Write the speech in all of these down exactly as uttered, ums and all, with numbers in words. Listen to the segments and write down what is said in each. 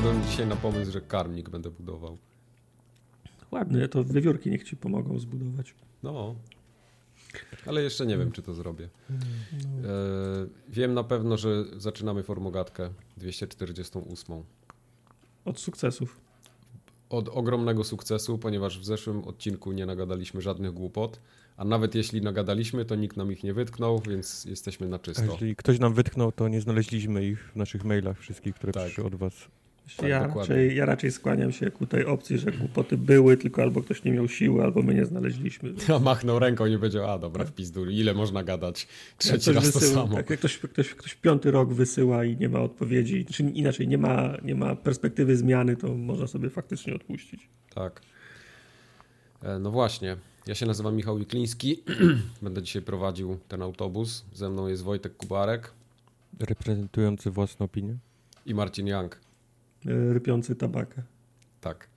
wpadłem dzisiaj na pomysł, że karmnik będę budował. Ładnie, to wiewiórki niech ci pomogą zbudować. No, ale jeszcze nie wiem, czy to zrobię. No. E, wiem na pewno, że zaczynamy formogatkę dwieście czterdzieści osiem. Od sukcesów. Od ogromnego sukcesu, ponieważ w zeszłym odcinku nie nagadaliśmy żadnych głupot, a nawet jeśli nagadaliśmy, to nikt nam ich nie wytknął, więc jesteśmy na czysto. A jeżeli ktoś nam wytknął, to nie znaleźliśmy ich w naszych mailach wszystkich, które tak. przyszły od was. Tak, ja, raczej, ja raczej skłaniam się ku tej opcji, że głupoty były, tylko albo ktoś nie miał siły, albo my nie znaleźliśmy. Ja machnął ręką i powiedział, a dobra, w pizdu, ile można gadać? Trzeci raz wysyła, to samo. Tak, jak ktoś, ktoś, ktoś piąty rok wysyła i nie ma odpowiedzi, czy inaczej nie ma, nie ma perspektywy zmiany, to można sobie faktycznie odpuścić. Tak. No właśnie. Ja się nazywam Michał Wikliński. Będę dzisiaj prowadził ten autobus. Ze mną jest Wojtek Kubarek. Reprezentujący własną opinię. I Marcin Young. Rypiący tabakę. Tak.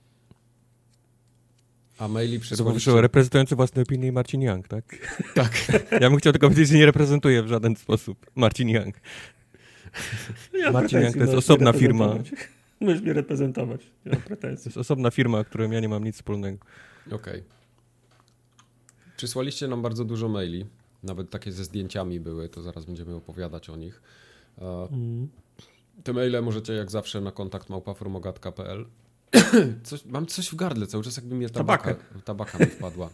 A maili przysłaliście... Zobaczył, reprezentujący własne opinie i Marcin Young, tak? Tak. Ja bym chciał tylko powiedzieć, że nie reprezentuje w żaden sposób Marcin Young. Ja Marcin Young to jest osobna firma. Możesz mnie reprezentować. Ja pretensji. To jest osobna firma, którą ja nie mam nic wspólnego. Okej. Okay. Przysłaliście nam bardzo dużo maili. Nawet takie ze zdjęciami były, to zaraz będziemy opowiadać o nich. Mm. Te maile możecie jak zawsze na kontakt małpa formogatka kropka p l. Coś, mam coś w gardle cały czas, jakby mnie tabaka, tabaka mi wpadła.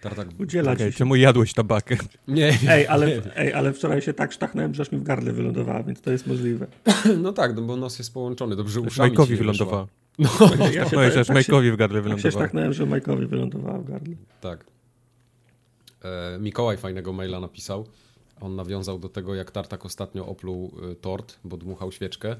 Tartak... Udziela okay, ci. Czemu jadłeś tabakę? Nie, nie, ej, ale, nie. Ej, ale wczoraj się tak sztachnąłem, że aż mi w gardle wylądowała, więc to jest możliwe. No tak, no bo nos jest połączony, dobrze uszami Majkowi wylądowała. No, no, ja się, no tak, aż tak Majkowi w gardle wylądowała. Tak się sztachnąłem, że Majkowi wylądowała w gardle. Tak. E, Mikołaj fajnego maila napisał. On nawiązał do tego, jak Tartak ostatnio opluł tort, bo dmuchał świeczkę.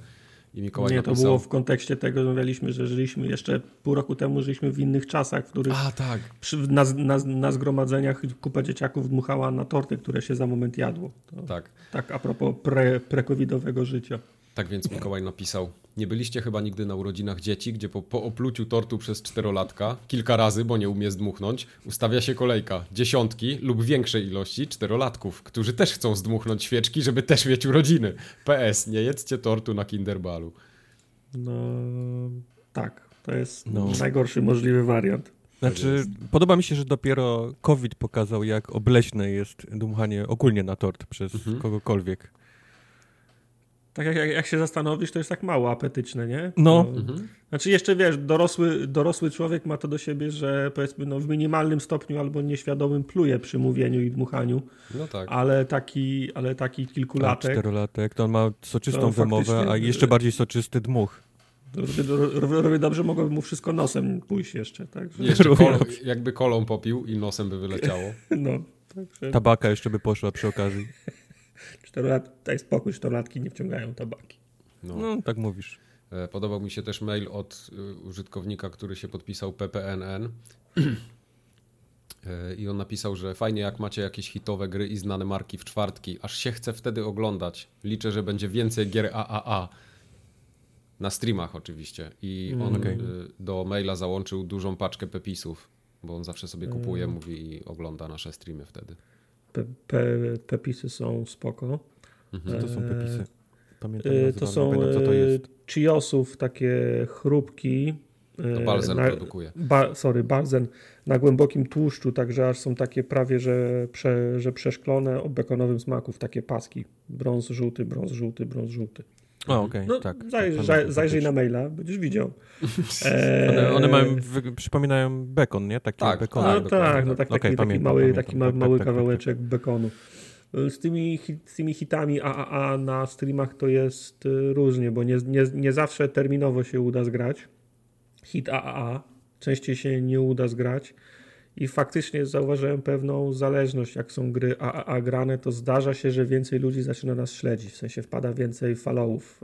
I Mikołaj Nie, napisał... to było w kontekście tego, że mówiliśmy, że żyliśmy jeszcze pół roku temu, żyliśmy w innych czasach, w których A, tak. przy, na, na, na zgromadzeniach kupa dzieciaków dmuchała na torty, które się za moment jadło. To, tak. tak a propos pre, pre-covidowego życia. Tak więc Mikołaj napisał, nie byliście chyba nigdy na urodzinach dzieci, gdzie po, po opluciu tortu przez czterolatka, kilka razy, bo nie umie zdmuchnąć, ustawia się kolejka dziesiątki lub większej ilości czterolatków, którzy też chcą zdmuchnąć świeczki, żeby też mieć urodziny. P S. Nie jedzcie tortu na Kinderbalu. No tak, to jest no. najgorszy możliwy wariant. Znaczy, podoba mi się, że dopiero COVID pokazał, jak obleśne jest dmuchanie ogólnie na tort przez mhm. kogokolwiek. Tak jak, jak się zastanowisz, to jest tak mało apetyczne, nie? No. no. Mhm. Znaczy jeszcze wiesz, dorosły, dorosły człowiek ma to do siebie, że powiedzmy no, w minimalnym stopniu albo nieświadomym pluje przy mówieniu i dmuchaniu. No tak. Ale taki, ale taki kilkulatek. A czterolatek, to on ma soczystą wymowę, a jeszcze bardziej soczysty dmuch. Robię dobrze, mogłoby mu wszystko nosem pójść jeszcze. Tak? Jeszcze kolą, jakby kolą popił i nosem by wyleciało. No, także... Tabaka jeszcze by poszła przy okazji. Czterolat... Daj spokój, czterolatki nie wciągają tabaki. No. no, tak mówisz. Podobał mi się też mail od użytkownika, który się podpisał P P N N i on napisał, że fajnie jak macie jakieś hitowe gry i znane marki w czwartki, aż się chce wtedy oglądać. Liczę, że będzie więcej gier A A A. Na streamach oczywiście. I on okay. do maila załączył dużą paczkę pepisów, bo on zawsze sobie kupuje, mm. mówi i ogląda nasze streamy wtedy. Pe, pe, pepisy są spoko. Mhm. To są pepisy. Pamiętam, e, to są pamiętam, co to jest. Chiosów takie chrupki. To Balzen na, produkuje. Ba, sorry, Balzen na głębokim tłuszczu, także aż są takie prawie, że, prze, że przeszklone o bekonowym smaku w takie paski. Brąz żółty, brąz żółty, brąz żółty. A, okej, okay, no, tak. Zaj, tak zaj, zajrzyj na maila, będziesz widział. E... One, one mają, wy, przypominają bekon, nie? Taki tak, bekon, no, tak, no, tak, taki, okay, taki pamiętam, mały, pamiętam, taki tak, mały tak, kawałeczek tak, tak. bekonu. Z tymi, z tymi hitami A A A na streamach to jest różnie, bo nie, nie, nie zawsze terminowo się uda zgrać. Hit A A A częściej się nie uda zgrać. I faktycznie zauważyłem pewną zależność, jak są gry A A A grane, to zdarza się, że więcej ludzi zaczyna nas śledzić, w sensie wpada więcej followów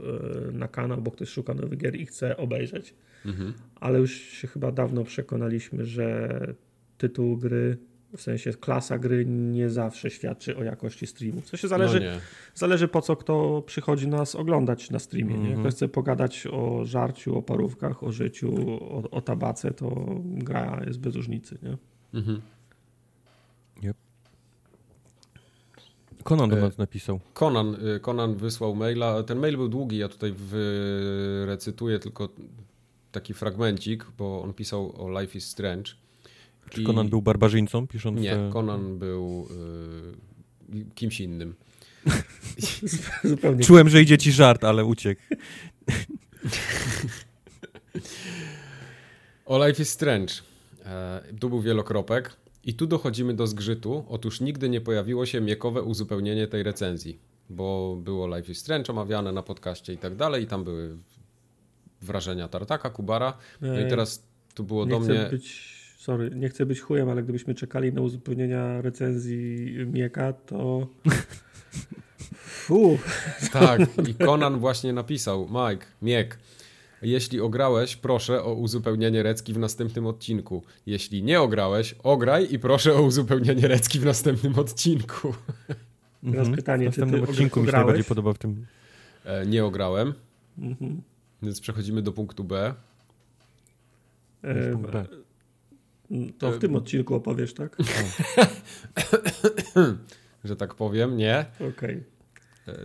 na kanał, bo ktoś szuka nowych gier i chce obejrzeć. Mhm. Ale już się chyba dawno przekonaliśmy, że tytuł gry, w sensie klasa gry nie zawsze świadczy o jakości streamu. W sensie zależy, no zależy po co kto przychodzi nas oglądać na streamie. Mhm. Jak ktoś chce pogadać o żarciu, o parówkach, o życiu, o, o tabace, to gra jest bez różnicy, nie? Mhm. Yep. Conan do nas napisał. Conan, Conan wysłał maila. Ten mail był długi, ja tutaj wyrecytuję tylko taki fragmencik, bo on pisał o Life is Strange. Czy I... Conan był barbarzyńcą pisząc? Nie, Conan był y... kimś innym. Zupełnie. Czułem, że idzie ci żart, ale uciekł. O Life is Strange. Tu był wielokropek. I tu dochodzimy do zgrzytu. Otóż nigdy nie pojawiło się miekowe uzupełnienie tej recenzji, bo było Life is Strange omawiane na podcaście i tak dalej i tam były wrażenia Tartaka, Kubara. No i teraz tu było nie do mnie... Być, sorry, nie chcę być chujem, ale gdybyśmy czekali na uzupełnienia recenzji Mieka, to... Fuh. Tak, i Conan właśnie napisał, Mike, Miek, jeśli ograłeś, proszę o uzupełnienie recki w następnym odcinku. Jeśli nie ograłeś, ograj i proszę o uzupełnienie recki w następnym odcinku. Teraz pytanie, w następnym czy ty odcinku ograłeś? Mi się najbardziej podoba w tym. E, nie ograłem, mhm. Więc przechodzimy do punktu B. E, punkt B. To w e, tym odcinku opowiesz, tak? Że tak powiem, nie. Okej. Okay.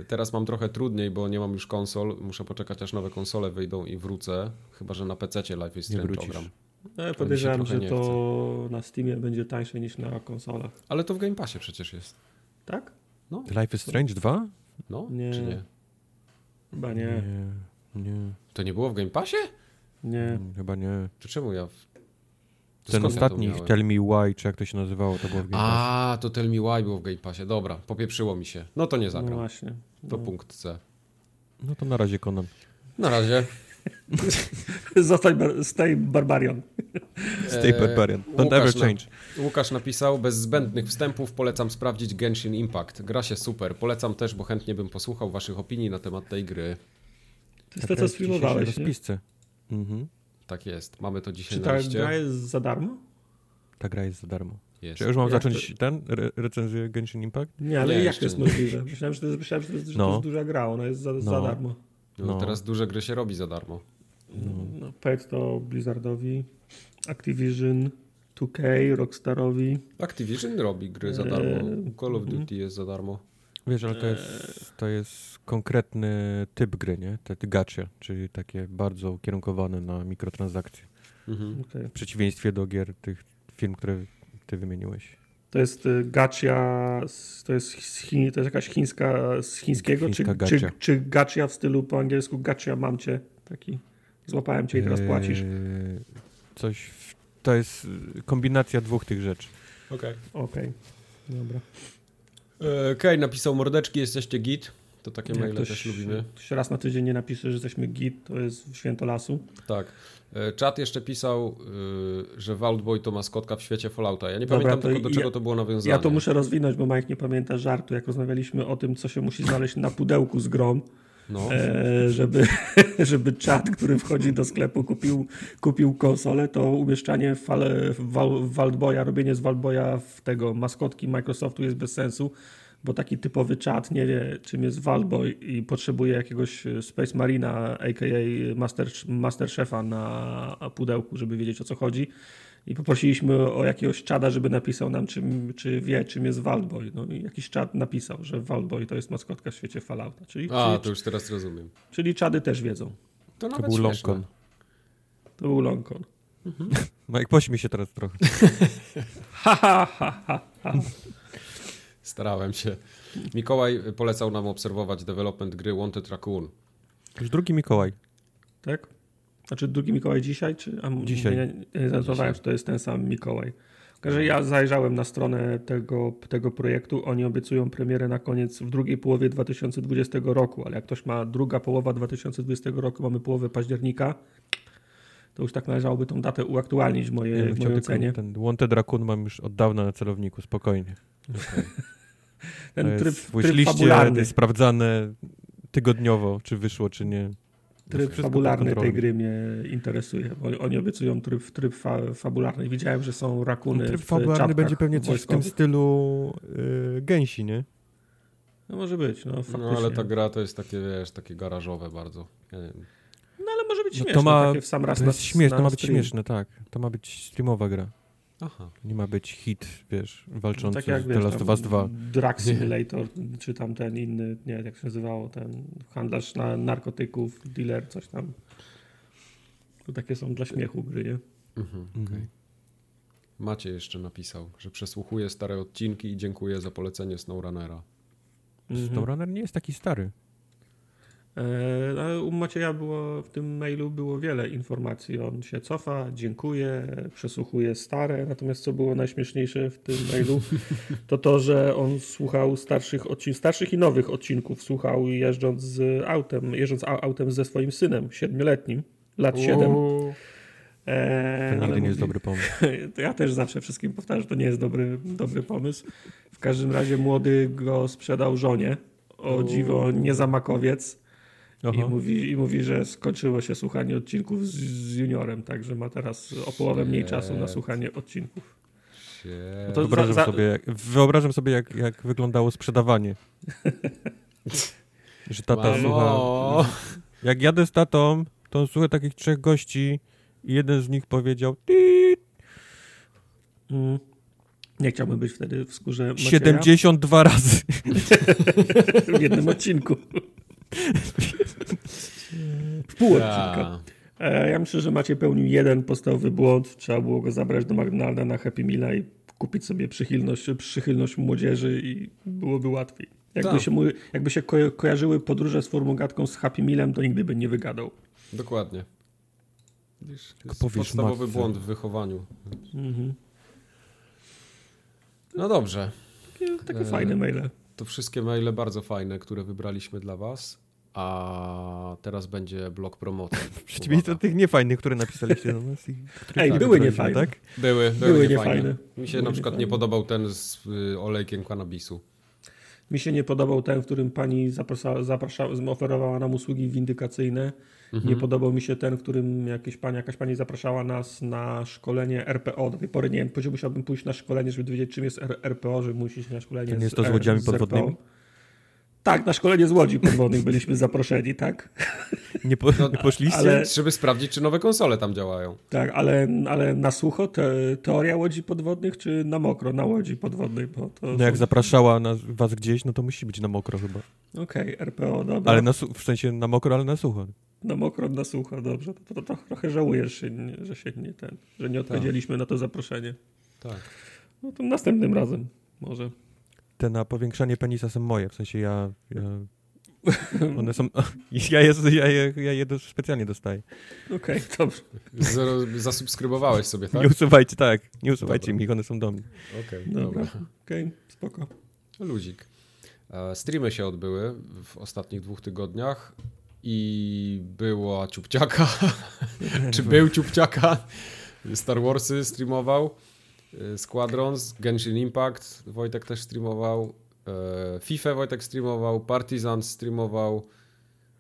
Teraz mam trochę trudniej, bo nie mam już konsol. Muszę poczekać, aż nowe konsole wyjdą i wrócę. Chyba że na pececie Life is Strange program. No, podejrzewam, że to chce. Na Steamie będzie tańsze niż na konsolach. Ale to w Game Passie przecież jest. Tak? No. Life is Strange dwa? No, nie. Czy nie? Chyba nie. Nie. nie. To nie było w Game Passie? Nie. Chyba nie. To czemu ja... To Ten ostatni ja Tell Me Why, czy jak to się nazywało, to było w Game Passie. A, to Tell Me Why było w Game Passie. Dobra, popieprzyło mi się. No to nie zagram. No właśnie. No. To punkt C. No to na razie Conan. Na razie. Zostań, bar- stay barbarian. Stay barbarian. Don't Łukasz ever change. Na- Łukasz napisał, bez zbędnych wstępów polecam sprawdzić Genshin Impact. Gra się super. Polecam też, bo chętnie bym posłuchał waszych opinii na temat tej gry. To jest to, co streamowałeś, w rozpisce. Mhm. Tak jest. Mamy to dzisiaj na liście. Czy ta gra jest za darmo? Ta gra jest za darmo. Jest. Czy ja już mam jak zacząć to... ten re- recenzję Genshin Impact? Nie, ale nie, jak to jest nie. możliwe? Myślałem, że to jest, myślałem, że to jest, no. to jest duża gra, ona jest za, no. za darmo. No, no teraz duże gry się robi za darmo. No. No, powiedz to Blizzardowi, Activision, dwa K, Rockstarowi. Activision robi gry za darmo. Call of Duty mm. jest za darmo. Wiesz, ale to jest, to jest konkretny typ gry, nie? Te gacha, czyli takie bardzo ukierunkowane na mikrotransakcje. Mhm. Okay. W przeciwieństwie do gier tych firm, które ty wymieniłeś. To jest gacha, to jest, z Chin, to jest jakaś chińska, z chińskiego, chińska czy, gacha. Czy, czy gacha w stylu po angielsku gacha mam cię, taki złapałem cię i teraz płacisz. Eee, coś, w, to jest kombinacja dwóch tych rzeczy. Okej. Okay. Okej, okay. Dobra. Okej, napisał mordeczki, jesteście git. To takie jak maile ktoś, też lubimy. Ktoś raz na tydzień nie napisze, że jesteśmy git, to jest święto lasu. Tak. Czat jeszcze pisał, że Vaultboy to maskotka w świecie Fallouta. Ja nie Dobra, pamiętam tylko, do czego ja, to było nawiązane. Ja to muszę rozwinąć, bo Mike nie pamięta żartu. Jak rozmawialiśmy o tym, co się musi znaleźć na pudełku z grom, no. żeby, żeby czat, który wchodzi do sklepu, kupił, kupił konsolę, to umieszczanie Vaultboya, robienie z Vaultboya w tego maskotki Microsoftu jest bez sensu, bo taki typowy czat nie wie, czym jest Vaultboy i potrzebuje jakiegoś Space Marina, aka Master, Master Chefa na pudełku, żeby wiedzieć, o co chodzi. I poprosiliśmy o jakiegoś czada, żeby napisał nam, czym, czy wie, czym jest Vaultboy. No i jakiś czad napisał, że Vaultboy to jest maskotka w świecie Fallouta. Czyli, A, czyli, to już teraz rozumiem. Czyli czady też wiedzą. To, to był Longcon. To był Longcon. Mhm. Mike, pośmiej się teraz trochę. Ha, ha, ha, ha, ha. Starałem się. Mikołaj polecał nam obserwować development gry Wanted Raccoon. Już drugi Mikołaj. Tak? Znaczy drugi Mikołaj dzisiaj? Czy? A dzisiaj. Nie, nie, nie zanotowałem, że to jest ten sam Mikołaj. Także ja zajrzałem na stronę tego, tego projektu. Oni obiecują premierę na koniec w drugiej połowie dwa tysiące dwudziestego roku, ale jak ktoś ma druga połowa dwa tysiące dwudziestego roku, mamy połowę października, to już tak należałoby tą datę uaktualnić w mojej, ja w mojej ocenie. Ten Wanted Raccoon mam już od dawna na celowniku, spokojnie. Okay. Ten to tryb, tryb liście, fabularny. Sprawdzane tygodniowo, czy wyszło, czy nie. Tryb Wszystko fabularny tej gry mnie interesuje. Oni, oni obiecują tryb, tryb fa, fabularny. Widziałem, że są rakuny. No, tryb fabularny będzie pewnie coś wojskowych. W tym stylu y, gęsi, nie? No może być. No, faktycznie. No ale ta gra to jest takie, wiesz, takie garażowe bardzo. Ja nie wiem. No ale może być śmieszne. No, to ma, takie w sam raz to jest na, śmieszne, na to ma być stream. Śmieszne, tak. To ma być streamowa gra. Aha, nie ma być hit, wiesz, walczący tak jak, z wiesz, The Last of Us dwa. Drug Simulator, nie. Czy tam ten inny, nie wiem jak się nazywało, ten handlarz na narkotyków, dealer, coś tam. To takie są dla śmiechu gry, nie? Mhm, okay. Maciej jeszcze napisał, że przesłuchuje stare odcinki i dziękuję za polecenie SnowRunnera. Mhm. SnowRunner nie jest taki stary. U Macieja było w tym mailu było wiele informacji. On się cofa, dziękuję, przesłuchuje stare. Natomiast co było najśmieszniejsze w tym mailu, to to, że on słuchał starszych odcinków, starszych i nowych odcinków słuchał jeżdżąc z autem, jeżdżąc autem ze swoim synem, siedmioletnim, lat siedem. Eee, to nigdy nie jest dobry pomysł. To ja też zawsze wszystkim powtarzam, że to nie jest dobry, dobry pomysł. W każdym razie młody go sprzedał żonie. O dziwo, nie za makowiec. I mówi, I mówi, że skończyło się słuchanie odcinków z, z juniorem, także ma teraz o połowę Shit. mniej czasu na słuchanie odcinków. No to wyobrażam, za, za... Sobie, jak, wyobrażam sobie, jak, jak wyglądało sprzedawanie. Że tata Mamo. słucha. Jak jadę z tatą, to on słucha takich trzech gości i jeden z nich powiedział mm. Nie chciałbym być wtedy w skórze Macieja. siedemdziesiąt dwa razy. W jednym odcinku. W pół odcinka. Ja myślę, że Maciej pełnił jeden podstawowy błąd. Trzeba było go zabrać do McDonalda na Happy Meala i kupić sobie przychylność, przychylność młodzieży i byłoby łatwiej. Jakby się, mu, jakby się ko- kojarzyły podróże z formogatką z Happy Mealem, to nigdy by nie wygadał. Dokładnie. Wiesz, to jest podstawowy matce. błąd w wychowaniu. Mhm. No dobrze. Takie, takie e... fajne maile. To wszystkie maile bardzo fajne, które wybraliśmy dla was. A teraz będzie blok promocji. Przeciwnie do tych niefajnych, które napisaliście do nas. I Ej, tak, były niefajne. Tak? Były, były, były niefajne. niefajne. Mi się były na przykład niefajne. nie podobał ten z olejkiem kanabisu. Mi się nie podobał ten, w którym pani zaprasza, zaprasza, oferowała nam usługi windykacyjne. Mhm. Nie podobał mi się ten, w którym jakieś pani, jakaś pani zapraszała nas na szkolenie R P O. Do tej pory nie wiem, później musiałbym pójść na szkolenie, żeby dowiedzieć, czym jest R P O, żeby musieć na szkolenie to nie jest to z, z łodziami podwodnymi? Tak, na szkolenie z łodzi podwodnych byliśmy zaproszeni, tak? Nie, po, no, nie poszliście? Ale, żeby sprawdzić, czy nowe konsole tam działają. Tak, ale, ale na sucho te, teoria łodzi podwodnych, czy na mokro na łodzi podwodnej? Bo to no są... Jak zapraszała nas, was gdzieś, no to musi być na mokro chyba. Okej, okay, R P O, dobra. Ale na, w sensie na mokro, ale na sucho. Na mokro, na sucho, dobrze. To, to, to trochę żałujesz, że, że się nie ten, że nie odpowiedzieliśmy tak. na to zaproszenie. Tak. No to następnym razem może. Te na powiększanie penisa są moje, w sensie ja, ja one są, ja je, ja je, ja je specjalnie dostaję. Okej, okay, dobrze. Z, zasubskrybowałeś sobie, tak? Nie usuwajcie, tak, nie usuwajcie dobra. mi, one są do mnie. Okej, okay, dobra. Okej, okay, spoko. Ludzik. E, streamy się odbyły w ostatnich dwóch tygodniach i była ciupciaka, czy był ciupciaka, Star Warsy streamował. Squadrons, Genshin Impact, Wojtek też streamował, e, FIFA Wojtek streamował, Partizan streamował,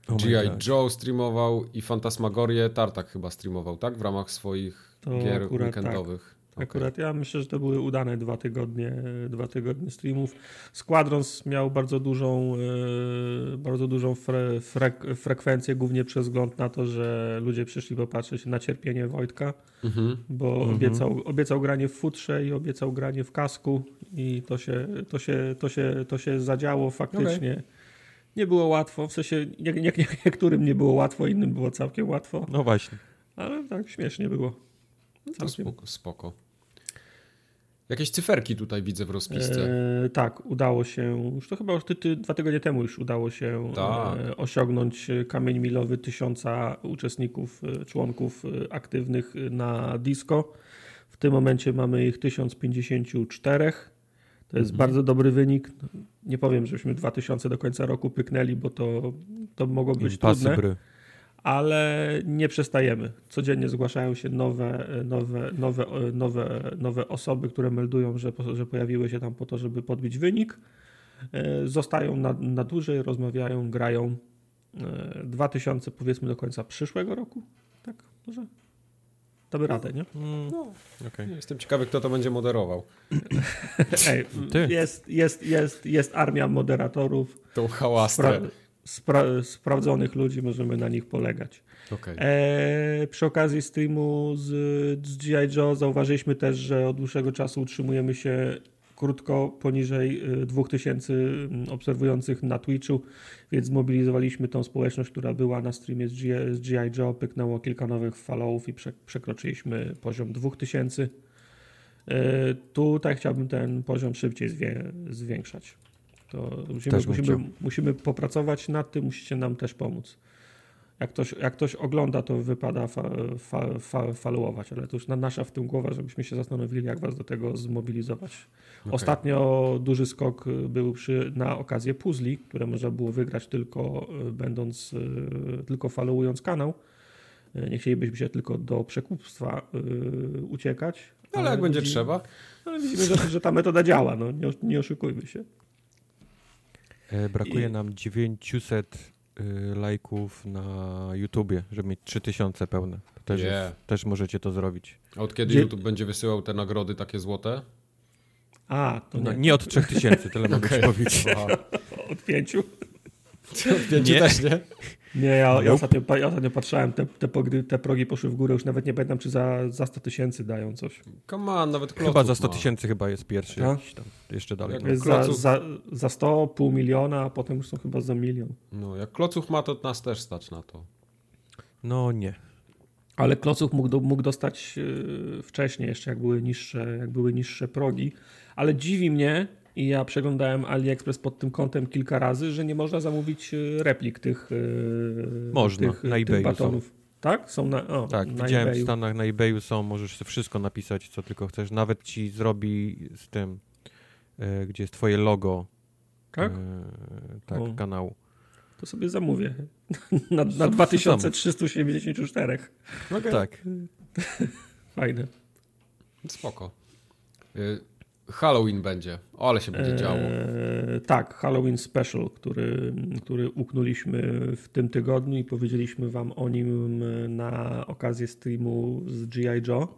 oh G I Joe streamował i Fantasmagorię Tartak chyba streamował, tak? W ramach swoich to gier akurat weekendowych. Tak. Okay. Akurat ja myślę, że to były udane dwa tygodnie, dwa tygodnie streamów. Squadrons miał bardzo dużą, e, bardzo dużą fre, frek, frekwencję, głównie przez wzgląd na to, że ludzie przyszli popatrzeć na cierpienie Wojtka, mm-hmm. bo mm-hmm. obiecał, obiecał granie w futrze i obiecał granie w kasku i to się, to się, to się, to się zadziało faktycznie. Okay. Nie było łatwo, w sensie nie, nie, nie, niektórym nie było łatwo, innym było całkiem łatwo. No właśnie. Ale tak śmiesznie było. To spoko, spoko. Jakieś cyferki tutaj widzę w rozpisce. Eee, tak, udało się, już to chyba ty, ty, dwa tygodnie temu już udało się tak. e, osiągnąć kamień milowy tysiąca uczestników, członków aktywnych na Disco. W tym momencie mamy ich tysiąc pięćdziesiąt cztery. To jest mhm. bardzo dobry wynik. Nie powiem, żebyśmy dwa tysiące do końca roku pyknęli, bo to, to mogło być Impasy trudne. Bry. Ale nie przestajemy. Codziennie zgłaszają się nowe, nowe, nowe, nowe, nowe osoby, które meldują, że, że pojawiły się tam po to, żeby podbić wynik. Zostają na, na dłużej, rozmawiają, grają. dwa tysiące powiedzmy do końca przyszłego roku. Tak, może? Damy radę, nie? No. Okay. Jestem ciekawy, kto to będzie moderował. Ej, jest, jest, jest, jest armia moderatorów. Tą hałastrę. Spra- spra- sprawdzonych ludzi możemy na nich polegać. Okay. E, przy okazji streamu z, z G I Joe zauważyliśmy też, że od dłuższego czasu utrzymujemy się krótko poniżej dwóch tysięcy obserwujących na Twitchu, więc zmobilizowaliśmy tą społeczność, która była na streamie z G I Joe, pyknęło kilka nowych followów i przekroczyliśmy poziom dwóch tysięcy. Tutaj chciałbym ten poziom szybciej zwiększać. To musimy, musimy, musimy popracować nad tym, musicie nam też pomóc. Jak ktoś, jak ktoś ogląda, to wypada fa, fa, fa, followować, ale to już nasza w tym głowa, żebyśmy się zastanowili, jak was do tego zmobilizować. Okay. Ostatnio duży skok był przy, na okazję puzli, które można było wygrać tylko będąc, tylko followując kanał. Nie chcielibyśmy się tylko do przekupstwa uciekać. No, ale jak będzie widzimy, trzeba. Ale widzimy, że, że ta metoda działa, no, nie, nie oszukujmy się. Brakuje I... nam dziewięćset lajków na YouTubie, żeby mieć trzy tysiące pełne. Też, yeah. jest, też możecie to zrobić. A od kiedy Dzie- YouTube będzie wysyłał te nagrody takie złote? A, to nie. No, nie od trzy tysiące, tyle mogę ci powiedzieć. Od pięciu? Od pięciu nie. też, nie? Nie, ja, ja, ostatnio, ja ostatnio patrzałem, te, te, pogry, te progi poszły w górę, już nawet nie pamiętam, czy za, za sto tysięcy dają coś. Come on, nawet kloców chyba za sto tysięcy chyba jest pierwszy jakiś tam, jeszcze dalej. Jak za, za, za sto, pół miliona, a potem już są chyba za milion. No, jak kloców ma, to nas też stać na to. No nie. Ale kloców mógł, mógł dostać wcześniej jeszcze, jak były niższe, jak były niższe progi, ale dziwi mnie, i ja przeglądałem AliExpress pod tym kątem kilka razy, że nie można zamówić replik tych, można, tych, na eBayu tych batonów. Są. Tak? Są na, o, tak, na widziałem eBayu. W Stanach na eBayu są, możesz wszystko napisać, co tylko chcesz. Nawet ci zrobi z tym, e, gdzie jest twoje logo tak? E, tak, kanału. To sobie zamówię. Na, na dwa tysiące trzysta siedemdziesiąt cztery. Okay. Tak. Fajne. Spoko. Y- Halloween będzie, o, ale się będzie działo. Eee, tak, Halloween Special, który, który uknęliśmy w tym tygodniu i powiedzieliśmy wam o nim na okazję streamu z G I Joe.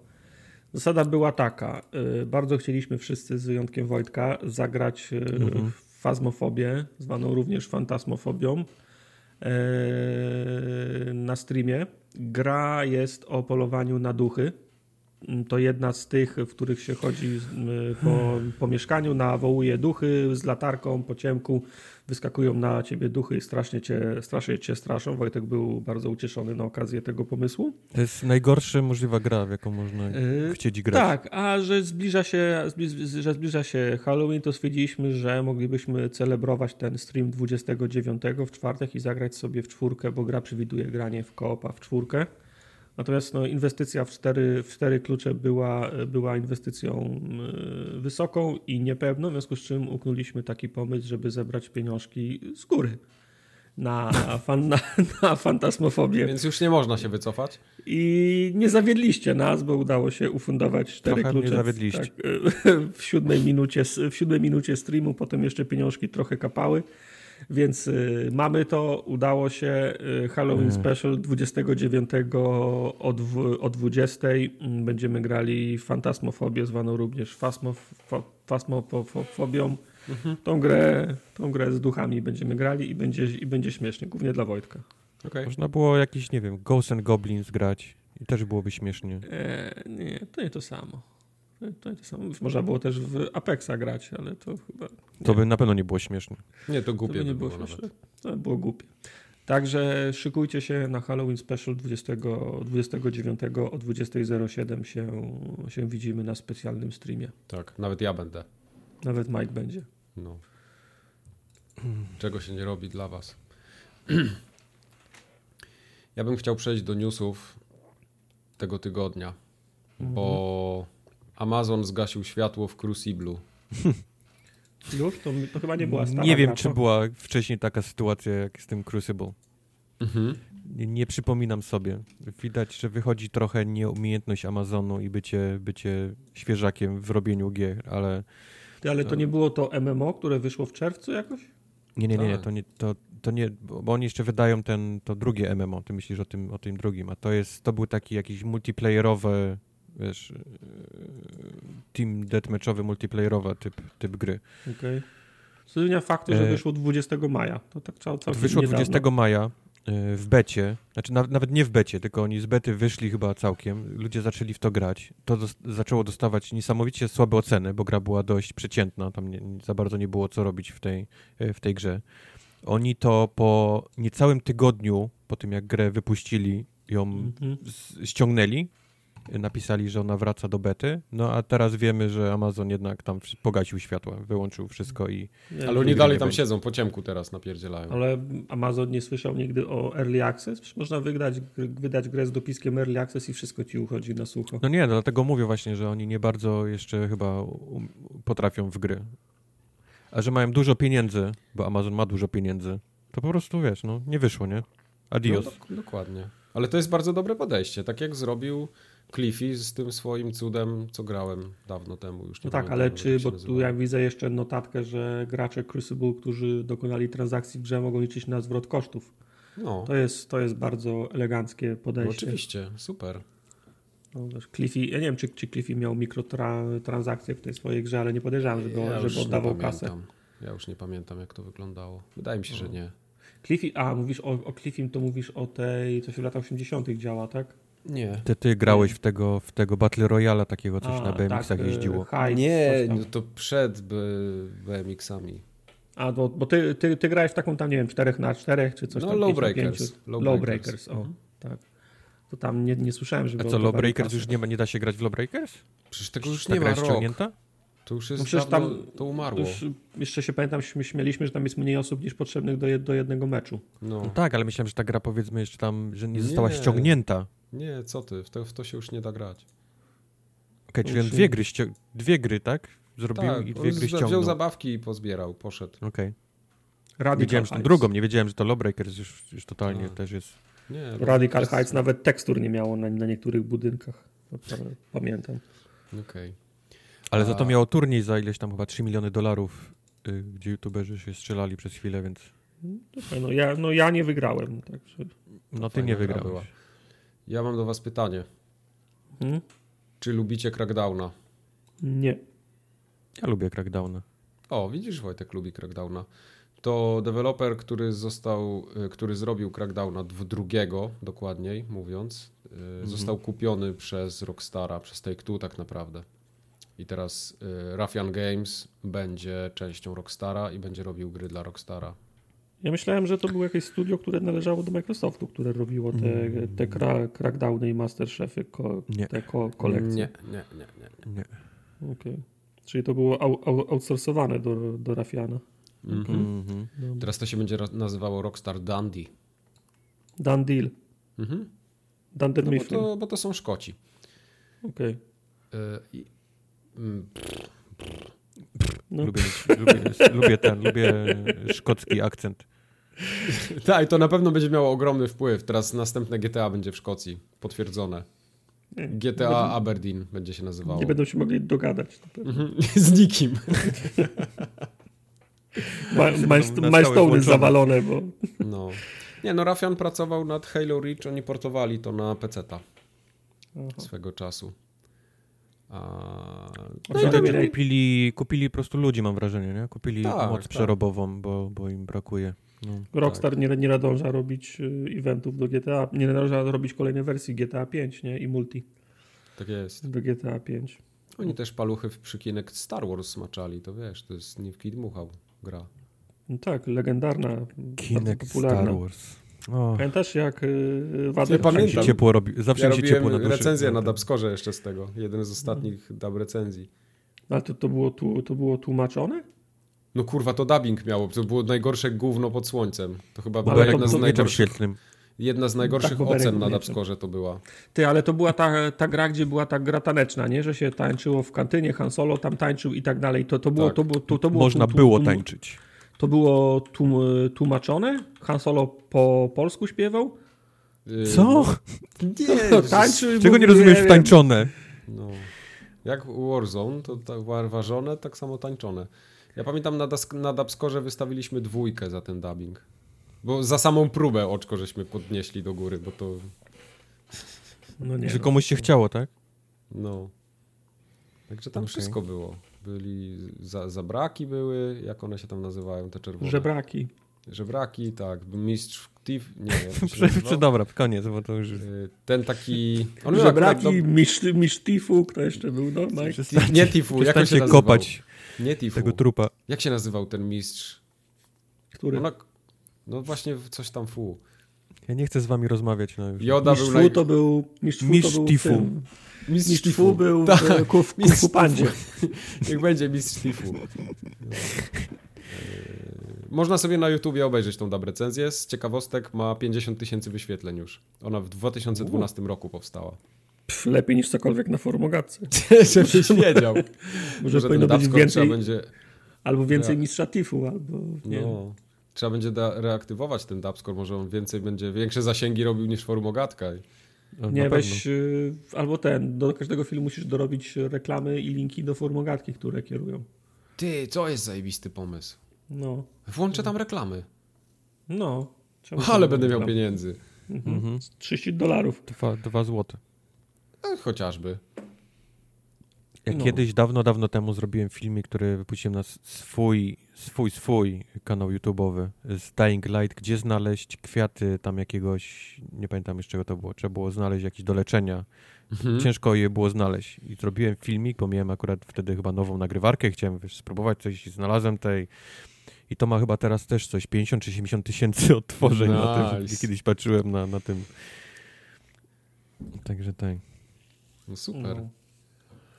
Zasada była taka, e, bardzo chcieliśmy wszyscy z wyjątkiem Wojtka zagrać mm-hmm. w fazmofobię, zwaną również fantasmofobią e, na streamie. Gra jest o polowaniu na duchy. To jedna z tych, w których się chodzi po, po mieszkaniu, nawołuje duchy z latarką, po ciemku, wyskakują na ciebie duchy i strasznie cię, strasznie cię straszą. Wojtek był bardzo ucieszony na okazję tego pomysłu. To jest najgorsza możliwa gra, w jaką można yy, chcieć grać. Tak, a że zbliża się, że zbliża się Halloween, to stwierdziliśmy, że moglibyśmy celebrować ten stream dwudziestego dziewiątego w czwartek i zagrać sobie w czwórkę, bo gra przewiduje granie w co-opa w czwórkę. Natomiast no, inwestycja w cztery, w cztery klucze była, była inwestycją wysoką i niepewną, w związku z czym uknęliśmy taki pomysł, żeby zebrać pieniążki z góry na, fan, na, na fantasmofobię. Więc już nie można się wycofać. I nie zawiedliście nas, bo udało się ufundować cztery trochę klucze w, tak, w, siódmej minucie, w siódmej minucie streamu, potem jeszcze pieniążki trochę kapały. Więc y, mamy to, udało się. Y, Halloween hmm. Special dwudziestego dziewiątego od, w, od dwudziestej będziemy grali fantasmofobię, zwaną również fasmofobią. Mhm. Tą grę, tą grę z duchami będziemy grali i będzie, i będzie śmiesznie, głównie dla Wojtka. Okay. Można było jakiś, nie wiem, Ghosts and Goblins grać i też byłoby śmiesznie. E, nie, to nie to samo. To nie to samo. Można było też w Apexa grać, ale to chyba... Nie. To by na pewno nie było śmieszne. Nie, to głupie to by nie by było, było nawet. To by było głupie. Także szykujcie się na Halloween Special dwudziestego dziewiątego o dwudziesta zero siedem się, się widzimy na specjalnym streamie. Tak, nawet ja będę. Nawet Mike będzie. No. Czego się nie robi dla was. Ja bym chciał przejść do newsów tego tygodnia, mhm. bo... Amazon zgasił światło w Cruciblu. Już? To, to chyba nie była stara. Nie wiem, czy była wcześniej taka sytuacja jak z tym Crucible. Mhm. Nie, nie przypominam sobie. Widać, że wychodzi trochę nieumiejętność Amazonu i bycie, bycie świeżakiem w robieniu gier, ale... Ty, ale to nie było to M M O, które wyszło w czerwcu jakoś? Nie, nie, nie. nie to nie, to, to nie bo oni jeszcze wydają ten, to drugie M M O. Ty myślisz o tym, o tym drugim. A to jest, to był taki jakiś multiplayerowy... wiesz, team deathmatchowy, multiplayerowa typ, typ gry. Okay. Z uwzględnienia faktu, że wyszło dwudziestego maja. To tak trzeba całkiem wyszło niedawno. dwudziestego maja w becie, znaczy na, nawet nie w becie, tylko oni z bety wyszli chyba całkiem, ludzie zaczęli w to grać, to dos- zaczęło dostawać niesamowicie słabe oceny, bo gra była dość przeciętna, tam nie, za bardzo nie było co robić w tej, w tej grze. Oni to po niecałym tygodniu, po tym jak grę wypuścili, ją mm-hmm. z- ściągnęli, napisali, że ona wraca do bety, no a teraz wiemy, że Amazon jednak tam pogasił światła, wyłączył wszystko i... Nie, ale oni dalej tam będzie. Siedzą, po ciemku teraz napierdzielają. Ale Amazon nie słyszał nigdy o Early Access? Przecież można wygrać, wydać grę z dopiskiem Early Access i wszystko ci uchodzi na sucho. No nie, dlatego mówię właśnie, że oni nie bardzo jeszcze chyba potrafią w gry. A że mają dużo pieniędzy, bo Amazon ma dużo pieniędzy, to po prostu wiesz, no nie wyszło, nie? Adios. No, do- dokładnie. Ale to jest bardzo dobre podejście, tak jak zrobił Cliffy z tym swoim cudem, co grałem dawno temu już. Nie no tak, ale tego, czy, bo tu ja widzę jeszcze notatkę, że gracze Crucible, którzy dokonali transakcji w grze, mogą liczyć na zwrot kosztów. No. To jest, to jest bardzo eleganckie podejście. No oczywiście, super. No, Cliffy, ja nie wiem, czy, czy Cliffy miał mikrotransakcje w tej swojej grze, ale nie podejrzewam, żeby, ja żeby oddawał kasę. Ja już nie pamiętam, jak to wyglądało. Wydaje mi się, no. że nie. Cliffy, a mówisz o, o Cliffym, to mówisz o tej, co się w latach osiemdziesiątych działa, tak? Nie. Ty, ty grałeś w tego, w tego Battle Royala takiego, coś a, na B M X-ach tak, jeździło. Hide, nie, no to przed B M X-ami. A, bo, bo ty, ty, ty grałeś w taką tam, nie wiem, cztery na cztery czy coś no, tam. No, Lawbreakers. Lawbreakers, o, tak. To tam nie, nie słyszałem, żeby... A co, Lawbreakers już nie, ma, nie da się grać w Lawbreakers? Przecież tego już nie ma rok. Ściągnięta? To już jest no dawno, tam, to umarło. Już, jeszcze się pamiętam, śmieliśmy, że tam jest mniej osób niż potrzebnych do, jed, do jednego meczu. No. No tak, ale myślałem, że ta gra powiedzmy jeszcze tam, że nie została nie. ściągnięta. Nie, co ty, w to, w to się już nie da grać. Okej, okay, czyli dwie gry, ścią- dwie gry, tak? Zrobił tak, i dwie gry ściągnął. Wziął zabawki i pozbierał, poszedł. Okej. Okay. Radical wiedziałem, Heights. Że drugą, nie wiedziałem, że to Lawbreakers już, już totalnie A. też jest... Nie, Radical jest... Heights nawet tekstur nie miało na, na niektórych budynkach. Pamiętam. Okej. Okay. Ale A. za to miało turniej za ileś tam chyba trzy miliony dolarów, yy, gdzie youtuberzy się strzelali przez chwilę, więc... No ja, no ja nie wygrałem. Także... No ty nie wygrałeś. Była. Ja mam do was pytanie. Hmm? Czy lubicie Crackdowna? Nie. Ja lubię Crackdowna. O, widzisz, Wojtek lubi Crackdowna. To deweloper, który został, który zrobił Crackdowna drugiego, dokładniej mówiąc, mm-hmm. został kupiony przez Rockstara, przez Take-Two tak naprawdę. I teraz Ruffian Games będzie częścią Rockstara i będzie robił gry dla Rockstara. Ja myślałem, że to było jakieś studio, które należało do Microsoftu, które robiło te, te kra, crackdowny i masterchefy, ko, te ko, kolekcje. Nie, nie, nie. nie, nie. Okay. Czyli to było au, au, outsourcowane do, do Raffiana. Mm-hmm. Mm-hmm. Teraz to się będzie nazywało Rockstar Dundee. Dundee. Mhm. Dunder no Mifflin. Bo to, bo to są Szkoci. Okej. Okay. Y- mm, No. Lubię, lubię, lubię ten, lubię szkocki akcent. Tak, i to na pewno będzie miało ogromny wpływ. Teraz następne G T A będzie w Szkocji, potwierdzone. G T A Aberdeen będzie się nazywało. Nie będą się mogli dogadać. Mhm. Z nikim. Milestone zawalone, bo... No. Nie, no Raffian pracował nad Halo Reach, oni portowali to na peceta swego czasu. A... No i tak, kupili, kupili po prostu ludzi, mam wrażenie, nie? Kupili tak, moc tak. przerobową, bo, bo im brakuje. No, Rockstar tak. nie, nie nadąża robić eventów do G T A, nie nadąża robić kolejnej wersji G T A pięć, nie? I multi. Tak jest. Do G T A pięć. Oni też paluchy w przykinek Star Wars smaczali, to wiesz, to jest nie w kij dmuchał gra. No tak, legendarna, Kinect bardzo popularna. Star Wars. O. Pamiętasz jak yy, Wader... Zawsze się ciepło robi. Zawsze ja się ciepło na duszy. Recenzję na Dabskorze jeszcze z tego. Jeden z ostatnich no. dab recenzji. Ale to, to, było tu, to było tłumaczone? No kurwa, to dubbing miało. To było najgorsze gówno pod słońcem. To chyba była jedna, to, z to najgorszych, jedna z najgorszych tak, ocen na Dabskorze to była. Ty, ale to była ta, ta gra, gdzie była ta gra taneczna, nie? Że się tańczyło w kantynie, Han Solo tam tańczył i tak dalej. To, to było... Tak. To, to, to, to było Można tu, tu, było tańczyć. To było tłumaczone? Han Solo po polsku śpiewał? Co? Nie, tańczy, czego nie rozumiesz w tańczone? No. Jak Warzone, to tak ważone, tak samo tańczone. Ja pamiętam na, das- na Dabskorze wystawiliśmy dwójkę za ten dubbing. Bo za samą próbę oczko żeśmy podnieśli do góry, bo to... No nie. Że komuś się chciało, tak? No. Także tam okay. wszystko było. byli, za, zabraki były, jak one się tam nazywają, te czerwone? Żebraki. Żebraki, tak, mistrz Tiff, nie wiem. Czy dobra, koniec, bo to już... Ten taki... On Żebraki, tak do... mistrz, mistrz Tifu, kto jeszcze był? No, Mike. Nie Tifu, jak on się nazywał? Kopać nie Tifu. Tego trupa. Jak się nazywał ten mistrz? Który? No, no właśnie coś tam fu. Ja nie chcę z wami rozmawiać. No już. Joda mistrz był... Fu to był... Mistrz Fu mistrz to był Tifu. Tym... Mistrz, mistrz Tifu był tak. w Kung Fu Pandzie. Niech będzie mistrz Tifu. Można sobie na YouTubie obejrzeć tą recenzję. Z ciekawostek ma pięćdziesiąt tysięcy wyświetleń już. Ona w dwa tysiące dwunastym U. roku powstała. Pff, lepiej niż cokolwiek na formogatce. Żebyś wiedział. Może, Może powinno być więcej. Będzie... Albo więcej mistrza Tifu, albo nie. No. Trzeba będzie da- reaktywować ten Dubscore, może on więcej będzie, większe zasięgi robił niż formogatka. No, nie, weź y- albo ten, do każdego filmu musisz dorobić reklamy i linki do formogatki, które kierują. Ty, co jest zajebisty pomysł. No. Włączę tam reklamy. No. Ale będę miał pieniędzy. Mhm. Mhm. trzydzieści dolarów. Dwa, dwa złote. No, chociażby. Ja no. kiedyś, dawno, dawno temu zrobiłem filmik, który wypuściłem na swój, swój, swój kanał YouTube'owy z Dying Light, gdzie znaleźć kwiaty tam jakiegoś, nie pamiętam jeszcze czego to było, trzeba było znaleźć jakieś do leczenia. Mhm. Ciężko je było znaleźć. I zrobiłem filmik, bo miałem akurat wtedy chyba nową nagrywarkę, chciałem wiesz, spróbować coś i znalazłem tej. I to ma chyba teraz też coś, pięćdziesiąt czy siedemdziesiąt tysięcy odtworzeń nice. Na tym, kiedyś patrzyłem na, na tym. Także tak. No super. No.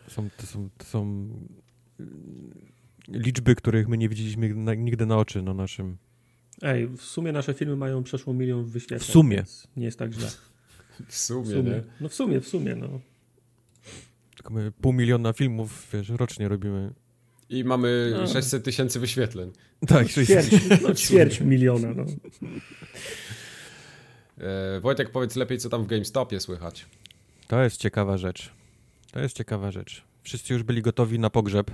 Są, to, są, to są liczby, których my nie widzieliśmy na, nigdy na oczy no naszym. Ej, w sumie nasze filmy mają przeszło milion wyświetleń. W sumie. Nie jest tak źle. W sumie, w sumie. Nie? No w sumie, w sumie, no. Tylko my pół miliona filmów, wiesz, rocznie robimy. I mamy no. sześćset tysięcy wyświetleń. Tak, ćwierć, no, ćwierć miliona, no. E, Wojtek, powiedz lepiej, co tam w GameStopie słychać. To jest ciekawa rzecz. To jest ciekawa rzecz. Wszyscy już byli gotowi na pogrzeb,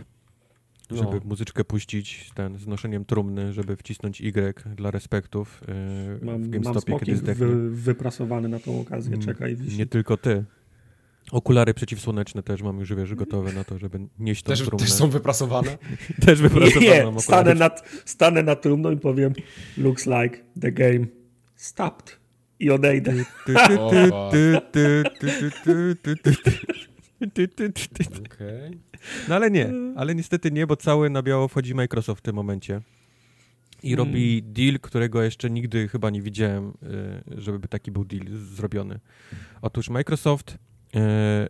no. żeby muzyczkę puścić, ten z noszeniem trumny, żeby wcisnąć Y dla respektów yy, mam, w GameStopie, mam kiedy zdechnie. Wy, wyprasowany na tą okazję, czekaj. Wisi. Nie tylko ty. Okulary przeciwsłoneczne też mam już, wiesz, gotowe na to, żeby nieść tą też, trumnę. Też są wyprasowane? Też wyprasowane. Nie, mam stanę, nad, stanę nad trumną i powiem looks like the game stopped i odejdę. Ty, ty, ty, ty, ty. Okay. No ale nie, ale niestety nie, bo cały na biało wchodzi Microsoft w tym momencie i hmm. robi deal, którego jeszcze nigdy chyba nie widziałem, żeby taki był deal zrobiony. Otóż Microsoft e,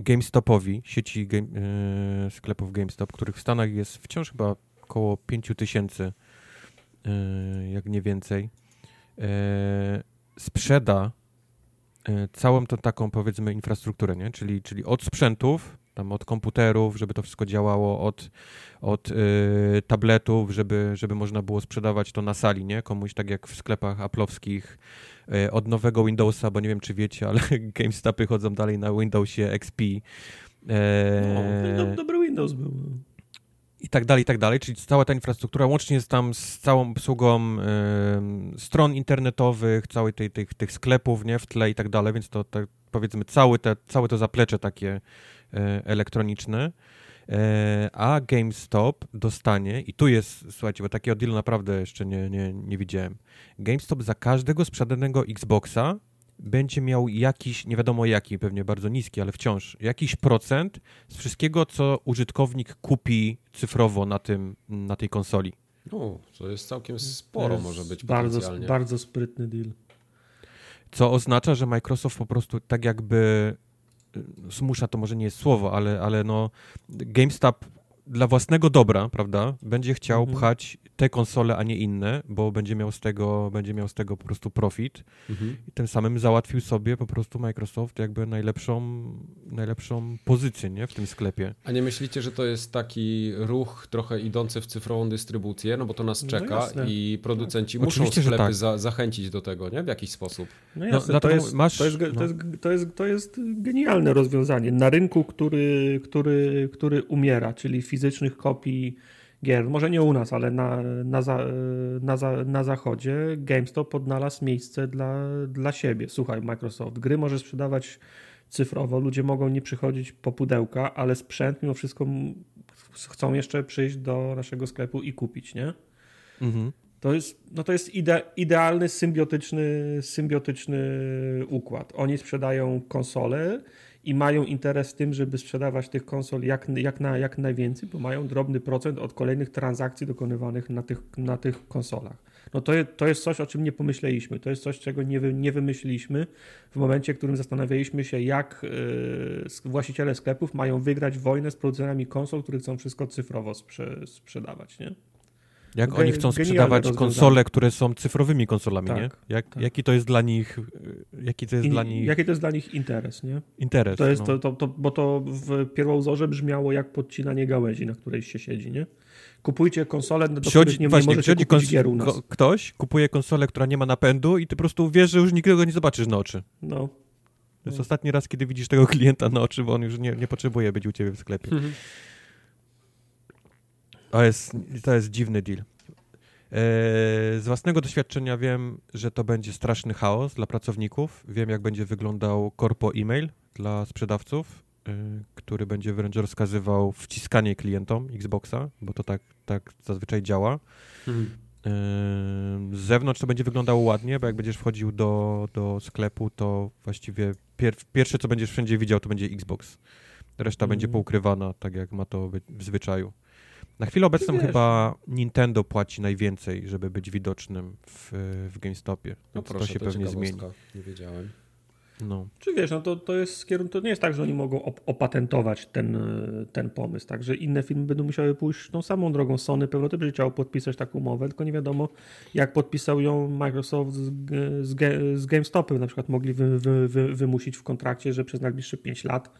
GameStopowi, sieci game, e, sklepów GameStop, których w Stanach jest wciąż chyba około pięć tysięcy, e, jak nie więcej, e, sprzeda całą tą taką, powiedzmy, infrastrukturę, nie? Czyli, czyli od sprzętów, tam od komputerów, żeby to wszystko działało, od, od yy, tabletów, żeby, żeby można było sprzedawać to na sali, nie? Komuś tak jak w sklepach Apple'owskich, yy, od nowego Windowsa, bo nie wiem, czy wiecie, ale GameStopy chodzą dalej na Windowsie X P. Yy, no, do, dobry Windows był. I tak dalej, i tak dalej, czyli cała ta infrastruktura łącznie jest tam z całą obsługą y, stron internetowych, całej tej, tej, tych sklepów, nie, w tle i tak dalej, więc to tak, powiedzmy całe, te, całe to zaplecze takie y, elektroniczne, y, a GameStop dostanie, i tu jest, słuchajcie, bo takiego dealu naprawdę jeszcze nie, nie, nie widziałem, GameStop za każdego sprzedanego Xboxa będzie miał jakiś, nie wiadomo jaki, pewnie bardzo niski, ale wciąż, jakiś procent z wszystkiego, co użytkownik kupi cyfrowo na tym, na tej konsoli. No, to jest całkiem sporo, jest może być bardzo, potencjalnie. Bardzo sprytny deal. Co oznacza, że Microsoft po prostu tak jakby zmusza, to może nie jest słowo, ale, ale no GameStop dla własnego dobra, prawda, będzie chciał mhm. pchać te konsole, a nie inne, bo będzie miał z tego, będzie miał z tego po prostu profit mhm. i tym samym załatwił sobie po prostu Microsoft jakby najlepszą, najlepszą pozycję, nie, w tym sklepie. A nie myślicie, że to jest taki ruch trochę idący w cyfrową dystrybucję, no bo to nas czeka no i producenci tak. muszą oczywiście, sklepy tak. za, zachęcić do tego, nie, w jakiś sposób. No jasne, no, to, jest, masz, to, jest, no. to, jest, to, jest, to jest genialne rozwiązanie na rynku, który, który, który umiera, czyli fizycznych kopii gier. Może nie u nas, ale na, na, za, na, za, na zachodzie GameStop odnalazł miejsce dla, dla siebie. Słuchaj, Microsoft, gry możesz sprzedawać cyfrowo, ludzie mogą nie przychodzić po pudełka, ale sprzęt mimo wszystko chcą jeszcze przyjść do naszego sklepu i kupić, nie? Mhm. To jest, no to jest ide, idealny, symbiotyczny, symbiotyczny układ. Oni sprzedają konsole i mają interes w tym, żeby sprzedawać tych konsol jak, jak, na, jak najwięcej, bo mają drobny procent od kolejnych transakcji dokonywanych na tych, na tych konsolach. No to, to jest coś, o czym nie pomyśleliśmy. To jest coś, czego nie, wy, nie wymyśliliśmy w momencie, w którym zastanawialiśmy się, jak yy, właściciele sklepów mają wygrać wojnę z producentami konsol, które chcą wszystko cyfrowo sprze, sprzedawać, nie? Jak Gen- oni chcą sprzedawać konsole, które są cyfrowymi konsolami, tak, nie? Jak, tak. Jaki to jest dla nich, jaki to jest In, dla nich... Jaki to jest dla nich interes, nie? Interes, to jest no. to, to, to, bo to w pierwowzorze brzmiało jak podcinanie gałęzi, na której się siedzi, nie? Kupujcie konsolę, do przychodzi, których nie, właśnie, nie możecie kupić kons- gier u nas. Ko- ktoś kupuje konsolę, która nie ma napędu i ty po prostu wiesz, że już nikogo nie zobaczysz na oczy. No. To jest no. ostatni raz, kiedy widzisz tego klienta na oczy, bo on już nie, nie potrzebuje być u ciebie w sklepie. Mhm. To jest, to jest dziwny deal. Eee, z własnego doświadczenia wiem, że to będzie straszny chaos dla pracowników. Wiem, jak będzie wyglądał korpo e-mail dla sprzedawców, yy, który będzie wręcz rozkazywał wciskanie klientom Xboxa, bo to tak, tak zazwyczaj działa. Mhm. Eee, z zewnątrz to będzie wyglądało ładnie, bo jak będziesz wchodził do, do sklepu, to właściwie pier- pierwsze, co będziesz wszędzie widział, to będzie Xbox. Reszta mhm. będzie poukrywana, tak jak ma to w zwyczaju. Na chwilę obecną chyba Nintendo płaci najwięcej, żeby być widocznym w, w GameStopie. No proszę, to się to pewnie zmieni. Nie wiedziałem. No. Czy wiesz, no to, to jest kierun- to nie jest tak, że oni mogą op- opatentować ten, ten pomysł, także inne firmy będą musiały pójść tą samą drogą. Sony pewno też by chciało podpisać taką umowę, tylko nie wiadomo, jak podpisał ją Microsoft z, z, z GameStopem. Na przykład mogli wy, wy, wy, wymusić w kontrakcie, że przez najbliższe pięć lat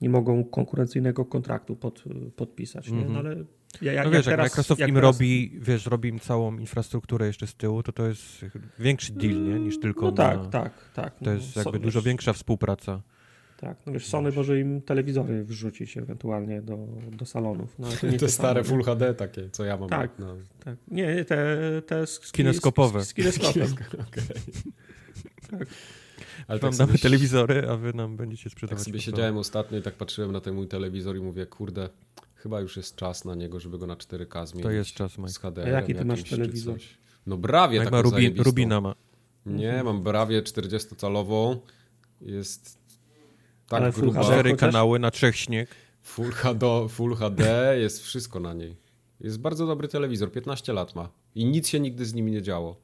nie mogą konkurencyjnego kontraktu pod, podpisać, nie? No ale ja, ja, no wiesz, jak, jak teraz, Microsoft jak im teraz... robi, wiesz, robi im całą infrastrukturę jeszcze z tyłu, to to jest większy deal, nie? Niż tylko no tak, na... tak, tak. To jest jakby Sony, dużo wiesz, większa współpraca. Tak, no wiesz, Sony może im telewizory wrzucić ewentualnie do, do salonów. No, to nie te stare Full H D takie, co ja mam. Tak, no. tak. Nie, te... te sk- kineskopowe. Z kineskopem. Okej. Tak. Ale tam tak damy się... telewizory, a wy nam będziecie sprzedawać. Tak sobie po siedziałem ostatnio i tak patrzyłem na ten mój telewizor i mówię, kurde, chyba już jest czas na niego, żeby go na cztery K zmienić. To jest czas, Mike. Z H D R-em, a jaki ty masz telewizor? No brawie Mike taką ma Rubi- Rubina ma. Nie, mam brawie czterdziestocalową. Jest tak ale gruba. Cztery kanały na trzech śnieg. Full H D, full H D jest wszystko na niej. Jest bardzo dobry telewizor, piętnaście lat ma. I nic się nigdy z nim nie działo.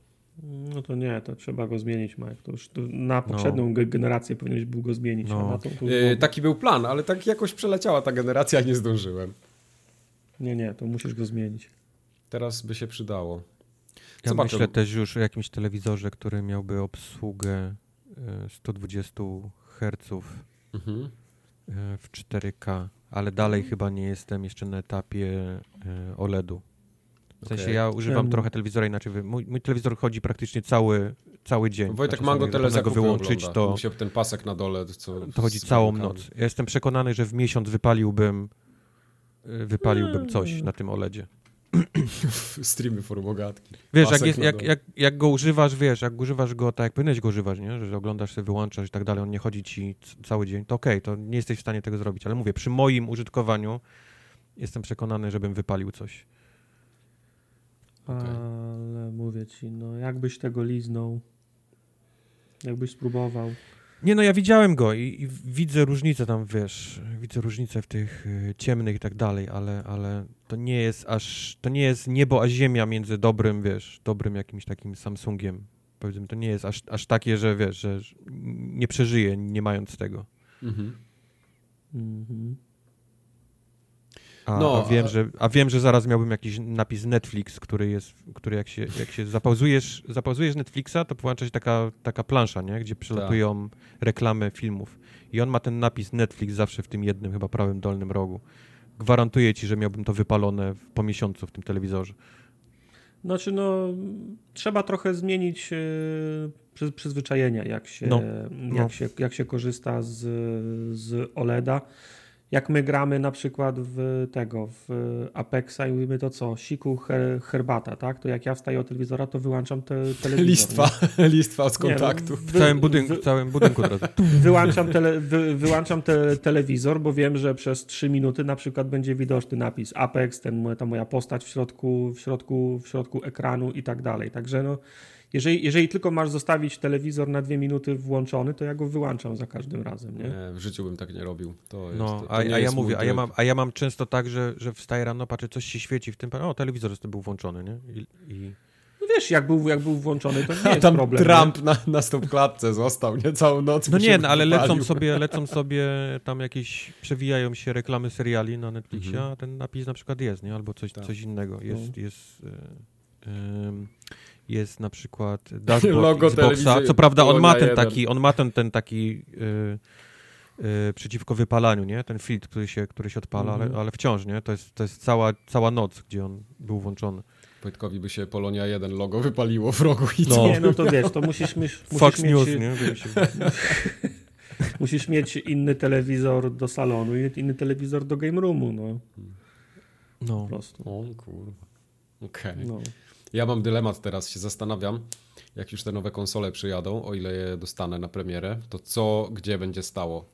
No to nie, to trzeba go zmienić, Mike. To już to na poprzednią no. generację powinieneś był go zmienić. No. Na tą, tą... Yy, taki był plan, ale tak jakoś przeleciała ta generacja i nie zdążyłem. Nie, nie, to musisz go zmienić. Teraz by się przydało. Ja Zobaczę. Myślę też już o jakimś telewizorze, który miałby obsługę sto dwadzieścia herców mhm. w cztery K, ale dalej mhm. chyba nie jestem jeszcze na etapie O L E D-u. W sensie okay. ja używam um. trochę telewizora inaczej. Mój, mój telewizor chodzi praktycznie cały, cały dzień. Wojtek Mango telewizor wyłączyć, ogląda. To musiał ten pasek na dole. Co to chodzi całą noc. Ja jestem przekonany, że w miesiąc wypaliłbym wypaliłbym coś na tym O L E D-zie. Streamy formogatki. Wiesz, jak, jest, jak, jak, jak go używasz, wiesz, jak używasz go tak, jak powinieneś go używać, nie? Że oglądasz sobie, wyłączasz i tak dalej, on nie chodzi ci cały dzień, to okej, okay, to nie jesteś w stanie tego zrobić. Ale mówię, przy moim użytkowaniu jestem przekonany, żebym wypalił coś. Okay. Ale mówię ci, no jakbyś tego liznął, jakbyś spróbował. Nie no, ja widziałem go i, i widzę różnicę tam, wiesz, widzę różnicę w tych ciemnych i tak dalej, ale, ale to nie jest aż, to nie jest niebo a ziemia między dobrym, wiesz, dobrym jakimś takim Samsungiem. Powiedzmy, to nie jest aż, aż takie, że wiesz, że nie przeżyję nie mając tego. Mhm. Mhm. A, no, a, wiem, a... Że, a wiem, że zaraz miałbym jakiś napis Netflix, który jest, który jak się, jak się zapauzujesz, zapauzujesz Netflixa, to połącza się taka, taka plansza, nie? Gdzie przelatują tak. reklamy filmów. I on ma ten napis Netflix zawsze w tym jednym, chyba prawym dolnym rogu. Gwarantuję ci, że miałbym to wypalone po miesiącu w tym telewizorze. Znaczy no, trzeba trochę zmienić yy, przyzwyczajenia, jak się, no. jak no. się, jak się korzysta z, z O L E D-a. jak my gramy na przykład w tego, w Apexa i mówimy to co, siku, her, herbata, tak? To jak ja wstaję od telewizora, to wyłączam te, telewizor. Listwa, nie? listwa z kontaktu. Nie, no, wy, w całym budynku, w całym budynku. Wyłączam, tele, wy, wyłączam te, telewizor, bo wiem, że przez trzy minuty na przykład będzie widoczny napis Apex, ten, ta moja postać w środku, w środku, w środku ekranu i tak dalej. Także no, Jeżeli, jeżeli tylko masz zostawić telewizor na dwie minuty włączony, to ja go wyłączam za każdym razem. Nie, nie w życiu bym tak nie robił. To jest, no, to, to a, nie a ja mówię, a ja, mam, a ja mam często tak, że, że wstaję rano, patrzę, coś się świeci w tym, o, telewizor jest był włączony, nie? I, i... No wiesz, jak był, jak był włączony, to nie a jest tam problem. Trump na, na stopklatce został, nie? Całą noc. No nie, no, ale lecą sobie, lecą sobie tam jakieś, przewijają się reklamy seriali na Netflixie, mhm. a ten napis na przykład jest, nie? Albo coś, tak. coś innego. Jest, no. jest... Yy, yy, Jest na przykład dashboard Xboxa. Co prawda on ma ten taki, on ma ten, ten taki yy, yy, przeciwko wypalaniu, nie? Ten filtr, który się, który się odpala, mm-hmm. ale, ale wciąż, nie? To jest, to jest cała, cała noc, gdzie on był włączony. Wojtkowi by się Polonia jeden logo wypaliło w rogu i no. co? Nie, no to wiesz, to musisz, myś, musisz Fox mieć... Fox News, nie? Musisz mieć inny telewizor do salonu i inny telewizor do game roomu, no. No. Po prostu. O kurwa. Okej. Okay. No. Ja mam dylemat teraz, się zastanawiam, jak już te nowe konsole przyjadą, o ile je dostanę na premierę, to co, gdzie będzie stało?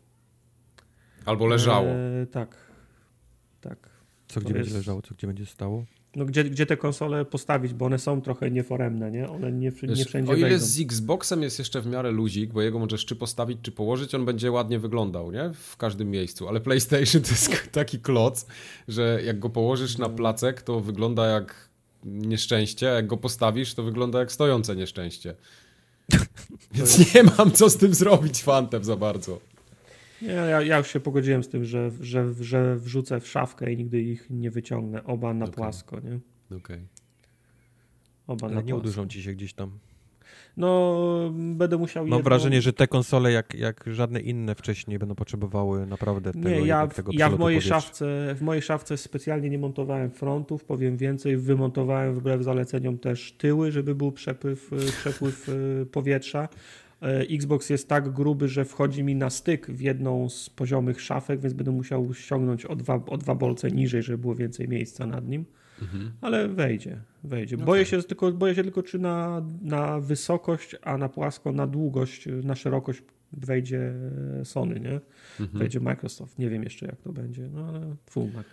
Albo leżało. Eee, tak, tak. Co, gdzie to będzie jest... leżało, co, gdzie będzie stało? No gdzie, gdzie te konsole postawić, bo one są trochę nieforemne, nie? One nie, Wiesz, nie wszędzie O ile wejdą. Z Xboxem jest jeszcze w miarę luzik, bo jego możesz czy postawić, czy położyć, on będzie ładnie wyglądał, nie? W każdym miejscu, ale PlayStation to jest taki kloc, że jak go położysz na placek, to wygląda jak nieszczęście, jak go postawisz, to wygląda jak stojące nieszczęście. Więc nie mam co z tym zrobić fantem za bardzo. Nie, ja, ja już się pogodziłem z tym, że, że, że wrzucę w szafkę i nigdy ich nie wyciągnę. Oba na okay. płasko, nie? Okej. Okay. Oba Ale na nie płasko. Udurzą ci się gdzieś tam. No, będę musiał... Mam jedno... wrażenie, że te konsole, jak, jak żadne inne wcześniej, będą potrzebowały naprawdę tego... Nie, ja, tego ja w, mojej szafce, w mojej szafce specjalnie nie montowałem frontów, powiem więcej, wymontowałem wbrew zaleceniom też tyły, żeby był przepływ, przepływ powietrza. Xbox jest tak gruby, że wchodzi mi na styk w jedną z poziomych szafek, więc będę musiał ściągnąć o dwa, o dwa bolce niżej, żeby było więcej miejsca nad nim. Mhm. Ale wejdzie, wejdzie. Okay. Boję się tylko, boję się tylko czy na, na wysokość, a na płasko, na długość, na szerokość wejdzie Sony, nie? Mhm. Wejdzie Microsoft. Nie wiem jeszcze, jak to będzie, no ale full Mac.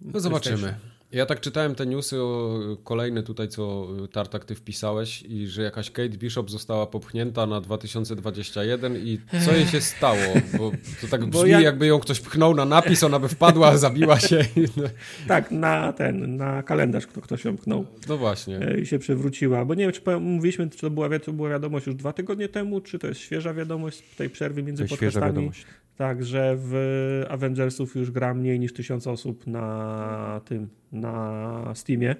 No zobaczymy. Ja tak czytałem te newsy o kolejne tutaj, co Tartak ty wpisałeś i że jakaś Kate Bishop została popchnięta na dwa tysiące dwudziesty pierwszy i co jej się stało? Bo to tak brzmi, ja... jakby ją ktoś pchnął na napis, ona by wpadła, zabiła się. Tak, na ten, na kalendarz ktoś ją pchnął. No właśnie. I się przewróciła, bo nie wiem, czy mówiliśmy, czy to była, to była wiadomość już dwa tygodnie temu, czy to jest świeża wiadomość z tej przerwy między podcastami. Tak, że w Avengersów już gra mniej niż tysiąc osób na tym, na Steamie,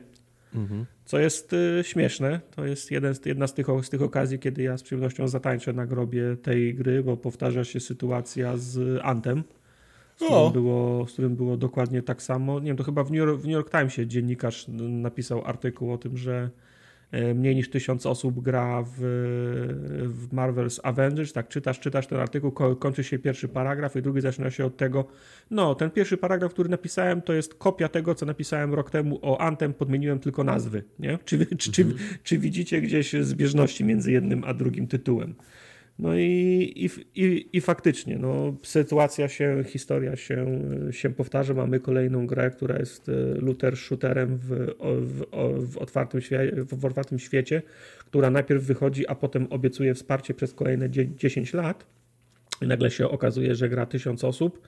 mhm. co jest y, śmieszne. To jest jeden z, jedna z tych, z tych okazji, kiedy ja z przyjemnością zatańczę na grobie tej gry, bo powtarza się sytuacja z Anthem, z którym, było, z którym było dokładnie tak samo. Nie wiem, to chyba w New York, w New York Timesie dziennikarz napisał artykuł o tym, że mniej niż tysiąc osób gra w, w Marvel's Avengers, tak czytasz, czytasz ten artykuł, kończy się pierwszy paragraf i drugi zaczyna się od tego, no ten pierwszy paragraf, który napisałem, to jest kopia tego, co napisałem rok temu o Anthem, podmieniłem tylko nazwy, nie? Czy, czy, czy, czy, czy widzicie gdzieś zbieżności między jednym a drugim tytułem? No i, i, i, i faktycznie, no, sytuacja się, historia się, się powtarza. Mamy kolejną grę, która jest looter shooterem w, w, w, otwartym świe- w otwartym świecie, która najpierw wychodzi, a potem obiecuje wsparcie przez kolejne dziesięć lat. I nagle się okazuje, że gra tysiąc osób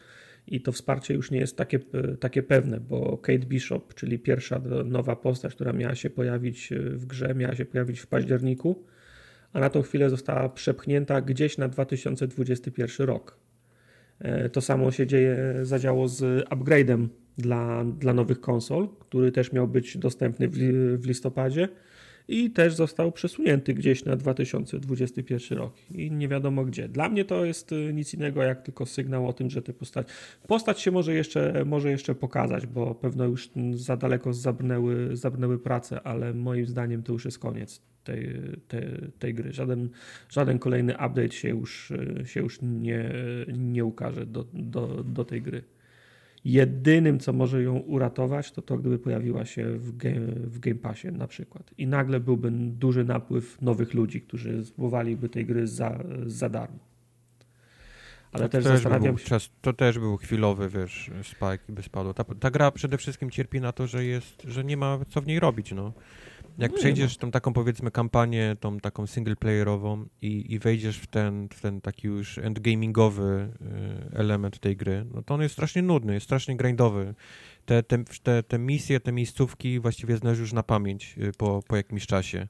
i to wsparcie już nie jest takie, takie pewne, bo Kate Bishop, czyli pierwsza nowa postać, która miała się pojawić w grze, miała się pojawić w październiku, a na tą chwilę została przepchnięta gdzieś na dwa tysiące dwudziesty pierwszy rok. To samo się dzieje, zadziało z upgrade'em dla, dla nowych konsol, który też miał być dostępny w, w listopadzie i też został przesunięty gdzieś na dwa tysiące dwudziesty pierwszy rok i nie wiadomo gdzie. Dla mnie to jest nic innego jak tylko sygnał o tym, że te postaci... Postać się może jeszcze, może jeszcze pokazać, bo pewno już za daleko zabrnęły, zabrnęły prace, ale moim zdaniem to już jest koniec tej, tej, tej gry. Żaden, żaden kolejny update się już, się już nie, nie ukaże do, do, do tej gry. Jedynym, co może ją uratować, to to, gdyby pojawiła się w game, w Game Passie na przykład. I nagle byłby duży napływ nowych ludzi, którzy spróbowaliby tej gry za, za darmo. Ale to też, też zastanawiam się... Czas, to też był chwilowy, wiesz, spike by spadło. Ta, ta gra przede wszystkim cierpi na to, że jest, że nie ma co w niej robić, no. Jak no przejdziesz tą taką, powiedzmy, kampanię, tą taką singleplayerową i, i wejdziesz w ten, w ten taki już endgamingowy element tej gry, no to on jest strasznie nudny, jest strasznie grindowy. Te, te, te, te misje, te miejscówki właściwie znasz już na pamięć po, po jakimś czasie.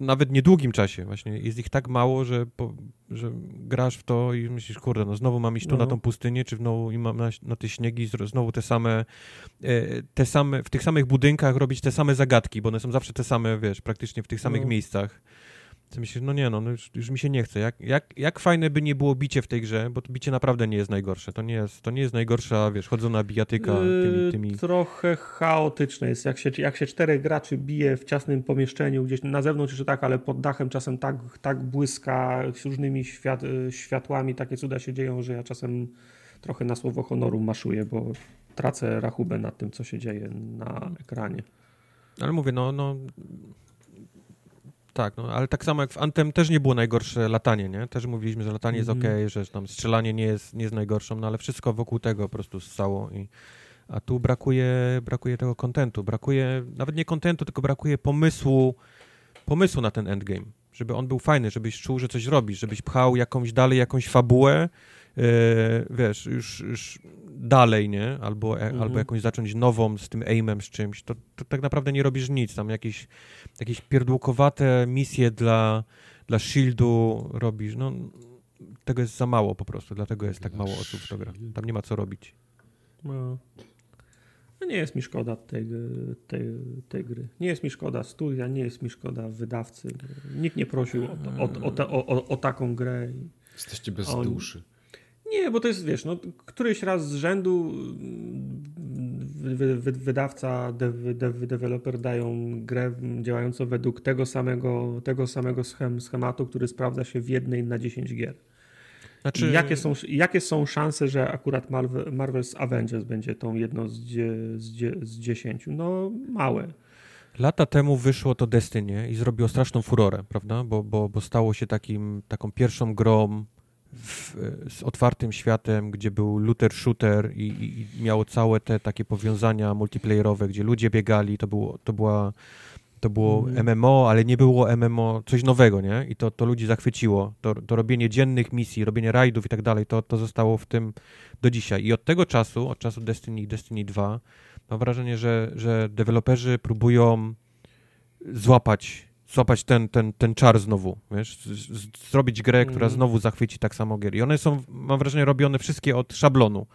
Nawet niedługim czasie właśnie. Jest ich tak mało, że, po, że grasz w to i myślisz, kurde, no znowu mam iść tu no. na tą pustynię, czy znowu mam na, na te śniegi, znowu te same, te same, w tych samych budynkach robić te same zagadki, bo one są zawsze te same, wiesz, praktycznie w tych samych no. miejscach. Ty myślisz, no nie, no, no już, już mi się nie chce. Jak, jak, jak fajne by nie było bicie w tej grze, bo to bicie naprawdę nie jest najgorsze. To nie jest, to nie jest najgorsza, wiesz, chodzona bijatyka tymi... tymi... Trochę chaotyczne jest. Jak się, jak się czterech graczy bije w ciasnym pomieszczeniu, gdzieś na zewnątrz jeszcze tak, ale pod dachem czasem tak, tak błyska z różnymi świat, światłami, takie cuda się dzieją, że ja czasem trochę na słowo honoru maszuję, bo tracę rachubę nad tym, co się dzieje na ekranie. Ale mówię, no... no... Tak, no, ale tak samo jak w Anthem też nie było najgorsze latanie, nie? Też mówiliśmy, że latanie mm-hmm. jest okej, że tam strzelanie nie jest, nie jest najgorszą, no ale wszystko wokół tego po prostu ssało i... A tu brakuje, brakuje tego kontentu, brakuje, nawet nie kontentu, tylko brakuje pomysłu, pomysłu na ten endgame, żeby on był fajny, żebyś czuł, że coś robisz, żebyś pchał jakąś dalej, jakąś fabułę, yy, wiesz, już, już dalej, nie? Albo, mm-hmm. albo jakąś zacząć nową z tym aimem, z czymś, to, to tak naprawdę nie robisz nic, tam jakieś, jakieś pierdółkowate misje dla, dla shieldu robisz, no tego jest za mało po prostu, dlatego jest tak mało osób w to gra, tam nie ma co robić. No. No nie jest mi szkoda tej, tej, tej gry. Nie jest mi szkoda studia, nie jest mi szkoda wydawcy. Nikt nie prosił o, to, o, o, ta, o, o taką grę. Jesteście bez On... duszy. Nie, bo to jest, wiesz, no, któryś raz z rzędu wy, wy, wydawca, de, de, deweloper dają grę działającą według tego samego, tego samego schem, schematu, który sprawdza się w jednej na dziesięć gier. Znaczy... Jakie, są, jakie są szanse, że akurat Marvel, Marvel's Avengers będzie tą jedną z, dzie, z, dzie, z dziesięciu? No małe. Lata temu wyszło to Destiny i zrobiło straszną furorę, prawda? Bo, bo, bo stało się takim, taką pierwszą grą w, z otwartym światem, gdzie był looter shooter i, i, i miało całe te takie powiązania multiplayerowe, gdzie ludzie biegali, to było, to była... To było M M O, ale nie było M M O, coś nowego, nie? I to, to ludzi zachwyciło. To, to robienie dziennych misji, robienie rajdów i tak dalej, to, to zostało w tym do dzisiaj. I od tego czasu, od czasu Destiny i Destiny dwa, mam wrażenie, że, że deweloperzy próbują złapać, złapać ten, ten, ten czar znowu, wiesz? Z, z, zrobić grę, która znowu zachwyci tak samo gier. I one są, mam wrażenie, robione wszystkie od szablonu.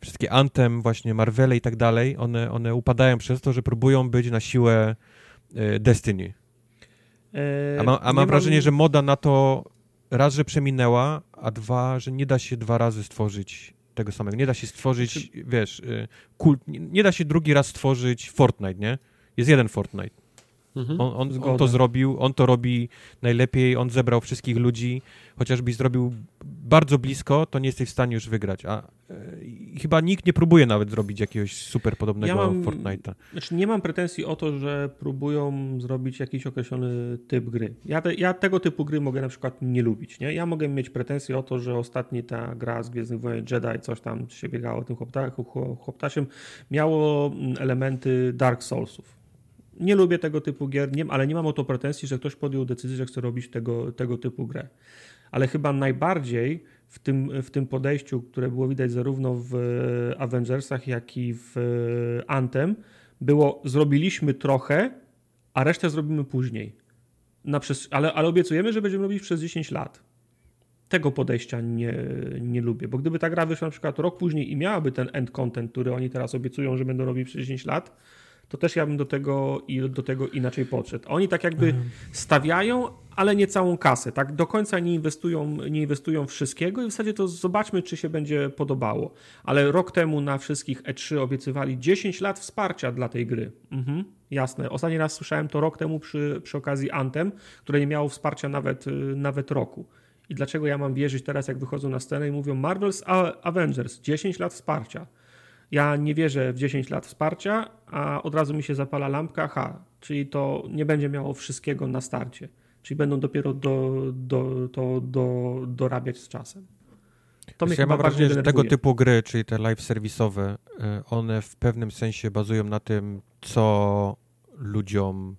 Wszystkie Anthem, właśnie Marvele i tak dalej, one, one upadają przez to, że próbują być na siłę Destiny. A, ma, a mam wrażenie, mam... że moda na to raz, że przeminęła, a dwa, że nie da się dwa razy stworzyć tego samego. Nie da się stworzyć, Czy... wiesz, kult, nie da się drugi raz stworzyć Fortnite, nie? Jest jeden Fortnite. Mhm. On, on, on to zrobił, on to robi najlepiej, on zebrał wszystkich ludzi. Chociażbyś zrobił bardzo blisko, to nie jesteś w stanie już wygrać. A e, chyba nikt nie próbuje nawet zrobić jakiegoś super podobnego ja Fortnite'a. Znaczy nie mam pretensji o to, że próbują zrobić jakiś określony typ gry. Ja, te, ja tego typu gry mogę na przykład nie lubić. Nie? Ja mogę mieć pretensje o to, że ostatni ta gra z Gwiezdnych Wojen Jedi, coś tam się biegało tym chłopta, chłoptasiem, miało elementy Dark Soulsów. Nie lubię tego typu gier, nie, ale nie mam o to pretensji, że ktoś podjął decyzję, że chce robić tego, tego typu grę. Ale chyba najbardziej w tym, w tym podejściu, które było widać zarówno w Avengersach, jak i w Anthem, było zrobiliśmy trochę, a resztę zrobimy później. Na przez, ale, ale obiecujemy, że będziemy robić przez dziesięć lat. Tego podejścia nie, nie lubię, bo gdyby ta gra wyszła na przykład rok później i miałaby ten end content, który oni teraz obiecują, że będą robić przez dziesięć lat, to też ja bym do tego, do tego inaczej podszedł. Oni tak jakby mhm. stawiają, ale nie całą kasę. Tak? Do końca nie inwestują, nie inwestują wszystkiego i w zasadzie to zobaczmy, czy się będzie podobało. Ale rok temu na wszystkich E trzy obiecywali dziesięć lat wsparcia dla tej gry. Mhm, jasne. Ostatni raz słyszałem to rok temu przy, przy okazji Anthem, które nie miało wsparcia nawet, nawet roku. I dlaczego ja mam wierzyć teraz, jak wychodzą na scenę i mówią Marvel's Avengers, dziesięć lat wsparcia. Ja nie wierzę w dziesięć lat wsparcia, a od razu mi się zapala lampka, aha, czyli to nie będzie miało wszystkiego na starcie. Czyli będą dopiero do, do, to do, dorabiać z czasem. To mnie ja mam wrażenie, że tego typu gry, czyli te live serwisowe, one w pewnym sensie bazują na tym, co ludziom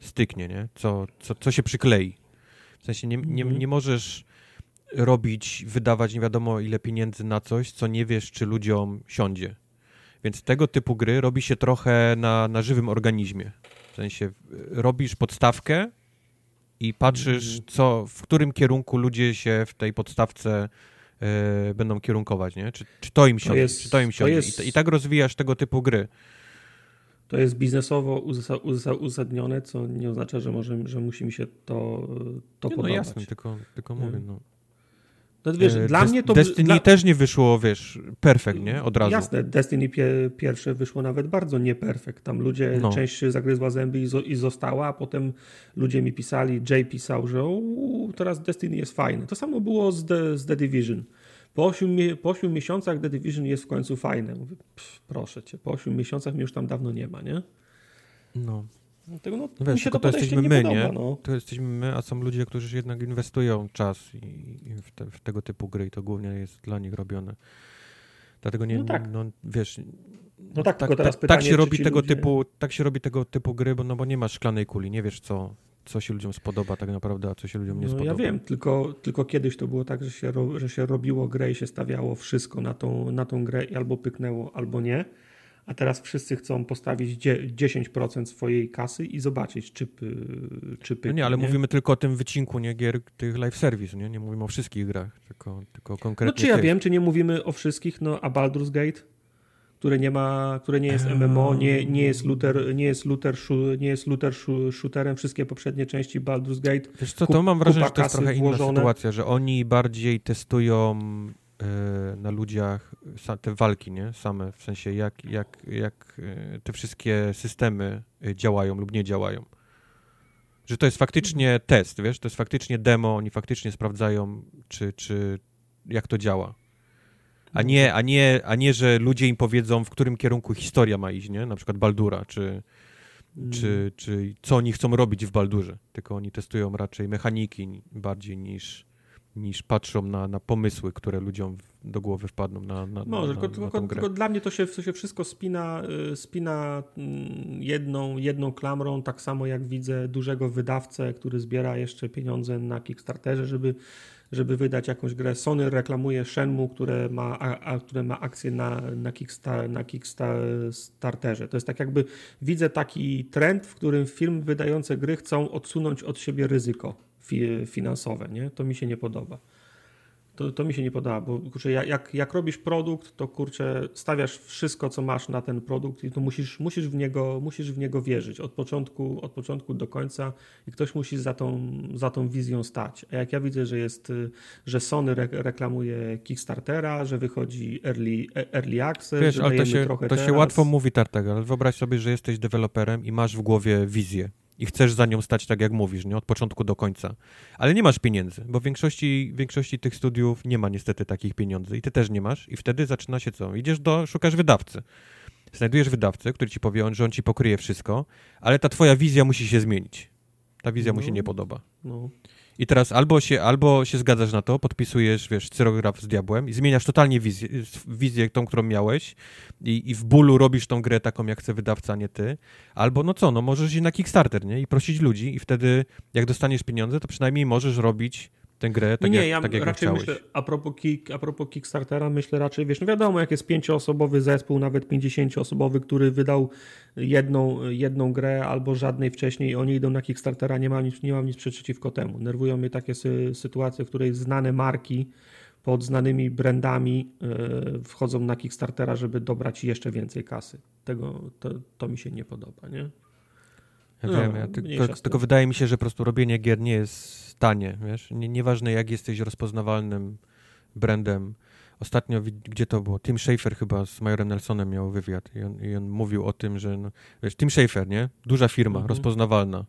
styknie, nie? Co, co, co się przyklei. W sensie nie, nie, nie możesz robić, wydawać nie wiadomo ile pieniędzy na coś, co nie wiesz, czy ludziom siądzie. Więc tego typu gry robi się trochę na, na żywym organizmie. W sensie robisz podstawkę i patrzysz, co, w którym kierunku ludzie się w tej podstawce yy, będą kierunkować, nie? Czy, czy to im siądzie, to jest, czy to im siądzie. To jest... I, I tak rozwijasz tego typu gry. To jest biznesowo uzasadnione, co nie oznacza, że, może, że musi mi się to, to nie, podobać. No jasne, tylko, tylko mówię. No. No, wiesz, e, dla Des- mnie to... Destiny dla... też nie wyszło, wiesz, perfekt, nie? Od razu. Jasne, Destiny pie- pierwsze wyszło nawet bardzo nie perfekt. Tam ludzie, no. Część zagryzła zęby i, zo- i została, a potem ludzie mi pisali, Jay pisał, że teraz Destiny jest fajny. To samo było z The, z The Division. Po ośmiu, po ośmiu miesiącach The Division jest w końcu fajne. Mówię, pff, proszę cię, po ośmiu miesiącach mnie już tam dawno nie ma, nie? No. Dlatego, no wiesz, mi się to, to jesteśmy nie my, podoba, nie? No. To jesteśmy my, a są ludzie, którzy jednak inwestują czas i, i w, te, w tego typu gry i to głównie jest dla nich robione. Dlatego nie, no tak. No, wiesz... No tak, tak, tylko teraz tak, pytanie, tak się robi tego ludzie... typu, tak się robi tego typu gry, bo, no, bo nie masz szklanej kuli, nie wiesz co... co się ludziom spodoba tak naprawdę, a co się ludziom nie no, spodoba. Ja wiem, tylko, tylko kiedyś to było tak, że się, ro, że się robiło grę i się stawiało wszystko na tą, na tą grę i albo pyknęło, albo nie. A teraz wszyscy chcą postawić dziesięć procent swojej kasy i zobaczyć, czy, czy pyknie. No nie, ale nie? Mówimy tylko o tym wycinku, nie gier tych live service, nie? Nie mówimy o wszystkich grach, tylko, tylko konkretnie. No czy ja tych. Wiem, czy nie mówimy o wszystkich, no a Baldur's Gate? Które nie ma, które nie jest M M O, nie, nie jest looter, nie jest looter, nie jest looter shooterem, wszystkie poprzednie części Baldur's Gate. Wiesz co, to mam wrażenie, że to jest trochę inna sytuacja, że oni bardziej testują y, na ludziach te walki, nie? Same, w sensie jak, jak, jak te wszystkie systemy działają lub nie działają. Że to jest faktycznie test, wiesz, to jest faktycznie demo, oni faktycznie sprawdzają, czy, czy jak to działa. A nie, a, nie, a nie, że ludzie im powiedzą, w którym kierunku historia ma iść, nie? Na przykład Baldura, czy, mm. czy, czy co oni chcą robić w Baldurze. Tylko oni testują raczej mechaniki bardziej niż, niż patrzą na, na pomysły, które ludziom do głowy wpadną na, na, Może, na, tylko, na tylko, tylko dla mnie to się, to się wszystko spina, spina jedną, jedną klamrą, tak samo jak widzę dużego wydawcę, który zbiera jeszcze pieniądze na Kickstarterze, żeby żeby wydać jakąś grę. Sony reklamuje Shenmue, które ma, a, a, które ma akcję na, na, Kickstar, na Kickstarterze. To jest tak jakby, widzę taki trend, w którym firmy wydające gry chcą odsunąć od siebie ryzyko fi, finansowe, nie? To mi się nie podoba. To, to mi się nie podoba, bo kurczę, jak, jak robisz produkt, to kurczę, stawiasz wszystko, co masz na ten produkt i to musisz, musisz, w, niego, musisz w niego wierzyć od początku, od początku do końca i ktoś musi za tą, za tą wizją stać. A jak ja widzę, że jest, że Sony re, reklamuje Kickstartera, że wychodzi Early, early Access, wiesz, że ale to się, trochę to teraz. Się łatwo mówi, Tartak, ale wyobraź sobie, że jesteś deweloperem i masz w głowie wizję. I chcesz za nią stać tak, jak mówisz, nie? Od początku do końca. Ale nie masz pieniędzy, bo w większości, w większości tych studiów nie ma niestety takich pieniędzy i ty też nie masz i wtedy zaczyna się co? Idziesz do, szukasz wydawcy. Znajdujesz wydawcę, który ci powie, że on ci pokryje wszystko, ale ta twoja wizja musi się zmienić. Ta wizja no. mu się nie podoba. No. I teraz albo się, albo się zgadzasz na to, podpisujesz, wiesz, cyrograf z diabłem i zmieniasz totalnie wizję, wizję tą, którą miałeś i, i w bólu robisz tą grę taką, jak chce wydawca, nie ty. Albo no co, no możesz iść na Kickstarter, nie? I prosić ludzi i wtedy, jak dostaniesz pieniądze, to przynajmniej możesz robić tę grę tak, nie, jak, ja tak jak raczej chciałeś. Myślę, a propos, kick, a propos Kickstartera, myślę raczej, wiesz, no wiadomo, jak jest pięcioosobowy zespół, nawet pięćdziesięcioosobowy, który wydał jedną, jedną grę albo żadnej wcześniej i oni idą na Kickstartera, nie mam nic, nie mam nic przeciwko temu. Nerwują mnie takie sy- sytuacje, w której znane marki pod znanymi brandami yy, wchodzą na Kickstartera, żeby dobrać jeszcze więcej kasy. Tego, to, to mi się nie podoba, nie? Ja no, wiem, ja ty- to, tylko wydaje mi się, że po prostu robienie gier nie jest tanie, wiesz, nie, nieważne jak jesteś rozpoznawalnym brandem. Ostatnio, gdzie to było? Tim Schafer chyba z Majorem Nelsonem miał wywiad i on, i on mówił o tym, że no, wiesz, Tim Schafer, nie? Duża firma, mhm. rozpoznawalna.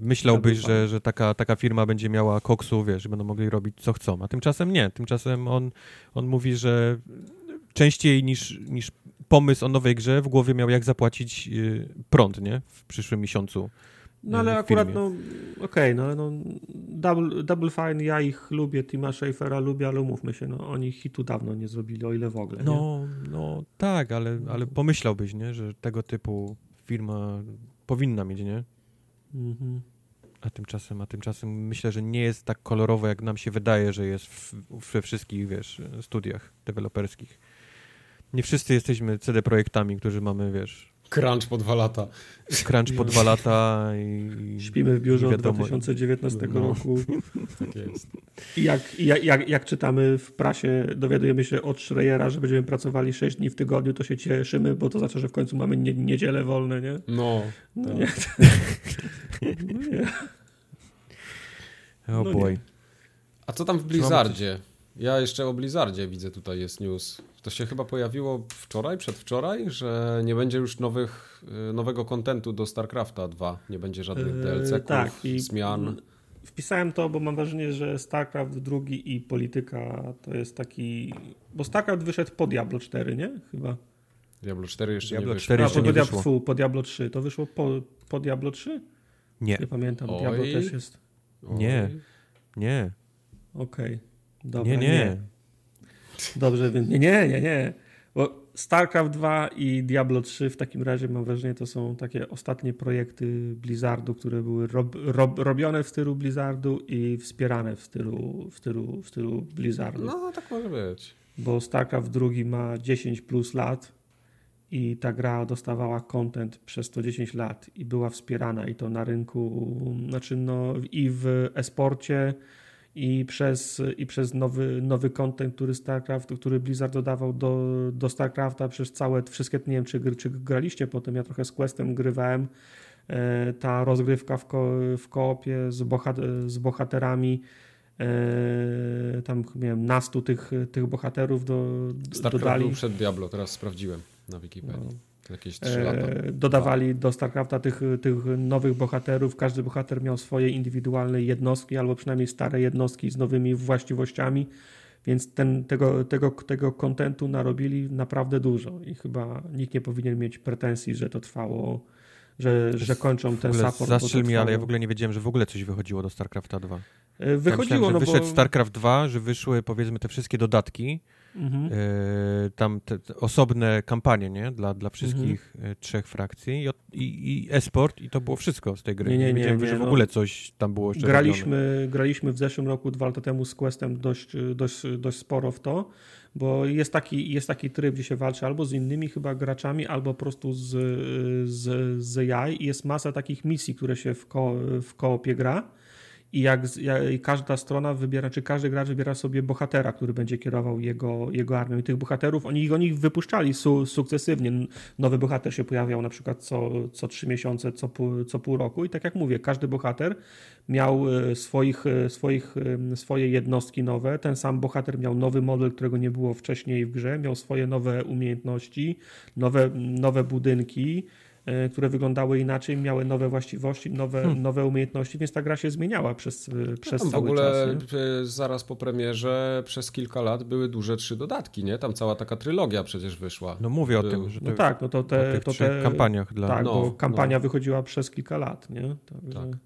myślałbyś, że, że taka, taka firma będzie miała koksu, wiesz, że będą mogli robić co chcą, a tymczasem nie. Tymczasem on, on mówi, że częściej niż, niż pomysł o nowej grze w głowie miał, jak zapłacić prąd, nie? W przyszłym miesiącu. No ale akurat, no okej, okay, no, no double, double Fine, ja ich lubię, Tima Schafera lubię, ale umówmy się, no oni hitu dawno nie zrobili, o ile w ogóle. No, nie? no tak, ale, ale pomyślałbyś, nie, że tego typu firma powinna mieć, nie? Mhm. A tymczasem, a tymczasem myślę, że nie jest tak kolorowo, jak nam się wydaje, że jest w, we wszystkich, wiesz, studiach deweloperskich. Nie wszyscy jesteśmy C D Projektami, którzy mamy, wiesz... Crunch po dwa lata. Crunch po dwa lata i... Śpimy w biurze od dwa tysiące dziewiętnastego no. roku. Tak jest. I jak, jak, jak, jak czytamy w prasie, dowiadujemy się od Schreiera, że będziemy pracowali sześć dni w tygodniu, to się cieszymy, bo to znaczy, że w końcu mamy nie, niedzielę wolne, nie? No. No nie. No nie. Oh boy. No nie. A co tam w Blizzardzie? Ja jeszcze o Blizzardzie widzę, tutaj jest news. To się chyba pojawiło wczoraj, przedwczoraj, że nie będzie już nowych, nowego kontentu do StarCrafta dwa. Nie będzie żadnych D L C-ków, tak, zmian. Wpisałem to, bo mam wrażenie, że StarCraft dwa i polityka to jest taki... Bo StarCraft wyszedł po Diablo cztery, nie? Chyba. Diablo cztery jeszcze Diablo nie wyszło. cztery jeszcze A, po, nie Diablo, wyszło. Fu, po Diablo trzy. To wyszło po, po Diablo trzy? Nie. Nie pamiętam. Oj. Diablo też jest. Oj. Nie. Nie. Okej. Okay. Dobra, nie, nie, nie. Dobrze, więc nie, nie, nie, nie. Bo StarCraft dwa i Diablo trzy w takim razie, mam wrażenie, to są takie ostatnie projekty Blizzardu, które były rob, rob, robione w stylu Blizzardu i wspierane w stylu, w stylu, w stylu Blizzardu. No, tak może być. Bo StarCraft dwa ma dziesięć plus lat i ta gra dostawała content przez to dziesięć lat i była wspierana i to na rynku, znaczy no i w e-sporcie, i przez, i przez nowy, nowy content, który StarCraft, który Blizzard dodawał do, do StarCrafta przez całe, wszystkie, nie wiem czy, czy graliście potem, ja trochę z Questem grywałem, e, ta rozgrywka w, ko, w koopie z, bohat, z bohaterami, e, tam nie wiem, nastu tych, tych bohaterów do, StarCraft dodali. Był przed Diablo, teraz sprawdziłem na Wikipedii. No. Jakieś trzy lata. Dodawali do StarCrafta tych, tych nowych bohaterów. Każdy bohater miał swoje indywidualne jednostki, albo przynajmniej stare jednostki z nowymi właściwościami, więc ten, tego, tego, tego kontentu narobili naprawdę dużo i chyba nikt nie powinien mieć pretensji, że to trwało, że, że kończą ten support. Zastrzel mi, ale ja w ogóle nie wiedziałem, że w ogóle coś wychodziło do StarCrafta dwa. Wychodziło, ja myślałem, że no wyszedł bo... StarCraft dwa, że wyszły powiedzmy te wszystkie dodatki, mhm. y, tam te, te osobne kampanie, nie? Dla, dla wszystkich mhm. trzech frakcji i, i, i e-sport i to było wszystko z tej gry. Nie, nie, nie, nie wiedziałem, nie, że w ogóle no. coś tam było jeszcze graliśmy, graliśmy w zeszłym roku, dwa lata temu z Questem dość, dość, dość sporo w to, bo jest taki, jest taki tryb, gdzie się walczy albo z innymi chyba graczami, albo po prostu z, z, z A I i jest masa takich misji, które się w, ko, w koopie gra. I jak, jak każda strona wybiera, czy każdy gracz wybiera sobie bohatera, który będzie kierował jego, jego armią. I tych bohaterów, oni, oni ich wypuszczali su, sukcesywnie. Nowy bohater się pojawiał na przykład co, co trzy miesiące, co, co pół roku. I tak jak mówię, każdy bohater miał swoich, swoich, swoje jednostki nowe. Ten sam bohater miał nowy model, którego nie było wcześniej w grze. Miał swoje nowe umiejętności, nowe, nowe budynki, które wyglądały inaczej, miały nowe właściwości, nowe, hmm. nowe umiejętności, więc ta gra się zmieniała przez, przez cały czas. W ogóle czas, zaraz po premierze przez kilka lat były duże trzy dodatki, nie? Tam cała taka trylogia przecież wyszła. No mówię o Był... tym, że no tak, no to te, to te kampaniach dla... Tak, no, bo kampania no. wychodziła przez kilka lat, nie? Także... Tak.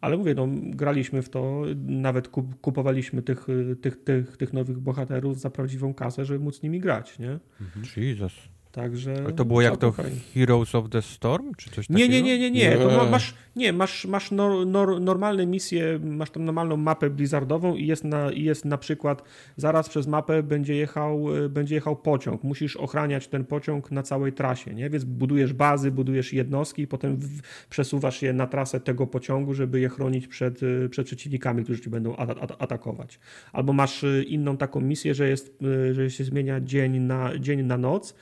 Ale mówię, no graliśmy w to, nawet kup, kupowaliśmy tych, tych, tych, tych nowych bohaterów za prawdziwą kasę, żeby móc nimi grać, nie? Mhm. Jesus. Także, ale to było jak to okay. Heroes of the Storm? Czy coś takiego? Nie, nie, nie, nie. nie. To masz, nie masz, masz nor, nor, normalne misje, masz tam normalną mapę blizzardową i jest na, jest na przykład zaraz przez mapę będzie jechał, będzie jechał pociąg. Musisz ochraniać ten pociąg na całej trasie, nie? Więc budujesz bazy, budujesz jednostki i potem w, przesuwasz je na trasę tego pociągu, żeby je chronić przed, przed przeciwnikami, którzy ci będą atakować. Albo masz inną taką misję, że, jest, że się zmienia dzień na, dzień na noc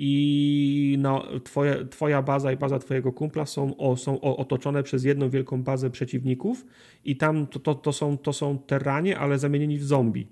i no, twoje, twoja baza i baza twojego kumpla są, o, są otoczone przez jedną wielką bazę przeciwników i tam to, to, to, są, to są terranie, ale zamienieni w zombie.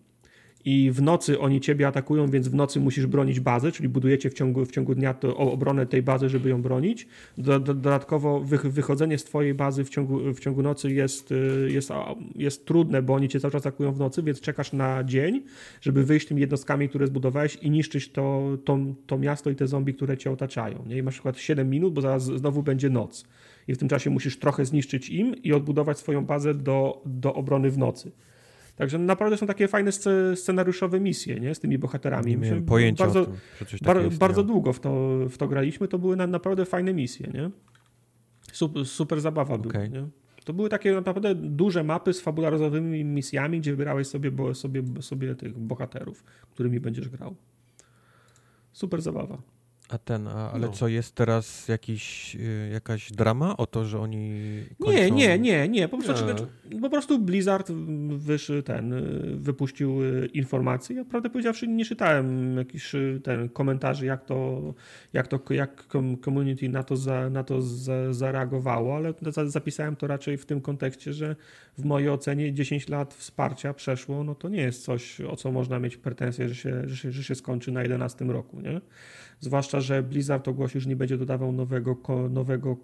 i w nocy oni ciebie atakują, więc w nocy musisz bronić bazy, czyli budujecie w ciągu, w ciągu dnia to obronę tej bazy, żeby ją bronić. Dodatkowo wychodzenie z twojej bazy w ciągu, w ciągu nocy jest, jest, jest trudne, bo oni cię cały czas atakują w nocy, więc czekasz na dzień, żeby wyjść tymi jednostkami, które zbudowałeś i niszczyć to, to, to miasto i te zombie, które cię otaczają. Nie? I masz na przykład siedem minut, bo zaraz znowu będzie noc. I w tym czasie musisz trochę zniszczyć im i odbudować swoją bazę do, do obrony w nocy. Także naprawdę są takie fajne scenariuszowe misje, nie? Z tymi bohaterami. Nie miałem pojęcia bardzo, o tym, że coś takiego istniało. Bardzo długo w to, w to graliśmy, to były naprawdę fajne misje, nie? Super, super zabawa okay. była, nie? To były takie naprawdę duże mapy z fabularyzowymi misjami, gdzie wybierałeś sobie, bo, sobie, sobie tych bohaterów, którymi będziesz grał. Super zabawa. A ten, a, ale no. co, jest teraz jakiś, jakaś drama o to, że oni kończą... Nie, nie, nie, nie. Po prostu, nie. Po prostu Blizzard wysz, ten, wypuścił informacje. Ja prawdę powiedziawszy nie czytałem jakichś ten, komentarzy, jak to, jak to, jak community na to, za, na to za, zareagowało, ale zapisałem to raczej w tym kontekście, że w mojej ocenie dziesięć lat wsparcia przeszło, no to nie jest coś, o co można mieć pretensje, że się, że się, że się skończy na jedenastym roku, nie? Zwłaszcza, że Blizzard ogłosił, że nie będzie dodawał nowego, nowego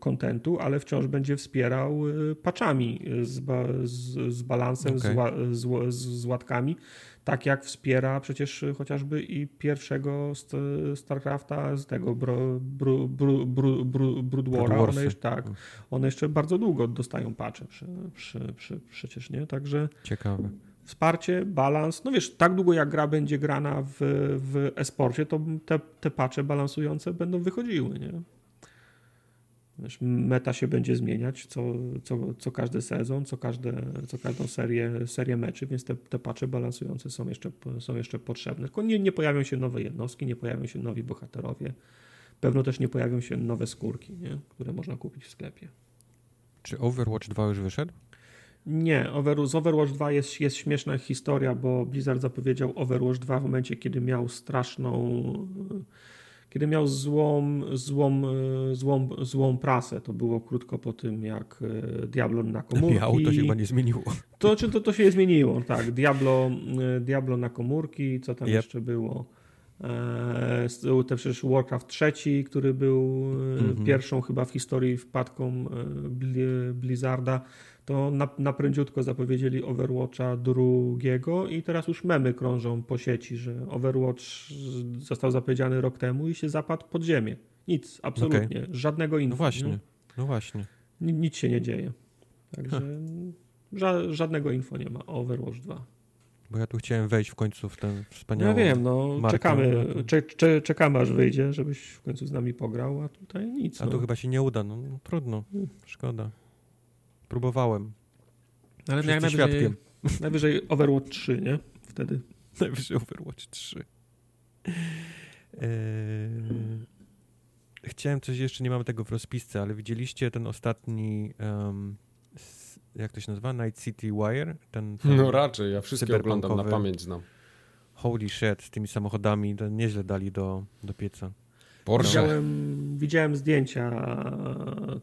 kontentu, ale wciąż będzie wspierał patchami z, z, z balansem, okay. z, z, z łatkami, tak jak wspiera przecież chociażby i pierwszego StarCrafta z tego bro, bro, bro, bro, bro, Broodwara. One, tak, one jeszcze bardzo długo dostają patche przy, przy, przy, przecież, nie? Także... Ciekawe. Wsparcie, balans, no wiesz, tak długo jak gra będzie grana w, w e-sporcie, to te, te patche balansujące będą wychodziły, nie? Wiesz, meta się będzie zmieniać co, co, co każdy sezon, co, każde, co każdą serię, serię meczy, więc te, te patche balansujące są jeszcze, są jeszcze potrzebne. Tylko nie, nie pojawią się nowe jednostki, nie pojawią się nowi bohaterowie, pewno też nie pojawią się nowe skórki, nie? Które można kupić w sklepie. Czy Overwatch dwa już wyszedł? Nie, z Overwatch dwa jest, jest śmieszna historia, bo Blizzard zapowiedział Overwatch dwa w momencie, kiedy miał straszną, kiedy miał złą, złą, złą, złą prasę. To było krótko po tym, jak Diablo na komórki... Miał, to się chyba nie zmieniło. To, czy to, to się zmieniło, tak. Diablo, Diablo na komórki, co tam yep. jeszcze było... Te przecież Warcraft trzy, który był mm-hmm. pierwszą chyba w historii wpadką Blizzarda, to naprędziutko zapowiedzieli Overwatcha drugiego i teraz już memy krążą po sieci, że Overwatch został zapowiedziany rok temu i się zapadł pod ziemię. Nic, absolutnie. Okay. Żadnego info. No właśnie, no, no właśnie. Nic się nie dzieje. Także ża- żadnego info nie ma o Overwatch dwa. Bo ja tu chciałem wejść w końcu w ten wspaniały. Ja wiem, no markę. czekamy, cze, cze, czekamy aż wyjdzie, żebyś w końcu z nami pograł, a tutaj nic. A no. tu chyba się nie uda, no, no trudno, szkoda. Próbowałem. Ale najwyżej, świadkiem. Najwyżej Overwatch trzy, nie? Wtedy. Najwyżej Overwatch trzy. Eee... Chciałem coś jeszcze, nie mamy tego w rozpisce, ale widzieliście ten ostatni... Um... Jak to się nazywa? Night City Wire? Ten, ten no raczej, ja wszystkie oglądam, na pamięć znam. Holy shit, z tymi samochodami to nieźle dali do, do pieca. Porsche. Widziałem, widziałem zdjęcia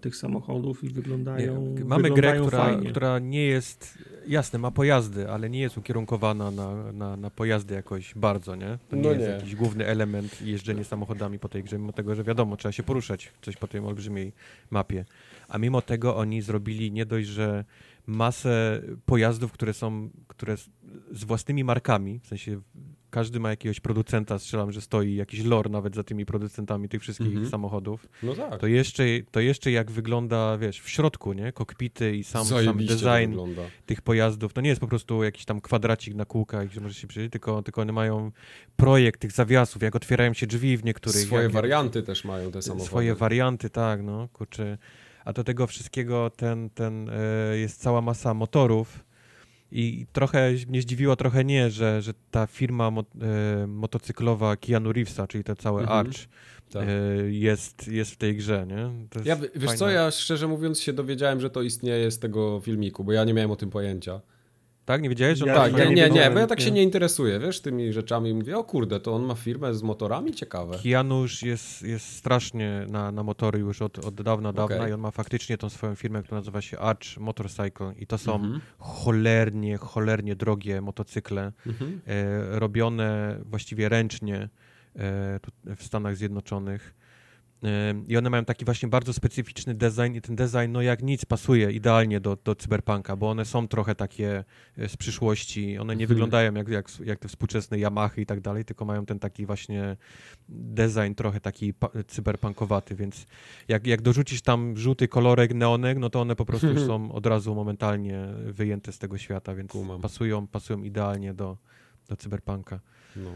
tych samochodów i wyglądają nie, mamy wyglądają grę, która, która nie jest, jasne, ma pojazdy, ale nie jest ukierunkowana na, na, na pojazdy jakoś bardzo, nie? To nie no jest nie. jakiś główny element jeżdżenie samochodami po tej grze, mimo tego, że wiadomo, trzeba się poruszać coś po tej olbrzymiej mapie. A mimo tego oni zrobili nie dość, że masę pojazdów, które są, które z własnymi markami, w sensie każdy ma jakiegoś producenta, strzelam, że stoi jakiś lore nawet za tymi producentami tych wszystkich mm-hmm. samochodów. No tak. To jeszcze, to jeszcze jak wygląda, wiesz, w środku, nie? Kokpity i sam, sam design tych pojazdów. To nie jest po prostu jakiś tam kwadracik na kółkach, gdzie możesz się przyjrzeć, tylko, tylko one mają projekt tych zawiasów, jak otwierają się drzwi w niektórych. Swoje jak, warianty jak, też mają te samochody. Swoje warianty, tak, no, kurczę. A do tego wszystkiego ten, ten y, jest cała masa motorów i trochę mnie zdziwiło, trochę nie, że, że ta firma mo, y, motocyklowa Keanu Reevesa, czyli to całe mhm. Arch, tak. y, jest, jest w tej grze, nie? To jest ja, wiesz fajne. Co, ja szczerze mówiąc się dowiedziałem, że to istnieje z tego filmiku, bo ja nie miałem o tym pojęcia. Tak? Nie wiedziałeś? Że ja tak, ja nie, nie, nie, bo ja tak się nie interesuję, wiesz, tymi rzeczami. Mówię, o kurde, to on ma firmę z motorami? Ciekawe. Keanu już jest, jest strasznie na, na motory już od, od dawna, dawna okay. I on ma faktycznie tą swoją firmę, która nazywa się Arch Motorcycle i to są mm-hmm. cholernie, cholernie drogie motocykle, mm-hmm. e, robione właściwie ręcznie e, w Stanach Zjednoczonych. I one mają taki właśnie bardzo specyficzny design i ten design, no jak nic, pasuje idealnie do, do cyberpunka, bo one są trochę takie z przyszłości, one nie mhm. wyglądają jak, jak, jak te współczesne Yamaha i tak dalej, tylko mają ten taki właśnie design trochę taki pa- cyberpunkowaty, więc jak, jak dorzucisz tam żółty kolorek, neonek, no to one po prostu mhm. są od razu momentalnie wyjęte z tego świata, więc Kumam. pasują pasują idealnie do, do cyberpunka. No.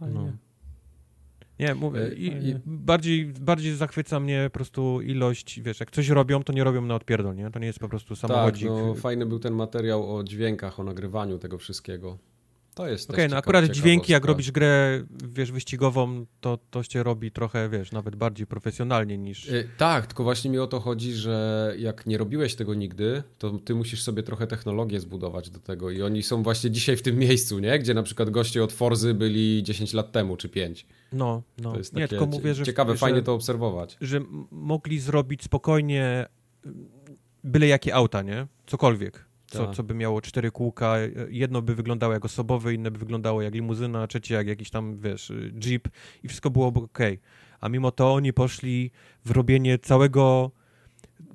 no. Nie, mówię, i, i bardziej, bardziej zachwyca mnie po prostu ilość, wiesz, jak coś robią, to nie robią na odpierdol, nie? To nie jest po prostu samochodzik. Tak, no, fajny był ten materiał o dźwiękach, o nagrywaniu tego wszystkiego. To jest Okej, okay, no ciekawa, akurat dźwięki, jak robisz grę, wiesz, wyścigową, to, to się robi trochę, wiesz, nawet bardziej profesjonalnie niż... Yy, tak, tylko właśnie mi o to chodzi, że jak nie robiłeś tego nigdy, to ty musisz sobie trochę technologię zbudować do tego i oni są właśnie dzisiaj w tym miejscu, nie? Gdzie na przykład goście od Forzy byli dziesięć lat temu, czy pięć. No, no. To jest takie nie, tylko mówię, że ciekawe, w, fajnie że, to obserwować. Że mogli zrobić spokojnie byle jakie auta, nie? Cokolwiek. Co, co by miało cztery kółka, jedno by wyglądało jak osobowe, inne by wyglądało jak limuzyna, trzecie jak jakiś tam, wiesz, jeep i wszystko byłoby okej. Okay. A mimo to oni poszli w robienie całego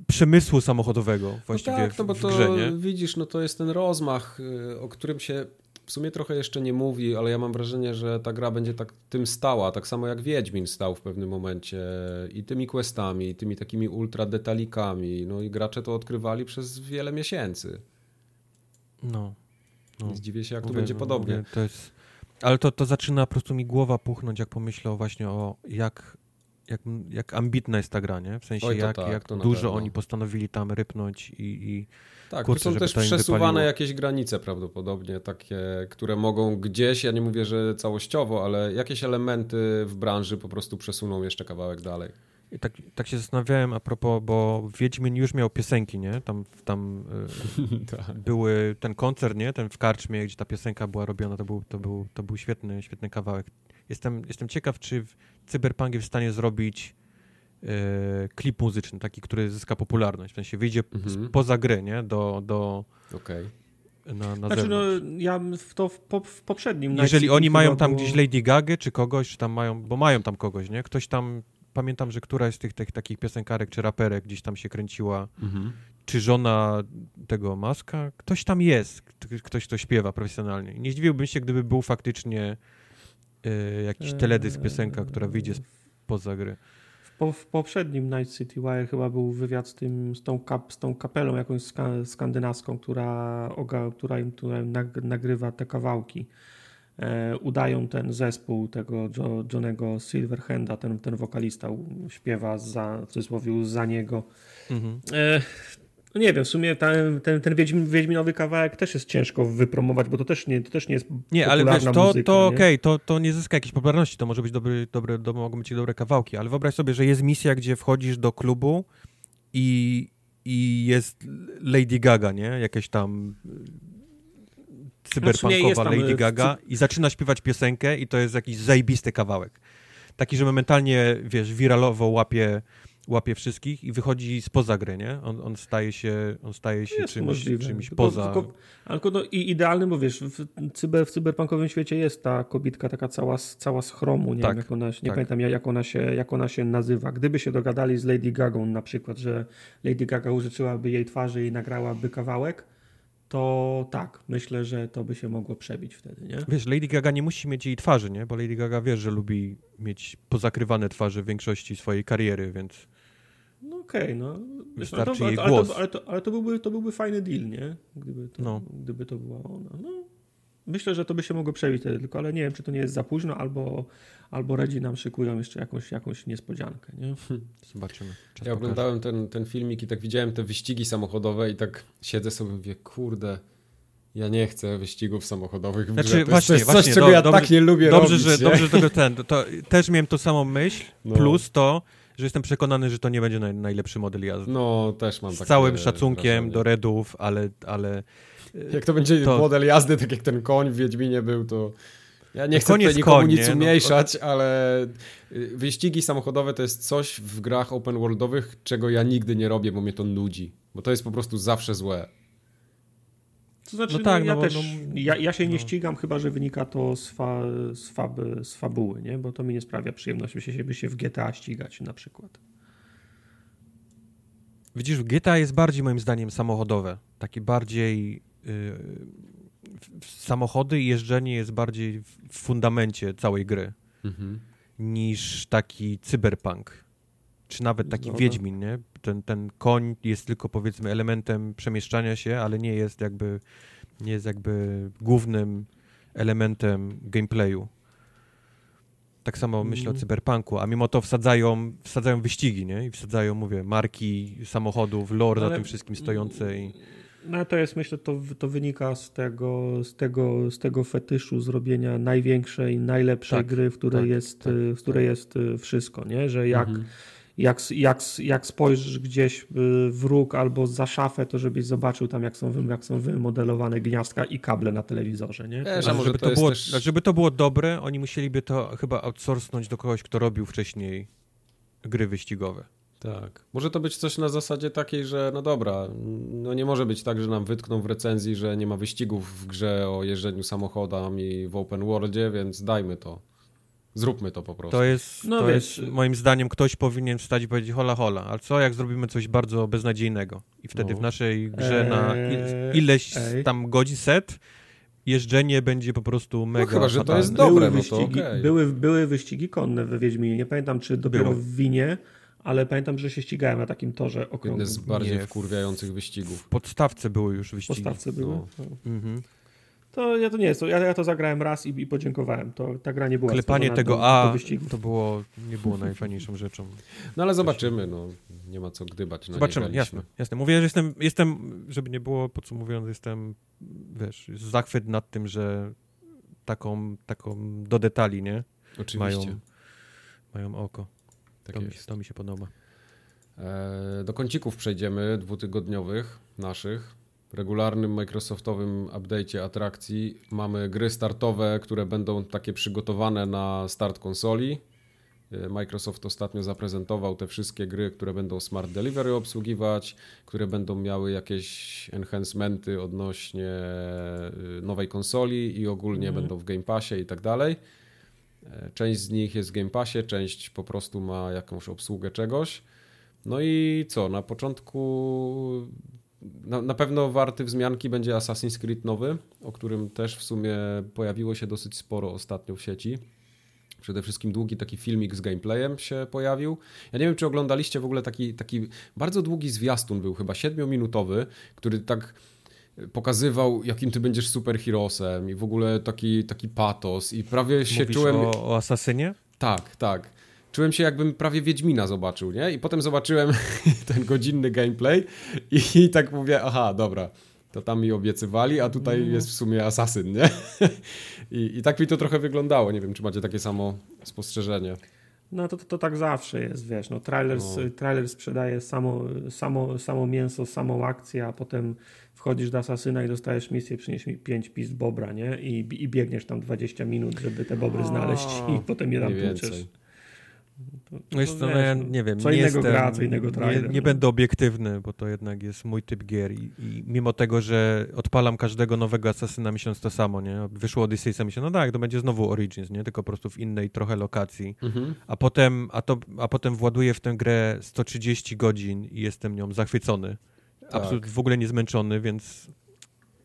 przemysłu samochodowego właściwie no tak, no bo w grze, nie? To, widzisz, no to jest ten rozmach, o którym się w sumie trochę jeszcze nie mówi, ale ja mam wrażenie, że ta gra będzie tak tym stała, tak samo jak Wiedźmin stał w pewnym momencie i tymi questami, i tymi takimi ultra detalikami, no i gracze to odkrywali przez wiele miesięcy. No, no. Zdziwię się, jak mówię, tu będzie podobnie. Mówię, to jest... Ale to, to zaczyna po prostu mi głowa puchnąć, jak pomyślę właśnie o jak, jak, jak ambitna jest ta gra, nie? W sensie Oj, jak, tak, jak dużo oni postanowili tam rypnąć i... i... Tak, kurczę, to są też przesuwane jakieś granice prawdopodobnie, takie, które mogą gdzieś, ja nie mówię, że całościowo, ale jakieś elementy w branży po prostu przesuną jeszcze kawałek dalej. I tak, tak się zastanawiałem a propos, bo Wiedźmin już miał piosenki, nie? Tam, tam y, były ten koncert, nie? Ten w karczmie, gdzie ta piosenka była robiona, to był, to był, to był świetny, świetny kawałek. Jestem, jestem ciekaw, czy Cyberpunk jest w stanie zrobić y, klip muzyczny, taki, który zyska popularność. W sensie wyjdzie mhm. poza grę, nie? Do... do okay. Na, na znaczy, no, ja w to w, po, w poprzednim... Jeżeli oni mają tam było... gdzieś Lady Gagę, czy kogoś, czy tam mają... Bo mają tam kogoś, nie? Ktoś tam... Pamiętam, że któraś z tych, tych takich piosenkarek czy raperek gdzieś tam się kręciła, mhm. czy żona tego Maska, ktoś tam jest, ktoś to śpiewa profesjonalnie. Nie zdziwiłbym się, gdyby był faktycznie y, jakiś teledysk, piosenka, która wyjdzie poza gry. W, po, w poprzednim Night City Wire chyba był wywiad z, tym, z, tą, kap, z tą kapelą jakąś ska, skandynawską, która, oga, która im która nagrywa te kawałki. Udają ten zespół tego Johnego Silverhanda, ten, ten wokalista śpiewa za, w cudzysłowie za niego. Mhm. E, nie wiem, w sumie ten, ten, ten Wiedźmin, Wiedźminowy kawałek też jest ciężko wypromować, bo to też nie, to też nie jest nie, ale wiesz, to, muzyka, to okej, okay, to, to nie zyska jakiejś popularności, to może być dobry, dobre, to mogą być dobre kawałki, ale wyobraź sobie, że jest misja, gdzie wchodzisz do klubu i, i jest Lady Gaga, nie? Jakieś tam... cyberpunkowa no Lady Gaga w... i zaczyna śpiewać piosenkę i to jest jakiś zajebisty kawałek. Taki, że momentalnie, wiesz, wiralowo łapie, łapie wszystkich i wychodzi spoza gry, nie? On, on staje się, on staje się czymś, czymś poza. Tylko, tylko no, i idealnym, bo wiesz, w, cyber, w cyberpunkowym świecie jest ta kobitka taka cała, cała z chromu, nie tak, wiem, jak ona, nie tak. pamiętam jak ona, się, jak ona się nazywa. Gdyby się dogadali z Lady Gagą na przykład, że Lady Gaga użyczyłaby jej twarzy i nagrałaby kawałek, to tak, myślę, że to by się mogło przebić wtedy, nie? Wiesz, Lady Gaga nie musi mieć jej twarzy, nie? Bo Lady Gaga wie, że lubi mieć pozakrywane twarze w większości swojej kariery, więc... No okej, okay, no. Wystarczy no to, jej głos. Ale, to, ale, to, ale to, byłby, to byłby fajny deal, nie? Gdyby to, no. gdyby to była ona. No, myślę, że to by się mogło przebić wtedy, tylko ale nie wiem, czy to nie jest za późno, albo, albo Redzi nam szykują jeszcze jakąś, jakąś niespodziankę, nie? Zobaczymy. Czas ja oglądałem ten, ten filmik i tak widziałem te wyścigi samochodowe i tak siedzę sobie i mówię, kurde, ja nie chcę wyścigów samochodowych w grze. Znaczy, to właśnie, jest coś, właśnie, czego do, ja dobrze, tak nie lubię dobrze, robić. Że, dobrze, że tego ten, to, też miałem tą samą myśl, no. plus to, że jestem przekonany, że to nie będzie naj, najlepszy model jazdy. No, też mam Z takie całym szacunkiem wrażenie. Do Redów, ale, ale... Jak to będzie to... model jazdy, tak jak ten koń w Wiedźminie był, to... Ja nie chcę tutaj nikomu konie, nic umniejszać, no to... ale wyścigi samochodowe to jest coś w grach open worldowych, czego ja nigdy nie robię, bo mnie to nudzi. Bo to jest po prostu zawsze złe. To znaczy, no tak, no, ja, no, też, no, ja, ja się no. nie ścigam, chyba że wynika to z, fa, z, fab, z fabuły, nie? Bo to mi nie sprawia przyjemności, się, by się w G T A ścigać na przykład. Widzisz, G T A jest bardziej moim zdaniem samochodowe. Takie bardziej... Yy... samochody i jeżdżenie jest bardziej w fundamencie całej gry mhm. niż taki cyberpunk, czy nawet taki Zgoda. Wiedźmin, nie? Ten, ten koń jest tylko powiedzmy elementem przemieszczania się, ale nie jest jakby, nie jest jakby głównym elementem gameplayu. Tak samo myślę mhm. o cyberpunku, a mimo to wsadzają, wsadzają wyścigi, nie? I wsadzają, mówię, marki samochodów, lore ale... za tym wszystkim stojące i... No to jest, myślę, to, to wynika z tego, z, tego, z tego fetyszu zrobienia największej, najlepszej tak, gry, w której, tak, jest, tak, w której tak. jest wszystko, nie? Że jak, mhm. jak, jak, jak spojrzysz gdzieś w róg albo za szafę, to żebyś zobaczył tam, jak są, jak są wymodelowane gniazdka i kable na telewizorze, nie? Też, żeby, to to było, też... żeby to było dobre, oni musieliby to chyba outsourcnąć do kogoś, kto robił wcześniej gry wyścigowe. Tak. Może to być coś na zasadzie takiej, że no dobra, no nie może być tak, że nam wytkną w recenzji, że nie ma wyścigów w grze o jeżdżeniu samochodami w open worldzie, więc dajmy to. Zróbmy to po prostu. To jest, no to wiesz, jest moim zdaniem ktoś powinien wstać i powiedzieć hola hola, ale co jak zrobimy coś bardzo beznadziejnego i wtedy no. w naszej grze eee, na ileś eee. tam godzin set jeżdżenie będzie po prostu mega. No chyba, że fatalne. To jest dobre, były wyścigi, no to okay. były, były wyścigi konne we Wiedźminie, nie pamiętam czy dopiero Było. w Winie, ale pamiętam, że się ścigałem na takim torze okrągłym. Jeden z bardziej wkurwiających wyścigów. W podstawce były już wyścigi. W podstawce były. No. No. Mhm. To ja to nie jest. Ja, ja to zagrałem raz i, i podziękowałem. To, ta gra nie była... Klepanie tego do, A do to było, nie było najfajniejszą rzeczą. No ale zobaczymy. No. Nie ma co gdybać. Na zobaczymy, jasne, jasne. Mówię, że jestem, jestem, żeby nie było podsumowując, jestem, wiesz, zachwyt nad tym, że taką, taką do detali, nie? Oczywiście. Mają, mają oko. Tak to, mi, to mi się podoba. E, do kącików przejdziemy dwutygodniowych naszych. W regularnym Microsoftowym update'cie atrakcji mamy gry startowe, które będą takie przygotowane na start konsoli. E, Microsoft ostatnio zaprezentował te wszystkie gry, które będą Smart Delivery obsługiwać, które będą miały jakieś enhancementy odnośnie nowej konsoli i ogólnie mm. będą w Game Passie i tak dalej. Część z nich jest w Game Passie, część po prostu ma jakąś obsługę czegoś. No i co, na początku na, na pewno warty wzmianki będzie Assassin's Creed nowy, o którym też w sumie pojawiło się dosyć sporo ostatnio w sieci. Przede wszystkim długi taki filmik z gameplayem się pojawił. Ja nie wiem, czy oglądaliście w ogóle taki, taki bardzo długi zwiastun był, chyba siedmiominutowy, który tak... pokazywał, jakim ty będziesz superherosem i w ogóle taki, taki patos i prawie się Mówisz czułem... o, o Asasynie? Tak, tak. Czułem się, jakbym prawie Wiedźmina zobaczył, nie? I potem zobaczyłem ten godzinny gameplay i, i tak mówię, aha, dobra, to tam mi obiecywali, a tutaj mm. jest w sumie Asasyn, nie? I, I tak mi to trochę wyglądało. Nie wiem, czy macie takie samo spostrzeżenie. No to, to, to tak zawsze jest, wiesz, no trailer, no. trailer sprzedaje samo, samo, samo mięso, samą akcję, a potem wchodzisz do Asasyna i dostajesz misję, przynieś mi pięć pis bobra, nie? I, i biegniesz tam dwadzieścia minut, żeby te bobry znaleźć o, i potem je tam tłuczesz. To, to wiesz, to, no ja nie wiem, co nie innego jestem, gra, co innego trailer. Nie, nie no. będę obiektywny, bo to jednak jest mój typ gier i, i mimo tego, że odpalam każdego nowego Asasyna myśląc to samo, nie? Wyszło Odyssey, myślę, no tak, to będzie znowu Origins, nie? Tylko po prostu w innej trochę lokacji. Mhm. A potem, a to, a potem właduję w tę grę sto trzydzieści godzin i jestem nią zachwycony. Tak. Absolutnie w ogóle nie zmęczony, więc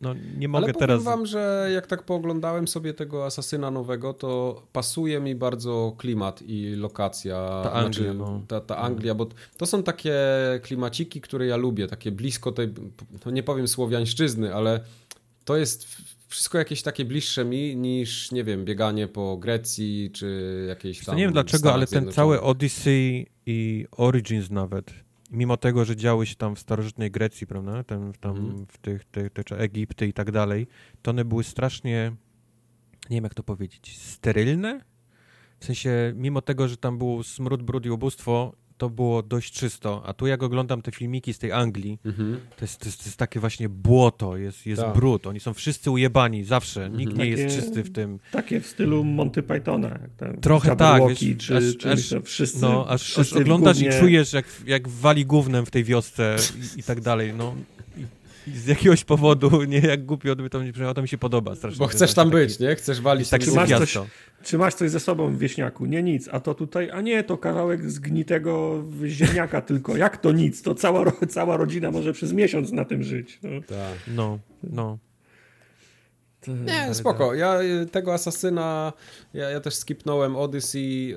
no, nie mogę Ale powiem teraz... wam, że jak tak pooglądałem sobie tego Asasyna nowego, to pasuje mi bardzo klimat i lokacja. Ta Anglia. Znaczy, no. ta, ta Anglia, bo to są takie klimaciki, które ja lubię, takie blisko tej, no nie powiem słowiańszczyzny, ale to jest wszystko jakieś takie bliższe mi niż, nie wiem, bieganie po Grecji, czy jakiejś tam... Nie wiem dlaczego, ale ten cały Odyssey i Origins nawet... Mimo tego, że działy się tam w starożytnej Grecji, prawda, tam, tam mm. w tych, tych, tych Egipty i tak dalej, to one były strasznie, nie wiem jak to powiedzieć, sterylne? W sensie, mimo tego, że tam był smród, brud i ubóstwo, to było dość czysto, a tu jak oglądam te filmiki z tej Anglii, mhm. to, jest, to, jest, to jest takie właśnie błoto, jest, jest tak. brud, oni są wszyscy ujebani, zawsze, mhm. nikt nie takie, jest czysty w tym. Takie w stylu Monty Pythona. Trochę tak, wiesz, czy, aż, czy aż, wszyscy, no, aż, wszyscy aż oglądasz gównie... i czujesz, jak, jak wali gównem w tej wiosce i, i tak dalej, no. I z jakiegoś powodu, nie, jak głupio by tam nie przyjechał, to mi się podoba strasznie. Bo chcesz tam być, taki, nie? Chcesz walić. Tak, czy, masz coś, czy masz coś ze sobą w wieśniaku? Nie, nic. A to tutaj, a nie, to kawałek zgnitego ziemniaka tylko. Jak to nic? To cała, cała rodzina może przez miesiąc na tym żyć. No. Tak. No, no. Nie, spoko. Ja tego Asasyna, ja, ja też skipnąłem Odyssey,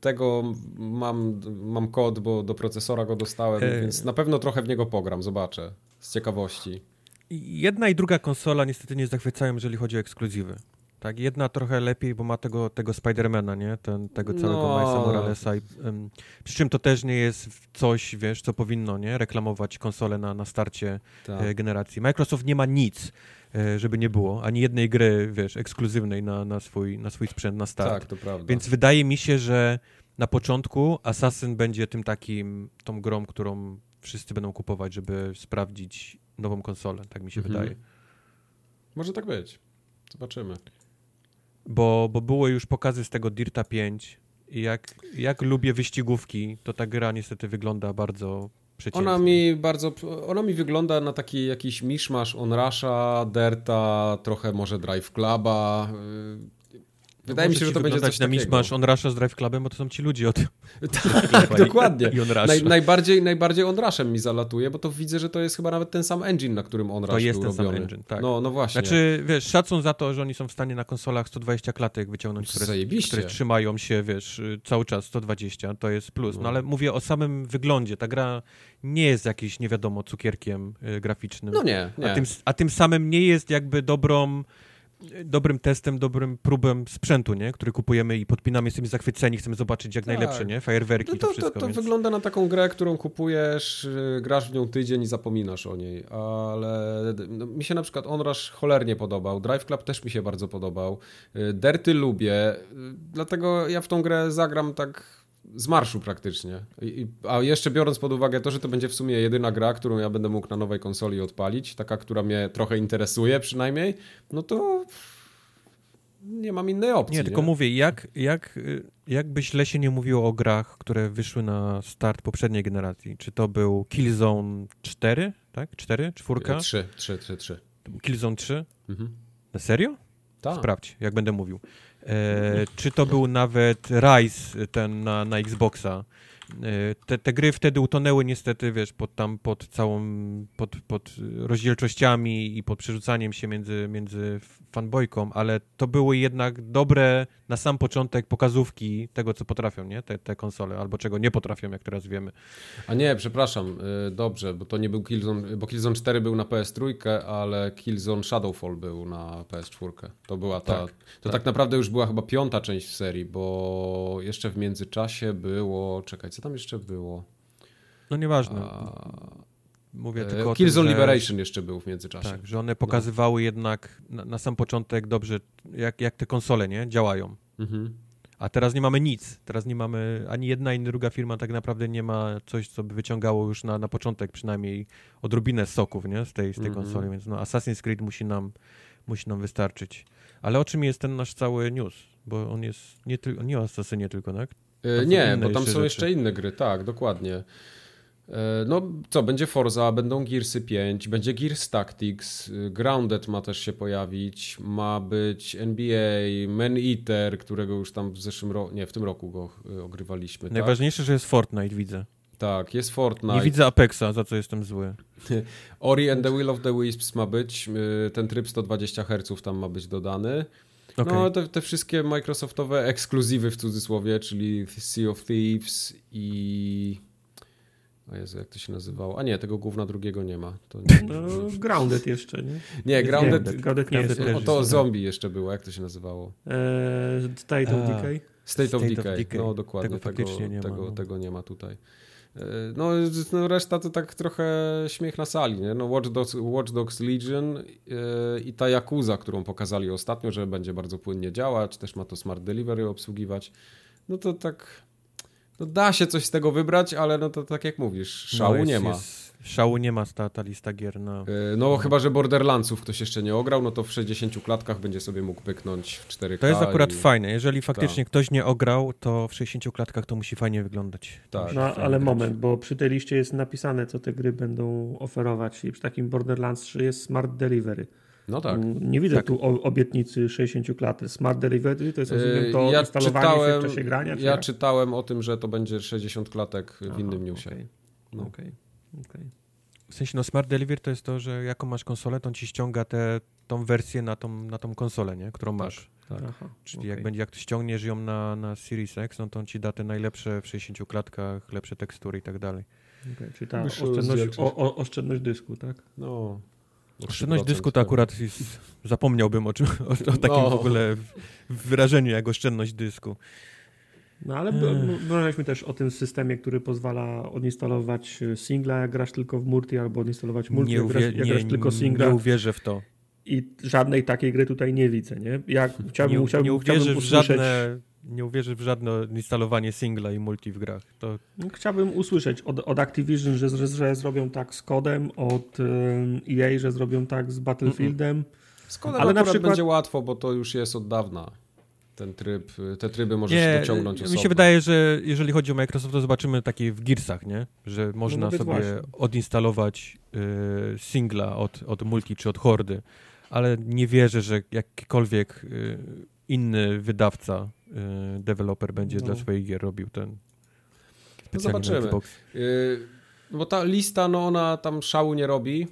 tego mam, mam kod, bo do procesora go dostałem, e... więc na pewno trochę w niego pogram, zobaczę. Z ciekawości. Jedna i druga konsola niestety nie zachwycają, jeżeli chodzi o ekskluzywy. Tak, jedna trochę lepiej, bo ma tego, tego Spidermana, nie? Ten, tego całego no. Milesa Moralesa. I, um, przy czym to też nie jest coś, wiesz, co powinno, nie? Reklamować konsolę na, na starcie tak. e, generacji. Microsoft nie ma nic, e, żeby nie było, ani jednej gry, wiesz, ekskluzywnej na, na, swój, na swój sprzęt, na start. Tak, to prawda. Więc wydaje mi się, że na początku Assassin będzie tym takim, tą grą, którą wszyscy będą kupować, żeby sprawdzić nową konsolę, tak mi się mhm. wydaje. Może tak być. Zobaczymy. Bo, bo były już pokazy z tego Dirta pięć i jak, jak lubię wyścigówki, to ta gra niestety wygląda bardzo przeciętnie. Ona mi bardzo, ona mi wygląda na taki jakiś miszmasz Onrusha, Dirta, trochę może Drive Cluba. Wydaje no mi się, że to będzie coś na miszmasz Onrusha z Drive Clubem, bo to są ci ludzie od... tak, dokładnie. I Naj, najbardziej, najbardziej Onrushem mi zalatuje, bo to widzę, że to jest chyba nawet ten sam engine, na którym Onrush był robiony. To jest ten robiony. sam engine, tak. No, no właśnie. Znaczy, wiesz, szacun za to, że oni są w stanie na konsolach sto dwadzieścia klatek wyciągnąć, które, które trzymają się, wiesz, cały czas sto dwadzieścia, to jest plus. No, no ale mówię o samym wyglądzie. Ta gra nie jest jakiś, nie wiadomo, cukierkiem y, graficznym. No nie, nie. A tym, a tym samym nie jest jakby dobrą... dobrym testem, dobrym próbem sprzętu, nie? Który kupujemy i podpinamy, jesteśmy zachwyceni, chcemy zobaczyć jak tak. najlepsze, nie? Fajerwerki, no to, to wszystko. To, to więc... wygląda na taką grę, którą kupujesz, grasz w nią tydzień i zapominasz o niej, ale no, mi się na przykład Onrush cholernie podobał, Drive Club też mi się bardzo podobał, Dirty lubię, dlatego ja w tą grę zagram tak z marszu praktycznie. I, a jeszcze biorąc pod uwagę to, że to będzie w sumie jedyna gra, którą ja będę mógł na nowej konsoli odpalić, taka, która mnie trochę interesuje przynajmniej, no to nie mam innej opcji. Nie, nie? Tylko mówię, jak, jak, jakby źle się nie mówiło o grach, które wyszły na start poprzedniej generacji. Czy to był Killzone cztery? Tak? cztery? cztery? trzy. trzy, trzy, trzy. Killzone trzy? Mhm. Na serio? Tak. Sprawdź, jak będę mówił. E, czy to był nawet Rise ten na, na Xboxa. E, te, te gry wtedy utonęły niestety, wiesz, pod tam pod całą, pod, pod rozdzielczościami i pod przerzucaniem się między, między fanboyką, ale to były jednak dobre na sam początek pokazówki tego, co potrafią, nie? Te, te konsole, albo czego nie potrafią, jak teraz wiemy. A nie, przepraszam, dobrze, bo to nie był Killzone, bo Killzone cztery był na P S trzy, ale Killzone Shadowfall był na P S cztery. To była ta, tak, to tak. tak naprawdę już była chyba piąta część w serii, bo jeszcze w międzyczasie było, czekaj, co tam jeszcze było? No nieważne. A... Mówię tylko Killzone tym, że... Liberation jeszcze był w międzyczasie. Tak, że one pokazywały no. jednak na, na sam początek dobrze, jak, jak te konsole nie działają. Mhm. A teraz nie mamy nic. Teraz nie mamy, ani jedna, ani druga firma tak naprawdę nie ma coś, co by wyciągało już na, na początek przynajmniej odrobinę soków nie? z tej, z tej mhm. konsoli. Więc no, Assassin's Creed musi nam, musi nam wystarczyć. Ale o czym jest ten nasz cały news? Bo on jest nie, tyl- nie o Assassinie tylko, tak? Tam nie, bo tam jeszcze są rzeczy. Jeszcze inne gry. Tak, dokładnie. No co, będzie Forza, będą Gearsy pięć, będzie Gears Tactics, Grounded ma też się pojawić, ma być N B A, Maneater, którego już tam w zeszłym roku, nie, w tym roku go ogrywaliśmy. Najważniejsze, tak? że jest Fortnite, widzę. Tak, jest Fortnite. Nie widzę Apexa, za co jestem zły. Ori and the Will of the Wisps ma być, ten tryb sto dwadzieścia herców tam ma być dodany. Okay. No te, te wszystkie Microsoftowe ekskluzywy w cudzysłowie, czyli Sea of Thieves i... O Jezu, jak to się nazywało? A nie, tego gówna drugiego nie ma. To nie... No, Grounded jeszcze, nie? Nie, Grounded, nie, Grounded nie jest. O, to zombie jeszcze było, jak to się nazywało? Eee, State of Decay? State, State of, Decay. of Decay, no dokładnie. Tego, tego, tego, nie, ma, tego, no. tego nie ma tutaj. No, no reszta to tak trochę śmiech na sali, nie? No Watch Dogs, Watch Dogs Legion yy, i ta Yakuza, którą pokazali ostatnio, że będzie bardzo płynnie działać, też ma to Smart Delivery obsługiwać. No to tak... no da się coś z tego wybrać, ale no to tak jak mówisz, szału no jest, nie ma. Jest, szału nie ma ta, ta lista gier. Na... Yy, no chyba, że Borderlandsów ktoś jeszcze nie ograł, no to w sześćdziesięciu klatkach będzie sobie mógł pyknąć w cztery K. To jest akurat i... fajne. Jeżeli faktycznie ta. ktoś nie ograł, to w sześćdziesięciu klatkach to musi fajnie wyglądać. Tak. No ale grać. Moment, bo przy tej liście jest napisane, co te gry będą oferować i przy takim Borderlands trzy jest Smart Delivery. No tak. Nie widzę tak. tu obietnicy sześćdziesiąt klatek. Smart Delivery to jest yy, to ja instalowanie czytałem, w czasie grania? Ja jak? czytałem o tym, że to będzie sześćdziesiąt klatek w Aha, innym newsie. Okay. No. Okay. Okay. W sensie no Smart Delivery to jest to, że jaką masz konsolę, to on ci ściąga tę tą wersję na tą, na tą konsolę, nie? którą tak. masz. Tak. Aha, Czyli okay. jak będzie, jak ściągniesz ją na, na Series X, no to on ci da te najlepsze w sześćdziesięciu klatkach, lepsze tekstury i tak dalej. Okay. Czyli ta oszczędność, o, o, oszczędność dysku, tak? No... Oszczędność dysku to akurat jest, zapomniałbym o, czym, o, o takim no. w ogóle wyrażeniu jak oszczędność dysku. No ale rozmawialiśmy też o tym systemie, który pozwala odinstalować singla, jak grasz tylko w multi, albo odinstalować multi, jak grasz, jak grasz tylko singla. Nie uwierzę w to. I żadnej takiej gry tutaj nie widzę, nie? Ja chciałbym, nie, chciałbym, nie uwierzę w żadne... Nie uwierzę w żadne instalowanie singla i multi w grach. To... Chciałbym usłyszeć od, od Activision, że, że, że zrobią tak z kodem, od E A, że zrobią tak z Battlefieldem. Z kodem ale na przykład będzie łatwo, bo to już jest od dawna. Ten tryb, te tryby możesz nie, dociągnąć osobno. Mi się wydaje, że jeżeli chodzi o Microsoft, to zobaczymy takie w Gearsach, nie? Że można no sobie właśnie. odinstalować y, singla od, od multi czy od hordy, ale nie wierzę, że jakikolwiek y, inny wydawca deweloper będzie no. dla swoich gier robił ten specjalny no zobaczymy. Xbox. Yy, bo ta lista, no ona tam szału nie robi.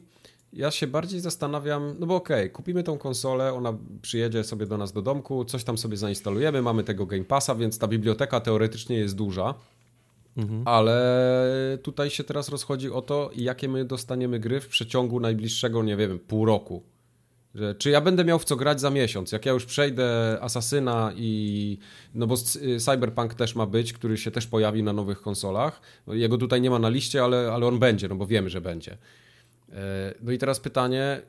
Ja się bardziej zastanawiam, no bo okej, okay, kupimy tą konsolę, ona przyjedzie sobie do nas do domku, coś tam sobie zainstalujemy, mamy tego Game Passa, więc ta biblioteka teoretycznie jest duża, mhm. ale tutaj się teraz rozchodzi o to, jakie my dostaniemy gry w przeciągu najbliższego, nie wiem, pół roku. Że, czy ja będę miał w co grać za miesiąc, jak ja już przejdę Assassina i... No bo Cyberpunk też ma być, który się też pojawi na nowych konsolach. Jego tutaj nie ma na liście, ale, ale on będzie, no bo wiemy, że będzie. No i teraz pytanie,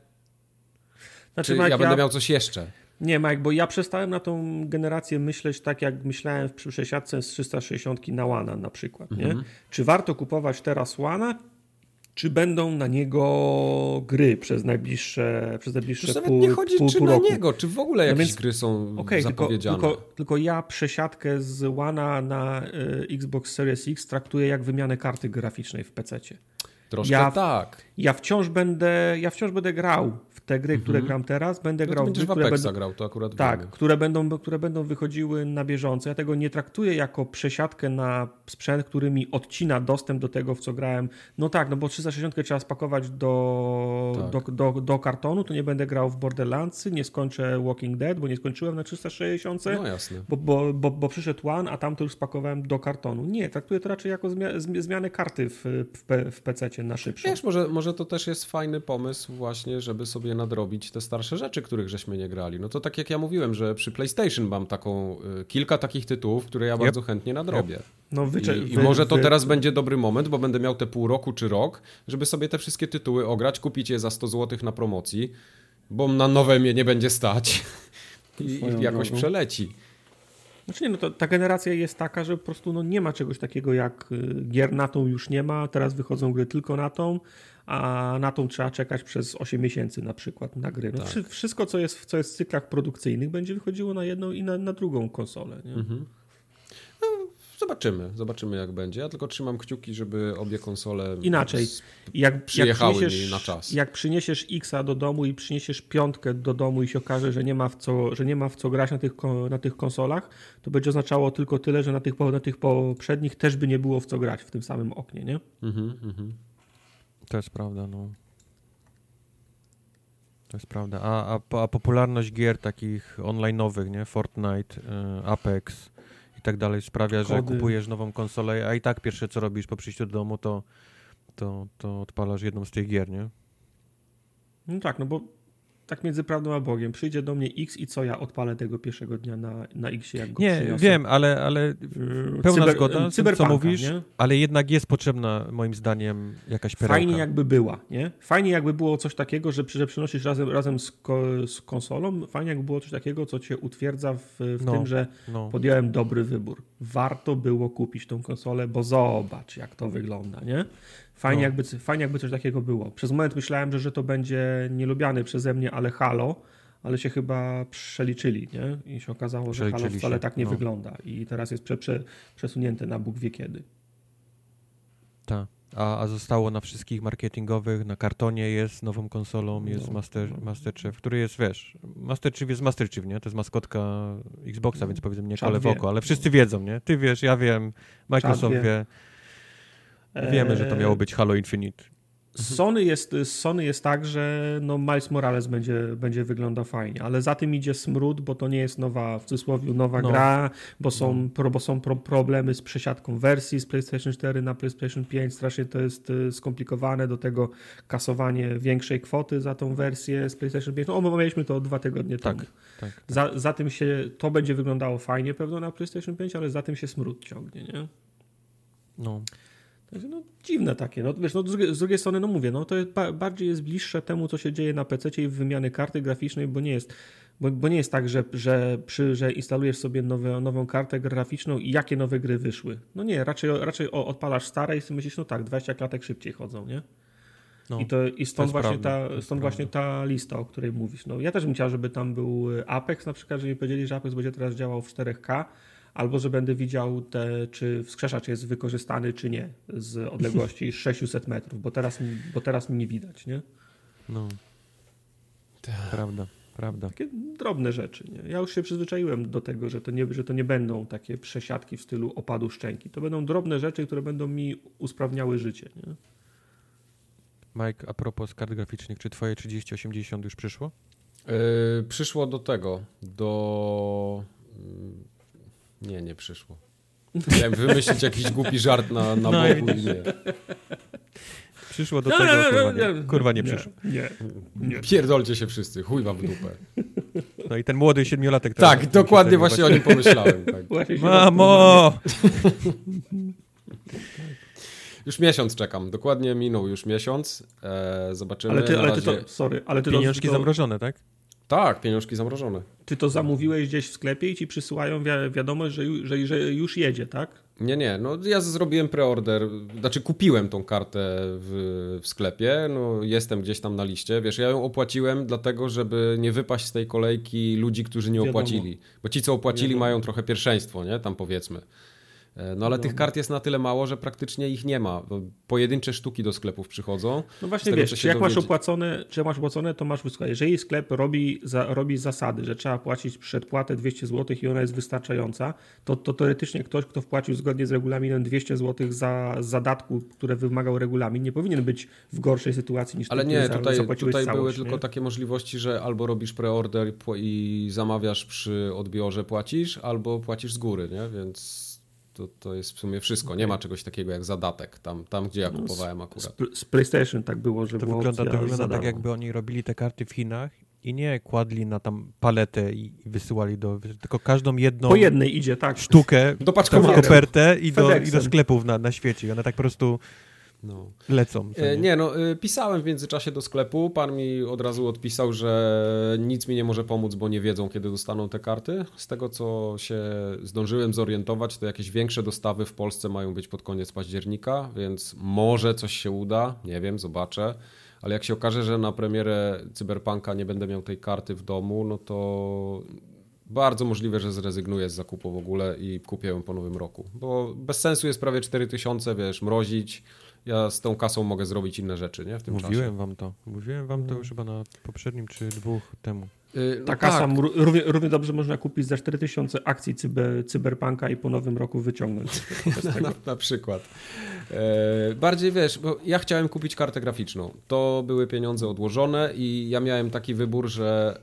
znaczy, czy Mike, ja będę ja... miał coś jeszcze? Nie, Mike, bo ja przestałem na tą generację myśleć tak, jak myślałem w przesiadce z trzysta sześćdziesiąt na One'a na przykład. Mhm. Nie? Czy warto kupować teraz One'a? Czy będą na niego gry przez najbliższe, przez najbliższe pół, pół, pół roku? Nawet nie chodzi, czy na niego, czy w ogóle jakieś no więc, gry są okay, zapowiedziane. Tylko, tylko, tylko ja przesiadkę z One'a na y, Xbox Series X traktuję jak wymianę karty graficznej w pececie. Troszkę ja, tak. Ja wciąż będę, ja wciąż będę grał w te gry, mhm. które gram teraz. Będę no grał w gry, które będą, grał, to akurat tak, które, będą, które będą wychodziły na bieżąco. Ja tego nie traktuję jako przesiadkę na sprzęt, który mi odcina dostęp do tego, w co grałem. No tak, no bo trzysta sześćdziesiąt trzeba spakować do, tak. do, do, do kartonu, to nie będę grał w Borderlands, nie skończę Walking Dead, bo nie skończyłem na trzysta sześćdziesiąt, no jasne. Bo, bo, bo, bo przyszedł One, a tam to już spakowałem do kartonu. Nie, traktuję to raczej jako zmia- zmianę karty w, w, w pececie na szybszą. Wiesz, może, może to też jest fajny pomysł właśnie, żeby sobie nadrobić te starsze rzeczy, których żeśmy nie grali. No to tak jak ja mówiłem, że przy PlayStation mam taką, y, kilka takich tytułów, które ja bardzo yep. chętnie nadrobię. Yep. No, wycze- I, wy, I może to wy... teraz będzie dobry moment, bo będę miał te pół roku czy rok, żeby sobie te wszystkie tytuły ograć, kupić je za sto złotych na promocji, bo na nowe mnie nie będzie stać i jakoś drogą. przeleci. Znaczy nie, no to ta generacja jest taka, że po prostu no nie ma czegoś takiego jak gier na tą już nie ma, teraz wychodzą gry tylko na tą, a na tą trzeba czekać przez osiem miesięcy na przykład na gry. No tak. wszy- wszystko, co jest, co jest w cyklach produkcyjnych, będzie wychodziło na jedną i na, na drugą konsolę. Nie? Mhm. No, zobaczymy, zobaczymy jak będzie. Ja tylko trzymam kciuki, żeby obie konsole inaczej z... jak, przyjechały jak mi na czas. Jak przyniesiesz X-a do domu i przyniesiesz piątkę do domu i się okaże, że nie ma w co, że nie ma w co grać na tych, na tych konsolach, to będzie oznaczało tylko tyle, że na tych, na tych poprzednich też by nie było w co grać w tym samym oknie, nie? Mhm, mhm. To jest prawda, no. To jest prawda. A, a, a popularność gier takich online'owych, nie? Fortnite, y, Apex i tak dalej sprawia, Kody. że kupujesz nową konsolę, a i tak pierwsze co robisz po przyjściu do domu, to, to, to odpalasz jedną z tych gier, nie? No tak, no bo tak między prawdą a Bogiem, przyjdzie do mnie X i co ja odpalę tego pierwszego dnia na, na X, jak go nie, przyniosę. Wiem, ale, ale pełna Cyber, zgoda z tym, co mówisz, nie? Ale jednak jest potrzebna moim zdaniem jakaś perełka. Fajnie jakby była, nie? Fajnie jakby było coś takiego, że, że przynosisz razem, razem z, ko, z konsolą, fajnie jakby było coś takiego, co cię utwierdza w, w no, tym, że no. podjąłem dobry wybór. Warto było kupić tą konsolę, bo zobacz, jak to wygląda, nie? Fajnie, no. jakby, fajnie jakby coś takiego było. Przez moment myślałem, że, że to będzie nielubiany przeze mnie, ale Halo, ale się chyba przeliczyli, nie? I się okazało, że Halo wcale się. tak nie no. wygląda i teraz jest prze, prze, przesunięte na Bóg wie kiedy. Tak, a, a zostało na wszystkich marketingowych, na kartonie jest, nową konsolą jest no, Master, no. Master Chief, który jest, wiesz, Master Chief jest Master Chief, nie? To jest maskotka Xboxa, więc powiedzmy nie kole w oko, ale wszyscy wiedzą, nie? Ty wiesz, ja wiem, Microsoft wie. wie. Wiemy, że to miało być Halo Infinite. Sony jest, Sony jest tak, że no Miles Morales będzie, będzie wyglądał fajnie, ale za tym idzie smród, bo to nie jest nowa, w cudzysłowie, nowa no. gra, bo są, no. pro, bo są pro, problemy z przesiadką wersji z PlayStation cztery na PlayStation pięć. Strasznie to jest skomplikowane, do tego kasowanie większej kwoty za tą wersję z PlayStation pięć. No, omawialiśmy to dwa tygodnie tak, temu. Tak, tak. Za, za tym się, to będzie wyglądało fajnie pewno na PlayStation pięć, ale za tym się smród ciągnie, nie? No. No, dziwne takie, no wiesz, no, z drugiej strony, no mówię, no to jest, bardziej jest bliższe temu, co się dzieje na pececie i wymiany karty graficznej, bo nie jest, bo, bo nie jest tak, że, że, przy, że instalujesz sobie nowe, nową kartę graficzną i jakie nowe gry wyszły. No nie, raczej, raczej odpalasz stare i sobie myślisz, no tak, dwadzieścia klatek szybciej chodzą, nie? No, I, to, I stąd, to właśnie, prawda, ta, stąd właśnie ta lista, o której mówisz. No, ja też bym chciał, żeby tam był Apex na przykład, żeby powiedzieli, że Apex będzie teraz działał w cztery K, albo że będę widział, te, czy wskrzeszacz jest wykorzystany, czy nie, z odległości sześćset metrów, bo teraz, bo teraz mi nie widać, nie? No, prawda, prawda. Takie drobne rzeczy, nie? Ja już się przyzwyczaiłem do tego, że to nie, że to nie będą takie przesiadki w stylu opadu szczęki. To będą drobne rzeczy, które będą mi usprawniały życie, nie? Mike, a propos kart graficznych, czy twoje trzydzieści osiemdziesiąt już przyszło? Yy, przyszło do tego, do... Nie, nie przyszło. Chciałem wymyślić jakiś głupi żart na, na no, boku i nie. Przyszło do no, tego, no, kurwa nie, kurwa nie, nie przyszło. Nie, nie. Pierdolcie się wszyscy, chuj wam w dupę. No i ten młody siedmiolatek... Tak, tak dokładnie właśnie o nim pomyślałem. Tak. Mamo! Już miesiąc czekam, dokładnie minął już miesiąc. Eee, zobaczymy. Ale ty, ale ty to, sorry, ale ty pieniążki to... zamrożone, tak? Tak, pieniążki zamrożone. Ty to zamówiłeś gdzieś w sklepie i ci przysyłają wi- wiadomość, że, ju- że, że już jedzie, tak? Nie, nie. No ja zrobiłem preorder, znaczy kupiłem tą kartę w, w sklepie, no jestem gdzieś tam na liście. Wiesz, ja ją opłaciłem dlatego, żeby nie wypaść z tej kolejki ludzi, którzy nie wiadomo. opłacili. Bo ci, co opłacili, wiadomo. mają trochę pierwszeństwo, nie? Tam powiedzmy. No ale no. tych kart jest na tyle mało, że praktycznie ich nie ma. Pojedyncze sztuki do sklepów przychodzą. No właśnie wiesz, czy jak dowiedzi... masz opłacone, czy masz opłacone, to masz wysłuchaj. Jeżeli sklep robi, za, robi zasady, że trzeba płacić przedpłatę dwieście złotych i ona jest wystarczająca, to, to teoretycznie ktoś, kto wpłacił zgodnie z regulaminem dwieście złotych za zadatku, które wymagał regulamin, nie powinien być w gorszej sytuacji niż ale ten, nie, tutaj, zapłaciłeś tutaj całość, były nie? tylko takie możliwości, że albo robisz preorder i zamawiasz przy odbiorze, płacisz, albo płacisz z góry, nie? Więc... To, to jest w sumie wszystko. Nie ma czegoś takiego jak zadatek tam, tam gdzie ja kupowałem akurat. Z, z PlayStation tak było, że to było wygląda, to wygląda tak, jakby oni robili te karty w Chinach i nie kładli na tam paletę i wysyłali do... Tylko każdą jedną... Po jednej idzie, tak. Sztukę, do kopertę i do, i do sklepów na, na świecie. One tak po prostu... No. Lecą. Nie? nie no, pisałem w międzyczasie do sklepu, pan mi od razu odpisał, że nic mi nie może pomóc, bo nie wiedzą, kiedy dostaną te karty. Z tego, co się zdążyłem zorientować, to jakieś większe dostawy w Polsce mają być pod koniec października, więc może coś się uda, nie wiem, zobaczę, ale jak się okaże, że na premierę Cyberpunka nie będę miał tej karty w domu, no to... Bardzo możliwe, że zrezygnuję z zakupu w ogóle i kupię ją po nowym roku, bo bez sensu jest prawie cztery tysiące, wiesz, mrozić. Ja z tą kasą mogę zrobić inne rzeczy, nie? W tym Mówiłem czasie. wam to. Mówiłem wam to już chyba na poprzednim czy dwóch temu. Yy, Ta no kasa tak. m- równie, równie dobrze można kupić za cztery tysiące akcji cyber, Cyberpunka i po nowym roku wyciągnąć. na, na, na przykład. Yy, bardziej wiesz, bo ja chciałem kupić kartę graficzną. To były pieniądze odłożone i ja miałem taki wybór, że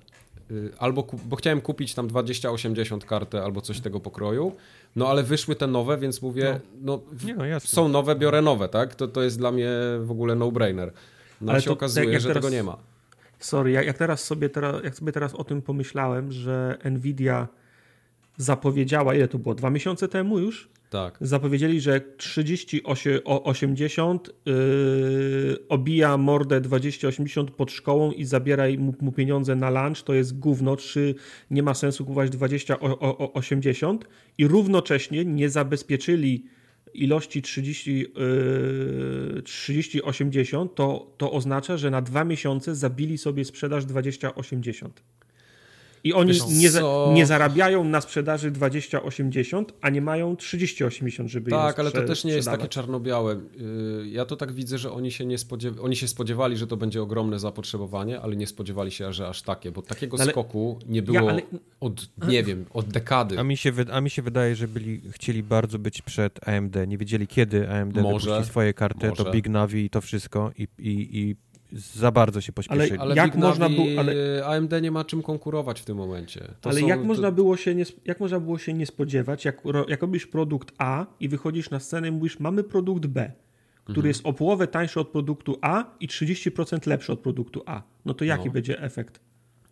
albo, bo chciałem kupić tam dwadzieścia osiemdziesiąt kartę albo coś tego pokroju, no ale wyszły te nowe, więc mówię, no, no, nie, no jasne. Są nowe, biorę nowe, tak? To, to jest dla mnie w ogóle no-brainer. No ale się okazuje, te, że teraz, tego nie ma. Sorry, jak teraz sobie teraz, jak sobie teraz o tym pomyślałem, że Nvidia zapowiedziała, ile to było, dwa miesiące temu już? Tak. Zapowiedzieli, że trzydzieści osiemdziesiąt yy, obija mordę dwadzieścia osiemdziesiąt pod szkołą i zabieraj mu, mu pieniądze na lunch, to jest gówno, czy nie ma sensu kupować dwadzieścia osiemdziesiąt i równocześnie nie zabezpieczyli ilości trzydzieści osiemdziesiąt, to, to oznacza, że na dwa miesiące zabili sobie sprzedaż dwadzieścia osiemdziesiąt. I oni nie, za, nie zarabiają na sprzedaży dwadzieścia osiemdziesiąt, a nie mają trzydzieści osiemdziesiąt, żeby tak, je ale sprze- to też nie jest sprzedawać. Takie czarno-białe. Ja to tak widzę, że oni się nie spodziew- oni się spodziewali, że to będzie ogromne zapotrzebowanie, ale nie spodziewali się, że aż takie, bo takiego ale... skoku nie było ja, ale... od, nie wiem, od dekady. A mi się, wy- a mi się wydaje, że byli, chcieli bardzo być przed A M D. Nie wiedzieli, kiedy A M D wypuści swoje karty, może. To Big Navi i to wszystko i... i, i... za bardzo się pośpieszyli. Ale, ale jak można było, ale... A M D nie ma czym konkurować w tym momencie. To ale są, jak, to... można było się nie, jak można było się nie spodziewać, jak, jak robisz produkt A i wychodzisz na scenę i mówisz, mamy produkt B, który mhm. jest o połowę tańszy od produktu A i trzydzieści procent lepszy od produktu A. No to jaki no. będzie efekt?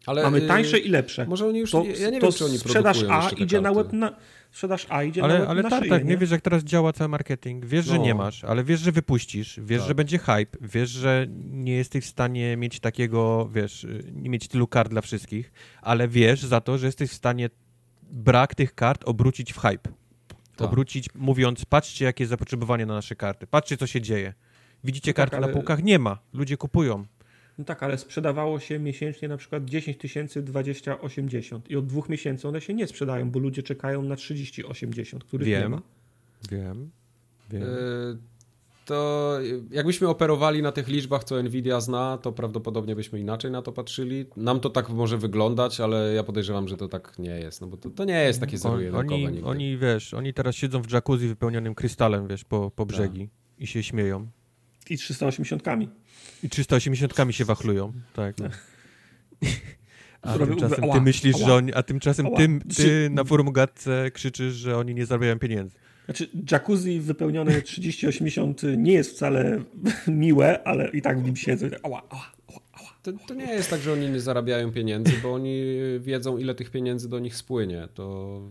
Ale mamy tańsze i lepsze. Może oni już to, ja nie wiem, czy oni sprzedaż A idzie na łeb na sprzedaż A idzie ale, na łeb ale na tak, szyję, tak, nie? nie wiesz, jak teraz działa cały marketing. Wiesz, no. że nie masz, ale wiesz, że wypuścisz, wiesz, tak. że będzie hype, wiesz, że nie jesteś w stanie mieć takiego, wiesz, nie mieć tylu kart dla wszystkich, ale wiesz za to, że jesteś w stanie brak tych kart obrócić w hype. Tak. Obrócić, mówiąc, patrzcie, jakie jest zapotrzebowanie na nasze karty, patrzcie, co się dzieje. Widzicie, no tak, karty ale... na półkach? Nie ma. Ludzie kupują. No tak, ale sprzedawało się miesięcznie na przykład dziesięć tysięcy dwadzieścia osiemdziesiąt i od dwóch miesięcy one się nie sprzedają, bo ludzie czekają na trzydzieści osiemdziesiąt, których wiem, nie ma. Wiem, wiem. Yy, to jakbyśmy operowali na tych liczbach, co Nvidia zna, to prawdopodobnie byśmy inaczej na to patrzyli. Nam to tak może wyglądać, ale ja podejrzewam, że to tak nie jest, no bo to, to nie jest takie zero-jedynkowe nigdy. Oni, wiesz, oni teraz siedzą w jacuzzi wypełnionym krystalem, wiesz, po, po brzegi tak. i się śmieją. I trzysta osiemdziesiątkami. I trzysta osiemdziesiątkami się wachlują, tak. No. A tymczasem ty myślisz, że oni... A tymczasem ty, ty na forum gadce krzyczysz, że oni nie zarabiają pieniędzy. Znaczy jacuzzi wypełnione trzydzieści osiemdziesiąt nie jest wcale miłe, ale i tak w nim siedzą. Ała, ała, ała, ała. To, to nie jest tak, że oni nie zarabiają pieniędzy, bo oni wiedzą, ile tych pieniędzy do nich spłynie. To,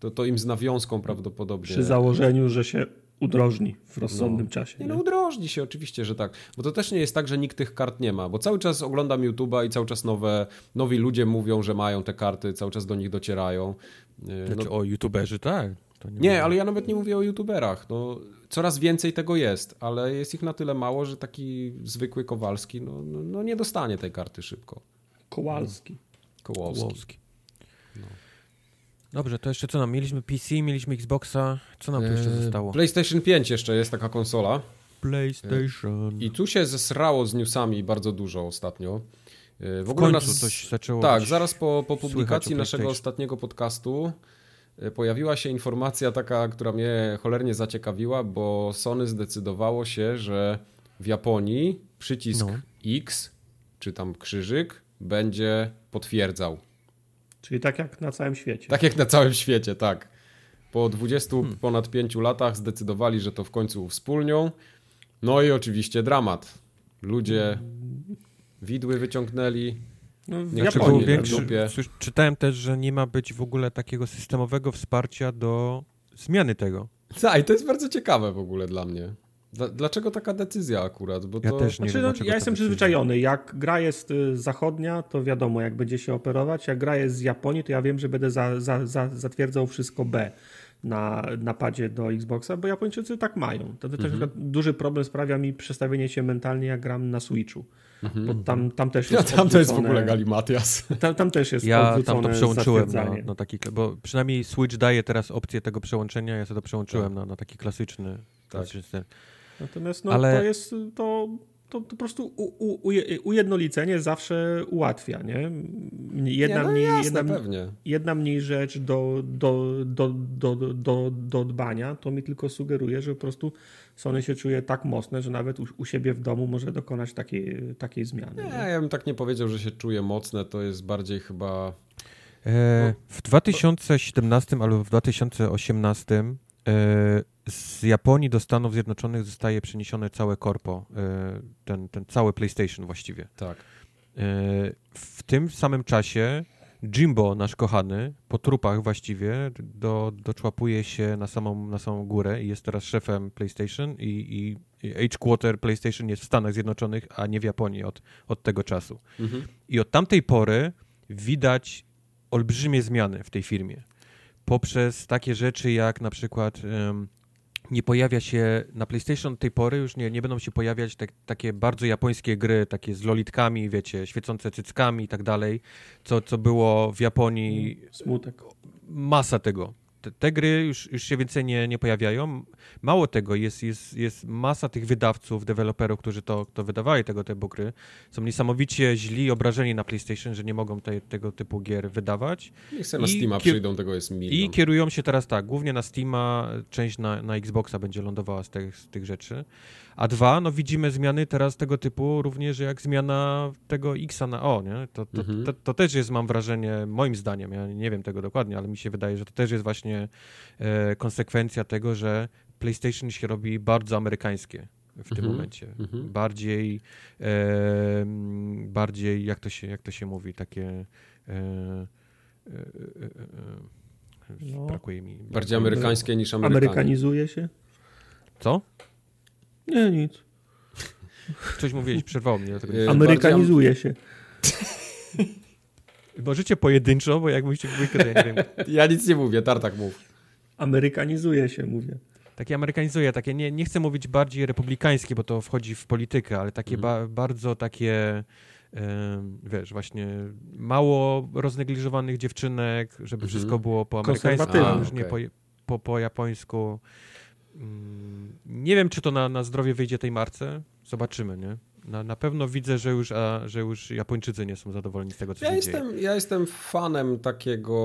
to, to im z nawiązką prawdopodobnie. Przy założeniu, że się... udrożni w rozsądnym no. czasie. Nie, nie? No udrożni się, oczywiście, że tak. Bo to też nie jest tak, że nikt tych kart nie ma, bo cały czas oglądam YouTube'a i cały czas nowe, nowi ludzie mówią, że mają te karty, cały czas do nich docierają. No, znaczy, o YouTuberzy tak. To nie, nie ale ja nawet nie mówię o YouTuberach. No, coraz więcej tego jest, ale jest ich na tyle mało, że taki zwykły Kowalski no, no, no nie dostanie tej karty szybko. Kowalski. No. Kołowski. Kołowski. No. Dobrze, to jeszcze co nam? Mieliśmy P C, mieliśmy Xboxa. Co nam tu jeszcze zostało? PlayStation pięć jeszcze jest taka konsola. PlayStation. I tu się zesrało z newsami bardzo dużo ostatnio. W, w ogóle końcu nas... coś zaczęło. Tak, zaraz po, po publikacji naszego ostatniego podcastu pojawiła się informacja taka, która mnie cholernie zaciekawiła, bo Sony zdecydowało się, że w Japonii przycisk no. X, czy tam krzyżyk, będzie potwierdzał. Czyli tak jak na całym świecie. Tak jak na całym świecie, tak. Po dwudziestu ponad pięciu latach zdecydowali, że to w końcu uwspólnią. No i oczywiście dramat. Ludzie widły wyciągnęli. No, nie było większy, czytałem też, że nie ma być w ogóle takiego systemowego wsparcia do zmiany tego. Tak, i to jest bardzo ciekawe w ogóle dla mnie. Dlaczego taka decyzja akurat? Bo to... Ja też nie znaczy, wiem, no, ja jestem przyzwyczajony. Jak gra jest zachodnia, to wiadomo, jak będzie się operować. Jak gra jest z Japonii, to ja wiem, że będę za, za, za, zatwierdzał wszystko B na napadzie do Xboxa, bo Japończycy tak mają. To też mhm. duży problem sprawia mi przestawienie się mentalnie, jak gram na Switchu. Mhm. Bo tam, tam też jest ja, Tam to jest w ogóle galimatias. Tam, tam też jest ja tam to przełączyłem na, na taki... Bo przynajmniej Switch daje teraz opcję tego przełączenia, ja sobie to przełączyłem tak. na, na taki klasyczny... klasyczny. Natomiast no, ale... to jest to, to, to po prostu u, u, ujednolicenie zawsze ułatwia, nie? Jedna, nie, no mniej, jasne, jedna, jedna mniej rzecz do, do, do, do, do, do dbania, to mi tylko sugeruje, że po prostu Sony się czuje tak mocne, że nawet u, u siebie w domu może dokonać takiej, takiej zmiany. Nie, nie? Ja bym tak nie powiedział, że się czuje mocne, to jest bardziej chyba... E, w dwa tysiące siedemnastym to... albo w dwa tysiące osiemnastym z Japonii do Stanów Zjednoczonych zostaje przeniesione całe korpo, ten, ten cały PlayStation właściwie. Tak. W tym samym czasie Jimbo, nasz kochany, po trupach właściwie, do, doczłapuje się na samą, na samą górę i jest teraz szefem PlayStation i, i H-Quarter PlayStation jest w Stanach Zjednoczonych, a nie w Japonii od, od tego czasu. Mhm. I od tamtej pory widać olbrzymie zmiany w tej firmie. Poprzez takie rzeczy jak na przykład um, nie pojawia się, na PlayStation od tej pory już nie, nie będą się pojawiać tak, takie bardzo japońskie gry, takie z lolitkami, wiecie, świecące cyckami i tak dalej, co, co było w Japonii. Smutek. Masa tego. Te, te gry już, już się więcej nie, nie pojawiają. Mało tego, jest, jest, jest masa tych wydawców, deweloperów, którzy to, to wydawali tego typu gry, są niesamowicie źli, obrażeni na PlayStation, że nie mogą te, tego typu gier wydawać. Niech se na Steama kier... przyjdą, tego jest milion. I kierują się teraz tak, głównie na Steama, część na, na Xboxa będzie lądowała z tych, z tych rzeczy. A dwa, no widzimy zmiany teraz tego typu również jak zmiana tego X-a na O, nie? To, to, mhm. to, to też jest, mam wrażenie, moim zdaniem, ja nie wiem tego dokładnie, ale mi się wydaje, że to też jest właśnie konsekwencja tego, że PlayStation się robi bardzo amerykańskie w tym mm-hmm. momencie. Mm-hmm. Bardziej, e, bardziej jak to się, jak to się mówi, takie e, e, e, no. brakuje mi. Bardziej amerykańskie niż Amerykanie. Amerykanizuje się? Co? Nie, nic. Coś mówiłeś, przerwało mnie. Dlatego amerykanizuje bardziej... się. Możecie pojedynczo, bo jak mówicie w dwójkę, to ja nie wiem. Ja nic nie mówię, Tartak mów. Amerykanizuje się, mówię. Takie amerykanizuje, takie nie, nie chcę mówić bardziej republikańskie, bo to wchodzi w politykę, ale takie mm. ba- bardzo takie, yy, wiesz, właśnie mało roznegliżowanych dziewczynek, żeby mm-hmm. wszystko było po amerykańsku, a, już okay. nie po, po, po japońsku. Yy, nie wiem, czy to na, na zdrowie wyjdzie tej marce. Zobaczymy, nie? Na, na pewno widzę, że już, a, że już Japończycy nie są zadowoleni z tego, co ja się jestem, dzieje. Ja jestem fanem takiego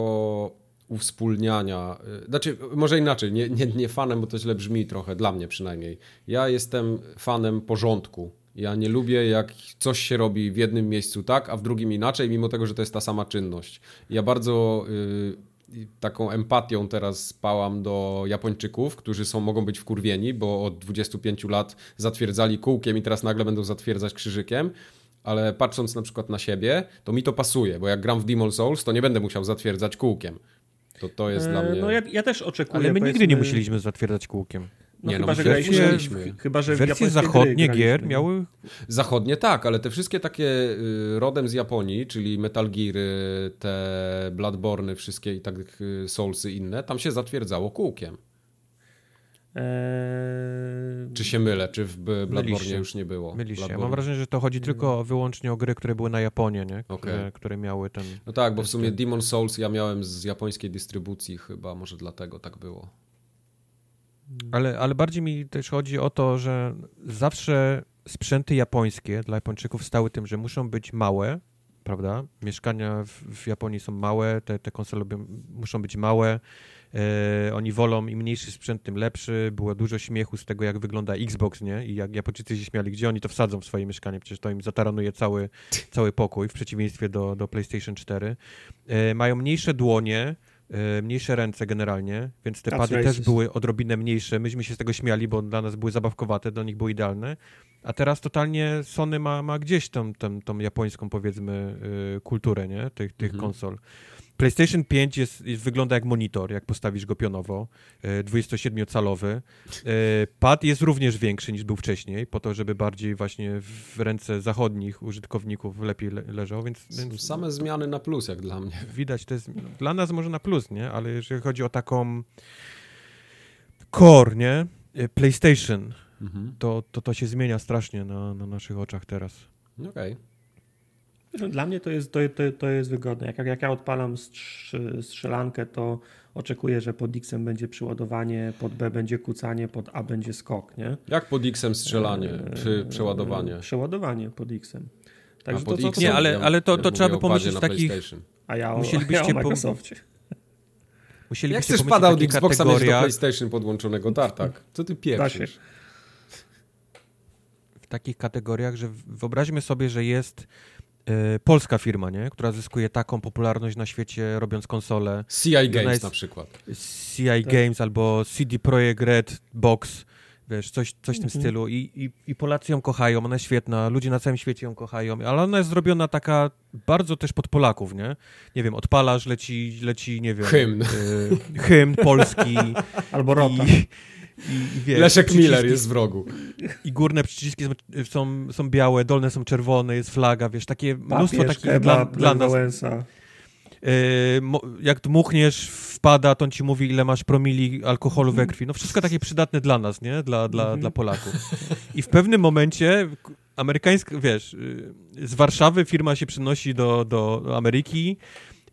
uwspólniania. Znaczy, może inaczej, nie, nie, nie fanem, bo to źle brzmi trochę, dla mnie przynajmniej. Ja jestem fanem porządku. Ja nie lubię, jak coś się robi w jednym miejscu tak, a w drugim inaczej, mimo tego, że to jest ta sama czynność. Ja bardzo... Yy, I taką empatią teraz spałam do Japończyków, którzy są, mogą być wkurwieni, bo od dwudziestu pięciu lat zatwierdzali kółkiem i teraz nagle będą zatwierdzać krzyżykiem, ale patrząc na przykład na siebie, to mi to pasuje, bo jak gram w Demon's Souls, to nie będę musiał zatwierdzać kółkiem. To to jest eee, dla mnie... No ja, ja też oczekuję... Ale my nigdy nie musieliśmy zatwierdzać kółkiem. No, no chyba, no, że graliśmy, w, chyba, że wersje zachodnie gier miały... Zachodnie tak, ale te wszystkie takie y, rodem z Japonii, czyli Metal Geary, te Bloodborne, wszystkie i tak y, Soulsy inne, tam się zatwierdzało kółkiem. Eee... Czy się mylę? Czy w Bloodborne już nie było? Myli się. Ja mam wrażenie, że to chodzi tylko wyłącznie o gry, które były na Japonię, nie? Które, okay. które miały ten... No tak, bo w sumie Demon's Souls ja miałem z japońskiej dystrybucji chyba, może dlatego tak było. Ale, ale bardziej mi też chodzi o to, że zawsze sprzęty japońskie dla Japończyków stały tym, że muszą być małe, prawda? Mieszkania w, w Japonii są małe, te, te konsole by, muszą być małe. E, oni wolą, im mniejszy sprzęt, tym lepszy. Było dużo śmiechu z tego, jak wygląda Xbox, nie? I jak Japończycy się śmiali, gdzie oni to wsadzą w swoje mieszkanie, przecież to im zataranuje cały, cały pokój, w przeciwieństwie do, do PlayStation cztery. E, mają mniejsze dłonie, mniejsze ręce generalnie, więc te pady też były odrobinę mniejsze. Myśmy się z tego śmiali, bo dla nas były zabawkowate, dla nich były idealne. A teraz totalnie Sony ma, ma gdzieś tą, tą, tą japońską, powiedzmy, kulturę, nie? Tych, tych mhm. konsol. PlayStation pięć jest, jest, wygląda jak monitor, jak postawisz go pionowo, dwudziestosiedmiocalowy. Pad jest również większy niż był wcześniej, po to, żeby bardziej właśnie w ręce zachodnich użytkowników lepiej le- leżał. Więc, więc same to, zmiany na plus, jak dla mnie. Widać, to jest dla nas może na plus, nie? Ale jeżeli chodzi o taką core, nie? PlayStation, mhm. to, to to się zmienia strasznie na, na naszych oczach teraz. Okej. Okay. Dla mnie to jest, to, to, to jest wygodne. Jak, jak ja odpalam strzelankę, to oczekuję, że pod X-em będzie przyładowanie, pod B będzie kucanie, pod A będzie skok, nie? Jak pod X-em strzelanie czy przeładowanie? Przeładowanie pod X-em. Także pod to, X-em? Nie, ale, ale to, to trzeba by pomyśleć na takich... A ja o, musielibyście a ja o Microsoftie. Musielibyście jak chcesz pada od Xboxa mieć do PlayStation podłączonego, Tartak? Co ty pieprzysz? W takich kategoriach, że wyobraźmy sobie, że jest... polska firma, nie? Która zyskuje taką popularność na świecie, robiąc konsole. C I Games na przykład. C I tak. Games albo C D Projekt Red Box. wiesz, coś, coś w tym mm-hmm. stylu. I, i, I Polacy ją kochają, ona jest świetna, ludzie na całym świecie ją kochają, ale ona jest zrobiona taka bardzo też pod Polaków, nie? Nie wiem, odpalasz, leci, leci nie wiem... Hymn. Y, hymn polski. Albo Rota. I, i, wiesz, Leszek przyciski, Miller jest w rogu. I górne przyciski są, są białe, dolne są czerwone, jest flaga, wiesz, takie mnóstwo Papież, takich Eba, dla, dla nas... Yy, jak dmuchniesz, wpada, to on ci mówi, ile masz promili alkoholu we krwi. No wszystko takie przydatne dla nas, nie? Dla, dla, mm-hmm. dla Polaków. I w pewnym momencie amerykańska, wiesz, z Warszawy firma się przenosi do, do Ameryki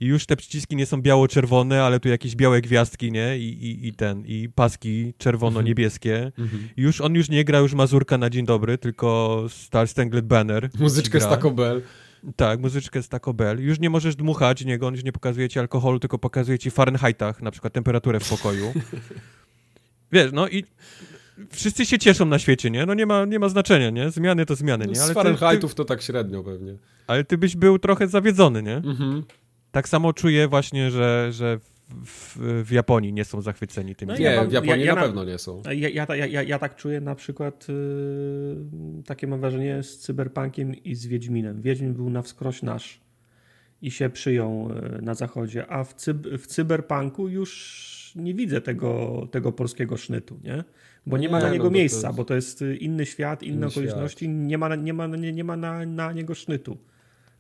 i już te przyciski nie są biało-czerwone, ale tu jakieś białe gwiazdki, nie? I, i, i ten, i paski czerwono-niebieskie. Mm-hmm. Już, on już nie gra już Mazurka na Dzień Dobry, tylko Star Spangled Banner. Muzyczkę z Taco Bell. Tak, muzyczkę z Taco Bell. Już nie możesz dmuchać niego, on już nie pokazuje ci alkoholu, tylko pokazuje ci w Fahrenheitach, na przykład temperaturę w pokoju. Wiesz, no i wszyscy się cieszą na świecie, nie? No nie ma, nie ma znaczenia, nie? Zmiany to zmiany, nie? Ale z Fahrenheitów ty, ty... to tak średnio pewnie. Ale ty byś był trochę zawiedzony, nie? Mhm. Tak samo czuję właśnie, że... że... W, w Japonii nie są zachwyceni tym. No, nie, w Japonii ja, ja na pewno nie są. Ja, ja, ja, ja, ja tak czuję na przykład yy, takie mam wrażenie z Cyberpunkiem i z Wiedźminem. Wiedźmin był na wskroś nasz i się przyjął yy, na zachodzie, a w, cyb- w Cyberpunku już nie widzę tego, tego polskiego sznytu, nie? Bo nie ma nie, na niego no, bo miejsca, to jest... bo to jest inny świat, inne inny okoliczności, świat. nie ma, nie ma, nie, nie ma na, na niego sznytu.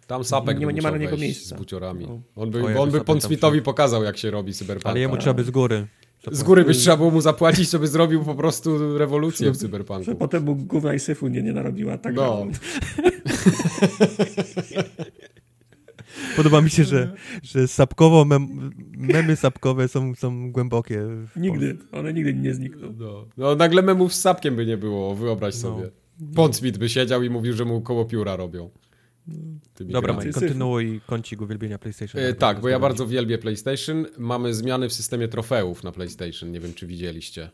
Tam Sapek nie, nie ma na niego miejsca. Z buciorami. No. On by, ja on by Pon Smithowi pokazał, jak się robi Cyberpunk. Ale jemu trzeba by z góry. Z góry byś trzeba było mu zapłacić, żeby zrobił po prostu rewolucję w Cyberpunku. Że potem mu gówna i syfu nie, nie narobiła. Tak no. Podoba mi się, że, że sapkowo mem, memy sapkowe są, są głębokie. Nigdy. One nigdy nie znikną. No. no nagle memów z sapkiem by nie było, wyobraź sobie. No. Pon Smith by siedział i mówił, że mu koło pióra robią. Dobra, Mike, kontynuuj kącik uwielbienia PlayStation. Yy, tak, bo ja bardzo wielbię PlayStation. Mamy zmiany w systemie trofeów na PlayStation. Nie wiem, czy widzieliście.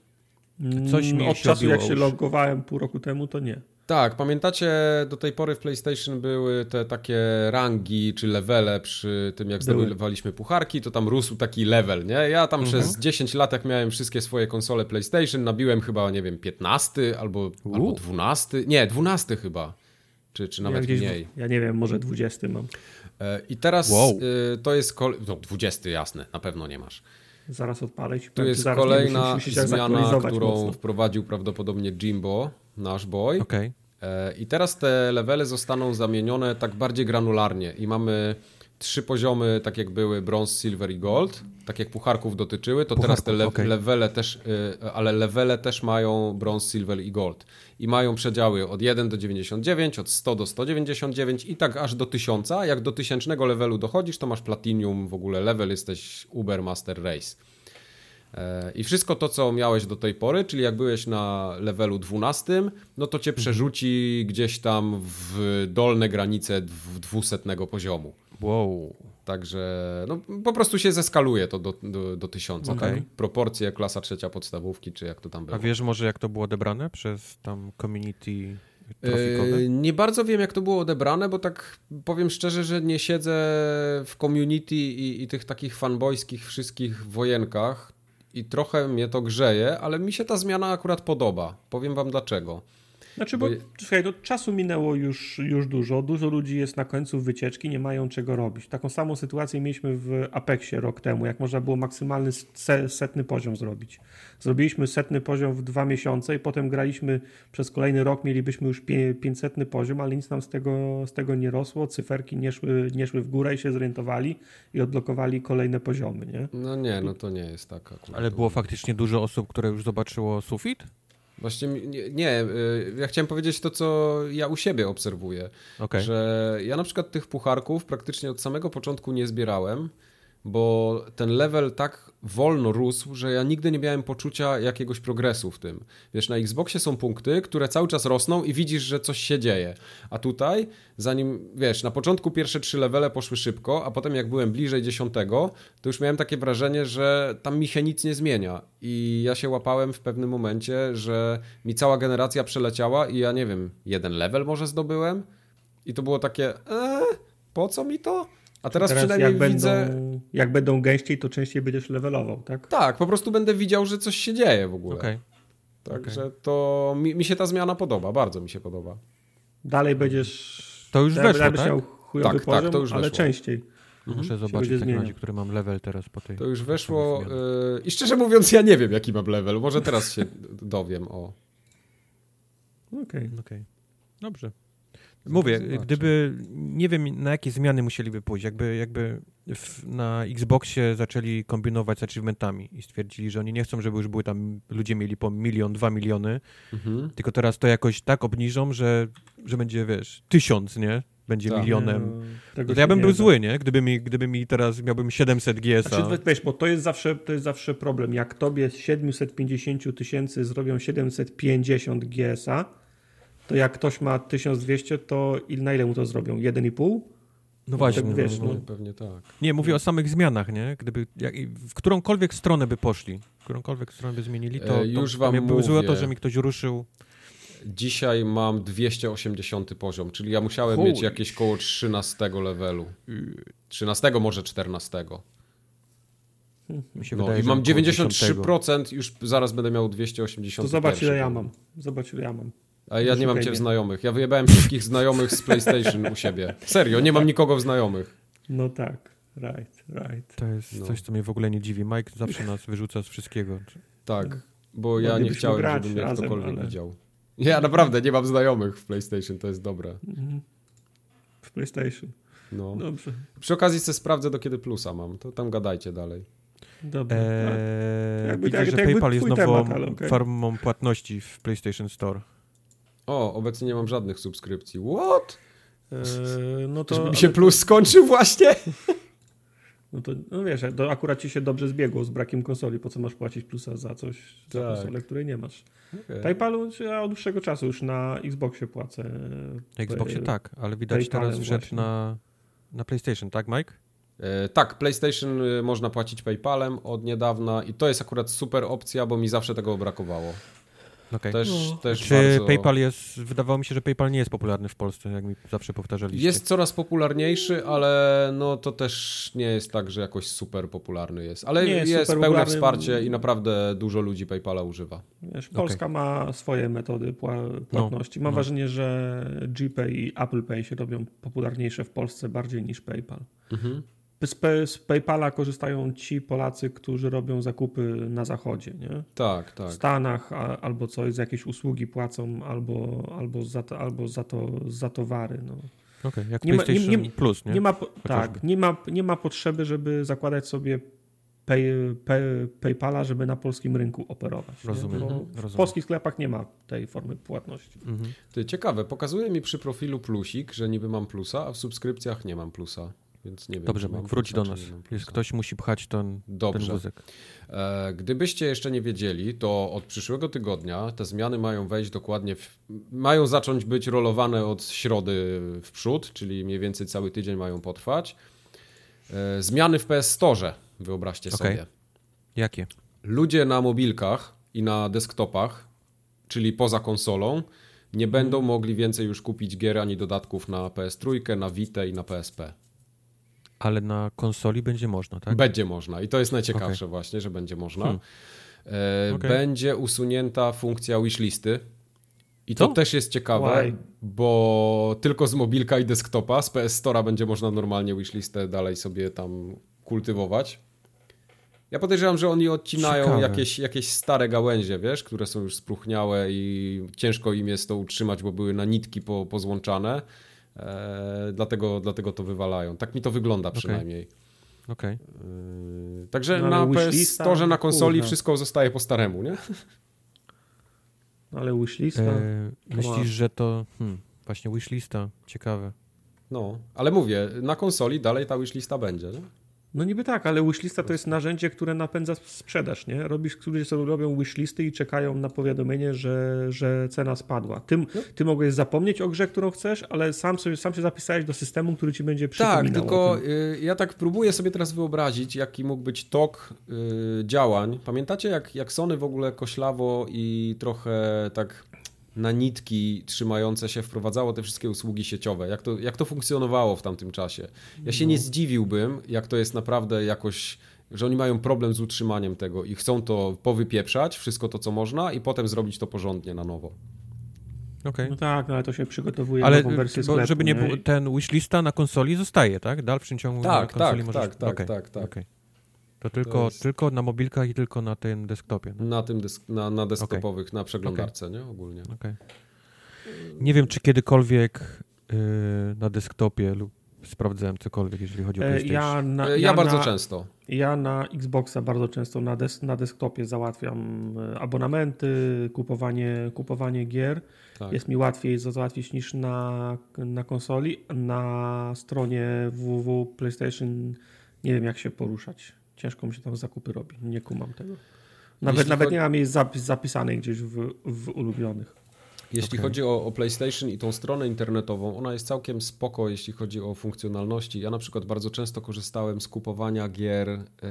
Coś mi Od czasu, jak się logowałem pół roku temu, to nie. Tak, pamiętacie, do tej pory w PlayStation były te takie rangi czy levele przy tym, jak zdobywaliśmy pucharki, to tam rósł taki level, nie? Ja tam mhm. przez dziesięć lat, jak miałem wszystkie swoje konsole PlayStation, nabiłem chyba, nie wiem, piętnasty albo, albo dwunasty. Nie, dwunasty chyba. Czy, czy nawet ja mniej. W, ja nie wiem, może dwudziesty mam. I teraz wow. y, to jest... Kole... No dwudziesty, jasne, na pewno nie masz. Zaraz odpalę. To jest zaraz kolejna zmiana, którą mocno. wprowadził prawdopodobnie Jimbo, nasz boy. Okay. Y, I teraz te levele zostaną zamienione tak bardziej granularnie. I mamy trzy poziomy, tak jak były brąz, silver i gold. Tak jak pucharków dotyczyły, to pucharków, teraz te le- okay. levele też... Y, ale levele też mają brąz, silver i gold. I mają przedziały od jeden do dziewięćdziesiąt dziewięć, od sto do sto dziewięćdziesiąt dziewięć i tak aż do tysiąca. Jak do tysięcznego levelu dochodzisz, to masz platinum, w ogóle level, jesteś Uber Master Race. I wszystko to, co miałeś do tej pory, czyli jak byłeś na levelu dwunastym, no to cię przerzuci gdzieś tam w dolne granice dwusetnego poziomu. Wow. Także no, po prostu się zeskaluje to do, do, do tysiąca. Okay. Tak? Proporcje klasa trzecia podstawówki, czy jak to tam było. A wiesz może, jak to było odebrane przez tam community trafikowe? Yy, nie bardzo wiem, jak to było odebrane, bo tak powiem szczerze, że nie siedzę w community i, i tych takich fanboyskich wszystkich wojenkach i trochę mnie to grzeje, ale mi się ta zmiana akurat podoba. Powiem wam dlaczego. Znaczy, bo, bo... Słuchaj, do czasu minęło już, już dużo, dużo ludzi jest na końcu wycieczki, nie mają czego robić. Taką samą sytuację mieliśmy w Apexie rok temu, jak można było maksymalny setny poziom zrobić. Zrobiliśmy setny poziom w dwa miesiące i potem graliśmy przez kolejny rok, mielibyśmy już pięćsetny poziom, ale nic nam z tego, z tego nie rosło, cyferki nie szły, nie szły w górę i się zorientowali i odblokowali kolejne poziomy, nie? No nie, no to nie jest tak akurat. Ale było faktycznie dużo osób, które już zobaczyło sufit? Właśnie nie, nie, ja chciałem powiedzieć to, co ja u siebie obserwuję, okay. że ja na przykład tych pucharków praktycznie od samego początku nie zbierałem, bo ten level tak wolno rósł, że ja nigdy nie miałem poczucia jakiegoś progresu w tym. Wiesz, na Xboxie są punkty, które cały czas rosną i widzisz, że coś się dzieje. A tutaj, zanim, wiesz, na początku pierwsze trzy levele poszły szybko, a potem jak byłem bliżej dziesiątego, to już miałem takie wrażenie, że tam mi się nic nie zmienia. I ja się łapałem w pewnym momencie, że mi cała generacja przeleciała i ja nie wiem, jeden level może zdobyłem? I to było takie, eee, po co mi to? A teraz, teraz przynajmniej jak widzę... Będą, jak będą gęściej, to częściej będziesz levelował, tak? Tak, po prostu będę widział, że coś się dzieje w ogóle. Okay. Także okay. to mi, mi się ta zmiana podoba, bardzo mi się podoba. Dalej będziesz... To już weszło, tak? Miał chujowy tak, poziom, tak, to już ale weszło. częściej. Muszę zobaczyć w takim razie, który mam level teraz po tej... To już weszło yy, i szczerze mówiąc ja nie wiem, jaki mam level. Może teraz się dowiem o... Okej, okay. okay. dobrze. Mówię, Zobaczmy. gdyby... Nie wiem, na jakie zmiany musieliby pójść. Jakby, jakby w, na Xboxie zaczęli kombinować z achievementami i stwierdzili, że oni nie chcą, żeby już były tam... Ludzie mieli po milion, dwa miliony, mhm. tylko teraz to jakoś tak obniżą, że, że będzie, wiesz, tysiąc, nie? Będzie tak. milionem. Nie, to ja bym był da. zły, nie? Gdyby mi, gdyby mi teraz miałbym siedemset G S A. Znaczy, wiesz, bo to jest zawsze, to jest zawsze problem. Jak tobie z siedemset pięćdziesiąt tysięcy zrobią siedemset pięćdziesiąt G S A, to jak ktoś ma tysiąc dwieście, to il, na ile mu to zrobią? jeden i pół? No właśnie. Tak, wiesz, no, no, no. Pewnie tak. Nie, mówię no. o samych zmianach, nie? Gdyby jak, w którąkolwiek stronę by poszli, w którąkolwiek stronę by zmienili, to, e, już to wam ja bym był zły to, że mi ktoś ruszył. Dzisiaj mam dwieście osiemdziesiąty poziom, czyli ja musiałem Holy. mieć jakieś koło trzynastego levelu. trzynastego, może czternastego. Mi się no wydaje, i mam dziewięćdziesiąt trzy procent, już zaraz będę miał dwieście osiemdziesiąt. To zobacz ile ja mam. Zobacz ile ja mam. A ja nie mam cię w znajomych. Ja wyjebałem wszystkich znajomych z PlayStation u siebie. Serio, nie mam nikogo w znajomych. No tak, right, right. To jest no. coś, co mnie w ogóle nie dziwi. Mike zawsze nas wyrzuca z wszystkiego. Tak, bo ja no, nie, nie chciałem, żeby mnie razem, ktokolwiek ale... widział. Ja naprawdę nie mam znajomych w PlayStation, to jest dobre. W PlayStation. No. Dobrze. Przy okazji sobie sprawdzę, do kiedy plusa mam, to tam gadajcie dalej. Dobra. Eee, jakby, widzę, tak, że PayPal jest nową temat, okay. formą płatności w PlayStation Store. O, obecnie nie mam żadnych subskrypcji. What? Eee, no to... Żeby mi się plus skończył właśnie? No to no wiesz, to akurat ci się dobrze zbiegło z brakiem konsoli, po co masz płacić plusa za coś, tak. za konsolę, której nie masz. Okay. PayPalu ja od dłuższego czasu już na Xboxie płacę. Na Xboxie Play, tak, ale widać PayPalem teraz wszedł na, na PlayStation, tak Mike? E, tak, PlayStation można płacić PayPalem od niedawna i to jest akurat super opcja, bo mi zawsze tego brakowało. Okay. Też, no. też Czy bardzo... PayPal jest, wydawało mi się, że PayPal nie jest popularny w Polsce, jak mi zawsze powtarzaliście. Jest coraz popularniejszy, ale no to też nie jest tak, że jakoś super popularny jest. Ale nie, jest pełne popularny... wsparcie i naprawdę dużo ludzi PayPala używa. Wiesz, Polska okay. ma swoje metody płatności. No. Mam no. wrażenie, że GPay i Apple Pay się robią popularniejsze w Polsce bardziej niż PayPal. Mhm. Z, P- z PayPala korzystają ci Polacy, którzy robią zakupy na zachodzie, nie? Tak, tak. W Stanach a, albo coś, za jakieś usługi płacą, albo, albo, za, to, albo za, to, za towary. No. Okej, okay, jak nie PlayStation ma, nie, nie, Plus, nie? nie ma, tak, nie ma, nie ma potrzeby, żeby zakładać sobie pay, pay, PayPala, żeby na polskim rynku operować. Rozumiem. Bo w Rozumiem. polskich sklepach nie ma tej formy płatności. Mhm. Ty, ciekawe, pokazuje mi przy profilu plusik, że niby mam plusa, a w subskrypcjach nie mam plusa. Więc nie wiem, Dobrze, mam wróć do nas. Jest, ktoś musi pchać ten, ten wózek. E, gdybyście jeszcze nie wiedzieli, to od przyszłego tygodnia te zmiany mają wejść dokładnie, w, mają zacząć być rolowane od środy w przód, czyli mniej więcej cały tydzień mają potrwać. E, zmiany w P S Store, wyobraźcie okay. sobie. Jakie? Ludzie na mobilkach i na desktopach, czyli poza konsolą, nie hmm. będą mogli więcej już kupić gier ani dodatków na P S trzy, na Vita i na P S P. Ale na konsoli będzie można, tak? Będzie można i to jest najciekawsze okay. właśnie, że będzie można. Hmm. E, okay. Będzie usunięta funkcja wishlisty i Co? to też jest ciekawe, Why? bo tylko z mobilka i desktopa, z P S Store'a będzie można normalnie wishlistę dalej sobie tam kultywować. Ja podejrzewam, że oni odcinają jakieś, jakieś stare gałęzie, wiesz, które są już spróchniałe i ciężko im jest to utrzymać, bo były na nitki po, pozłączane. Eee, dlatego, dlatego to wywalają. Tak mi to wygląda przynajmniej. Okay. Okay. Eee, także no, na P S Store, na konsoli kurwa. wszystko zostaje po staremu, nie? No, ale wishlista? Eee, myślisz, że to... Hmm, właśnie wishlista. Ciekawe. No, ale mówię, na konsoli dalej ta wishlista będzie, nie? No niby tak, ale wishlista to jest narzędzie, które napędza sprzedaż, nie? Robisz, ludzie sobie robią wishlisty i czekają na powiadomienie, że, że cena spadła. Ty, no. ty mogłeś zapomnieć o grze, którą chcesz, ale sam, sobie, sam się zapisałeś do systemu, który ci będzie przypominał. Tak, tylko ja tak próbuję sobie teraz wyobrazić, jaki mógł być tok yy, działań. Pamiętacie, jak, jak Sony w ogóle koślawo i trochę tak na nitki trzymające się wprowadzało te wszystkie usługi sieciowe. Jak to, jak to funkcjonowało w tamtym czasie? Ja się no. nie zdziwiłbym, jak to jest naprawdę jakoś że oni mają problem z utrzymaniem tego i chcą to powypieprzać, wszystko to, co można i potem zrobić to porządnie na nowo. Okay. No tak, ale to się przygotowuje ale, nową wersję sklepu. Żeby nie było, ten wishlista na konsoli zostaje, tak? W dalszym ciągu tak, na konsoli tak, możesz... Tak, tak, okay. tak, tak. Okay. To, to tylko, jest... tylko na mobilkach i tylko na tym desktopie. No? Na tym dysk- na, na desktopowych, okay. na przeglądarce, okay. nie? Ogólnie. Okay. Nie wiem, czy kiedykolwiek yy, na desktopie lub sprawdzałem cokolwiek, jeżeli chodzi o PlayStation. Ja, na, ja, ja bardzo na, często. Ja na Xboxa bardzo często na, des, na desktopie załatwiam abonamenty, kupowanie, kupowanie gier. Tak. Jest mi łatwiej załatwić niż na, na konsoli. Na stronie w w w kropka playstation nie wiem jak się poruszać. Ciężko mi się tam zakupy robi. Nie kumam tego. Nawet, Jeśli nawet chodzi... nie ma miejsc zapisanych gdzieś w, w ulubionych. Jeśli okay. chodzi o, o PlayStation i tą stronę internetową, ona jest całkiem spoko, jeśli chodzi o funkcjonalności. Ja na przykład bardzo często korzystałem z kupowania gier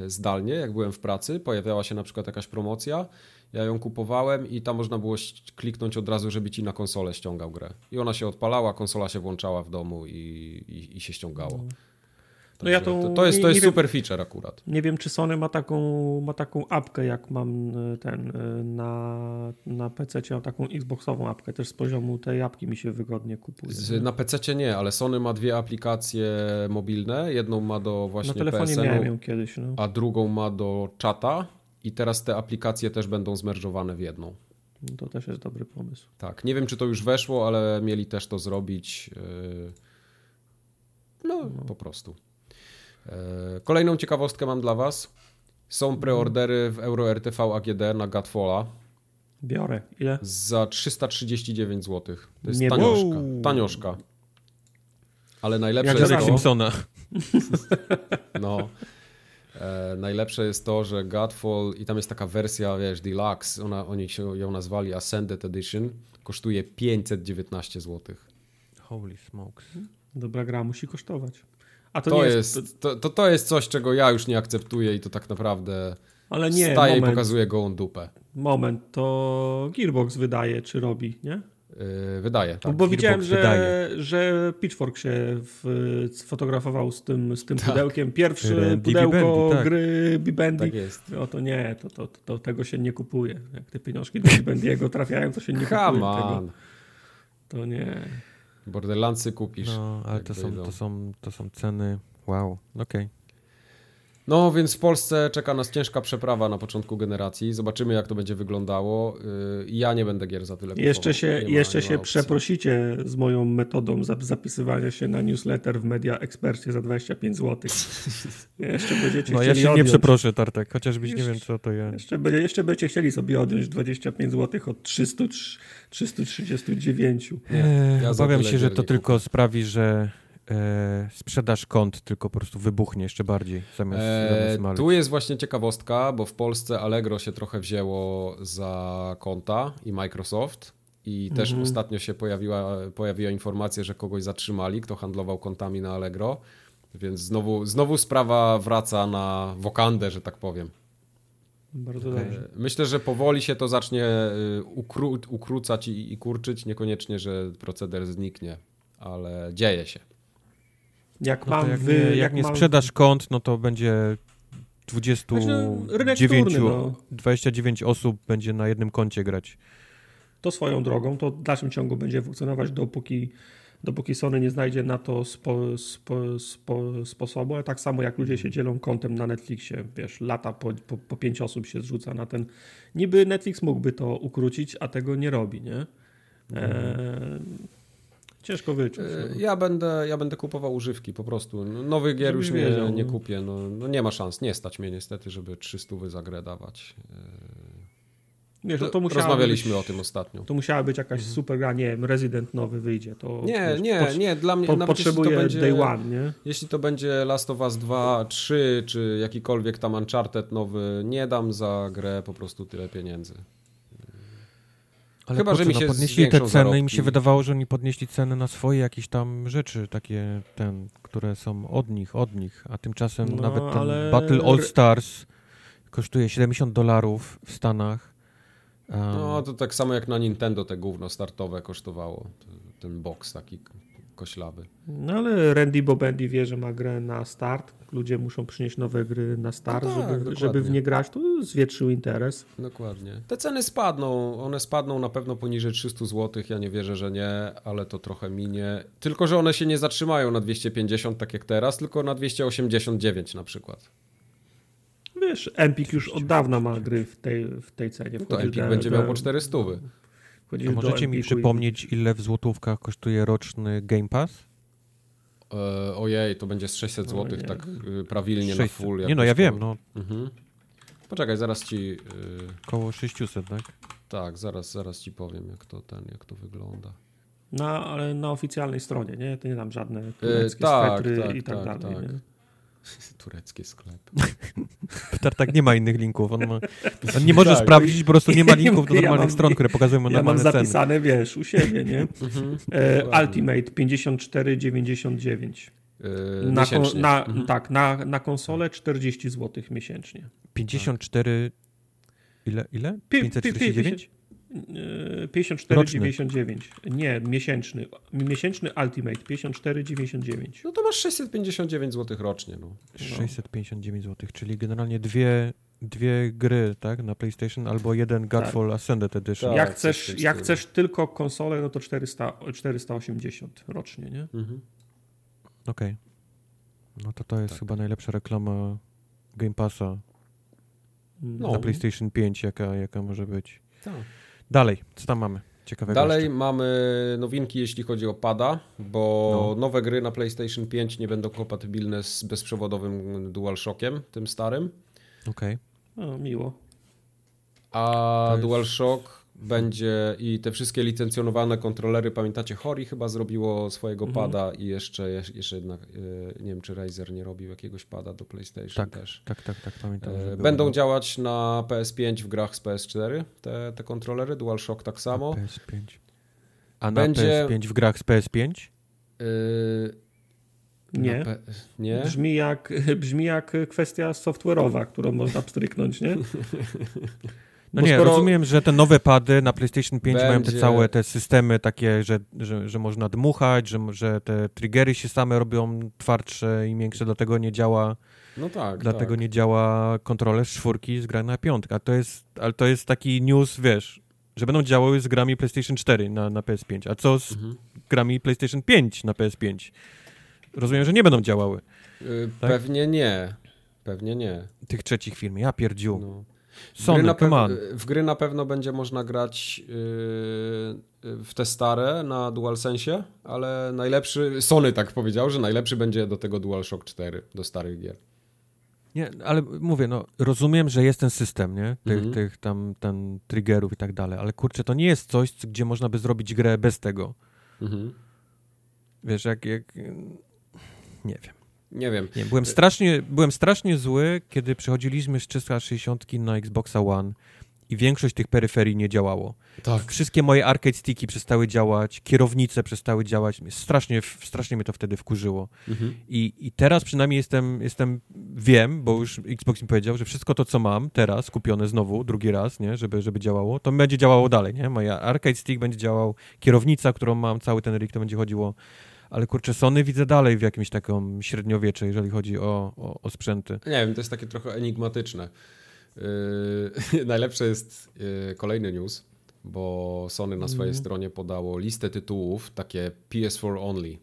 zdalnie, jak byłem w pracy. Pojawiała się na przykład jakaś promocja, ja ją kupowałem i tam można było kliknąć od razu, żeby ci na konsolę ściągał grę. I ona się odpalała, konsola się włączała w domu i, i, i się ściągało. No ja to, to jest, to jest super wiem, feature akurat. Nie wiem, czy Sony ma taką, ma taką apkę, jak mam ten na, na pececie, mam taką Xboxową apkę. Też z poziomu tej apki mi się wygodnie kupuje. Z, na pececie nie, ale Sony ma dwie aplikacje mobilne. Jedną ma do właśnie P S N. Na telefonie miałem ją kiedyś. No. A drugą ma do czata i teraz te aplikacje też będą zmerdżowane w jedną. No to też jest dobry pomysł. Tak, nie wiem, czy to już weszło, ale mieli też to zrobić. No, no. po prostu. Kolejną ciekawostkę mam dla was. Są preordery w EuroRTV A G D na Godfalla. Biorę. Ile? Za trzysta trzydzieści dziewięć złotych. To jest Nie tanioszka. Wow. tanioszka. Ale najlepsze Jak jest to... Simpsona. No. E, najlepsze jest to, że Godfall i tam jest taka wersja, wiesz, Deluxe. Ona, oni się ją nazwali Ascended Edition. Kosztuje pięćset dziewiętnaście złotych. Holy smokes. Dobra gra musi kosztować. A to, to, nie jest, jest, to, to, to jest coś, czego ja już nie akceptuję i to tak naprawdę ale nie, staje moment. I pokazuje gołą dupę. Moment, to Gearbox wydaje, czy robi, nie? Yy, wydaje, tak. No, bo Gearbox widziałem, że, że Pitchfork się w, fotografował z tym, z tym tak. pudełkiem. Pierwsze pudełko Bandy, tak. gry Bibendi. Tak jest. No to nie, to, to, to, to tego się nie kupuje. Jak te pieniążki do Bibendiego trafiają, to się nie Come kupuje on. tego. To nie... Borderlandsy kupisz. No, ale to są, to, są, to są ceny. Wow, okej. Okay. No, więc w Polsce czeka nas ciężka przeprawa na początku generacji. Zobaczymy, jak to będzie wyglądało. Ja nie będę gier za tyle kupował. Jeszcze się, ma, jeszcze się przeprosicie z moją metodą zapisywania się na newsletter w Media Ekspercie za dwadzieścia pięć złotych. jeszcze będziecie no, ja się odjąć. nie przeproszę, Tartek, chociażbyś jeszcze, nie wiem, co to jest. Jeszcze, będzie, jeszcze będziecie chcieli sobie odjąć dwadzieścia pięć złotych od trzysta trzydzieści dziewięć. Nie, ja obawiam się, że to tylko kupię. sprawi, że... Eee, sprzedaż kont tylko po prostu wybuchnie jeszcze bardziej zamiast, eee, zamiast tu jest właśnie ciekawostka, bo w Polsce Allegro się trochę wzięło za konta i Microsoft i mm-hmm. też ostatnio się pojawiła, pojawiła informacja, że kogoś zatrzymali, kto handlował kontami na Allegro, więc znowu, znowu sprawa wraca na wokandę, że tak powiem. Bardzo okay. dobrze. Myślę, że powoli się to zacznie ukró- ukrócać i, i kurczyć, niekoniecznie, że proceder zniknie, ale dzieje się. Jak, no mam jak, wy, nie, jak nie mam... sprzedasz kont, no to będzie dwadzieścia dziewięć, turny, no. dwadzieścia dziewięć osób będzie na jednym koncie grać. To swoją drogą, to w dalszym ciągu będzie funkcjonować, dopóki, dopóki Sony nie znajdzie na to spo, spo, spo, sposobu, ale tak samo jak ludzie się dzielą kontem na Netflixie, wiesz, lata po, po, po pięć osób się zrzuca na ten, niby Netflix mógłby to ukrócić, a tego nie robi, nie? Mm. E... Ciężko wyczuć. No. Ja będę, ja będę kupował używki po prostu. Nowych gier już nie, nie kupię. No, no nie ma szans. Nie stać mnie niestety, żeby trzysta za grę dawać. Wiesz, to, to rozmawialiśmy być, o tym ostatnio. To musiała być jakaś mhm. super gra. Nie wiem, Resident nowy wyjdzie. To nie, wiesz, nie, pot- nie. Dla mnie po, potrzebuje to będzie, day one. Nie? Jeśli to będzie Last of Us dwa, trzy czy jakikolwiek tam Uncharted nowy, nie dam za grę po prostu tyle pieniędzy. Ale chyba, kurczę, że mi się no, podnieśli te ceny zarobki. I mi się wydawało, że oni podnieśli ceny na swoje jakieś tam rzeczy, takie ten, które są od nich, od nich, a tymczasem no, nawet ten ale... Battle All Stars kosztuje siedemdziesiąt dolarów w Stanach. Um, no to tak samo jak na Nintendo te gówno startowe kosztowało, ten box taki koślawy. No ale Randy Bobendi wie, że ma grę na start. Ludzie muszą przynieść nowe gry na start, no tak, żeby, żeby w nie grać. To zwietrzył interes. Dokładnie. Te ceny spadną. One spadną na pewno poniżej trzysta złotych. Ja nie wierzę, że nie, ale to trochę minie. Tylko że one się nie zatrzymają na dwieście pięćdziesiąt, tak jak teraz, tylko na dwieście osiemdziesiąt dziewięć na przykład. Wiesz, Empik już od dawna ma gry w tej, w tej cenie. No to Empik będzie do... miał po czterysta. A możecie mi przypomnieć, i... ile w złotówkach kosztuje roczny Game Pass? E, ojej, to będzie z sześćset złotych, o, tak prawilnie sześćset. Na full. Nie no, ja wiem. No. Mhm. Poczekaj, zaraz ci... Y... Koło sześciuset, tak? Tak, zaraz, zaraz ci powiem, jak to, ten, jak to wygląda. Na, ale na oficjalnej stronie, nie? To nie tam żadne tureckie e, tak, swetry tak, i tak, tak dalej. Tak. Nie? Tureckie sklepy. Ptartak nie ma innych linków. On, ma, on nie może tak, sprawdzić, po prostu nie ma linków do normalnych ja mam, stron, które pokazują ja normalne ceny. Ja mam zapisane, ceny. Wiesz, u siebie, nie? e, Ultimate pięćdziesiąt cztery dziewięćdziesiąt dziewięć. Yy, na, na, mhm. Tak, na, na konsolę czterdzieści złotych miesięcznie. pięćdziesiąt cztery... Ile? ile? pięćset czterdzieści dziewięć? pięćdziesiąt cztery dziewięćdziesiąt dziewięć. Nie, miesięczny. Miesięczny Ultimate pięćdziesiąt cztery dziewięćdziesiąt dziewięć. No to masz sześćset pięćdziesiąt dziewięć złotych rocznie. No. sześćset pięćdziesiąt dziewięć złotych, czyli generalnie dwie, dwie gry, tak? Na PlayStation albo jeden Godfall tak. Ascended Edition. Tak, jak, chcesz, jak chcesz tylko konsolę, no to czterysta osiemdziesiąt rocznie, nie? Mhm. Okej. Okay. No to to jest tak. chyba najlepsza reklama Game Passa no. na PlayStation pięć, jaka, jaka może być. Tak. Dalej, co tam mamy ciekawego? Dalej jeszcze? Mamy nowinki, jeśli chodzi o pada, bo no. nowe gry na PlayStation pięć nie będą kompatybilne z bezprzewodowym DualShockiem, tym starym. Okej. Okay. No, miło. A jest... DualShock będzie i te wszystkie licencjonowane kontrolery, pamiętacie, Hori chyba zrobiło swojego mhm. pada i jeszcze, jeszcze jednak, nie wiem, czy Razer nie robił jakiegoś pada do PlayStation tak, też. Tak, tak, tak, pamiętam. Będą było. Działać na P S pięć w grach z P S cztery te, te kontrolery, DualShock tak samo. Na P S pięć. A na będzie... P S pięć w grach z P S pięć? Yy... Nie. P... nie. Brzmi jak, brzmi jak kwestia software'owa, którą można pstryknąć, nie? No bo nie, rozumiem, że te nowe pady na PlayStation pięć będzie... mają te całe te systemy takie, że, że, że można dmuchać, że, że te triggery się same robią twardsze i miększe, dlatego nie działa no tak, dlatego tak. nie działa kontroler z czwórki z gra na piątkę. To jest, ale to jest taki news, wiesz, że będą działały z grami PlayStation cztery na, na P S pięć. A co z mhm. grami PlayStation pięć na P S pięć? Rozumiem, że nie będą działały. Yy, tak? Pewnie nie. Pewnie nie. Tych trzecich firm, ja pierdziu. No. Sony, gry come on. W gry na pewno będzie można grać yy, w te stare na DualSense, ale najlepszy, Sony tak powiedział, że najlepszy będzie do tego DualShock cztery, do starych gier. Nie, ale mówię, no rozumiem, że jest ten system, nie? Tych, mhm. tych tam, ten triggerów i tak dalej, ale kurczę, to nie jest coś, gdzie można by zrobić grę bez tego. Mhm. Wiesz, jak, jak... Nie wiem. Nie wiem. Nie, byłem, strasznie, byłem strasznie zły, kiedy przechodziliśmy z trzysta sześćdziesiąt na Xboxa One i większość tych peryferii nie działało. Tak. Wszystkie moje arcade sticki przestały działać, kierownice przestały działać. Strasznie, strasznie mnie to wtedy wkurzyło. Mhm. I, i teraz przynajmniej jestem, jestem, wiem, bo już Xbox mi powiedział, że wszystko to, co mam teraz, kupione znowu, drugi raz, nie, żeby, żeby działało, to będzie działało dalej. Nie? Moja arcade stick będzie działał, kierownica, którą mam, cały ten rig, to będzie chodziło. Ale kurczę, Sony widzę dalej w jakimś takim średniowiecze, jeżeli chodzi o, o, o sprzęty. Nie wiem, to jest takie trochę enigmatyczne. Yy, najlepsze jest yy, kolejny news, bo Sony na swojej mm. stronie podało listę tytułów, takie P S cztery only,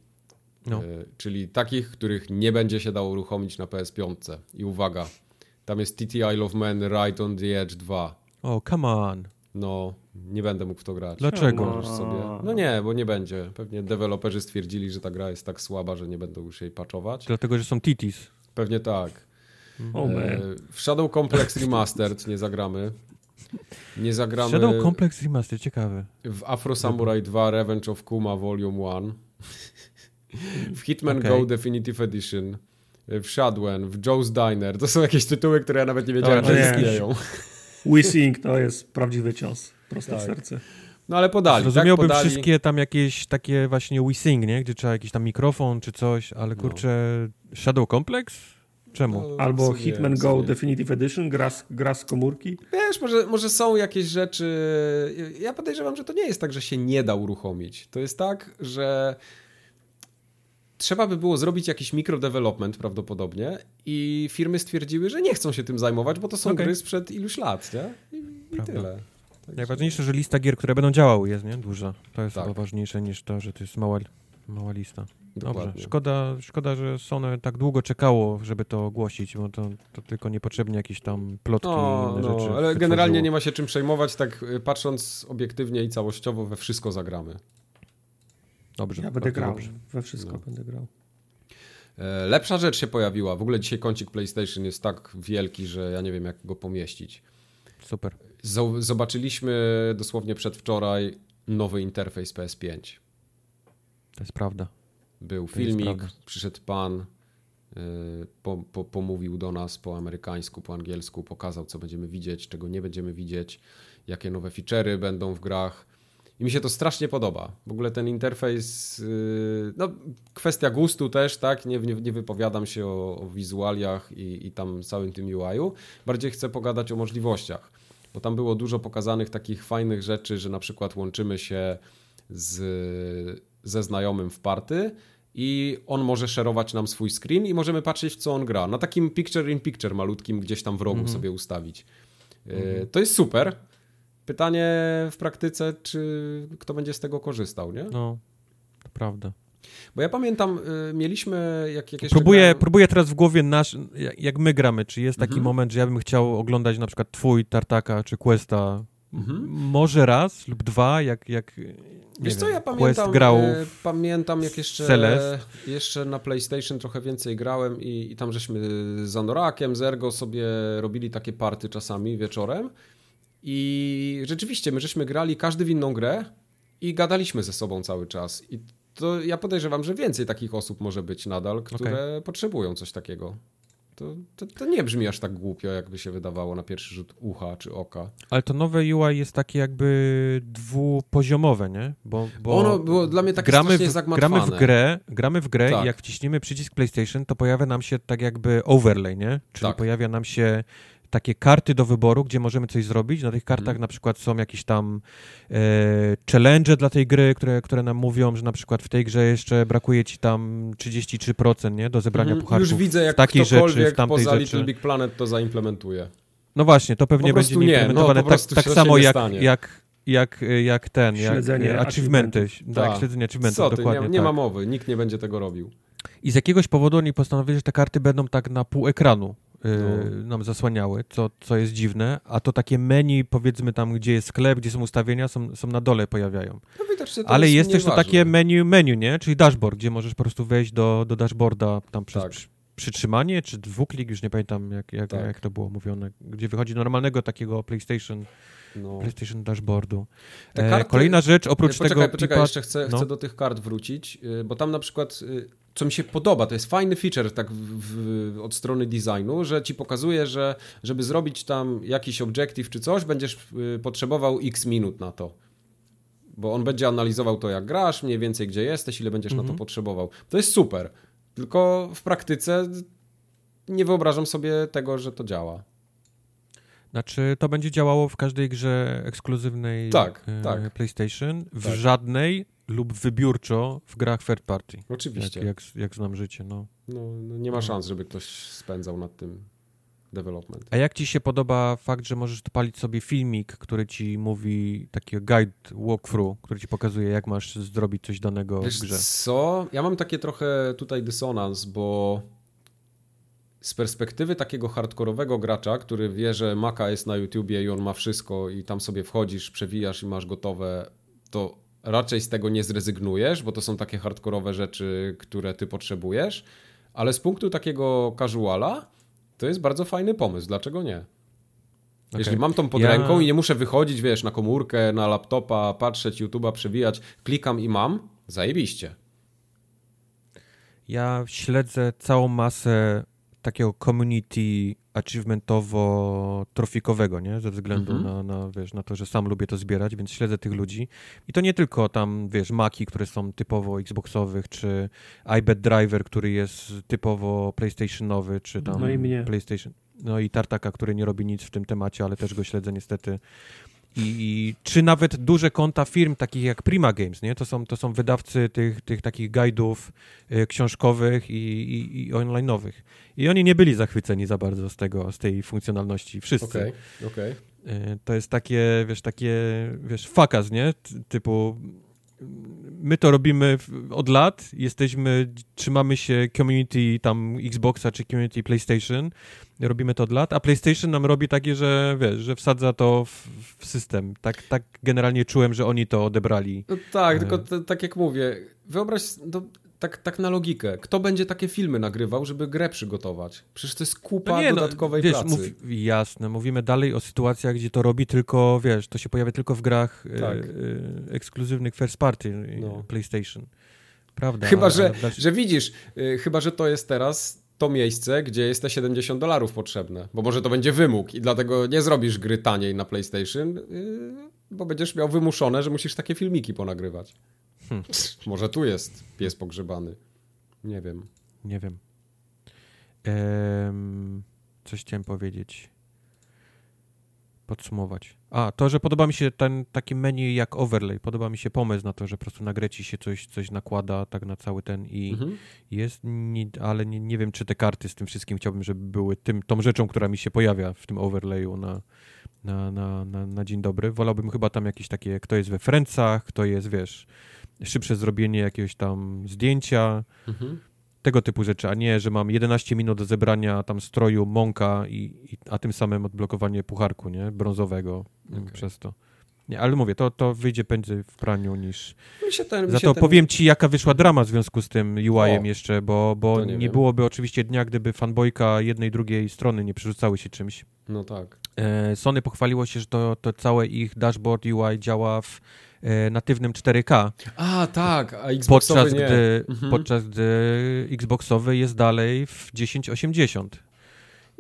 no. yy, czyli takich, których nie będzie się dało uruchomić na P S pięć. I uwaga, tam jest T T I Love Man Ride on the Edge dwa. Oh, come on. No, nie będę mógł w to grać. Dlaczego? Możesz sobie... No nie, bo nie będzie. Pewnie deweloperzy stwierdzili, że ta gra jest tak słaba, że nie będą już jej patchować. Dlatego, że są titis. Pewnie tak. Oh man. E, w Shadow Complex Remastered nie zagramy. Nie zagramy... Shadow Complex Remastered, ciekawe. W Afro Samurai dwa Revenge of Kuma Volume jeden. W Hitman okay. Go Definitive Edition. W Shadwen, w Joe's Diner. To są jakieś tytuły, które ja nawet nie wiedziałem, że no, istnieją. We Sing to jest prawdziwy cios, proste tak. serce. No ale podali. Rozumiałbym tak, podali... wszystkie tam jakieś takie właśnie We Sing, nie? Gdzie trzeba jakiś tam mikrofon czy coś, ale kurczę, no. Shadow Complex? Czemu? No, albo Hitman nie, Go Definitive Edition, gra z, gra z komórki? Wiesz, może, może są jakieś rzeczy... Ja podejrzewam, że to nie jest tak, że się nie da uruchomić. To jest tak, że... trzeba by było zrobić jakiś mikrodevelopment prawdopodobnie i firmy stwierdziły, że nie chcą się tym zajmować, bo to są okay. gry sprzed iluś lat, nie? I, i tyle. Tak najważniejsze, że lista gier, które będą działały, jest nie duża. To jest tak. ważniejsze niż to, że to jest mała, mała lista. Dokładnie. Dobrze. Szkoda, szkoda, że Sony tak długo czekało, żeby to ogłosić, bo to, to tylko niepotrzebnie jakieś tam plotki o, i inne no, rzeczy. Ale generalnie nie ma się czym przejmować, tak patrząc obiektywnie i całościowo we wszystko zagramy. Dobrze. Ja będę grał, dobrze. we wszystko no. będę grał. Lepsza rzecz się pojawiła. W ogóle dzisiaj kącik PlayStation jest tak wielki, że ja nie wiem, jak go pomieścić. Super. Zobaczyliśmy dosłownie przedwczoraj nowy interfejs P S pięć. To jest prawda. Był to filmik, przyszedł pan, yy, po, po, pomówił do nas po amerykańsku, po angielsku, pokazał, co będziemy widzieć, czego nie będziemy widzieć, jakie nowe feature'y będą w grach. I mi się to strasznie podoba. W ogóle ten interfejs, yy, no kwestia gustu też, tak? Nie, nie, nie wypowiadam się o, o wizualiach i, i tam całym tym U I-u. Bardziej chcę pogadać o możliwościach, bo tam było dużo pokazanych takich fajnych rzeczy, że na przykład łączymy się z... ze znajomym w party i on może szerować nam swój screen i możemy patrzeć, w co on gra. Na takim picture in picture malutkim gdzieś tam w rogu mm-hmm. sobie ustawić. Mm-hmm. To jest super. Pytanie w praktyce, czy kto będzie z tego korzystał, nie? No, to prawda. Bo ja pamiętam, mieliśmy... Jak, jak próbuję, grałem... próbuję teraz w głowie, nasz, jak my gramy, czy jest taki mm-hmm. moment, że ja bym chciał oglądać na przykład twój Tartaka czy Questa. Mhm. Może raz lub dwa, jak, jak wiesz co, wiem, ja pamiętam, grał w pamiętam jak jeszcze, Celest. jeszcze na PlayStation trochę więcej grałem i, i tam żeśmy z Anorakiem, z Ergo sobie robili takie party czasami wieczorem i rzeczywiście my żeśmy grali każdy w inną grę i gadaliśmy ze sobą cały czas i to ja podejrzewam, że więcej takich osób może być nadal, które okay. potrzebują coś takiego. To, to, to nie brzmi aż tak głupio, jakby się wydawało na pierwszy rzut ucha czy oka. Ale to nowe U I jest takie jakby dwupoziomowe, nie? Bo, bo ono było dla mnie takie strasznie w, zagmatwane. Gramy w grę, gramy w grę tak. i jak wciśniemy przycisk PlayStation, to pojawia nam się tak jakby overlay, nie? Czyli tak. pojawia nam się takie karty do wyboru, gdzie możemy coś zrobić. Na tych kartach hmm. na przykład są jakieś tam e, challenge dla tej gry, które, które nam mówią, że na przykład w tej grze jeszcze brakuje ci tam trzydzieści trzy procent nie? do zebrania hmm. pucharków. Już widzę, jak ktokolwiek rzeczy, w tamtej poza rzeczy. Little Big Planet to zaimplementuje. No właśnie, to pewnie będzie nieimplementowane. No, tak tak samo jak, jak, jak, jak ten, śledzenie jak achievementy. achievementy. Tak, tak, śledzenie achievementów, dokładnie. Nie, nie tak. ma mowy, nikt nie będzie tego robił. I z jakiegoś powodu oni postanowili, że te karty będą tak na pół ekranu. No. nam zasłaniały, co, co jest dziwne, a to takie menu, powiedzmy tam, gdzie jest sklep, gdzie są ustawienia, są, są na dole pojawiają. No widocznie, to ale jest, jest też to takie menu, menu, nie? Czyli dashboard, gdzie możesz po prostu wejść do, do dashboarda tam przez tak. przy, przytrzymanie, czy dwuklik, już nie pamiętam, jak, jak, tak. jak to było mówione, gdzie wychodzi normalnego takiego PlayStation no. PlayStation dashboardu. E, karty... Kolejna rzecz, oprócz poczekaj, tego... Poczekaj, pipa... jeszcze chcę, no. chcę do tych kart wrócić, bo tam na przykład... Co mi się podoba, to jest fajny feature tak w, w, od strony designu, że ci pokazuje, że żeby zrobić tam jakiś objective czy coś, będziesz y, potrzebował x minut na to. Bo on będzie analizował to, jak grasz, mniej więcej gdzie jesteś, ile będziesz mm-hmm. na to potrzebował. To jest super, tylko w praktyce nie wyobrażam sobie tego, że to działa. Znaczy, to będzie działało w każdej grze ekskluzywnej tak, e, tak. PlayStation, w tak. żadnej lub wybiórczo w grach third party. Oczywiście. Jak, jak, jak znam życie, no. No, no nie ma szans, żeby ktoś spędzał nad tym development. A jak ci się podoba fakt, że możesz odpalić sobie filmik, który ci mówi, taki guide walkthrough, który ci pokazuje, jak masz zrobić coś danego wiesz w grze? Co? Ja mam takie trochę tutaj dysonans, bo z perspektywy takiego hardkorowego gracza, który wie, że Maka jest na YouTubie i on ma wszystko i tam sobie wchodzisz, przewijasz i masz gotowe, to raczej z tego nie zrezygnujesz, bo to są takie hardkorowe rzeczy, które ty potrzebujesz, ale z punktu takiego casuala to jest bardzo fajny pomysł. Dlaczego nie? Okay. Jeśli mam tą pod ja... ręką i nie muszę wychodzić, wiesz, na komórkę, na laptopa, patrzeć, YouTube'a przewijać, klikam i mam, zajebiście. Ja śledzę całą masę takiego community achievementowo-trofikowego, nie? Ze względu mm-hmm. na, na, wiesz, na to, że sam lubię to zbierać, więc śledzę tych ludzi. I to nie tylko tam, wiesz, maki, które są typowo Xboxowych, czy iBet Driver, który jest typowo PlayStationowy, czy tam no i mnie. PlayStation. No i Tartaka, który nie robi nic w tym temacie, ale też go śledzę niestety. I czy nawet duże konta firm takich jak Prima Games, nie? To są, to są wydawcy tych, tych takich guide'ów y, książkowych i, i, i online'owych. I oni nie byli zachwyceni za bardzo z tego, z tej funkcjonalności. Wszyscy. Okay, okay. Y, to jest takie, wiesz, takie, wiesz, fakaz, nie? Typu my to robimy od lat, jesteśmy, trzymamy się community tam Xboxa czy community PlayStation, robimy to od lat, a PlayStation nam robi takie, że wiesz, że wsadza to w, w system. Tak, tak generalnie czułem, że oni to odebrali. No tak, tylko t- tak jak mówię, wyobraź to, tak, tak na logikę, kto będzie takie filmy nagrywał, żeby grę przygotować? Przecież to jest kupa no nie, dodatkowej no, wiesz, pracy. Mów, jasne, mówimy dalej o sytuacjach, gdzie to robi tylko, wiesz, to się pojawia tylko w grach tak. y, y, ekskluzywnych first party no. PlayStation. Prawda? Chyba, a, że, a, że widzisz, y, chyba, że to jest teraz to miejsce, gdzie jest te siedemdziesiąt dolarów potrzebne, bo może to będzie wymóg i dlatego nie zrobisz gry taniej na PlayStation, y, bo będziesz miał wymuszone, że musisz takie filmiki ponagrywać. Hmm. Może tu jest pies pogrzebany. Nie wiem. Nie wiem. Ehm, coś chciałem powiedzieć. Podsumować. A, to, że podoba mi się ten taki menu jak overlay. Podoba mi się pomysł na to, że po prostu na grę ci się coś, coś nakłada tak na cały ten i mhm. jest, nie, ale nie, nie wiem, czy te karty z tym wszystkim chciałbym, żeby były tym, tą rzeczą, która mi się pojawia w tym overlayu na, na, na, na, na dzień dobry. Wolałbym chyba tam jakieś takie, kto jest we friendsach, kto jest, wiesz, szybsze zrobienie jakiegoś tam zdjęcia, mhm. tego typu rzeczy, a nie, że mam jedenaście minut do zebrania tam stroju Monka, i, i, a tym samym odblokowanie pucharku, nie? Brązowego okay. przez to. Nie, ale mówię, to, to wyjdzie prędzej w praniu niż... Mi się ten, mi Za to ten... powiem ci, jaka wyszła drama w związku z tym U I-em o, jeszcze, bo, bo nie, nie byłoby oczywiście dnia, gdyby fanboyka jednej, drugiej strony nie przerzucały się czymś. No tak. E, Sony pochwaliło się, że to, to całe ich dashboard U I działa w e, natywnym cztery K. A, tak, a Xboxowy podczas nie. Gdy, mhm. Podczas gdy Xboxowy jest dalej w tysiąc osiemdziesiąt.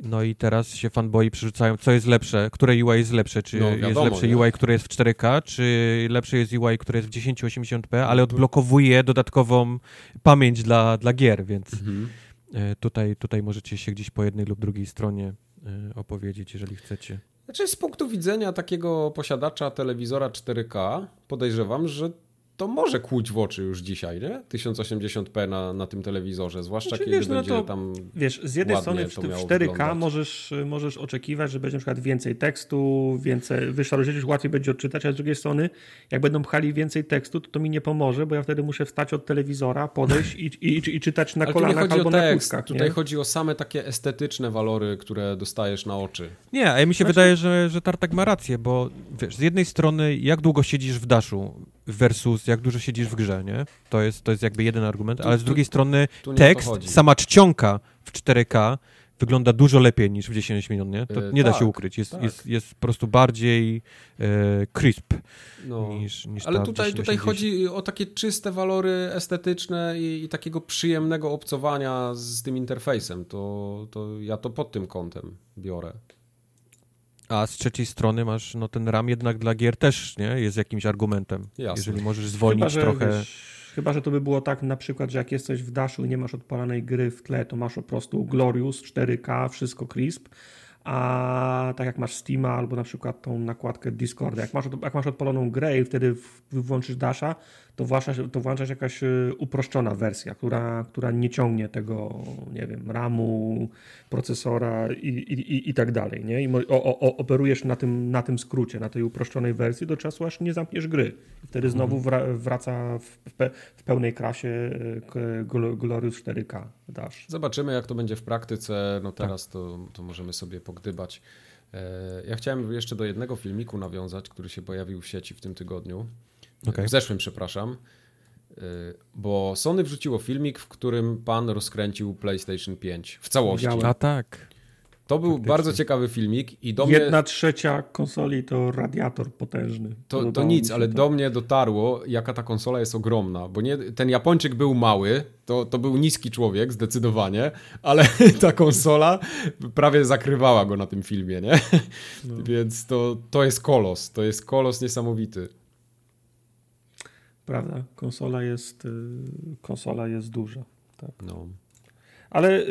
No i teraz się fanboyi przerzucają, co jest lepsze, które U I jest lepsze, czy no, wiadomo, jest lepsze nie? U I, które jest w cztery K, czy lepsze jest U I, które jest w tysiąc osiemdziesiąt p, ale odblokowuje dodatkową pamięć dla, dla gier, więc mhm. tutaj, tutaj możecie się gdzieś po jednej lub drugiej stronie opowiedzieć, jeżeli chcecie. Znaczy z punktu widzenia takiego posiadacza telewizora cztery K podejrzewam, że to może kłuć w oczy już dzisiaj, nie? tysiąc osiemdziesiąt p na, na tym telewizorze, zwłaszcza znaczy, kiedy wiesz, będzie no to, tam wiesz, z jednej strony w, w cztery K możesz, możesz oczekiwać, że będzie na przykład więcej tekstu, więcej, wyższa rozdzielczość, łatwiej będzie odczytać, a z drugiej strony jak będą pchali więcej tekstu, to to mi nie pomoże, bo ja wtedy muszę wstać od telewizora, podejść i, i, i czytać na kolanach albo na kłódkach. Tutaj nie? Chodzi o same takie estetyczne walory, które dostajesz na oczy. Nie, a mi się znaczy... wydaje, że, że Tartak ma rację, bo wiesz, z jednej strony jak długo siedzisz w daszu versus jak dużo siedzisz w grze, nie? To jest, to jest jakby jeden argument, ale z drugiej strony tekst, sama czcionka w cztery K wygląda dużo lepiej niż w dziesięć minut, nie? To nie da się ukryć. Jest, jest, jest po prostu bardziej e, crisp no. niż, niż ale ta tutaj, tutaj chodzi o takie czyste walory estetyczne i, i takiego przyjemnego obcowania z tym interfejsem. To, to ja to pod tym kątem biorę. A z trzeciej strony masz, no ten RAM jednak dla gier też, nie? Jest jakimś argumentem. Jasne. Jeżeli możesz zwolnić chyba, że, trochę... Wiesz, chyba, że to by było tak na przykład, że jak jesteś w daszu i nie masz odpalanej gry w tle, to masz po prostu Glorious, cztery K, wszystko crisp, a tak jak masz Steama albo na przykład tą nakładkę Discorda, jak masz, jak masz odpaloną grę i wtedy włączysz dasza, to włączasz, to włączasz jakaś uproszczona wersja, która, która nie ciągnie tego, nie wiem, ramu, procesora i, i, i tak dalej, nie? I o, o, operujesz na tym, na tym skrócie, na tej uproszczonej wersji do czasu, aż nie zamkniesz gry. Wtedy znowu wraca w, pe, w pełnej krasie Glorious cztery K dasz. Zobaczymy, jak to będzie w praktyce. No teraz tak. to, to możemy sobie pogdybać. Ja chciałem jeszcze do jednego filmiku nawiązać, który się pojawił w sieci w tym tygodniu. Okay. W zeszłym, przepraszam, bo Sony wrzuciło filmik, w którym pan rozkręcił PlayStation pięć w całości. A tak. To był Faktycznie. bardzo ciekawy filmik i do mnie... Jedna trzecia konsoli to radiator potężny. To, to nic, ale to. do mnie dotarło, jaka ta konsola jest ogromna, bo nie, ten Japończyk był mały, to, to był niski człowiek zdecydowanie, ale ta konsola prawie zakrywała go na tym filmie, nie? No. Więc to, to jest kolos, to jest kolos niesamowity. Prawda, konsola jest, konsola jest duża. Tak. No. Ale yy,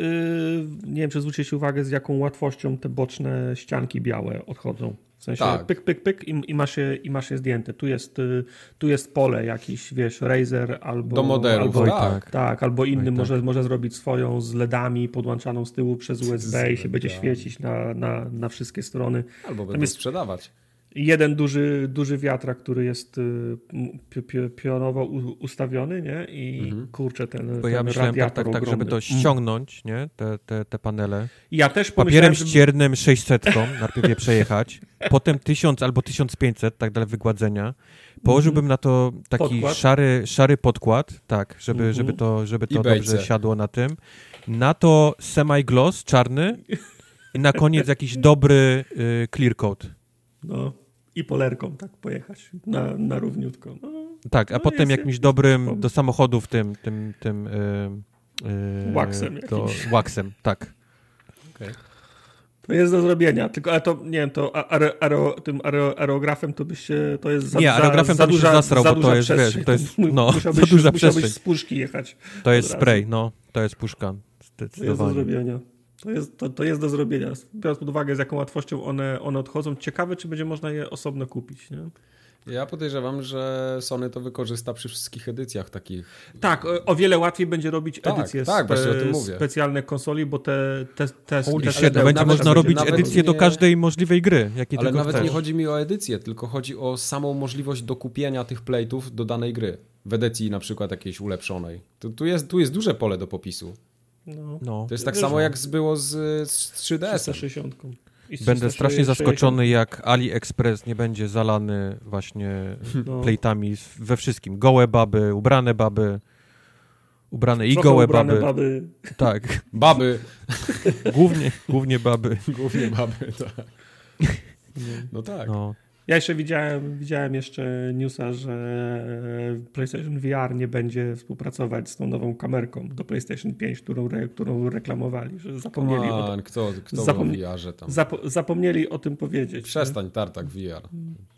nie wiem, czy zwróciłeś uwagę, z jaką łatwością te boczne ścianki białe odchodzą. W sensie tak. pyk, pyk, pyk i, i, masz je, i masz je zdjęte. Tu jest, y, tu jest pole jakiś, wiesz, Razer albo... Do modelów, albo, tak. Tak, albo inny no tak. może, może zrobić swoją z LEDami podłączaną z tyłu przez U S B i się będzie świecić na, na, na wszystkie strony. Albo będą sprzedawać. Jeden duży, duży wiatrak, który jest pionowo ustawiony, nie? I mhm. kurczę, ten, Bo ja ten myślałem radiator tak, tak, żeby to ściągnąć, nie? Te, te, te panele. Ja też Papierem że... ściernym sześćsetką najpierw je przejechać, potem tysiąc albo tysiąc pięćset, tak dalej, wygładzenia. Położyłbym mhm. na to taki podkład. Szary, szary podkład, tak, żeby, mhm. żeby to, żeby to dobrze siadło na tym. Na to semi-gloss czarny i na koniec jakiś dobry y, clear coat. No i polerką tak pojechać na, na równiutko. No, tak, a no potem jest, jakimś jest, dobrym jest. Do samochodów tym, tym, tym yy, yy, waxem to, jakimś. Waxem, tak. Okay. To jest do zrobienia, tylko ale to, nie wiem, to aero, aero, tym aero, aerografem to byś się, to jest za Nie, aerografem za, to byś zasrał, za bo to jest, wiesz, to jest, no, musiałbyś, za duża musiałbyś przestrzeń. Z puszki jechać. To jest spray, no, to jest puszka, zdecydowanie. To jest do zrobienia. To jest, to, to jest do zrobienia. Biorąc pod uwagę, z jaką łatwością one, one odchodzą. Ciekawe, czy będzie można je osobno kupić. Nie? Ja podejrzewam, że Sony to wykorzysta przy wszystkich edycjach takich. Tak, o, o wiele łatwiej będzie robić tak, edycje tak, spe, właśnie o tym mówię. Specjalne konsoli, bo te... te, te, te się, te, będzie można robić edycję nie... do każdej możliwej gry. Jakiej Ale nawet chcesz. Nie chodzi mi o edycję, tylko chodzi o samą możliwość dokupienia tych plate'ów do danej gry. W edycji na przykład jakiejś ulepszonej. Tu, tu, jest, tu jest duże pole do popisu. No. No. To jest tak samo jak było z, z trzy D S-em. Będę strasznie zaskoczony, jak AliExpress nie będzie zalany właśnie no. plejtami we wszystkim. Gołe baby, ubrane baby, ubrane Trochę i gołe ubrane baby. baby. Tak. Baby. Głównie, głównie baby. Głównie baby, tak. No tak. No. Ja jeszcze widziałem, widziałem jeszcze newsa, że PlayStation V R nie będzie współpracować z tą nową kamerką do PlayStation pięć, którą, re, którą reklamowali, że zapomnieli Come on, o tym. Kto, kto zapom... był V R-ze tam? Zapo- zapomnieli o tym powiedzieć. Przestań nie? tartak V R,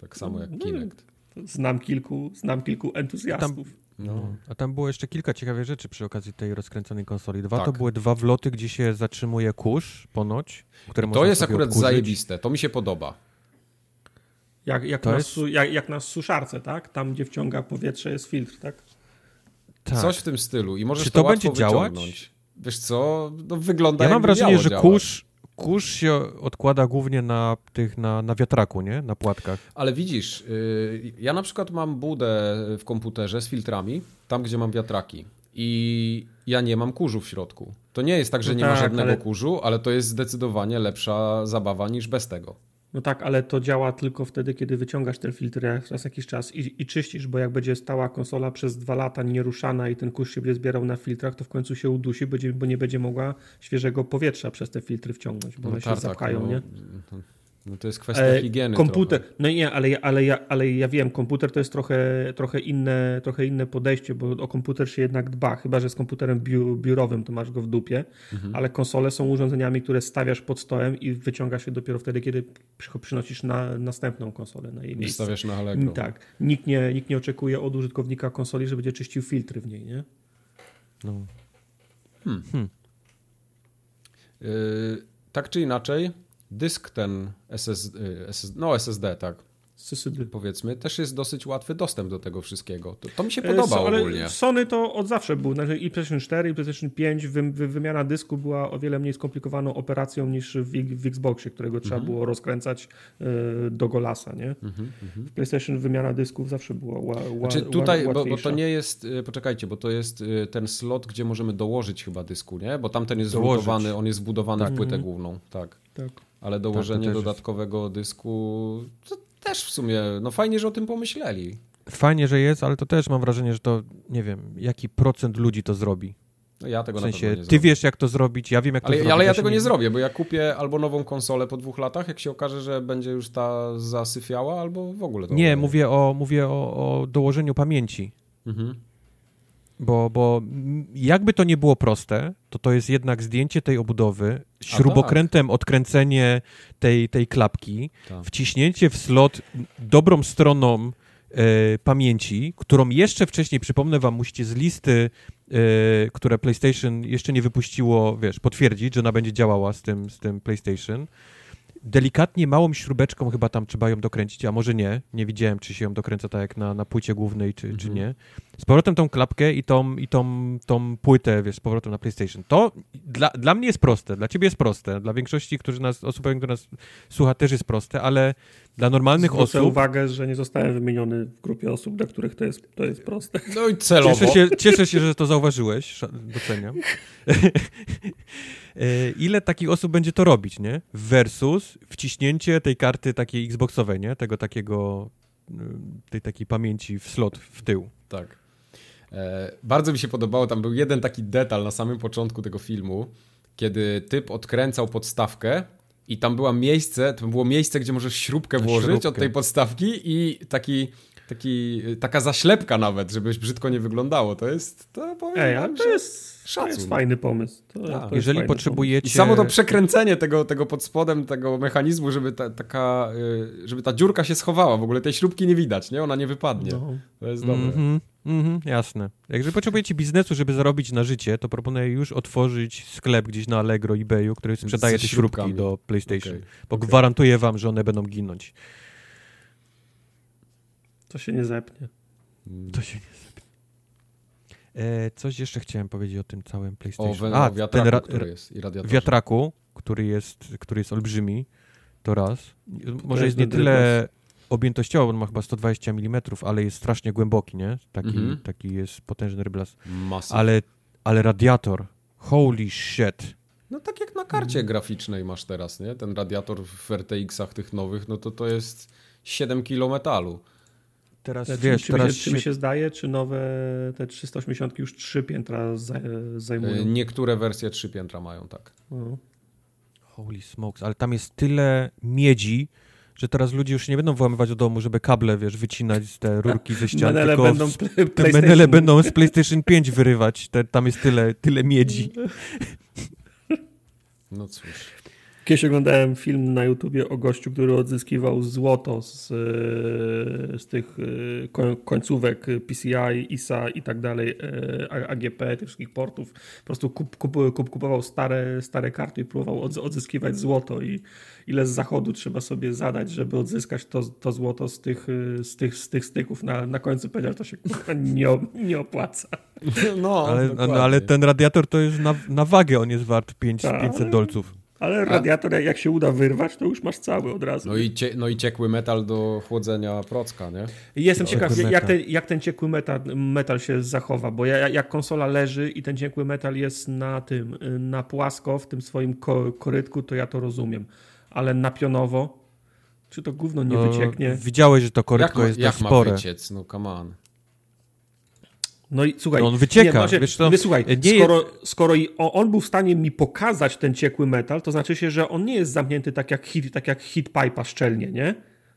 tak samo jak Kinect. Znam kilku, znam kilku entuzjastów. Tam... No. A tam było jeszcze kilka ciekawych rzeczy przy okazji tej rozkręconej konsoli. Dwa tak. to były dwa wloty, gdzie się zatrzymuje kurz ponoć. Które to jest akurat odkurzyć. Zajebiste, to mi się podoba. Jak, jak, na, jest... jak, jak na suszarce, tak? Tam, gdzie wciąga powietrze, jest filtr, tak? tak. Coś w tym stylu. I możesz Czy to, to będzie działać? Wyciągnąć. Wiesz co? No, wygląda ja mam wrażenie, że kurz, kurz się odkłada głównie na tych na, na wiatraku, nie? Na płatkach. Ale widzisz, yy, ja na przykład mam budę w komputerze z filtrami, tam gdzie mam wiatraki. I ja nie mam kurzu w środku. To nie jest tak, że nie no tak, ma żadnego ale... kurzu, ale to jest zdecydowanie lepsza zabawa niż bez tego. No tak, ale to działa tylko wtedy, kiedy wyciągasz ten filtr raz jakiś czas i, i czyścisz, bo jak będzie stała konsola przez dwa lata nieruszana i ten kurz się będzie zbierał na filtrach, to w końcu się udusi, będzie, bo nie będzie mogła świeżego powietrza przez te filtry wciągnąć, bo no one tak, się zapkają, tak, no, nie? No to jest kwestia e, higieny. Komputer, trochę. No nie, ale, ale, ale, ja, ale ja wiem, komputer to jest trochę, trochę, inne, trochę inne podejście, bo o komputer się jednak dba, chyba że z komputerem biu, biurowym to masz go w dupie, mhm. ale konsole są urządzeniami, które stawiasz pod stołem i wyciągasz je dopiero wtedy, kiedy przynosisz na, następną konsolę na jej miejsce. I stawiasz na Allegro. Tak, nikt nie, nikt nie oczekuje od użytkownika konsoli, że będzie czyścił filtry w niej, nie? No. Hmm. Hmm. Yy, tak czy inaczej... Dysk ten S S D, S S, no S S D, tak S S D. Powiedzmy, też jest dosyć łatwy dostęp do tego wszystkiego. To, to mi się podoba ale ogólnie. Sony to od zawsze był. I PlayStation cztery, i PlayStation pięć wy, wy, wymiana dysku była o wiele mniej skomplikowaną operacją niż w, w Xboxie, którego mhm. trzeba było rozkręcać y, do golasa. Nie? Mhm, w PlayStation wymiana dysków zawsze była ła, ła, znaczy tutaj, ła, łatwiejsza. Bo, bo to nie jest, poczekajcie, bo to jest ten slot, gdzie możemy dołożyć chyba dysku, nie? Bo tamten jest zbudowany, on jest zbudowany tak. w płytę mhm. główną. Tak. tak. Ale dołożenie tak, dodatkowego jest. dysku to też w sumie, no fajnie, że o tym pomyśleli. Fajnie, że jest, ale to też mam wrażenie, że to, nie wiem, jaki procent ludzi to zrobi. No ja tego w sensie, na pewno nie ty zrobię. Wiesz jak to zrobić, ja wiem jak ale, to ale zrobić. Ale ja, ja tego nie, nie zrobię, bo ja kupię albo nową konsolę po dwóch latach, jak się okaże, że będzie już ta zasyfiała, albo w ogóle to. Nie, ogóle. mówię o mówię o, o dołożeniu pamięci. Mhm. Bo, bo jakby to nie było proste, to to jest jednak zdjęcie tej obudowy, śrubokrętem tak. odkręcenie tej, tej klapki, tak. wciśnięcie w slot dobrą stroną e, pamięci, którą jeszcze wcześniej, przypomnę wam, musicie z listy Yy, które PlayStation jeszcze nie wypuściło, wiesz, potwierdzić, że ona będzie działała z tym, z tym PlayStation. Delikatnie, małą śrubeczką chyba tam trzeba ją dokręcić, a może nie. Nie widziałem, czy się ją dokręca tak jak na, na płycie głównej, czy, mm-hmm. czy nie. Z powrotem tą klapkę i tą, i tą, tą płytę, wiesz, z powrotem na PlayStation. To dla, dla mnie jest proste, dla ciebie jest proste, dla większości, którzy nas, osób, które nas słucha, też jest proste, ale dla normalnych Zwrócę osób... Zwrócę uwagę, że nie zostałem wymieniony w grupie osób, dla których to jest, to jest proste. No i celowo. Cieszę się, cieszę się, że to zauważyłeś, doceniam. Ile takich osób będzie to robić, nie? Versus wciśnięcie tej karty takiej Xboxowej, nie? Tego takiego, tej takiej pamięci w slot w tył. Tak. E, bardzo mi się podobało, tam był jeden taki detal na samym początku tego filmu, kiedy typ odkręcał podstawkę i tam było miejsce, to było miejsce, gdzie możesz śrubkę włożyć śrubkę. Od tej podstawki i taki... Taki, taka zaślepka nawet, żebyś brzydko nie wyglądało. To jest, to powiem, Ej, to jest szacun. To jest fajny pomysł. To, to jest jeżeli fajny potrzebujecie... Pomysł. I samo to przekręcenie tego, tego pod spodem, tego mechanizmu, żeby ta, taka, żeby ta dziurka się schowała. W ogóle tej śrubki nie widać, nie? Ona nie wypadnie. No. To jest dobre. Mm-hmm, mm-hmm, jasne. Jeżeli potrzebujecie biznesu, żeby zarobić na życie, to proponuję już otworzyć sklep gdzieś na Allegro, eBayu, który sprzedaje te śrubki do PlayStation. Okay. Bo okay. Gwarantuję wam, że one będą ginąć. To się nie zepnie. To się nie zepnie. E, coś jeszcze chciałem powiedzieć o tym całym PlayStation. O, A, o wiatraku, ten ra- który jest. I wiatraku, który jest, który jest olbrzymi. To raz. Może to jest nie tyle objętościowo, bo on ma chyba sto dwadzieścia milimetrów, ale jest strasznie głęboki, nie? Taki, mhm. taki jest potężny ryblas. Masa. Ale, ale radiator. Holy shit. No tak jak na karcie mhm. graficznej masz teraz, nie? Ten radiator w R T X-ach tych nowych, no to to jest siedem kilo metalu. Teraz, te, wiesz, czy, teraz się, czy mi się zdaje, czy nowe te trzysta osiemdziesiąt już trzy piętra zajmują? Niektóre wersje trzy piętra mają, tak. Uh-huh. Holy smokes, ale tam jest tyle miedzi, że teraz ludzie już nie będą włamywać do domu, żeby kable, wiesz, wycinać te rurki ze ścian, menele tylko będą, w, te menele będą z PlayStation pięć wyrywać. Te, tam jest tyle, tyle miedzi. No cóż. Kiedyś oglądałem film na YouTubie o gościu, który odzyskiwał złoto z, z tych końcówek P C I, I S A i tak dalej, A G P, tych wszystkich portów. Po prostu kup, kup, kup, kupował stare, stare karty i próbował odzyskiwać złoto i ile z zachodu trzeba sobie zadać, żeby odzyskać to, to złoto z tych, z tych, z tych styków. Na, na końcu powiedział, że to się nie, nie opłaca. No ale, no, ale ten radiator to jest na, na wagę, on jest wart pięćset dolców. Ale radiator, jak się uda wyrwać, to już masz cały od razu. No i, cie, no i ciekły metal do chłodzenia procka, nie? Jestem no, ciekaw, jak, te, jak ten ciekły metal, metal się zachowa, bo ja, jak konsola leży i ten ciekły metal jest na tym, na płasko, w tym swoim korytku, to ja to rozumiem. Ale na pionowo, czy to gówno nie no, wycieknie? Widziałeś, że to korytko jak, jest jak dość spore. Jak ma wyciec? No come on. No i słuchaj, no on wycieka. Nie, no, że, wiesz, to, wysłuchaj, nie skoro, jest... skoro i on był w stanie mi pokazać ten ciekły metal, to znaczy się, że on nie jest zamknięty tak jak hit, tak jak hit pipe'a szczelnie, nie?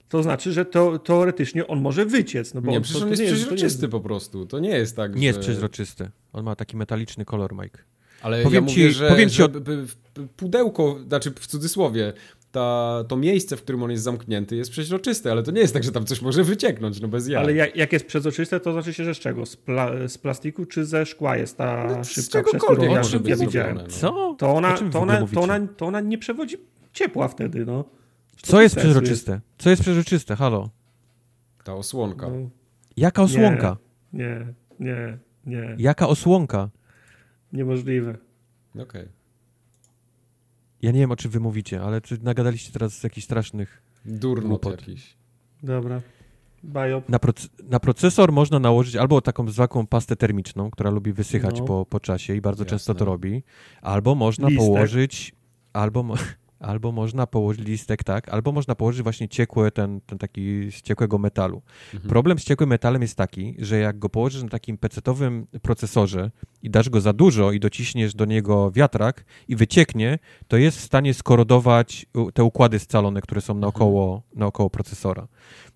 To znaczy, że to, teoretycznie on może wyciec. No bo nie, on, przecież to, on to jest przezroczysty jest... po prostu. To nie jest tak, że... Nie jest przezroczysty. On ma taki metaliczny kolor, Mike. Ale powiem ja ci, mówię, że, powiem ci... że pudełko, znaczy w cudzysłowie, Ta, to miejsce, w którym on jest zamknięty, jest przeźroczyste, ale to nie jest tak, że tam coś może wycieknąć, no bez jaj. Ale jak, jak jest przeźroczyste, to znaczy się, że z czego? Z, pla, z plastiku czy ze szkła jest ta no, szybka, przez którą ja, ja widziałem? No. Co? To ona, to, ona, to, ona, to ona nie przewodzi ciepła wtedy, no. Co, Co jest przeźroczyste? Jest? Co jest przeźroczyste? Halo? Ta osłonka. No. Jaka osłonka? Nie, nie, nie, nie. Jaka osłonka? Niemożliwe. Okej. Okay. Ja nie wiem, o czym wy mówicie, ale czy nagadaliście teraz z jakichś strasznych Durnot jakiś. Dobra. Biop. Na, proce- na procesor można nałożyć albo taką zwykłą pastę termiczną, która lubi wysychać no. po, po czasie i bardzo Jasne. często to robi, albo można listek. położyć, albo, mo- albo można położyć listek, tak, albo można położyć właśnie ciekłe, ten, ten taki z ciekłego metalu. Mhm. Problem z ciekłym metalem jest taki, że jak go położysz na takim pecetowym procesorze i dasz go za dużo i dociśniesz do niego wiatrak i wycieknie, to jest w stanie skorodować te układy scalone, które są naokoło, naokoło procesora.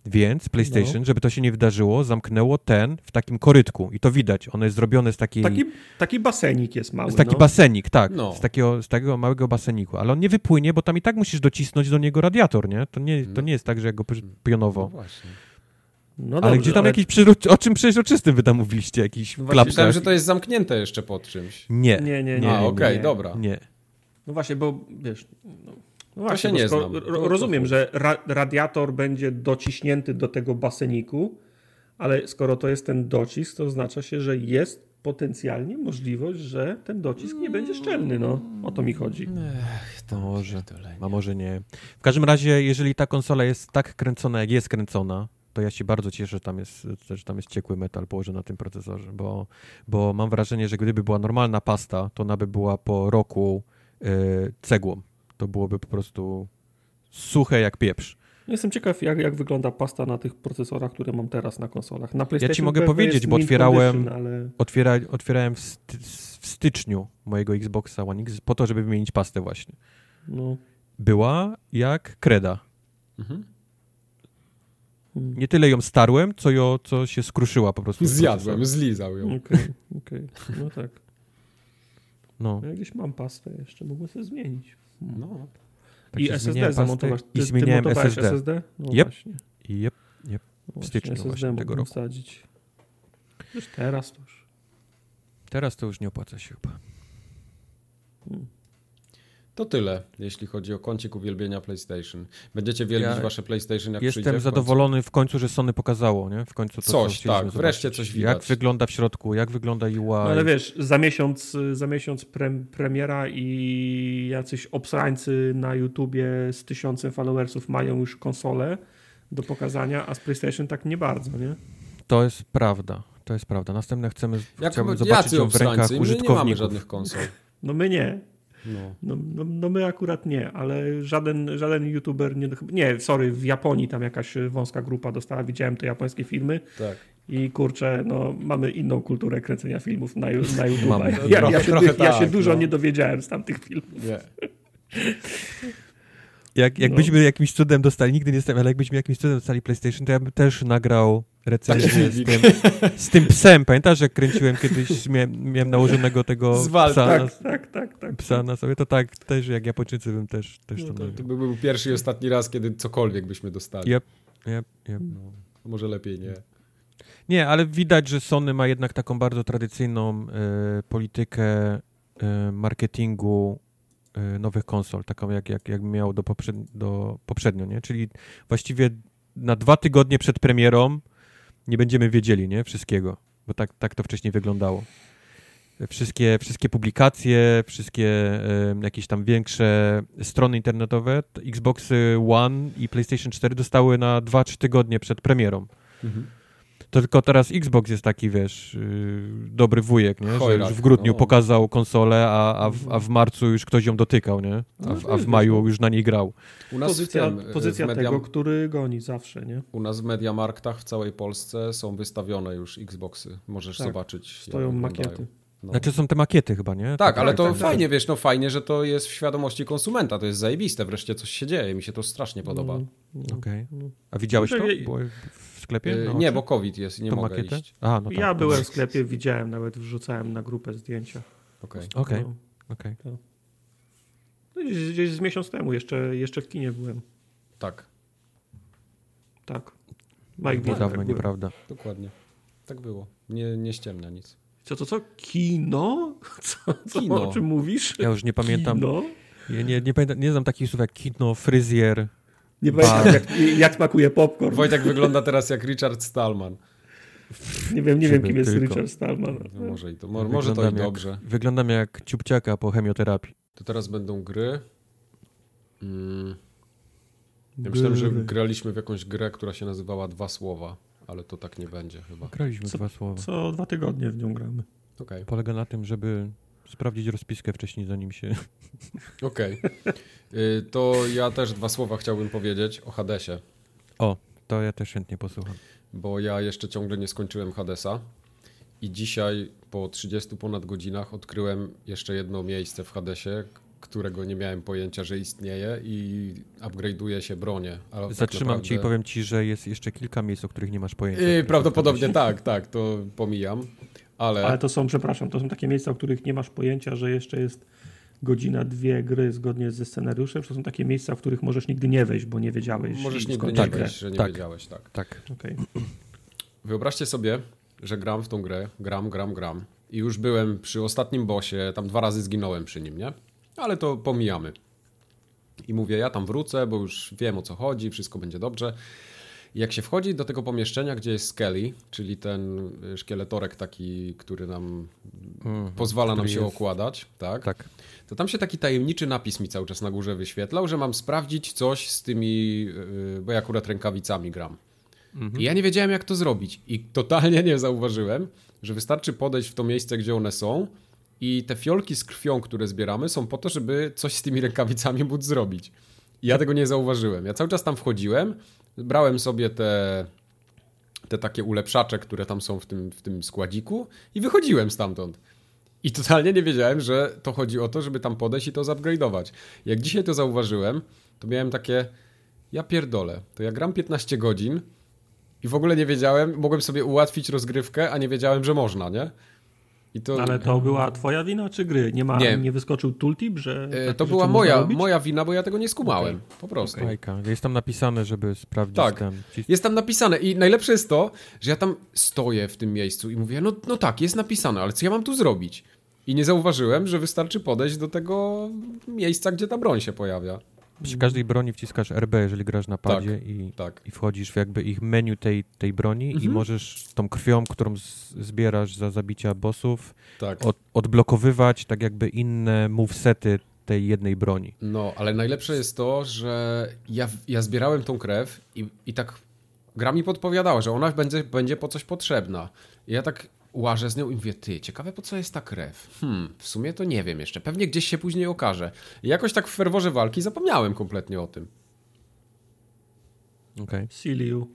Więc PlayStation, no. żeby to się nie wydarzyło, zamknęło ten w takim korytku i to widać. Ono jest zrobione z takiej... Taki, taki basenik jest mały. Z taki no. basenik, tak. No. Z, takiego, z takiego małego baseniku. Ale on nie wypłynie, bo tam i tak musisz docisnąć do niego radiator, nie? To nie, to nie jest tak, że jak go pionowo... No właśnie. No dobrze, ale gdzie tam ale... jakiś przyro... o czym przeźroczystym wy tam mówiliście? Jakiś no myślałem, że to jest zamknięte jeszcze pod czymś. Nie. Nie, nie, nie. A, okej, okay, dobra. Nie. No właśnie, bo wiesz... No, no właśnie, to się nie znam. Ro- rozumiem, że ra- radiator będzie dociśnięty do tego baseniku, ale skoro to jest ten docisk, to oznacza się, że jest potencjalnie możliwość, że ten docisk nie będzie szczelny. No, o to mi chodzi. Ech, to może, a może nie. W każdym razie, jeżeli ta konsola jest tak kręcona, jak jest kręcona, to ja się bardzo cieszę, że tam jest, że tam jest ciekły metal położony na tym procesorze, bo, bo mam wrażenie, że gdyby była normalna pasta, to ona by była po roku yy, cegłą. To byłoby po prostu suche jak pieprz. Jestem ciekaw, jak, jak wygląda pasta na tych procesorach, które mam teraz na konsolach. Na PlayStation ja ci mogę powiedzieć, bo otwierałem, ale... otwiera, otwierałem w, sty, w styczniu mojego Xboxa One X po to, żeby wymienić pastę właśnie. No. Była jak kreda. Mhm. Nie tyle ją starłem, co, ją, co się skruszyła po prostu. Zjadłem, zlizał ją. Okej, okay, okej, okay. No tak. No. Ja gdzieś mam pastę jeszcze, mogłem sobie zmienić. No. Tak I S S D zamontować. Ty, I zmieniałem ty montowałeś S S D. S S D? No yep. Właśnie. Yep. Yep. W styczniu właśnie, właśnie tego roku. Wsadzić. Już teraz to już. Teraz to już nie opłaca się chyba. Hmm. To tyle, jeśli chodzi o kącik uwielbienia PlayStation. Będziecie wielbić ja wasze PlayStation, jak przyjdzie. Jestem zadowolony w końcu, że Sony pokazało, nie? W końcu to coś, co tak, wreszcie zobaczyć. Coś widać. Jak wygląda w środku, jak wygląda U I. No ale wiesz, za miesiąc, za miesiąc pre- premiera i jacyś obsrańcy na YouTubie z tysiącem followersów mają już konsolę do pokazania, a z PlayStation tak nie bardzo, nie? To jest prawda, to jest prawda. Następne chcemy jak, zobaczyć ją w rękach użytkowników. My nie mamy żadnych konsol. No my nie. No. No, no, no my akurat nie, ale żaden, żaden youtuber, nie, nie, sorry, w Japonii tam jakaś wąska grupa dostała, widziałem te japońskie filmy tak. I kurczę, no mamy inną kulturę kręcenia filmów na, na YouTube. Ja, ja, ja się, ja tak, się dużo no. nie dowiedziałem z tamtych filmów. Yeah. Jak, jakbyśmy no. jakimś cudem dostali, nigdy nie jestem, ale jakbyśmy jakimś cudem dostali PlayStation, to ja bym też nagrał recenzję z tym, z tym psem. Pamiętasz, jak kręciłem kiedyś, miałem, miałem nałożonego tego Zwal, psa, tak, na, tak, tak, tak, psa na sobie? To tak, też jak Japończycy bym też, też no to nagrał. To by był pierwszy i ostatni raz, kiedy cokolwiek byśmy dostali. Yep, yep, yep. No. Może lepiej nie. Nie, ale widać, że Sony ma jednak taką bardzo tradycyjną y, politykę y, marketingu nowych konsol, taką jak, jak, jak miał do, poprzed, do poprzednio, nie? Czyli właściwie na dwa tygodnie przed premierą nie będziemy wiedzieli, nie? Wszystkiego, bo tak, tak to wcześniej wyglądało. Wszystkie, wszystkie publikacje, wszystkie y, jakieś tam większe strony internetowe, Xbox One i PlayStation cztery dostały na dwa trzy tygodnie przed premierą. Mhm. To tylko teraz Xbox jest taki, wiesz, dobry wujek, nie? Że już w grudniu no. pokazał konsolę, a, a, w, a w marcu już ktoś ją dotykał, nie? A w, a w maju już na niej grał. U nas pozycja tym, pozycja media... tego, który goni zawsze, nie? U nas w Mediamarktach w całej Polsce są wystawione już Xboxy. Możesz tak. zobaczyć. Stoją makiety. No. Znaczy są te makiety chyba, nie? Tak, tak ale to tak, fajnie, tak. wiesz, no fajnie, że to jest w świadomości konsumenta, to jest zajebiste, wreszcie coś się dzieje, mi się to strasznie podoba. Mm, mm, Okej. Okay. A widziałeś no, to było w sklepie? No, nie, czy... bo COVID jest i nie to mogę makietę? Iść. Aha, no tak. Ja byłem w sklepie, widziałem, nawet wrzucałem na grupę zdjęcia. Okej. Okay. No, okay. Okay. No, gdzieś, gdzieś z miesiąc temu, jeszcze, jeszcze w kinie byłem. Tak. Tak. Mike Niedawno, tak nieprawda. Dokładnie. Tak było. Nie, nie ściemnia nic. Co, to co? Kino? Co, co kino. O czym mówisz? Ja już nie pamiętam. Kino? Ja nie, nie, pamiętam, nie znam takich słów jak kino, fryzjer. Nie bar. Pamiętam, jak, jak smakuje popcorn. Wojtek wygląda teraz jak Richard Stallman. Nie wiem, nie Ciebie wiem kim jest tylko. Richard Stallman. No, może i to, może, może to i dobrze. Jak, wyglądam jak ciupciaka po chemioterapii. To teraz będą gry. Hmm. Ja myślałem, że graliśmy w jakąś grę, która się nazywała Dwa Słowa. Ale to tak nie będzie chyba. Graliśmy co, dwa słowa. Co dwa tygodnie w nią gramy. Okay. Polega na tym, żeby sprawdzić rozpiskę wcześniej, zanim się... Okej. Okay. To ja też dwa słowa chciałbym powiedzieć o Hadesie. O, to ja też chętnie posłucham. Bo ja jeszcze ciągle nie skończyłem Hadesa i dzisiaj po trzydziestu ponad godzinach odkryłem jeszcze jedno miejsce w Hadesie, którego nie miałem pojęcia, że istnieje i upgrade'uje się bronię. Ale Zatrzymam tak naprawdę... cię i powiem ci, że jest jeszcze kilka miejsc, o których nie masz pojęcia. Yy, prawdopodobnie tak, tak, to pomijam. Ale... ale to są, przepraszam, to są takie miejsca, o których nie masz pojęcia, że jeszcze jest godzina, dwie gry zgodnie ze scenariuszem. To są takie miejsca, w których możesz nigdy nie wejść, bo nie wiedziałeś. Możesz nigdy nie wejść, że nie tak. wiedziałeś, tak. tak. Okay. Wyobraźcie sobie, że gram w tą grę, gram, gram, gram i już byłem przy ostatnim bossie, tam dwa razy zginąłem przy nim, nie? Ale to pomijamy. I mówię, ja tam wrócę, bo już wiem o co chodzi, wszystko będzie dobrze. I jak się wchodzi do tego pomieszczenia, gdzie jest Skelly, czyli ten szkieletorek taki, który nam mm, pozwala nam się jest. okładać, tak? tak? To tam się taki tajemniczy napis mi cały czas na górze wyświetlał, że mam sprawdzić coś z tymi, bo ja akurat rękawicami gram. Mhm. I ja nie wiedziałem, jak to zrobić. I totalnie nie zauważyłem, że wystarczy podejść w to miejsce, gdzie one są i te fiolki z krwią, które zbieramy, są po to, żeby coś z tymi rękawicami móc zrobić. I ja tego nie zauważyłem. Ja cały czas tam wchodziłem, brałem sobie te, te takie ulepszacze, które tam są w tym, w tym składziku i wychodziłem stamtąd. I totalnie nie wiedziałem, że to chodzi o to, żeby tam podejść i to zupgrade'ować. Jak dzisiaj to zauważyłem, to miałem takie, ja pierdolę, to ja gram piętnaście godzin i w ogóle nie wiedziałem, mogłem sobie ułatwić rozgrywkę, a nie wiedziałem, że można, nie? I to... Ale to była twoja wina czy gry? Nie, ma, nie. nie wyskoczył tooltip, że... Yy, to była moja, moja wina, bo ja tego nie skumałem. Okay. Po prostu. Okay. Jest tam napisane, żeby sprawdzić. Tak, ten... jest tam napisane i najlepsze jest to, że ja tam stoję w tym miejscu i mówię, no, no tak, jest napisane, ale co ja mam tu zrobić? I nie zauważyłem, że wystarczy podejść do tego miejsca, gdzie ta broń się pojawia. Przy każdej broni wciskasz R B, jeżeli grasz na padzie tak, i, tak. i wchodzisz w jakby ich menu tej, tej broni mhm. i możesz tą krwią, którą zbierasz za zabicia bossów, tak. od, odblokowywać tak jakby inne movesety tej jednej broni. No, ale najlepsze jest to, że ja, ja zbierałem tą krew i, i tak gra mi podpowiadała, że ona będzie, będzie po coś potrzebna. I ja tak łażę z nią i mówię, ty, ciekawe po co jest ta krew. Hmm, w sumie to nie wiem jeszcze. Pewnie gdzieś się później okaże. I jakoś tak w ferworze walki zapomniałem kompletnie o tym. Okej. Okay. Siliu.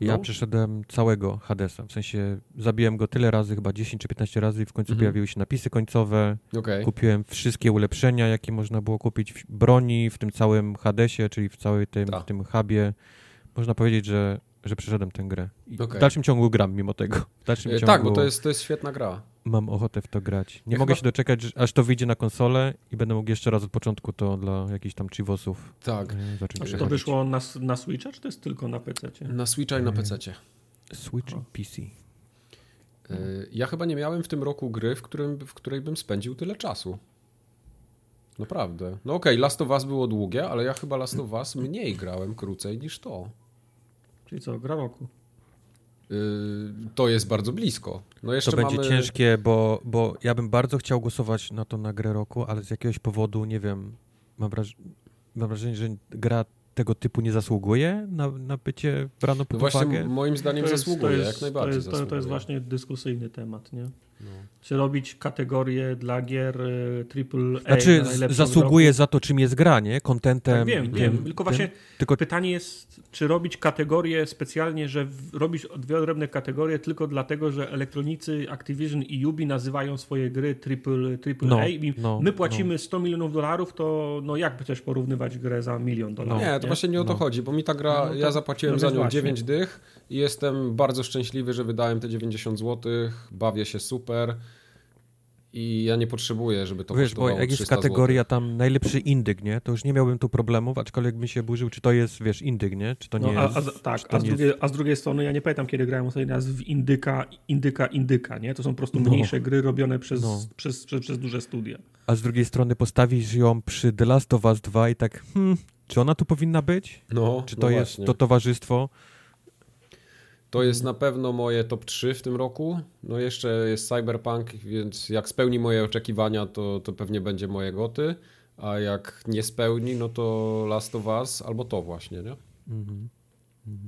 Ja no? przeszedłem całego Hadesa. W sensie zabiłem go tyle razy, chyba dziesięć czy piętnaście razy i w końcu mhm. pojawiły się napisy końcowe. Okay. Kupiłem wszystkie ulepszenia, jakie można było kupić w broni, w tym całym Hadesie, czyli w całej tym, w tym hubie. Można powiedzieć, że że przeszedłem tę grę. Okay. W dalszym ciągu gram mimo tego. W dalszym e, ciągu tak, bo to jest, to jest świetna gra. Mam ochotę w to grać. Nie ja mogę chyba... się doczekać, że aż to wyjdzie na konsolę i będę mógł jeszcze raz od początku to dla jakichś tam chivosów tak. zacząć grać. To wyszło na, na Switcha, czy to jest tylko na P C-cie? Na Switcha i na P C-cie. Switch i P C. Yy, ja chyba nie miałem w tym roku gry, w, którym, w której bym spędził tyle czasu. Naprawdę. No okej, okay, Last of Us było długie, ale ja chyba Last of Us mniej grałem krócej niż to. Czyli co, gra roku? Yy, to jest bardzo blisko. No jeszcze to będzie mamy... ciężkie, bo, bo ja bym bardzo chciał głosować na to na grę roku, ale z jakiegoś powodu, nie wiem, mam, wraż... mam wrażenie, że gra tego typu nie zasługuje na, na bycie brano pod no uwagę. Właśnie moim zdaniem to jest, zasługuje, to jest, jak najbardziej to jest, zasługuje. To jest właśnie dyskusyjny temat, nie? No. Czy robić kategorie dla gier triple A znaczy na zasługuje roku? Za to, czym jest gra, nie? Kontentem. Tak, wiem, wiem. Tym, tylko właśnie tylko... pytanie jest, czy robić kategorie specjalnie, że w, robić dwie odrębne kategorie tylko dlatego, że elektronicy Activision i Ubi nazywają swoje gry triple, triple no, A i no, my płacimy no. sto milionów dolarów, to no jak by też porównywać grę za milion dolarów? No. Nie, to właśnie nie o to no. chodzi, bo mi ta gra, no, to, ja zapłaciłem no za nią właśnie. dziewięć dych i jestem bardzo szczęśliwy, że wydałem te dziewięćdziesiąt złotych, bawię się super, i ja nie potrzebuję, żeby to kosztowało trzysta złotych. Wiesz, bo jak jest kategoria tam najlepszy indyk, nie? To już nie miałbym tu problemów, aczkolwiek bym się burzył, czy to jest, wiesz, indyk, nie? Czy to nie no, jest... A, a, tak, a z, drugiej, jest... a z drugiej strony ja nie pamiętam, kiedy grałem ostatni raz w indyka, indyka, indyka, nie? To są po prostu mniejsze no. gry robione przez, no. przez, przez, przez duże studia. A z drugiej strony postawisz ją przy The Last of Us dwa i tak, hmm, czy ona tu powinna być? No, czy to no jest właśnie. To towarzystwo? To jest na pewno moje top trzy w tym roku. No jeszcze jest Cyberpunk, więc jak spełni moje oczekiwania, to, to pewnie będzie moje goty, a jak nie spełni, no to Last of Us albo to właśnie, nie?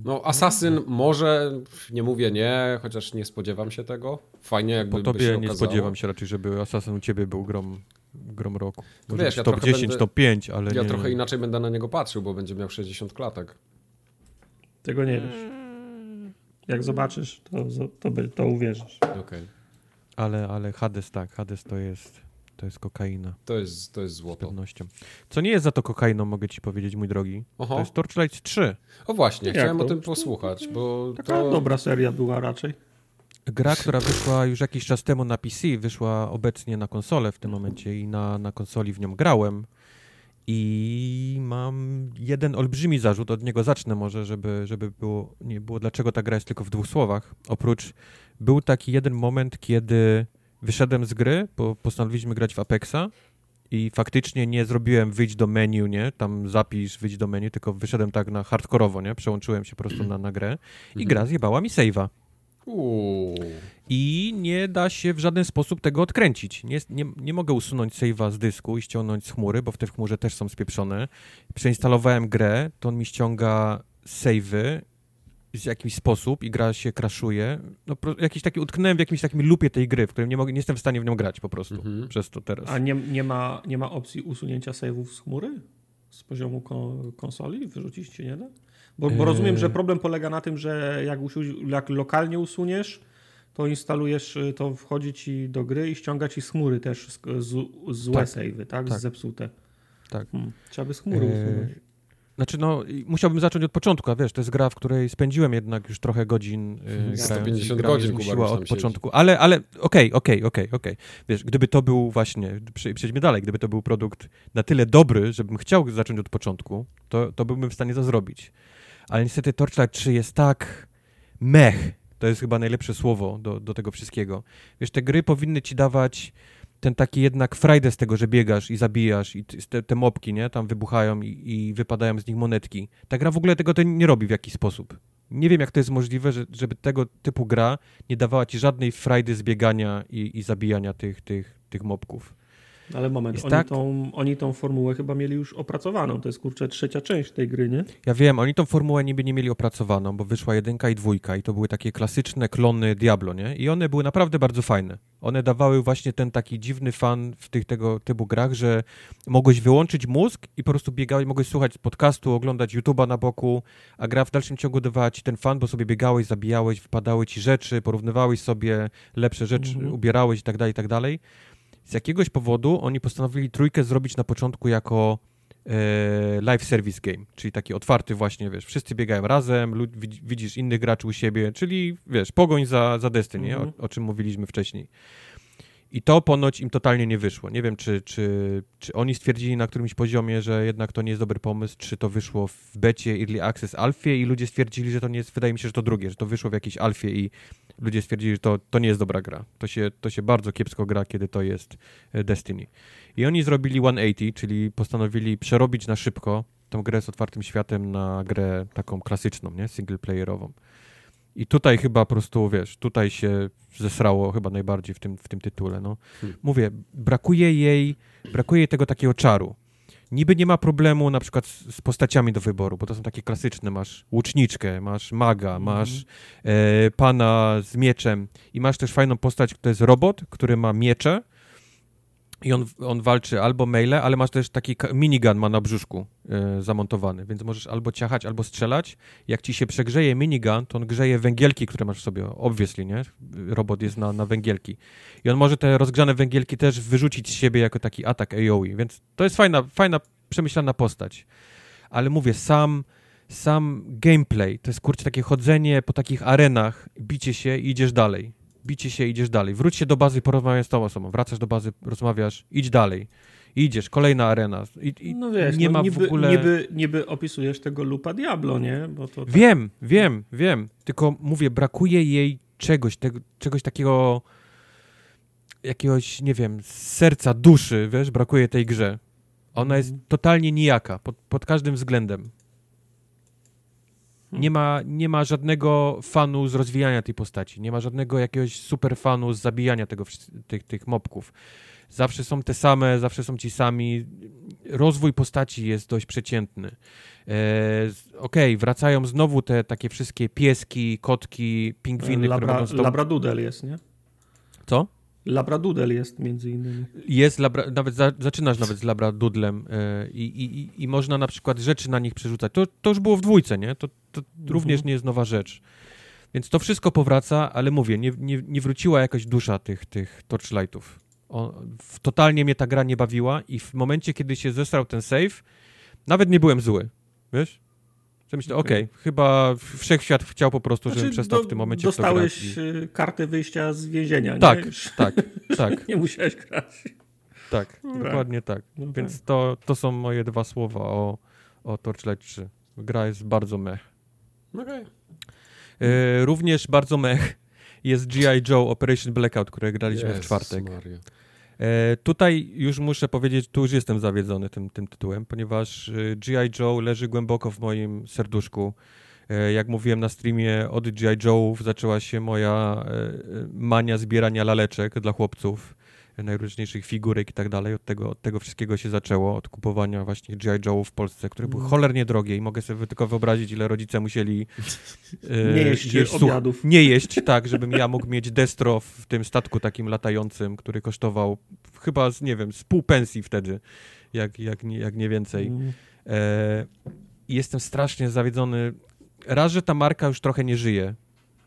No Assassin może, nie mówię nie, chociaż nie spodziewam się tego. Fajnie jakby się okazało. Po tobie nie spodziewam się raczej, żeby Assassin u ciebie był grom, grom roku. Może wiesz, top dziesięć, będę, top pięć, ale ja nie. Ja trochę inaczej będę na niego patrzył, bo będzie miał sześćdziesiąt klatek. Tego nie wiesz. Jak zobaczysz, to, to, to uwierzysz. Okay. Ale, ale Hades tak, Hades to jest, to jest kokaina. To jest, to jest złoto. Z pewnością. Co nie jest za to kokainą, mogę ci powiedzieć, mój drogi. Oho. To jest Torchlight trzy. O właśnie, jak chciałem to? O tym posłuchać, bo taka to... dobra seria była raczej. Gra, która wyszła już jakiś czas temu na P C, wyszła obecnie na konsolę w tym momencie i na, na konsoli w nią grałem. I mam jeden olbrzymi zarzut, od niego zacznę może, żeby, żeby było, nie było, dlaczego ta gra jest tylko w dwóch słowach. Oprócz, był taki jeden moment, kiedy wyszedłem z gry, bo postanowiliśmy grać w Apexa i faktycznie nie zrobiłem wyjść do menu, nie, tam zapisz, wyjść do menu, tylko wyszedłem tak na hardkorowo, nie, przełączyłem się po prostu na, na grę i gra zjebała mi save'a. Uuu. I nie da się w żaden sposób tego odkręcić. Nie, nie, nie mogę usunąć save'a z dysku i ściągnąć z chmury, bo w tej chmurze też są spieprzone. Przeinstalowałem grę, to on mi ściąga save'y w jakiś sposób i gra się crashuje. No, jakiś taki, utknąłem w jakimś takim loopie tej gry, w którym nie, mogę, nie jestem w stanie w nią grać po prostu mhm. przez to teraz. A nie, nie, ma, nie ma opcji usunięcia save'ów z chmury? Z poziomu ko- konsoli? Wyrzucić się nie da? Bo, bo rozumiem, że problem polega na tym, że jak, usi- jak lokalnie usuniesz, to instalujesz, to wchodzi ci do gry i ściąga ci z chmury też z, z, złe tak, save'y, tak? tak? Zepsute. Tak. Hmm. Trzeba by z chmury usunąć. Eee, znaczy no, musiałbym zacząć od początku, a wiesz, to jest gra, w której spędziłem jednak już trochę godzin. Yy, sto pięćdziesiąt grając, godzin, Kuba, od początku. Ale, ale, okej, okej, okej, okej. Wiesz, gdyby to był właśnie, przejdźmy dalej, gdyby to był produkt na tyle dobry, żebym chciał zacząć od początku, to, to byłbym w stanie to zrobić. Ale niestety Torchlight trzy jest tak mech, to jest chyba najlepsze słowo do, do tego wszystkiego. Wiesz, te gry powinny ci dawać ten taki jednak frajdę z tego, że biegasz i zabijasz i te, te mobki, nie, tam wybuchają i, i wypadają z nich monetki. Ta gra w ogóle tego nie robi w jakiś sposób. Nie wiem, jak to jest możliwe, że, żeby tego typu gra nie dawała ci żadnej frajdy z biegania i, i zabijania tych, tych, tych mobków. Ale moment, oni, tak... tą, oni tą formułę chyba mieli już opracowaną, to jest kurczę trzecia część tej gry, nie? Ja wiem, oni tą formułę niby nie mieli opracowaną, bo wyszła jedynka i dwójka i to były takie klasyczne klony Diablo, nie? I one były naprawdę bardzo fajne. One dawały właśnie ten taki dziwny fan w tych tego typu grach, że mogłeś wyłączyć mózg i po prostu biegałeś, mogłeś słuchać podcastu, oglądać YouTube'a na boku, a gra w dalszym ciągu dawała ci ten fan, bo sobie biegałeś, zabijałeś, wypadały ci rzeczy, porównywałeś sobie lepsze rzeczy, mhm. ubierałeś i tak dalej, i tak dalej. Z jakiegoś powodu oni postanowili trójkę zrobić na początku jako e, live service game, czyli taki otwarty właśnie, wiesz, wszyscy biegają razem, lud, widzisz innych graczy u siebie, czyli, wiesz, pogoń za, za Destiny, mm-hmm. o, o czym mówiliśmy wcześniej. I to ponoć im totalnie nie wyszło. Nie wiem, czy, czy, czy oni stwierdzili na którymś poziomie, że jednak to nie jest dobry pomysł, czy to wyszło w becie, early access, alfie i ludzie stwierdzili, że to nie jest, wydaje mi się, że to drugie, że to wyszło w jakiejś alfie i ludzie stwierdzili, że to, to nie jest dobra gra. To się, to się bardzo kiepsko gra, kiedy to jest Destiny. I oni zrobili sto osiemdziesiąt, czyli postanowili przerobić na szybko tą grę z otwartym światem na grę taką klasyczną, nie? Singleplayerową. I tutaj chyba po prostu, wiesz, tutaj się zesrało chyba najbardziej w tym, w tym tytule, no. Hmm. Mówię, brakuje jej, brakuje jej tego takiego czaru. Niby nie ma problemu na przykład z, z postaciami do wyboru, bo to są takie klasyczne, masz łuczniczkę, masz maga, hmm. masz e, pana z mieczem i masz też fajną postać, to jest robot, który ma miecze i on, on walczy albo melee, ale masz też taki minigun ma na brzuszku yy, zamontowany, więc możesz albo ciachać, albo strzelać. Jak ci się przegrzeje minigun, to on grzeje węgielki, które masz w sobie, obviously, nie? Robot jest na, na węgielki. I on może te rozgrzane węgielki też wyrzucić z siebie jako taki atak A O E, więc to jest fajna, fajna, przemyślana postać. Ale mówię, sam, sam gameplay, to jest kurczę takie chodzenie po takich arenach, bicie się i idziesz dalej. bicie się, idziesz dalej. Wróć się do bazy, porozmawiaj z tą osobą. Wracasz do bazy, rozmawiasz, idź dalej. Idziesz, kolejna arena. I, i no wiesz, nie no ma niby, w ogóle... niby, niby opisujesz tego loopa Diablo, nie? Bo to tak... Wiem, wiem, wiem. Tylko mówię, brakuje jej czegoś, tego, czegoś takiego jakiegoś, nie wiem, serca, duszy, wiesz, brakuje tej grze. Ona jest totalnie nijaka, pod, pod każdym względem. Nie ma, nie ma żadnego fanu z rozwijania tej postaci. Nie ma żadnego jakiegoś super fanu z zabijania tego, tych, tych mobków. Zawsze są te same, zawsze są ci sami. Rozwój postaci jest dość przeciętny. E, Okej, okay, wracają znowu te takie wszystkie pieski, kotki, pingwiny. Labra, które będą... Labradoodle jest, nie? Co? Labradoodle jest między innymi. Jest, labra, nawet za, zaczynasz nawet z labradoodlem yy, i, i, i można na przykład rzeczy na nich przerzucać. To, to już było w dwójce, nie? To, to mhm. również nie jest nowa rzecz. Więc to wszystko powraca, ale mówię, nie, nie, nie wróciła jakaś dusza tych, tych Torchlightów. O, totalnie mnie ta gra nie bawiła i w momencie, kiedy się zesrał ten save, nawet nie byłem zły, wiesz? Ja myślę, okej, okay, chyba wszechświat chciał po prostu, znaczy, żebym przestał do, w tym momencie w to grać. Dostałeś kartę wyjścia z więzienia, tak, nie? Tak, tak, tak. Nie musiałeś grać. Tak, no dokładnie tak. tak. No Więc tak. To, to są moje dwa słowa o, o Torchlight trzy. Gra jest bardzo mech. Okay. E, również bardzo mech jest G I Joe Operation Blackout, które graliśmy yes, w czwartek. E, tutaj już muszę powiedzieć, tu już jestem zawiedziony tym, tym tytułem, ponieważ G I Joe leży głęboko w moim serduszku. Jak mówiłem na streamie, od G I Joe'ów zaczęła się moja mania zbierania laleczek dla chłopców, najróżniejszych figurek i tak dalej. Od tego, od tego wszystkiego się zaczęło, od kupowania właśnie G I Joe'ów w Polsce, które były cholernie drogie i mogę sobie tylko wyobrazić, ile rodzice musieli e, nie jeść je, obiadów. Nie jeść, tak, żebym ja mógł mieć Destro w tym statku takim latającym, który kosztował chyba, z, nie wiem, z pół pensji wtedy, jak, jak, nie, jak nie więcej. E, jestem strasznie zawiedziony. Raz, że ta marka już trochę nie żyje,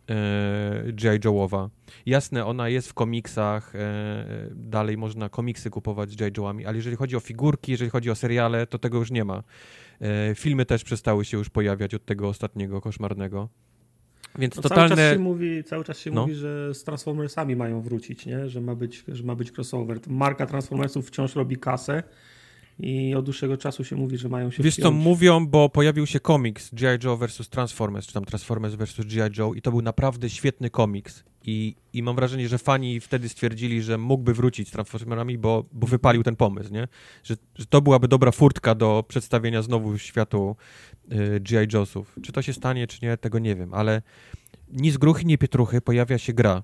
e, G I Joe'owa. Jasne, ona jest w komiksach, e, dalej można komiksy kupować z G I Joe'ami, ale jeżeli chodzi o figurki, jeżeli chodzi o seriale, to tego już nie ma. E, filmy też przestały się już pojawiać od tego ostatniego koszmarnego. Więc no, totalne... Cały czas się mówi, cały czas się no. mówi, że z Transformersami mają wrócić, nie? Że ma być, że ma być crossover. Marka Transformersów wciąż robi kasę. I od dłuższego czasu się mówi, że mają się... Wiesz wpiąć. Co, mówią, bo pojawił się komiks G I Joe versus Transformers, czy tam Transformers versus G I Joe i to był naprawdę świetny komiks. I, i mam wrażenie, że fani wtedy stwierdzili, że mógłby wrócić z Transformerami, bo, bo wypalił ten pomysł, nie? Że, że to byłaby dobra furtka do przedstawienia znowu światu y, G I Joe'sów. Czy to się stanie, czy nie, tego nie wiem, ale ni z gruchy, ni pietruchy pojawia się gra,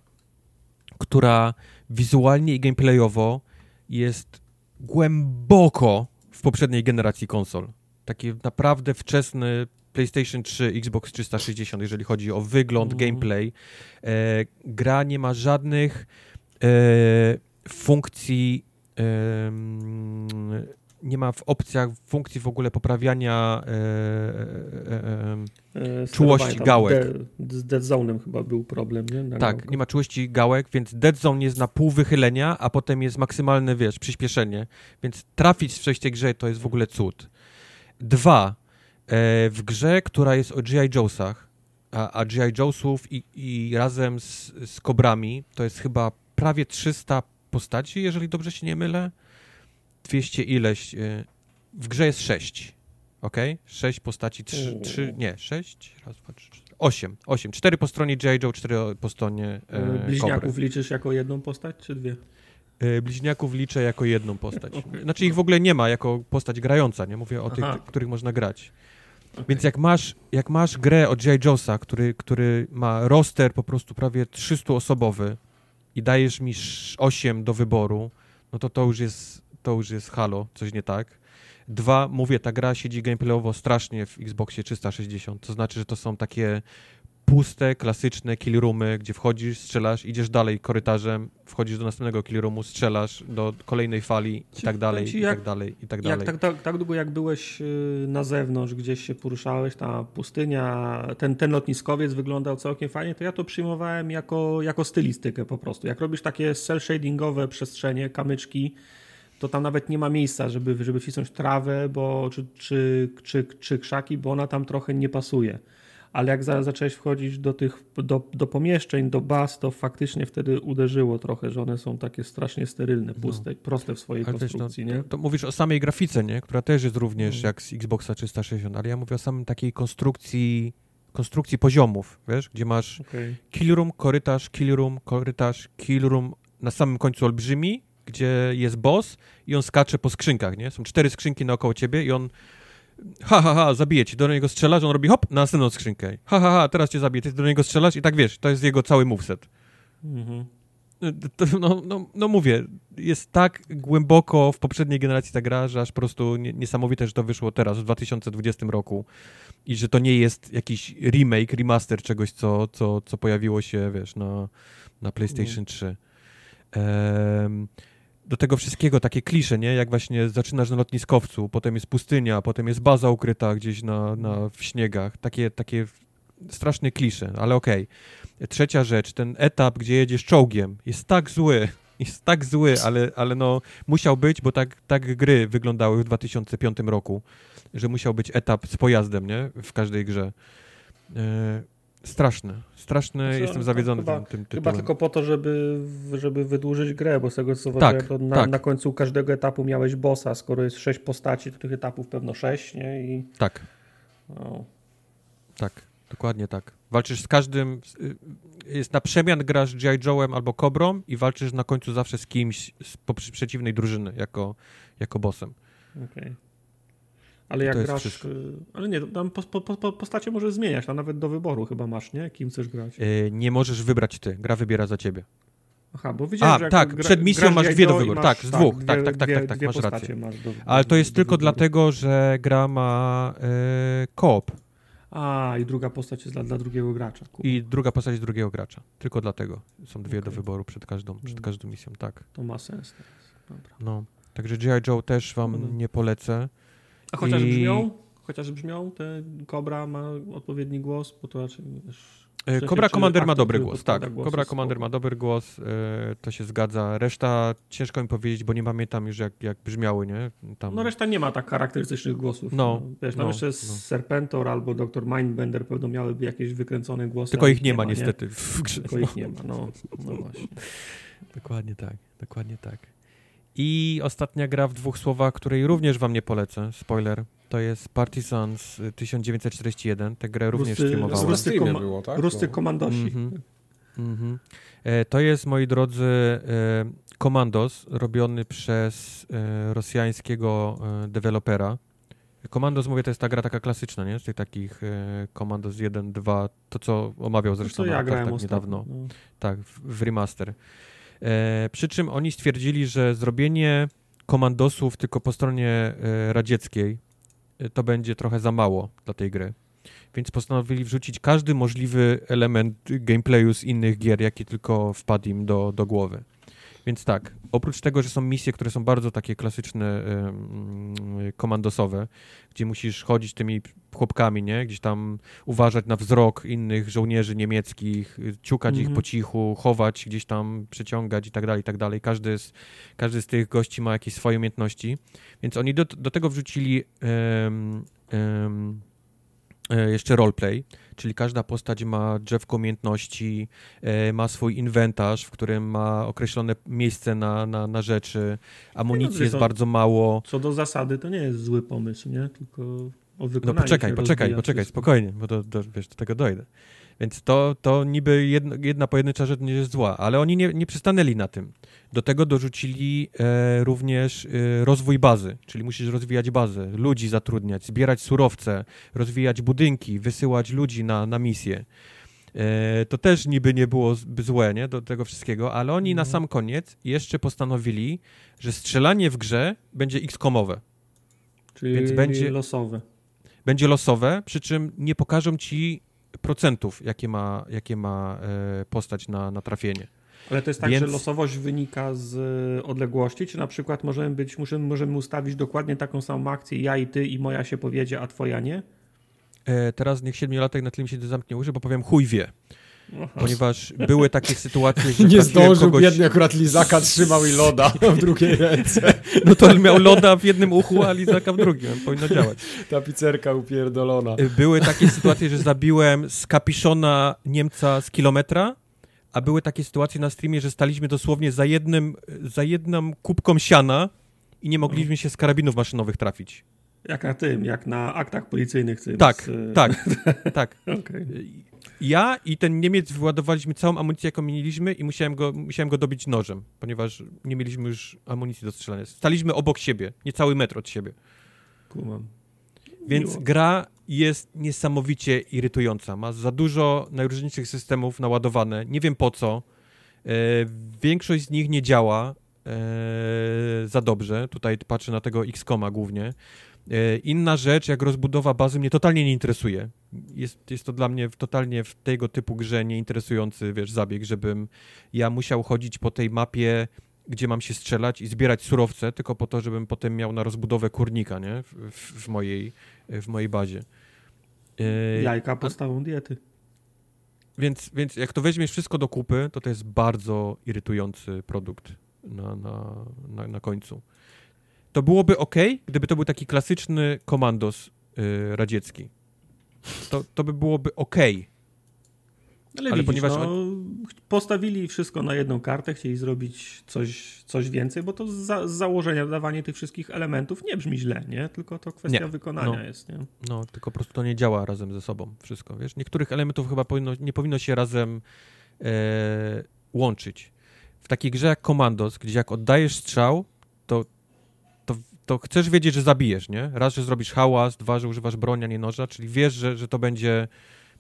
która wizualnie i gameplayowo jest... głęboko w poprzedniej generacji konsol. Taki naprawdę wczesny PlayStation trzy, Xbox trzysta sześćdziesiąt, jeżeli chodzi o wygląd, mm. gameplay. E, gra nie ma żadnych e, funkcji, e, nie ma w opcjach funkcji w ogóle poprawiania e, e, e, e, czułości gałek. De, z Dead Zone'em chyba był problem, nie? Na tak, gałko. Nie ma czułości gałek, więc Dead Zone jest na pół wychylenia, a potem jest maksymalne, wiesz, przyspieszenie. Więc trafić w tej grze to jest w ogóle cud. Dwa, e, w grze, która jest o G I Joe'sach, a, a G I Joe'sów i, i razem z, z Kobrami, to jest chyba prawie trzysta postaci, jeżeli dobrze się nie mylę. dwieście ileś, w grze jest sześć, ok? sześć postaci, trzy, nie, sześć, raz, dwa, trzy, osiem, osiem, cztery po stronie G I Joe, cztery po stronie e, Bliźniaków Kobry. Liczysz jako jedną postać, czy dwie? E, bliźniaków liczę jako jedną postać, okay. Znaczy ich w ogóle nie ma jako postać grająca, nie mówię o tych, t- których można grać. Okay. Więc jak masz, jak masz grę od G I Joe'sa, który, który ma roster po prostu prawie trzystuosobowy i dajesz mi osiem do wyboru, no to to już jest to już jest halo, coś nie tak. Dwa, mówię, ta gra siedzi gameplayowo strasznie w Xboxie trzysta sześćdziesiąt, to znaczy, że to są takie puste, klasyczne kill roomy, gdzie wchodzisz, strzelasz, idziesz dalej korytarzem, wchodzisz do następnego kill roomu, strzelasz do kolejnej fali i tak dalej, i tak dalej, i tak dalej. Tak, tak, tak długo jak byłeś na zewnątrz, gdzieś się poruszałeś, ta pustynia, ten, ten lotniskowiec wyglądał całkiem fajnie, to ja to przyjmowałem jako, jako stylistykę po prostu. Jak robisz takie cel shadingowe przestrzenie, kamyczki, to tam nawet nie ma miejsca, żeby, żeby wcisnąć trawę bo, czy, czy, czy, czy krzaki, bo ona tam trochę nie pasuje. Ale jak za, zacząłeś wchodzić do tych do, do pomieszczeń, do baz, to faktycznie wtedy uderzyło trochę, że one są takie strasznie sterylne, puste, no. proste w swojej ale konstrukcji. Też, no, nie? To mówisz o samej grafice, nie? Która też jest również hmm. jak z Xboxa trzysta sześćdziesiąt, ale ja mówię o samej takiej konstrukcji konstrukcji poziomów, wiesz? Gdzie masz okay. kill room, korytarz, kill room, korytarz, kill room, na samym końcu olbrzymi, gdzie jest boss i on skacze po skrzynkach, nie? Są cztery skrzynki naokoło ciebie i on ha, ha, ha, zabije cię, do niego strzelasz, on robi hop, na następną skrzynkę. Ha, ha, ha, teraz cię zabije, ty do niego strzelasz i tak wiesz, to jest jego cały moveset. Mhm. No, no, no mówię, jest tak głęboko w poprzedniej generacji ta gra, że aż po prostu niesamowite, że to wyszło teraz, w dwa tysiące dwudziestym roku i że to nie jest jakiś remake, remaster czegoś, co, co, co pojawiło się, wiesz, na, na PlayStation trzy. Um, do tego wszystkiego takie klisze, nie? Jak właśnie zaczynasz na lotniskowcu, potem jest pustynia, potem jest baza ukryta gdzieś na, na, w śniegach. Takie, takie straszne klisze, ale okej. Okay. Trzecia rzecz, ten etap, gdzie jedziesz czołgiem, jest tak zły, jest tak zły, ale, ale no musiał być, bo tak, tak gry wyglądały w dwa tysiące piątym roku, że musiał być etap z pojazdem, nie? W każdej grze. E- Straszne, straszne, znaczy, jestem zawiedziony chyba, tym, tym tytułem. Chyba tylko po to, żeby, żeby wydłużyć grę, bo z tego co tak, to na, tak. na końcu każdego etapu miałeś bossa, skoro jest sześć postaci, to tych etapów pewno sześć, nie? I... Tak. No. Tak, dokładnie tak. Walczysz z każdym, jest na przemian grasz G I. Joe'em albo Kobrą i walczysz na końcu zawsze z kimś z przeciwnej drużyny jako, jako bossem. Okej. Okay. Ale jak grasz, przysz... ale nie, tam po, po, po, postacie możesz zmieniać, tam nawet do wyboru chyba masz, nie? Kim chcesz grać? Yy, nie możesz wybrać ty, gra wybiera za ciebie. Aha, bo widziałem, A, że jak tak, gra, przed misją masz dwie do wyboru, masz, tak, z dwóch, dwie, tak, tak, tak, dwie, tak, dwie masz rację. Masz do, do, ale to jest do, do tylko wyboru. Dlatego, że gra ma yy, koop. A, i druga postać jest dla, dla drugiego gracza. Kup. I druga postać jest drugiego gracza, tylko dlatego są dwie okay. do wyboru przed każdą, przed każdą misją, tak. To ma sens teraz, dobra. No, także G I. Joe też wam Dobra. nie polecę. A chociaż I... brzmią, chociaż brzmią, te Kobra ma odpowiedni głos, bo to raczej... Kobra Commander ma dobry głos, tak. Kobra Commander ma dobry głos, yy, to się zgadza. Reszta ciężko mi powiedzieć, bo nie pamiętam już jak, jak brzmiały, nie? Tam... No reszta nie ma tak charakterystycznych głosów. No, no. Wiesz, tam no, jeszcze no. Serpentor albo doktor Mindbender pewno miałyby jakieś wykręcone głosy. Tylko ich nie, nie ma niestety. Nie? Tylko ich nie ma, no, no właśnie. Dokładnie tak, dokładnie tak. I ostatnia gra w dwóch słowach, której również wam nie polecę, spoiler, to jest Partisans tysiąc dziewięćset czterdzieści jeden, tę grę również Rusty, streamowałem. Rusty, Koma- było, tak? Rusty Komandosi. Mm-hmm. Mm-hmm. E, to jest, moi drodzy, e, Komandos robiony przez e, rosjańskiego e, dewelopera. Komandos, mówię, to jest ta gra taka klasyczna, nie? Z tych takich e, Komandos jeden, dwa, to co omawiał zresztą to co ja grałem tak niedawno. No. Tak, w, w remaster. E, przy czym oni stwierdzili, że zrobienie komandosów tylko po stronie e, radzieckiej e, to będzie trochę za mało dla tej gry. Więc postanowili wrzucić każdy możliwy element gameplayu z innych gier, jaki tylko wpadł im do, do głowy. Więc tak, oprócz tego, że są misje, które są bardzo takie klasyczne, y, komandosowe, gdzie musisz chodzić tymi chłopkami, nie? Gdzieś tam uważać na wzrok innych żołnierzy niemieckich, ciukać mm-hmm. ich po cichu, chować, gdzieś tam przyciągać i tak dalej, i tak dalej. Każdy z, każdy z tych gości ma jakieś swoje umiejętności. Więc oni do, do tego wrzucili um, um, jeszcze roleplay, czyli każda postać ma drzewko umiejętności, ma swój inwentarz, w którym ma określone miejsce na, na, na rzeczy, amunicji no, jest to, bardzo mało. Co do zasady to nie jest zły pomysł, nie? Tylko o wykonaniu. No poczekaj, poczekaj, poczekaj, spokojnie, bo do, do, wiesz, do tego dojdę. Więc to, to niby jedna, jedna pojedyncza rzecz nie jest zła, ale oni nie, nie przystanęli na tym. Do tego dorzucili e, również e, rozwój bazy, czyli musisz rozwijać bazę, ludzi zatrudniać, zbierać surowce, rozwijać budynki, wysyłać ludzi na, na misje. E, to też niby nie było złe, nie, do tego wszystkiego, ale oni mm. na sam koniec jeszcze postanowili, że strzelanie w grze będzie iks komowe. Czyli Więc będzie, losowe. Będzie losowe, przy czym nie pokażą ci procentów, jakie ma, jakie ma e, postać na, na trafienie. Ale to jest tak, Więc... że losowość wynika z e, odległości, czy na przykład możemy być, możemy, możemy ustawić dokładnie taką samą akcję, ja i ty i moja się powiedzie, a twoja nie? E, teraz niech siedmiolatek na tyle mi się zamknie uszy, bo powiem chuj wie. Aha. Ponieważ były takie sytuacje, że nie zdążył, kogoś... biedny akurat Lizaka trzymał i loda w drugiej ręce. No to on miał loda w jednym uchu, a Lizaka w drugim. Powinno działać. Ta pizzerka upierdolona. Były takie sytuacje, że zabiłem skapiszona Niemca z kilometra, a były takie sytuacje na streamie, że staliśmy dosłownie za jednym, za jedną kubką siana i nie mogliśmy się z karabinów maszynowych trafić. Jak na tym, jak na aktach policyjnych. Tym tak, z... tak, tak. Okay. Ja i ten Niemiec wyładowaliśmy całą amunicję, jaką mieliśmy i musiałem go, musiałem go dobić nożem, ponieważ nie mieliśmy już amunicji do strzelania. Staliśmy obok siebie, niecały metr od siebie. Kumam. Więc Miło. Gra jest niesamowicie irytująca. Ma za dużo najróżniejszych systemów naładowane. Nie wiem po co. E, większość z nich nie działa e, za dobrze. Tutaj patrzę na tego iks koma głównie. Inna rzecz, jak rozbudowa bazy, mnie totalnie nie interesuje. Jest, jest to dla mnie totalnie w tego typu grze nieinteresujący, wiesz, zabieg, żebym ja musiał chodzić po tej mapie, gdzie mam się strzelać i zbierać surowce, tylko po to, żebym potem miał na rozbudowę kurnika, nie? W, w, mojej, w mojej bazie. Jajka podstawą diety. Więc, więc jak to weźmiesz wszystko do kupy, to to jest bardzo irytujący produkt na, na, na, na końcu. To byłoby okej, okay, gdyby to był taki klasyczny komandos yy, radziecki. To, to by byłoby okej. Okay. Ale, ale widzisz, ponieważ no, postawili wszystko na jedną kartę, chcieli zrobić coś, coś więcej, bo to za, z założenia dawanie tych wszystkich elementów nie brzmi źle, nie? Tylko to kwestia nie. wykonania no, jest, nie? No, tylko po prostu to nie działa razem ze sobą wszystko, wiesz? Niektórych elementów chyba powinno, nie powinno się razem e, łączyć. W takiej grze jak Commandos, gdzie jak oddajesz strzał, to, to, to chcesz wiedzieć, że zabijesz, nie? Raz, że zrobisz hałas, dwa, że używasz broni, a nie noża, czyli wiesz, że, że to będzie...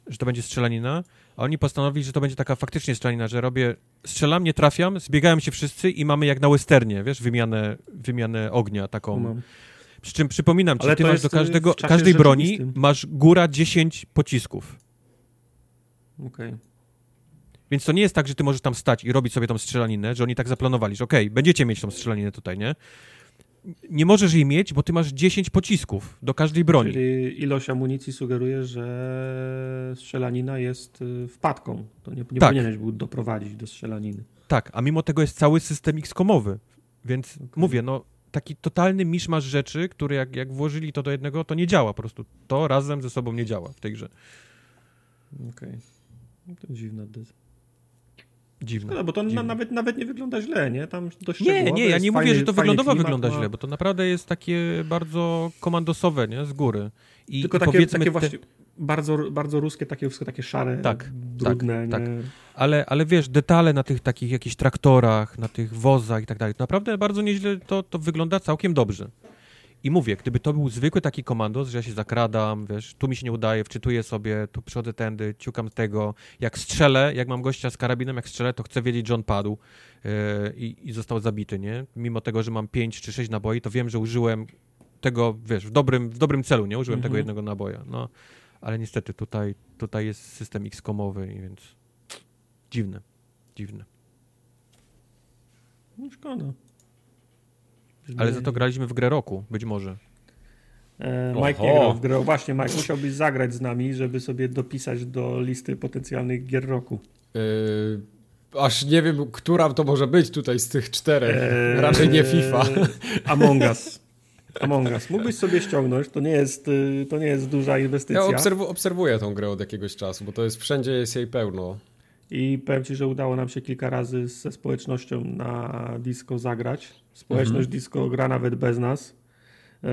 że to będzie strzelanina, a oni postanowili, że to będzie taka faktycznie strzelanina, że robię, strzelam, nie trafiam, zbiegają się wszyscy i mamy jak na westernie, wiesz, wymianę, wymianę ognia taką. No. Przy czym przypominam ci, że ty masz do każdego, każdej broni masz góra dziesięć pocisków. Okej. Okay. Więc to nie jest tak, że ty możesz tam stać i robić sobie tą strzelaninę, że oni tak zaplanowali, że okej, okay, będziecie mieć tą strzelaninę tutaj, nie? Nie możesz jej mieć, bo ty masz dziesięć pocisków do każdej broni. Czyli ilość amunicji sugeruje, że strzelanina jest wpadką. To nie, nie tak. powinieneś był doprowadzić do strzelaniny. Tak, a mimo tego jest cały system X COM-owy. Więc okay. mówię, no taki totalny miszmasz rzeczy, które jak, jak włożyli to do jednego, to nie działa po prostu. To razem ze sobą nie działa w tej grze. Okej. Okay. No to dziwna decyzja. Dziwne. No, bo to na, nawet, nawet nie wygląda źle, nie? Tam dość nie, nie, ja nie mówię, fajny, że to wyglądowo wygląda ma... źle, bo to naprawdę jest takie bardzo komandosowe, nie? Z góry. I, Tylko i takie, takie te... właśnie bardzo, bardzo ruskie, takie, takie szare, tak, brudne. Tak, nie? Tak. Ale, ale wiesz, detale na tych takich jakichś traktorach, na tych wozach i tak dalej, to naprawdę bardzo nieźle to, to wygląda całkiem dobrze. I mówię, gdyby to był zwykły taki Commandos, że ja się zakradam, wiesz, tu mi się nie udaje, wczytuję sobie, tu przychodzę tędy, ciukam tego, jak strzelę, jak mam gościa z karabinem, jak strzelę, to chcę wiedzieć, że on padł yy, i został zabity, nie? Mimo tego, że mam pięć czy sześć naboi, to wiem, że użyłem tego, wiesz, w dobrym, w dobrym celu, nie? Użyłem mhm. tego jednego naboja, no. Ale niestety tutaj, tutaj jest system X COM-owy, więc dziwne, dziwne. No szkoda. Ale za to graliśmy w grę roku, być może. E, Mike Oho. nie grał w grę. Właśnie, Mike, musiałbyś zagrać z nami, żeby sobie dopisać do listy potencjalnych gier roku. E, aż nie wiem, która to może być tutaj z tych czterech. E, Raczej nie FIFA. E, Among Us. Among Us. Mógłbyś sobie ściągnąć, to nie jest, to nie jest duża inwestycja. Ja obserw- obserwuję tą grę od jakiegoś czasu, bo to jest wszędzie jest jej pełno. I powiem ci, że udało nam się kilka razy ze społecznością na disco zagrać. Społeczność mm-hmm. disco gra nawet bez nas.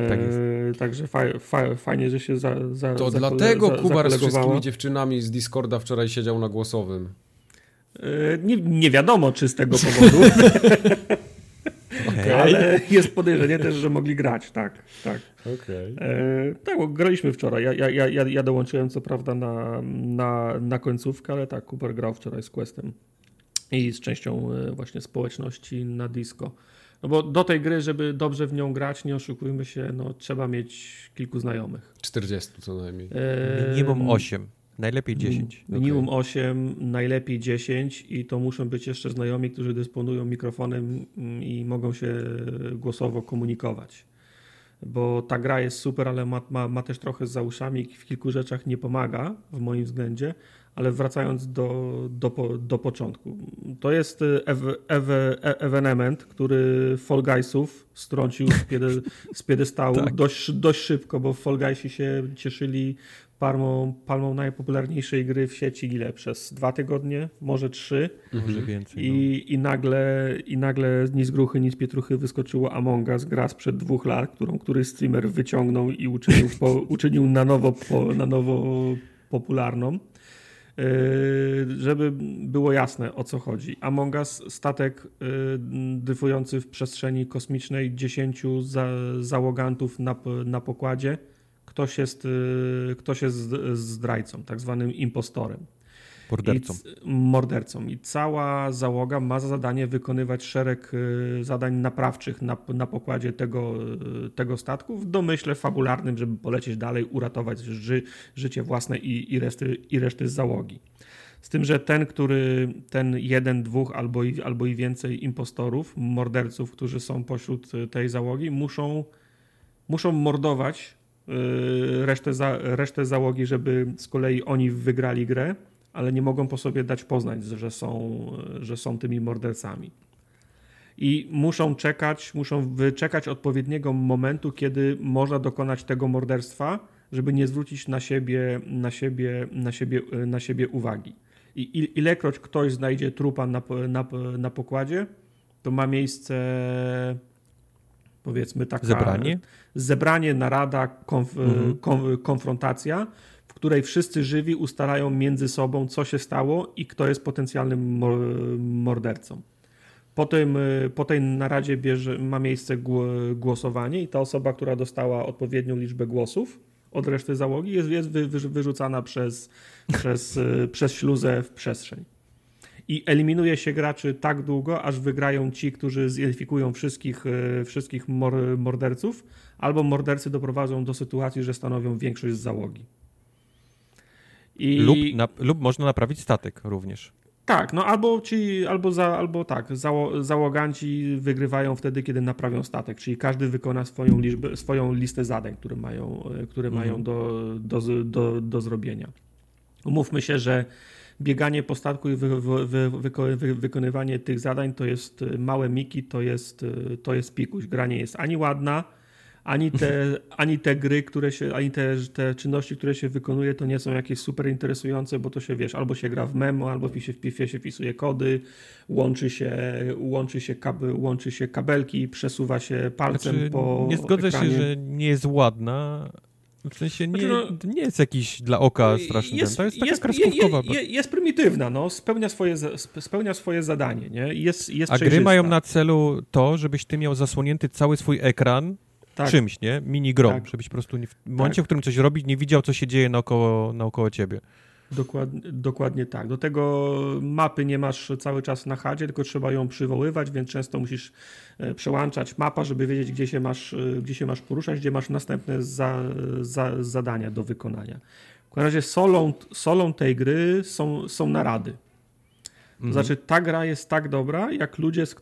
Tak jest. E, także fa- fa- fajnie, że się za, za To za, dlatego za, Kubar z wszystkimi dziewczynami z Discorda wczoraj siedział na głosowym. E, nie, nie wiadomo, czy z tego powodu. Okay. Ale jest podejrzenie też, że mogli grać, tak. Tak, okay. e, tak graliśmy wczoraj. Ja, ja, ja, ja dołączyłem co prawda na, na, na końcówkę, ale tak, Kubar grał wczoraj z Questem i z częścią właśnie społeczności na disco. No bo do tej gry, żeby dobrze w nią grać, nie oszukujmy się, no trzeba mieć kilku znajomych. czterdzieści co najmniej. E, minimum osiem. Najlepiej dziesięć. Minimum okay. osiem, najlepiej dziesięć i to muszą być jeszcze znajomi, którzy dysponują mikrofonem i mogą się głosowo komunikować. Bo ta gra jest super, ale ma, ma, ma też trochę za uszami, w kilku rzeczach nie pomaga w moim względzie, ale wracając do, do, do początku. To jest ew, ew, ewenement, który Fall Guysów strącił z, piede- z piedestału tak. dość, dość szybko, bo Fall Guysi się cieszyli Palmą, palmą najpopularniejszej gry w sieci ile? Przez dwa tygodnie, może trzy. Może więcej. I, no. i, nagle, I nagle nic gruchy, nic pietruchy wyskoczyło Among Us, gra sprzed dwóch lat, którą któryś streamer wyciągnął i uczynił, po, uczynił na, nowo, po, na nowo popularną. Yy, żeby było jasne, o co chodzi. Among Us, statek yy, dryfujący w przestrzeni kosmicznej, dziesięciu za, załogantów na, na pokładzie. Ktoś jest, ktoś jest zdrajcą, tak zwanym impostorem. Mordercą. I, mordercą. I cała załoga ma za zadanie wykonywać szereg zadań naprawczych na, na pokładzie tego, tego statku w domyśle fabularnym, żeby polecieć dalej, uratować ży, życie własne i, i, reszty, i reszty załogi. Z tym, że ten, który, ten jeden, dwóch albo i, albo i więcej impostorów, morderców, którzy są pośród tej załogi, muszą, muszą mordować Resztę, za, resztę załogi, żeby z kolei oni wygrali grę, ale nie mogą po sobie dać poznać, że są, że są tymi mordercami. I muszą czekać, muszą wyczekać odpowiedniego momentu, kiedy można dokonać tego morderstwa, żeby nie zwrócić na siebie, na siebie, na siebie, na siebie uwagi. I ilekroć ktoś znajdzie trupa na, na, na pokładzie, to ma miejsce, powiedzmy, taka zebranie, zebranie narada, konf, mhm. konf, konfrontacja, w której wszyscy żywi ustalają między sobą, co się stało i kto jest potencjalnym mordercą. Po, tym, po tej naradzie bierze, ma miejsce głosowanie i ta osoba, która dostała odpowiednią liczbę głosów od reszty załogi, jest, jest wy, wy, wyrzucana przez, przez, przez śluzę w przestrzeń. I eliminuje się graczy tak długo, aż wygrają ci, którzy zidentyfikują wszystkich, wszystkich mor, morderców, albo mordercy doprowadzą do sytuacji, że stanowią większość z załogi. I... Lub, na, lub można naprawić statek również. Tak, no albo ci, albo, za, albo tak, zało, załoganci wygrywają wtedy, kiedy naprawią statek, czyli każdy wykona swoją, liczbę, swoją listę zadań, które mają, które mhm. mają do, do, do, do zrobienia. Umówmy się, że bieganie po statku i wy, wy, wy, wy, wy, wykonywanie tych zadań to jest małe miki, to jest, to jest pikuś. Gra nie jest ani ładna, ani te, ani te gry, które się, ani te, te czynności, które się wykonuje, to nie są jakieś super interesujące, bo to się, wiesz, albo się gra w memo, albo się w pifie się wpisuje kody, łączy się, łączy się, kab, łączy się kabelki, przesuwa się palcem znaczy, po nie zgodzę ekranie. Się, że nie jest ładna. W sensie nie, znaczy, no, nie jest jakiś dla oka straszny. Jest, to jest taka jest, kreskówkowa. Je, je, jest prymitywna, no, spełnia, swoje, spełnia swoje zadanie. Nie? Jest, jest A gry mają na celu to, żebyś ty miał zasłonięty cały swój ekran tak. czymś, nie? Minigrą, tak. żebyś po prostu w momencie, tak. w którym coś robisz, nie widział, co się dzieje naokoło, naokoło ciebie. Dokładnie, dokładnie tak. Do tego mapy nie masz cały czas na hadzie, tylko trzeba ją przywoływać, więc często musisz przełączać mapę, żeby wiedzieć, gdzie się masz, gdzie się masz poruszać, gdzie masz następne za, za, zadania do wykonania. W każdym razie solą, solą tej gry są, są narady. To mhm. znaczy ta gra jest tak dobra, jak ludzie, z,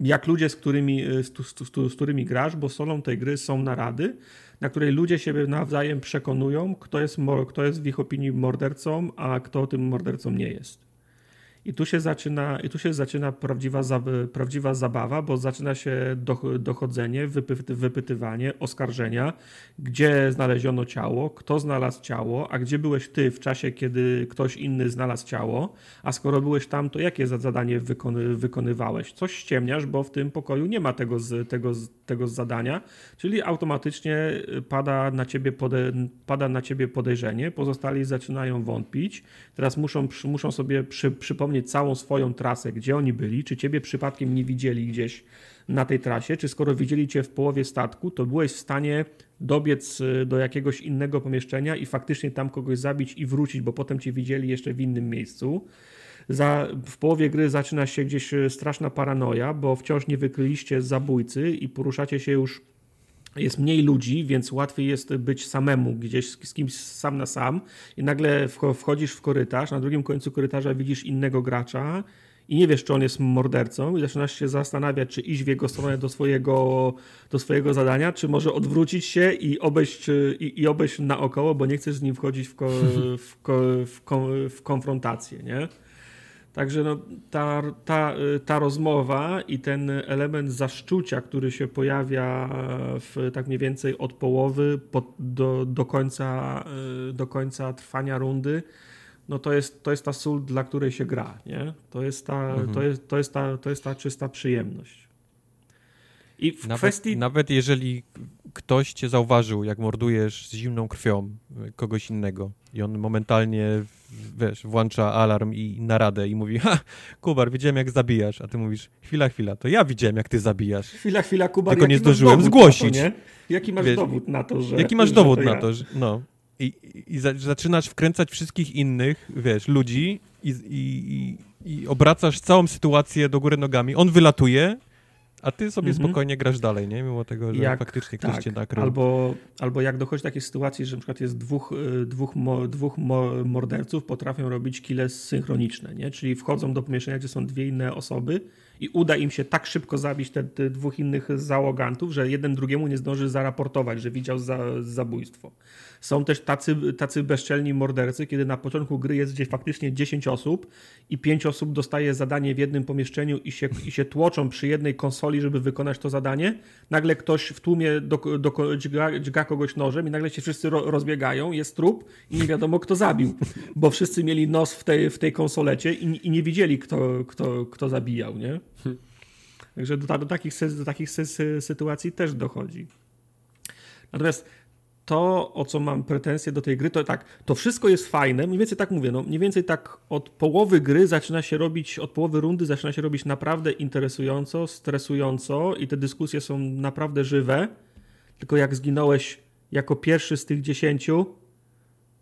jak ludzie, z którymi, z, z, z którymi grasz, bo solą tej gry są narady, na której ludzie siebie nawzajem przekonują, kto jest, kto jest w ich opinii mordercą, a kto tym mordercą nie jest. I tu się zaczyna, i tu się zaczyna prawdziwa, prawdziwa zabawa, bo zaczyna się dochodzenie, wypy, wypytywanie, oskarżenia, gdzie znaleziono ciało, kto znalazł ciało, a gdzie byłeś ty w czasie, kiedy ktoś inny znalazł ciało, a skoro byłeś tam, to jakie zadanie wykony, wykonywałeś? Coś ściemniasz, bo w tym pokoju nie ma tego, z, tego, z, tego z zadania, czyli automatycznie pada na ciebie, pode, pada na ciebie podejrzenie, pozostali zaczynają wątpić, teraz muszą, muszą sobie przy, przypomnieć całą swoją trasę, gdzie oni byli, czy ciebie przypadkiem nie widzieli gdzieś na tej trasie, czy skoro widzieli cię w połowie statku, to byłeś w stanie dobiec do jakiegoś innego pomieszczenia i faktycznie tam kogoś zabić i wrócić, bo potem cię widzieli jeszcze w innym miejscu. Za, w połowie gry zaczyna się gdzieś straszna paranoja, bo wciąż nie wykryliście zabójcy i poruszacie się już, jest mniej ludzi, więc łatwiej jest być samemu, gdzieś z kimś sam na sam i nagle wchodzisz w korytarz, na drugim końcu korytarza widzisz innego gracza i nie wiesz, czy on jest mordercą i zaczynasz się zastanawiać, czy iść w jego stronę do swojego, do swojego zadania, czy może odwrócić się i obejść, i, i obejść naokoło, bo nie chcesz z nim wchodzić w, ko, w, ko, w, ko, w konfrontację, nie? Także no, ta, ta, ta rozmowa i ten element zaszczucia, który się pojawia w, tak mniej więcej od połowy pod, do, do, końca, do końca trwania rundy, no to jest, to jest ta sól, dla której się gra, nie? To jest ta, mhm. to jest, to jest ta, to jest ta czysta przyjemność. I w nawet, kwestii... nawet jeżeli ktoś cię zauważył, jak mordujesz z zimną krwią kogoś innego i on momentalnie, wiesz, włącza alarm i naradę i mówi, ha, Kubar, widziałem jak zabijasz, a ty mówisz, chwila, chwila, to ja widziałem jak ty zabijasz. Chwila, chwila, Kubar, tylko nie zdążyłem zgłosić. To, nie? Jaki masz wiesz, dowód na to, że... Jaki masz dowód to ja. na to, że... No. I, i, i zaczynasz wkręcać wszystkich innych, wiesz, ludzi i, i, i obracasz całą sytuację do góry nogami. On wylatuje... A ty sobie mhm. spokojnie grasz dalej, nie? Mimo tego, że jak, faktycznie ktoś tak. cię nakrył. Albo, albo jak dochodzi do takiej sytuacji, że na przykład jest dwóch, dwóch, mo, dwóch mo, morderców, potrafią robić kille synchroniczne, nie? Czyli wchodzą do pomieszczenia, gdzie są dwie inne osoby i uda im się tak szybko zabić te, te dwóch innych załogantów, że jeden drugiemu nie zdąży zaraportować, że widział za, zabójstwo. Są też tacy, tacy bezczelni mordercy, kiedy na początku gry jest gdzieś faktycznie dziesięć osób i pięć osób dostaje zadanie w jednym pomieszczeniu i się, i się tłoczą przy jednej konsoli, żeby wykonać to zadanie. Nagle ktoś w tłumie do, do, dźga, dźga kogoś nożem i nagle się wszyscy ro, rozbiegają, jest trup i nie wiadomo, kto zabił, bo wszyscy mieli nos w tej, w tej konsolecie i, i nie widzieli, kto, kto, kto zabijał, nie? Także do, do takich, do takich sytuacji też dochodzi. Natomiast to, o co mam pretensje do tej gry, to tak, to wszystko jest fajne, mniej więcej tak mówię, no mniej więcej tak od połowy gry zaczyna się robić, od połowy rundy zaczyna się robić naprawdę interesująco, stresująco i te dyskusje są naprawdę żywe, tylko jak zginąłeś jako pierwszy z tych dziesięciu,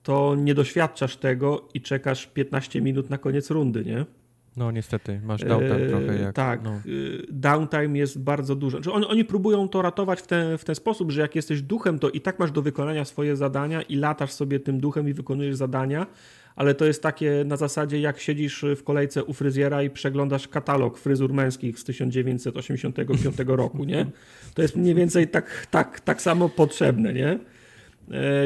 to nie doświadczasz tego i czekasz piętnaście minut na koniec rundy, nie? No niestety, masz downtime trochę jak... Tak, no. Downtime jest bardzo dużo. Znaczy, oni, oni próbują to ratować w ten, w ten sposób, że jak jesteś duchem, to i tak masz do wykonania swoje zadania i latasz sobie tym duchem i wykonujesz zadania, ale to jest takie na zasadzie, jak siedzisz w kolejce u fryzjera i przeglądasz katalog fryzur męskich z tysiąc dziewięćset osiemdziesiątego piątego roku, nie? To jest mniej więcej tak, tak, tak samo potrzebne, nie?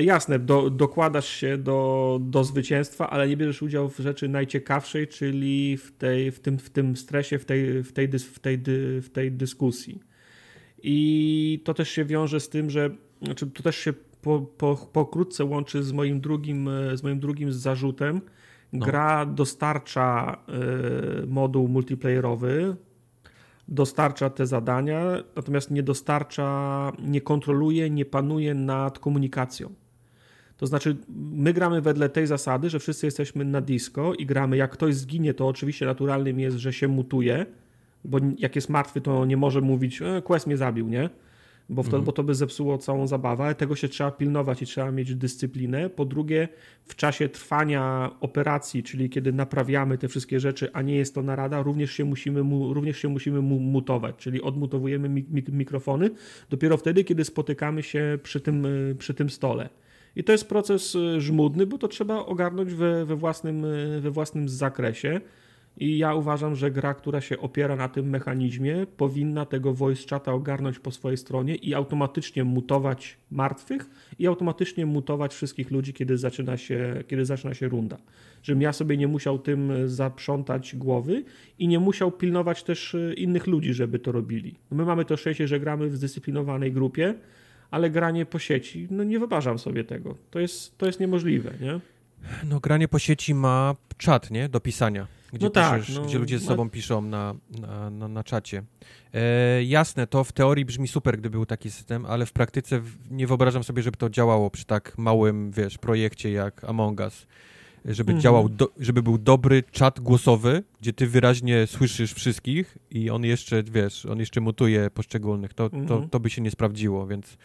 Jasne, do, dokładasz się do, do zwycięstwa, ale nie bierzesz udziału w rzeczy najciekawszej, czyli w, tej, w, tym, w tym stresie, w tej, w tej, dys, w tej, dy, w tej dyskusji. I to też się wiąże z tym, że znaczy to też się po, po, pokrótce łączy z moim drugim, z moim drugim zarzutem. Gra no. dostarcza y, moduł multiplayerowy, dostarcza te zadania, natomiast nie dostarcza, nie kontroluje, nie panuje nad komunikacją. To znaczy, my gramy wedle tej zasady, że wszyscy jesteśmy na disco i gramy. Jak ktoś zginie, to oczywiście naturalnym jest, że się mutuje, bo jak jest martwy, to nie może mówić, e, quest mnie zabił, nie? Bo, wtedy, mhm. bo to by zepsuło całą zabawę. Tego się trzeba pilnować i trzeba mieć dyscyplinę. Po drugie, w czasie trwania operacji, czyli kiedy naprawiamy te wszystkie rzeczy, a nie jest to narada, również się musimy, mu, również się musimy mu, mutować, czyli odmutowujemy mik- mikrofony dopiero wtedy, kiedy spotykamy się przy tym, przy tym stole. I to jest proces żmudny, bo to trzeba ogarnąć we, we, własnym, we własnym zakresie. I ja uważam, że gra, która się opiera na tym mechanizmie, powinna tego voice chata ogarnąć po swojej stronie i automatycznie mutować martwych i automatycznie mutować wszystkich ludzi, kiedy zaczyna się, kiedy zaczyna się runda. Żebym ja sobie nie musiał tym zaprzątać głowy i nie musiał pilnować też innych ludzi, żeby to robili. My mamy to szczęście, że gramy w zdyscyplinowanej grupie, ale granie po sieci, no nie wyobrażam sobie tego. To jest, to jest niemożliwe, nie? No granie po sieci ma czat, nie? Do pisania. Gdzie, no piszesz, tak, no, gdzie ludzie ze sobą no... piszą na, na, na, na czacie. E, jasne, to w teorii brzmi super, gdyby był taki system, ale w praktyce w, nie wyobrażam sobie, żeby to działało przy tak małym, wiesz, projekcie jak Among Us. Żeby mm-hmm. działał, do, żeby był dobry czat głosowy, gdzie ty wyraźnie słyszysz wszystkich i on jeszcze, wiesz, on jeszcze mutuje poszczególnych. To, mm-hmm. to, to by się nie sprawdziło, więc,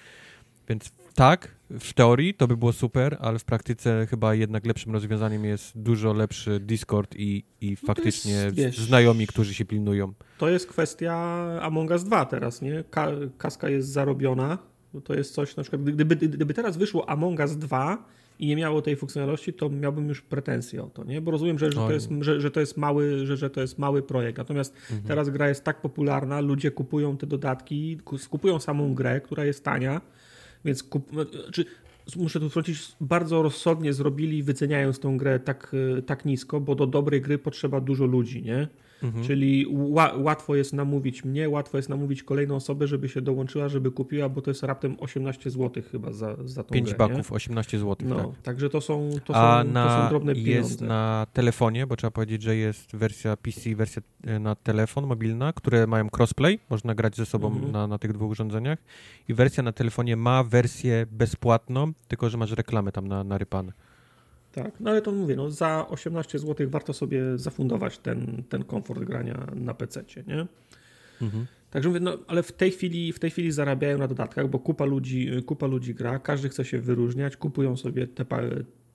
więc tak, w teorii to by było super, ale w praktyce chyba jednak lepszym rozwiązaniem jest dużo lepszy Discord i, i faktycznie jest, wiesz, znajomi, którzy się pilnują. To jest kwestia Among Us dwa teraz, nie? Ka- kaska jest zarobiona. To jest coś, na przykład gdyby, gdyby teraz wyszło Among Us dwa i nie miało tej funkcjonalności, to miałbym już pretensje o to, nie? Bo rozumiem, że, że, to, jest, że, że, to, jest mały, że, że to jest mały projekt. Natomiast mhm. teraz gra jest tak popularna, ludzie kupują te dodatki, kupują samą grę, która jest tania. Więc kup... znaczy, muszę tu wtrącić, bardzo rozsądnie zrobili, wyceniając tą grę tak, tak nisko, bo do dobrej gry potrzeba dużo ludzi, nie? Mhm. Czyli ł- łatwo jest namówić mnie, łatwo jest namówić kolejną osobę, żeby się dołączyła, żeby kupiła, bo to jest raptem osiemnaście złotych chyba za, za tą pięć grę. pięć baków, nie? osiemnaście złotych. No, tak. Także to są, to są, na, to są drobne jest pieniądze. Jest na telefonie, bo trzeba powiedzieć, że jest wersja P C i wersja na telefon mobilna, które mają crossplay, można grać ze sobą mhm. na, na tych dwóch urządzeniach i wersja na telefonie ma wersję bezpłatną, tylko że masz reklamę tam na, narypane. Tak, no ale to mówię, no za osiemnaście złotych warto sobie zafundować ten, ten komfort grania na pececie, nie? Mhm. Także mówię, no ale w tej chwili, w tej chwili zarabiają na dodatkach, bo kupa ludzi, kupa ludzi gra, każdy chce się wyróżniać, kupują sobie te,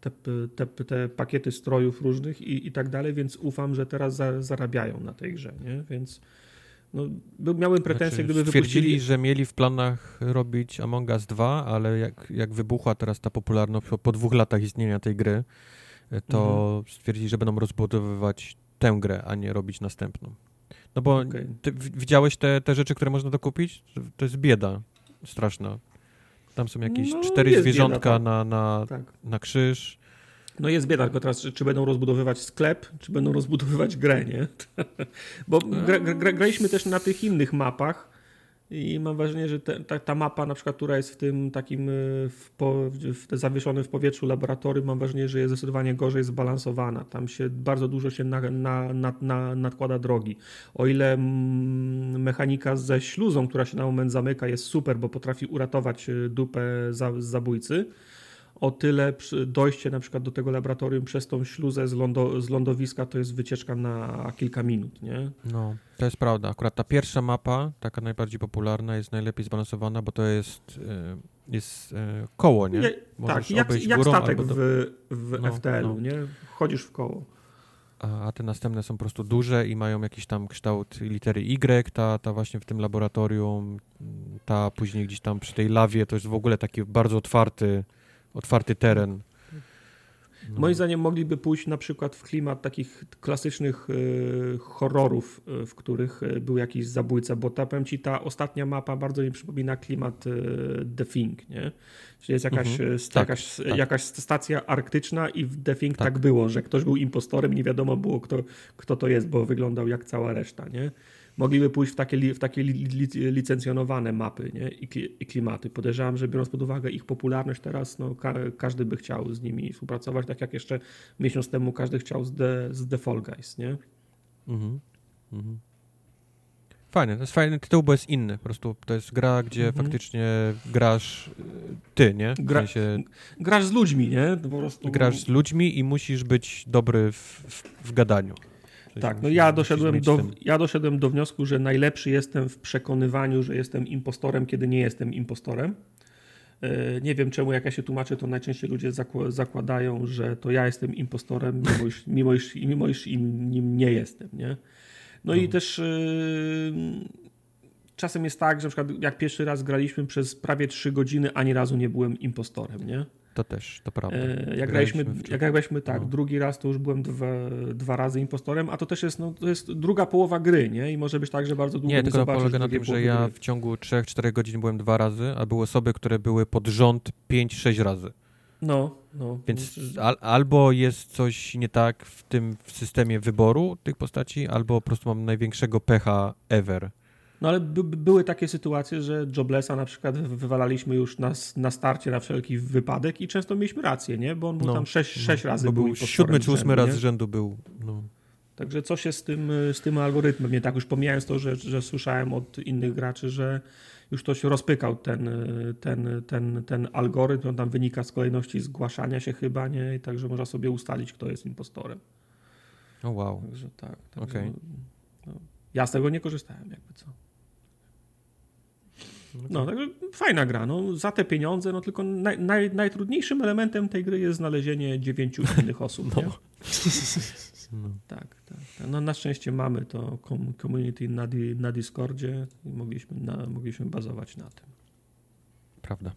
te, te, te pakiety strojów różnych i, i tak dalej, więc ufam, że teraz za, zarabiają na tej grze, nie? Więc no, miałem pretensje, znaczy, gdyby wypuścili... Stwierdzili, że mieli w planach robić Among Us dwa, ale jak, jak wybuchła teraz ta popularność po dwóch latach istnienia tej gry, to mhm. stwierdzili, że będą rozbudowywać tę grę, a nie robić następną. No bo okay. Ty widziałeś te, te rzeczy, które można dokupić? To jest bieda straszna. Tam są jakieś no, cztery zwierzątka bieda, tak. na, na, tak. na krzyż. No jest bieda, tylko teraz czy, czy będą rozbudowywać sklep, czy będą rozbudowywać grę, nie? Bo gra, gra, graliśmy też na tych innych mapach i mam wrażenie, że te, ta, ta mapa na przykład, która jest w tym takim w po, w te zawieszone w powietrzu laboratorium, mam wrażenie, że jest zdecydowanie gorzej zbalansowana. Tam się bardzo dużo się na, na, na, na, nadkłada drogi. O ile mechanika ze śluzą, która się na moment zamyka, jest super, bo potrafi uratować dupę za, zabójcy, o tyle dojście na przykład do tego laboratorium przez tą śluzę z, lądo, z lądowiska to jest wycieczka na kilka minut, nie? No, to jest prawda. Akurat ta pierwsza mapa, taka najbardziej popularna, jest najlepiej zbalansowana, bo to jest, jest koło, nie? nie tak, jak, jak górą, statek do... w, w no, F T L-u, no. nie? Chodzisz w koło. A, a te następne są po prostu duże i mają jakiś tam kształt litery Y, ta, ta właśnie w tym laboratorium, ta później gdzieś tam przy tej lawie, to jest w ogóle taki bardzo otwarty otwarty teren. No. Moim zdaniem mogliby pójść na przykład w klimat takich klasycznych y, horrorów, y, w których był jakiś zabójca, bo ta, powiem ci, ta ostatnia mapa bardzo mi przypomina klimat y, The Thing, nie? Czyli jest jakaś, mhm. st- tak, jakaś, tak. jakaś stacja arktyczna i w The Thing tak. tak było, że ktoś był impostorem, nie wiadomo było kto, kto to jest, bo wyglądał jak cała reszta, nie? Mogliby pójść w takie, li, w takie li, li, licencjonowane mapy, nie? I, kli, i klimaty. Podejrzewam, że biorąc pod uwagę ich popularność teraz, no, ka, każdy by chciał z nimi współpracować, tak jak jeszcze miesiąc temu każdy chciał z The, z The Fall Guys, nie? Mhm. Mhm. Fajne, to jest fajny tytuł, bo jest inny. Po prostu to jest gra, gdzie mhm. faktycznie grasz ty, nie? W Gra, sensie... Grasz z ludźmi, nie? Po prostu... Grasz z ludźmi i musisz być dobry w, w, w gadaniu. Coś tak, no ja doszedłem, do, ja doszedłem do wniosku, że najlepszy jestem w przekonywaniu, że jestem impostorem, kiedy nie jestem impostorem. Nie wiem czemu, jak ja się tłumaczę, to najczęściej ludzie zakładają, że to ja jestem impostorem, mimo iż, mimo iż, mimo iż im, nim nie jestem, nie? No mhm. i też yy, czasem jest tak, że na przykład jak pierwszy raz graliśmy przez prawie trzy godziny, ani razu nie byłem impostorem, nie? To też, to prawda. Jak graliśmy, jak graliśmy tak, no. drugi raz to już byłem dwa, dwa razy impostorem, a to też jest, no, to jest druga połowa gry, nie? I może być tak, że bardzo długo nie, nie zobaczysz. Nie, tylko polega na tym, że ja gry. w ciągu trzech czterech godzin byłem dwa razy, a były osoby, które były pod rząd pięć sześć razy. No, no. Więc al, albo jest coś nie tak w tym w systemie wyboru tych postaci, albo po prostu mam największego pecha ever. No ale by, by były takie sytuacje, że Joblessa na przykład wywalaliśmy już na, na starcie na wszelki wypadek i często mieliśmy rację, nie? Bo on był no, tam sześć no, razy. Bo był siódmy czy ósmy raz z rzędu był. No. Także coś jest z tym, z tym algorytmem. Nie tak już pomijając to, że, że słyszałem od innych graczy, że już ktoś rozpykał ten, ten, ten, ten algorytm. On tam wynika z kolejności zgłaszania się chyba, nie? I także można sobie ustalić, kto jest impostorem. O oh, wow. Także tak. Także okay. no, no. Ja z tego nie korzystałem jakby co. No, także fajna gra, no, za te pieniądze, no tylko naj, naj, najtrudniejszym elementem tej gry jest znalezienie dziewięciu innych osób, no. nie? No. Tak, tak, tak. No, na szczęście mamy to community na, na Discordzie i mogliśmy, na, mogliśmy bazować na tym. Prawda.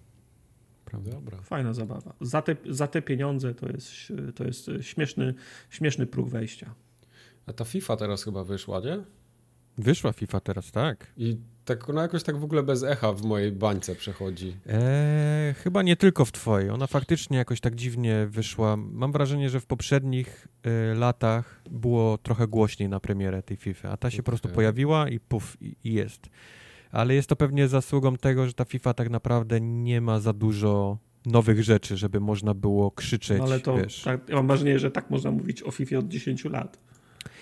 Prawda? Dobra. Fajna zabawa. Za te, za te pieniądze to jest, to jest śmieszny, śmieszny próg wejścia. A ta FIFA teraz chyba wyszła, nie? Wyszła FIFA teraz, tak. I tak ona jakoś tak w ogóle bez echa w mojej bańce przechodzi. Eee, chyba nie tylko w twojej. Ona faktycznie jakoś tak dziwnie wyszła. Mam wrażenie, że w poprzednich y, latach było trochę głośniej na premierę tej FIFA, a ta się okay. po prostu pojawiła i puf, i, i jest. Ale jest to pewnie zasługą tego, że ta FIFA tak naprawdę nie ma za dużo nowych rzeczy, żeby można było krzyczeć. No ale to, wiesz. Tak, ja mam wrażenie, że tak można mówić o FIFA od dziesięciu lat.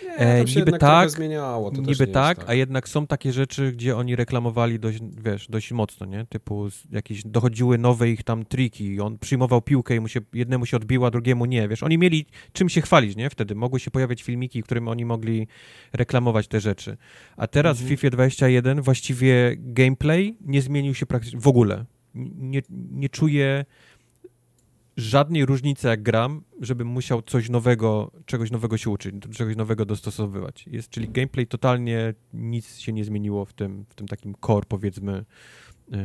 Nie, e, niby tak, zmieniało, niby tak, tak, a jednak są takie rzeczy, gdzie oni reklamowali dość, wiesz, dość mocno, nie? Typu jakieś dochodziły nowe ich tam triki, on przyjmował piłkę i mu się, jednemu się odbiła, drugiemu nie, wiesz. Oni mieli czym się chwalić, nie? Wtedy mogły się pojawiać filmiki, którym oni mogli reklamować te rzeczy. A teraz mhm. w FIFA dwadzieścia jeden właściwie gameplay nie zmienił się praktycznie w ogóle. Nie, nie czuję żadnej różnicy, jak gram, żebym musiał coś nowego, czegoś nowego się uczyć, czegoś nowego dostosowywać. Jest, czyli gameplay totalnie nic się nie zmieniło w tym, w tym takim core, powiedzmy, yy,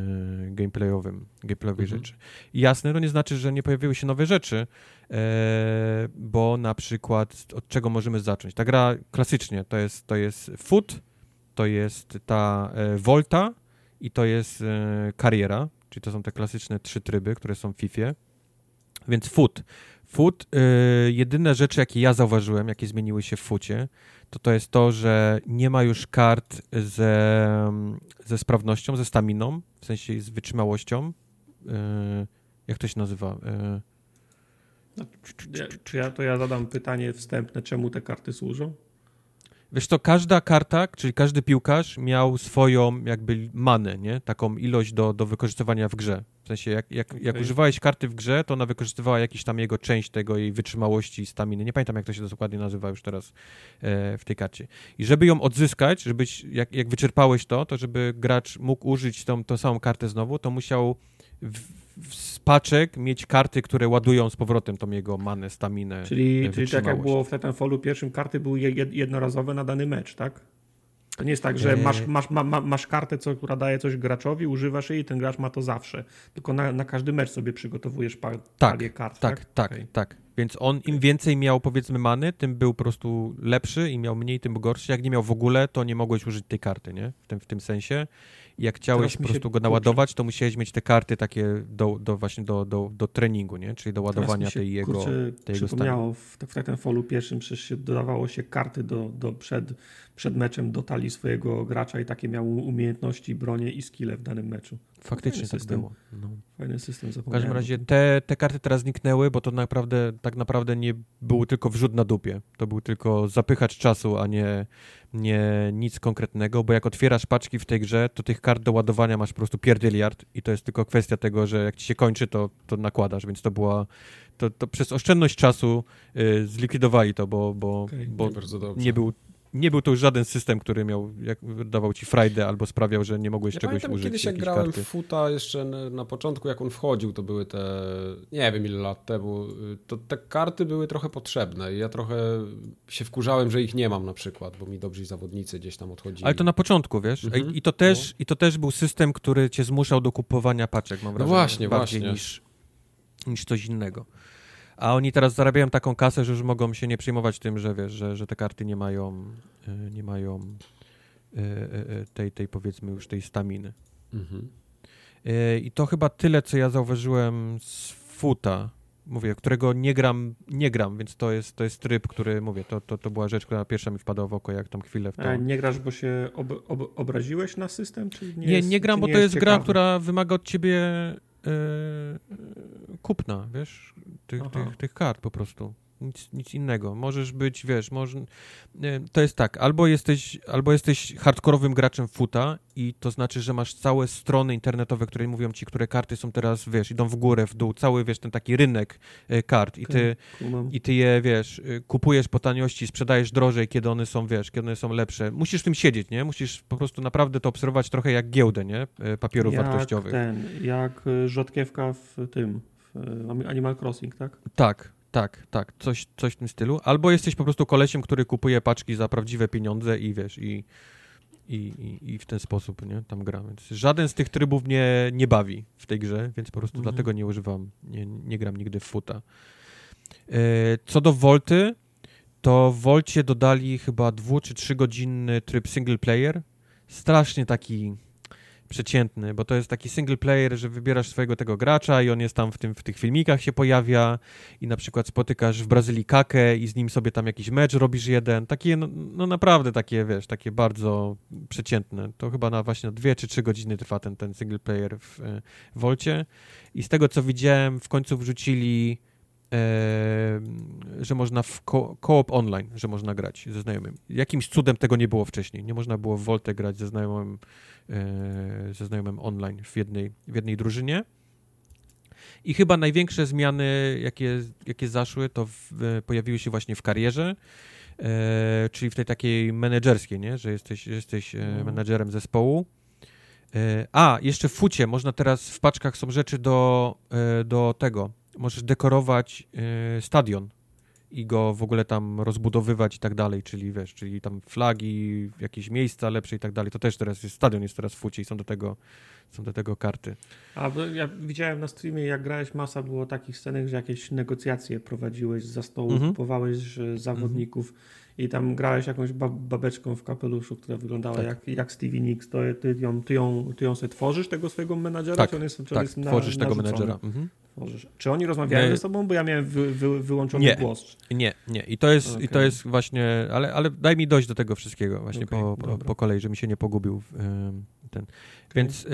gameplayowym, gameplayowej mhm. rzeczy. I jasne, to nie znaczy, że nie pojawiły się nowe rzeczy, yy, bo na przykład od czego możemy zacząć? Ta gra klasycznie to jest, to jest foot, to jest ta Volta i to jest kariera, czyli to są te klasyczne trzy tryby, które są w Fifie. Więc foot. Foot, yy, jedyne rzeczy, jakie ja zauważyłem, jakie zmieniły się w foocie, to to jest to, że nie ma już kart ze, ze sprawnością, ze staminą, w sensie z wytrzymałością. Yy, jak to się nazywa? Yy. No, czy, czy, czy, czy ja to ja zadam pytanie wstępne, czemu te karty służą? Wiesz to każda karta, czyli każdy piłkarz miał swoją jakby manę, nie? Taką ilość do, do wykorzystywania w grze. W sensie jak, jak, okay. jak używałeś karty w grze, to ona wykorzystywała jakiś tam jego część tego jej wytrzymałości i staminy. Nie pamiętam, jak to się dokładnie nazywa już teraz e, w tej karcie. I żeby ją odzyskać, żebyś, jak, jak wyczerpałeś to, to żeby gracz mógł użyć tą, tą samą kartę znowu, to musiał w, z paczek mieć karty, które ładują z powrotem tą jego manę, staminę. Czyli, czyli tak jak było w Titanfallu pierwszym, karty były jednorazowe na dany mecz, tak? To nie jest tak, że masz, masz, ma, ma, masz kartę, co, która daje coś graczowi, używasz jej i ten gracz ma to zawsze. Tylko na, na każdy mecz sobie przygotowujesz par, tak, parię kart. Tak, tak, tak, okay. tak. Więc on im więcej miał, powiedzmy, many, tym był po prostu lepszy i miał mniej, tym gorszy. Jak nie miał w ogóle, to nie mogłeś użyć tej karty, nie? W tym, w tym sensie. Jak chciałeś po prostu go naładować, to musiałeś mieć te karty takie do, do właśnie do, do, do treningu, nie? Czyli do ładowania tej jego kurczę, tej przypomniało, w, w Titanfallu pierwszym przecież się dodawało się karty do, do przed, przed meczem do talii swojego gracza i takie miał umiejętności, bronie i skille w danym meczu. Faktycznie tak było. No. Fajny system, zapomniałem. W każdym razie te, te karty teraz zniknęły, bo to naprawdę, tak naprawdę nie był tylko wrzut na dupie. To był tylko zapychacz czasu, a nie, nie nic konkretnego, bo jak otwierasz paczki w tej grze, to tych kart do ładowania masz po prostu pierdyliard i to jest tylko kwestia tego, że jak ci się kończy, to, to nakładasz, więc to była to, to przez oszczędność czasu yy, zlikwidowali to, bo, bo, okay, bo nie, nie był Nie był to już żaden system, który miał, jak dawał ci frajdę albo sprawiał, że nie mogłeś ja czegoś użyć. Kiedyś jak grałem w Foota jeszcze na początku, jak on wchodził, to były te, nie wiem ile lat temu, to te karty były trochę potrzebne i ja trochę się wkurzałem, że ich nie mam na przykład, bo mi dobrzy zawodnicy gdzieś tam odchodzili. Ale to na początku, wiesz? Mhm. I, to też, no. I to też był system, który cię zmuszał do kupowania paczek, mam wrażenie. No właśnie, bardziej właśnie. Niż, niż coś innego. A oni teraz zarabiają taką kasę, że już mogą się nie przejmować tym, że wiesz, że, że te karty nie mają, nie mają tej, tej powiedzmy już tej staminy. Mhm. I to chyba tyle, co ja zauważyłem z Foota, mówię, którego nie gram, nie gram, więc to jest, to jest tryb, który mówię, to, to, to była rzecz, która pierwsza mi wpadła w oko, jak tam chwilę w to... A nie grasz, bo się ob, ob, obraziłeś na system? Czy nie, nie, jest, nie gram, czy bo nie to jest ciekawe? Gra, która wymaga od ciebie... kupna, wiesz, tych, tych, tych kart po prostu. Nic, nic innego. Możesz być, wiesz, może... to jest tak, albo jesteś, albo jesteś hardkorowym graczem Foota i to znaczy, że masz całe strony internetowe, które mówią ci, które karty są teraz, wiesz, idą w górę, w dół, cały, wiesz, ten taki rynek kart i ty, okay. i ty je, wiesz, kupujesz po taniości, sprzedajesz drożej, kiedy one są, wiesz, kiedy one są lepsze. Musisz w tym siedzieć, nie? Musisz po prostu naprawdę to obserwować trochę jak giełdę, nie? Papierów jak wartościowych. Ten, jak rzodkiewka w tym, w Animal Crossing, tak? Tak. Tak, tak, coś, coś w tym stylu. Albo jesteś po prostu kolesiem, który kupuje paczki za prawdziwe pieniądze i wiesz, i, i, i w ten sposób, nie, tam gra. Więc żaden z tych trybów mnie nie bawi w tej grze, więc po prostu mhm. dlatego nie używam, nie, nie gram nigdy w Foota. Yy, co do Volty, to w Volcie dodali chyba dwu czy trzygodzinny tryb single player. Strasznie taki... przeciętny, bo to jest taki single player, że wybierasz swojego tego gracza i on jest tam w, tym, w tych filmikach się pojawia i na przykład spotykasz w Brazylii Kakę i z nim sobie tam jakiś mecz robisz jeden. Takie, no, no naprawdę takie, wiesz, takie bardzo przeciętne. To chyba na właśnie dwie czy trzy godziny trwa ten, ten single player w Volcie i z tego, co widziałem, w końcu wrzucili e, że można w ko- co-op online, że można grać ze znajomym. Jakimś cudem tego nie było wcześniej. Nie można było w Voltę grać ze znajomym ze znajomym online w jednej, w jednej drużynie. I chyba największe zmiany, jakie, jakie zaszły, to w, pojawiły się właśnie w karierze, e, czyli w tej takiej menedżerskiej, nie? Że jesteś, jesteś no. menedżerem zespołu. E, a, jeszcze w Foocie można teraz, w paczkach są rzeczy do, do tego. Możesz dekorować e, stadion i go w ogóle tam rozbudowywać i tak dalej, czyli wiesz, czyli tam flagi, jakieś miejsca lepsze i tak dalej, to też teraz jest, stadion jest teraz w Foocie i są do tego, są do tego karty. A ja widziałem na streamie, jak grałeś, masa było takich scenek, że jakieś negocjacje prowadziłeś za stołu, mm-hmm. kupowałeś zawodników mm-hmm. i tam grałeś jakąś babeczką w kapeluszu, która wyglądała tak. jak, jak Stevie Nicks. To ty ją, ty, ją, ty ją sobie tworzysz, tego swojego menadżera? Tak, czy on jest, tak, on jest na, tworzysz narzucony? Tego menadżera. Mm-hmm. Tworzysz. Czy oni rozmawiają ze sobą? Bo ja miałem wy, wy, wyłączony nie. głos. Nie, nie. I to jest, okay. i to jest właśnie... Ale, ale daj mi dojść do tego wszystkiego właśnie okay, po, po, po kolei, żeby się nie pogubił ten... Więc y,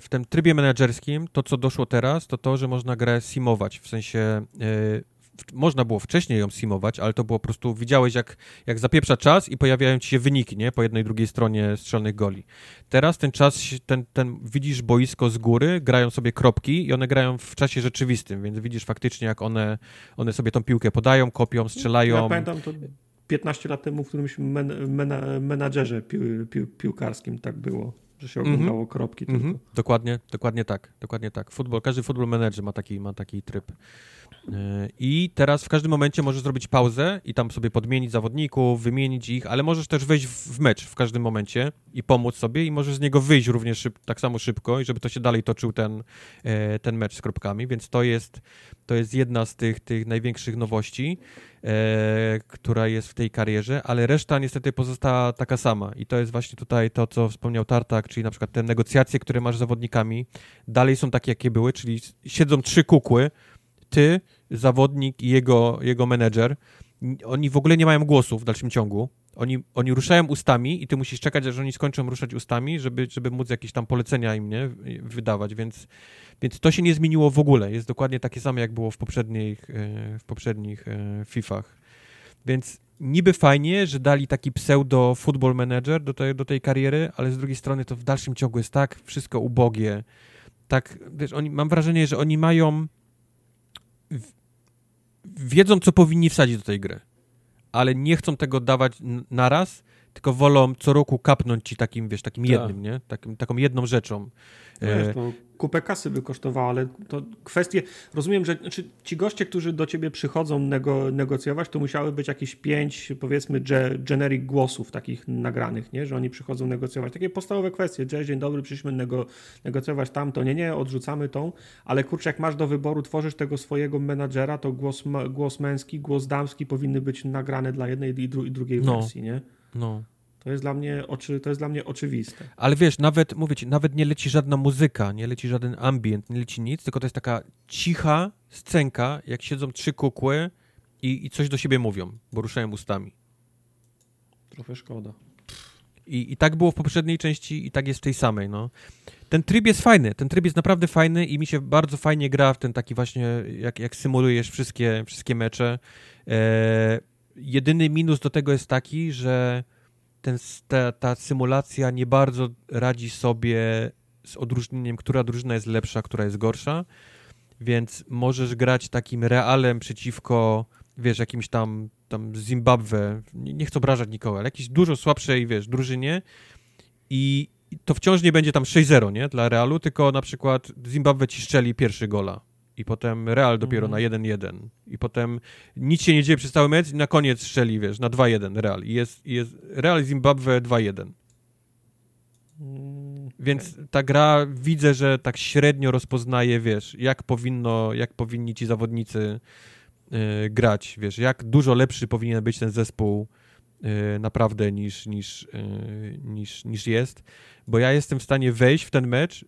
w tym trybie menedżerskim to, co doszło teraz, to to, że można grę simować, w sensie y, w, można było wcześniej ją simować, ale to było po prostu, widziałeś jak, jak zapieprza czas i pojawiają ci się wyniki, nie? Po jednej i drugiej stronie strzelnych goli. Teraz ten czas, ten, ten, widzisz boisko z góry, grają sobie kropki i one grają w czasie rzeczywistym, więc widzisz faktycznie jak one, one sobie tą piłkę podają, kopią, strzelają. Ja pamiętam to... piętnaście lat temu w którymś men, men, menadżerze pił, pił, piłkarskim tak było, że się oglądało mm-hmm. kropki mm-hmm. tylko. Dokładnie, dokładnie tak, dokładnie tak. Futbol, każdy football manager ma taki, ma taki tryb. Yy, I teraz w każdym momencie możesz zrobić pauzę i tam sobie podmienić zawodników, wymienić ich, ale możesz też wejść w, w mecz w każdym momencie i pomóc sobie i możesz z niego wyjść również szyb, tak samo szybko i żeby to się dalej toczył ten, yy, ten mecz z kropkami, więc to jest, to jest jedna z tych, tych największych nowości, E, która jest w tej karierze, ale reszta niestety pozostała taka sama i to jest właśnie tutaj to, co wspomniał Tartak, czyli na przykład te negocjacje, które masz z zawodnikami, dalej są takie, jakie były, czyli siedzą trzy kukły, ty, zawodnik i jego, jego menedżer, oni w ogóle nie mają głosu w dalszym ciągu, oni, oni ruszają ustami i ty musisz czekać, aż oni skończą ruszać ustami, żeby, żeby móc jakieś tam polecenia im nie, wydawać, więc, więc to się nie zmieniło w ogóle, jest dokładnie takie samo, jak było w poprzednich, w poprzednich Fifach, więc niby fajnie, że dali taki pseudo football manager do tej, do tej kariery, ale z drugiej strony to w dalszym ciągu jest tak wszystko ubogie, tak, wiesz, oni, mam wrażenie, że oni mają w, wiedzą, co powinni wsadzić do tej gry, ale nie chcą tego dawać naraz, tylko wolą co roku kapnąć ci takim, wiesz, takim jednym, tak. nie? Takim, taką jedną rzeczą. Wiesz, to kupę kasy by kosztowało, ale to kwestie... Rozumiem, że znaczy, ci goście, którzy do ciebie przychodzą nego, negocjować, to musiały być jakieś pięć, powiedzmy, ge, generic głosów takich nagranych, nie? Że oni przychodzą negocjować. Takie podstawowe kwestie. Cześć, dzień dobry, przyszliśmy nego, negocjować tamto. Nie, nie, odrzucamy tą, ale kurczę, jak masz do wyboru, tworzysz tego swojego menadżera, to głos, głos męski, głos damski powinny być nagrane dla jednej i, dru, i drugiej no. wersji, nie? No. To jest dla mnie oczy, to jest dla mnie oczywiste. Ale wiesz, nawet mówię ci, nawet nie leci żadna muzyka, nie leci żaden ambient, nie leci nic, tylko to jest taka cicha scenka, jak siedzą trzy kukły i, i coś do siebie mówią, bo ruszają ustami. Trochę szkoda. I, I tak było w poprzedniej części i tak jest w tej samej, no. Ten tryb jest fajny, ten tryb jest naprawdę fajny i mi się bardzo fajnie gra w ten taki właśnie, jak, jak symulujesz wszystkie, wszystkie mecze. Eee, Jedyny minus do tego jest taki, że ten, ta, ta symulacja nie bardzo radzi sobie z odróżnieniem, która drużyna jest lepsza, która jest gorsza, więc możesz grać takim realem przeciwko, wiesz, jakimś tam, tam Zimbabwe, nie, nie chcę obrażać nikogo, ale jakiejś dużo słabszej, wiesz, drużynie i to wciąż nie będzie tam sześć zero, nie, dla Realu, tylko na przykład Zimbabwe ci strzeli pierwszy gola. I potem Real dopiero mhm. na jeden jeden. I potem nic się nie dzieje przez cały mecz i na koniec strzeli, wiesz, na dwa jeden Real. I jest, jest Real Zimbabwe dwa jeden. Okay. Więc ta gra, widzę, że tak średnio rozpoznaje, wiesz, jak powinno, jak powinni ci zawodnicy y, grać, wiesz, jak dużo lepszy powinien być ten zespół y, naprawdę niż, niż, y, niż, niż jest. Bo ja jestem w stanie wejść w ten mecz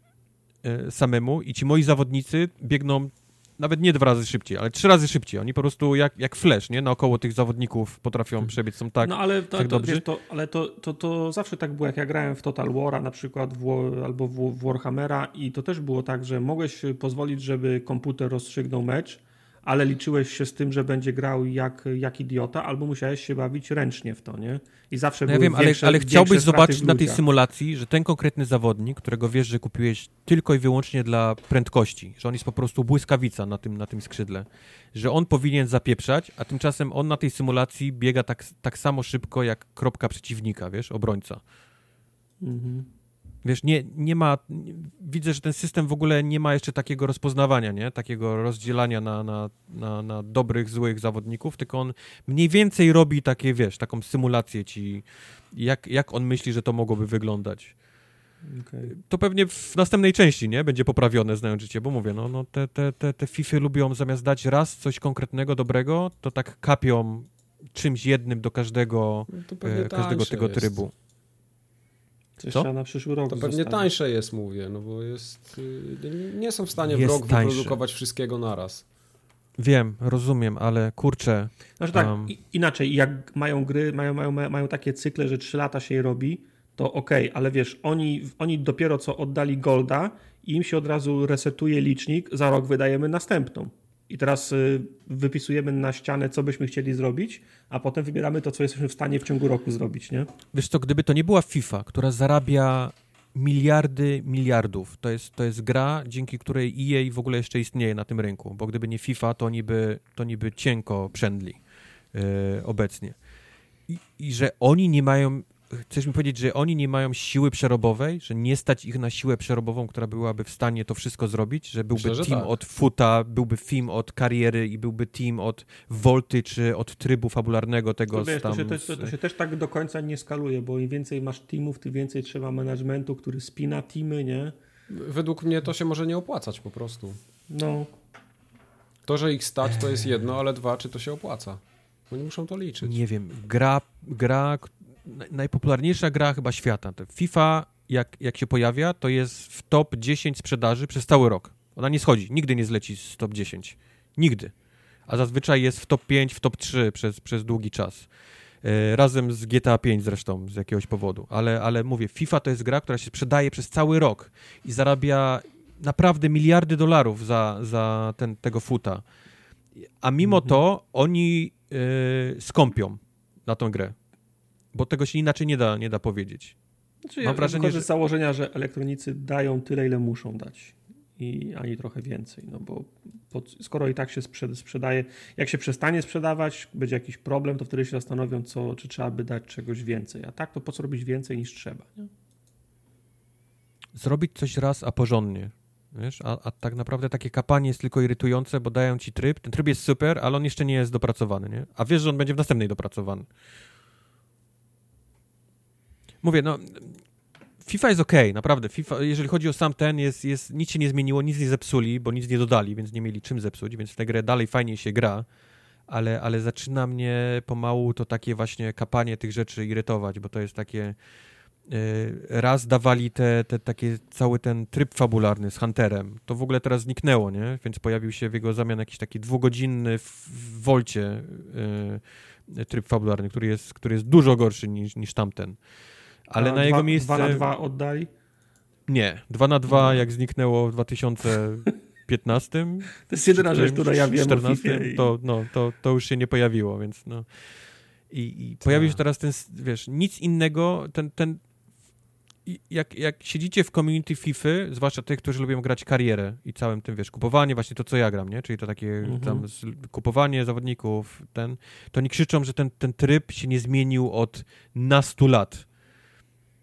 y, samemu i ci moi zawodnicy biegną nawet nie dwa razy szybciej, ale trzy razy szybciej. Oni po prostu jak, jak flash, nie? Naokoło tych zawodników potrafią przebiec, są tak, no, ale to, tak to, dobrzy. Wiesz, to, ale to, to, to zawsze tak było, jak ja grałem w Total War'a na przykład w, albo w, w Warhammera i to też było tak, że mogłeś pozwolić, żeby komputer rozstrzygnął mecz, ale liczyłeś się z tym, że będzie grał jak, jak idiota, albo musiałeś się bawić ręcznie w to, nie? I zawsze no ja wiem, większe, ale, ale chciałbyś zobaczyć na tej symulacji, że ten konkretny zawodnik, którego wiesz, że kupiłeś tylko i wyłącznie dla prędkości, że on jest po prostu błyskawica na tym, na tym skrzydle, że on powinien zapieprzać, a tymczasem on na tej symulacji biega tak, tak samo szybko jak kropka przeciwnika, wiesz, obrońca. Mhm. Wiesz, nie, nie ma, nie, widzę, że ten system w ogóle nie ma jeszcze takiego rozpoznawania, nie? Takiego rozdzielania na, na, na, na dobrych, złych zawodników, tylko on mniej więcej robi takie, wiesz, taką symulację ci, jak, jak on myśli, że to mogłoby wyglądać. Okay. To pewnie w następnej części, nie? Będzie poprawione, znając życie, bo mówię, no, no te, te, te, te fify lubią zamiast dać raz coś konkretnego, dobrego, to tak kapią czymś jednym do każdego, e, każdego tego jest. trybu. Coś co? Na przyszły rok to pewnie zostanie. Tańsze jest, mówię, no bo jest, nie są w stanie jest w rok tańsze. wyprodukować wszystkiego naraz. Wiem, rozumiem, ale kurczę. Znaczy tak, um... inaczej, jak mają gry, mają, mają, mają takie cykle, że trzy lata się je robi, to okej, okay, ale wiesz, oni, oni dopiero co oddali Golda i im się od razu resetuje licznik, za rok wydajemy następną. I teraz wypisujemy na ścianę, co byśmy chcieli zrobić, a potem wybieramy to, co jesteśmy w stanie w ciągu roku zrobić, nie? Wiesz co, gdyby to nie była FIFA, która zarabia miliardy miliardów, to jest, to jest gra, dzięki której E A w ogóle jeszcze istnieje na tym rynku, bo gdyby nie FIFA, to niby, to niby cienko przędli yy, obecnie. I, I że oni nie mają... Chcesz mi powiedzieć, że oni nie mają siły przerobowej, że nie stać ich na siłę przerobową, która byłaby w stanie to wszystko zrobić, że byłby Myślę, że team tak. od futa, byłby team od kariery i byłby team od volty czy od trybu fabularnego tego. To, wiesz, tam... to, się, to, to się też tak do końca nie skaluje, bo im więcej masz teamów, tym więcej trzeba managementu, który spina teamy, nie? Według mnie to się może nie opłacać po prostu. No. To, że ich stać, to jest jedno, ale dwa, czy to się opłaca? Oni muszą to liczyć. Nie wiem, gra, gra najpopularniejsza gra chyba świata. FIFA, jak, jak się pojawia, to jest w top dziesięć sprzedaży przez cały rok. Ona nie schodzi, nigdy nie zleci z top dziesięć. Nigdy. A zazwyczaj jest w top pięć, w top trzy przez, przez długi czas. E, razem z G T A pięć zresztą z jakiegoś powodu. Ale, ale mówię, FIFA to jest gra, która się sprzedaje przez cały rok i zarabia naprawdę miliardy dolarów za, za ten, tego futa. A mimo mhm. to oni e, skąpią na tą grę. Bo tego się inaczej nie da, nie da powiedzieć. Znaczy, mam wrażenie, że... z założenia, że elektronicy dają tyle, ile muszą dać. I ani trochę więcej. No bo pod, skoro i tak się sprzedaje, jak się przestanie sprzedawać, będzie jakiś problem, to wtedy się zastanowią, co, czy trzeba by dać czegoś więcej. A tak to po co robić więcej niż trzeba? Nie? Zrobić coś raz, a porządnie. Wiesz? A, a tak naprawdę takie kapanie jest tylko irytujące, bo dają ci tryb. Ten tryb jest super, ale on jeszcze nie jest dopracowany. Nie? A wiesz, że on będzie w następnej dopracowany. Mówię, no FIFA jest okej, okay, naprawdę. FIFA, jeżeli chodzi o sam ten, jest, jest, nic się nie zmieniło, nic nie zepsuli, bo nic nie dodali, więc nie mieli czym zepsuć, więc w tę grę dalej fajnie się gra, ale, ale zaczyna mnie pomału to takie właśnie kapanie tych rzeczy irytować, bo to jest takie... Yy, raz dawali te, te takie, cały ten tryb fabularny z Hunterem, to w ogóle teraz zniknęło, nie? Więc pojawił się w jego zamian jakiś taki dwugodzinny w, w Wolcie yy, tryb fabularny, który jest, który jest dużo gorszy niż, niż tamten. Ale na dwa, jego miejsce... dwa na dwa oddali? Nie, dwa na dwa no. Jak zniknęło w dwa tysiące piętnastym. To jest jedyna rzecz, która ja wiem o FIFA. To, no, to, to już się nie pojawiło, więc no. I, i pojawił się teraz ten, wiesz, nic innego, ten, ten jak, jak siedzicie w community FIFA, zwłaszcza tych, którzy lubią grać karierę i całym tym, wiesz, kupowanie, właśnie to, co ja gram, nie? Czyli to takie mhm. tam z, kupowanie zawodników, ten, to oni krzyczą, że ten, ten tryb się nie zmienił od nastu lat.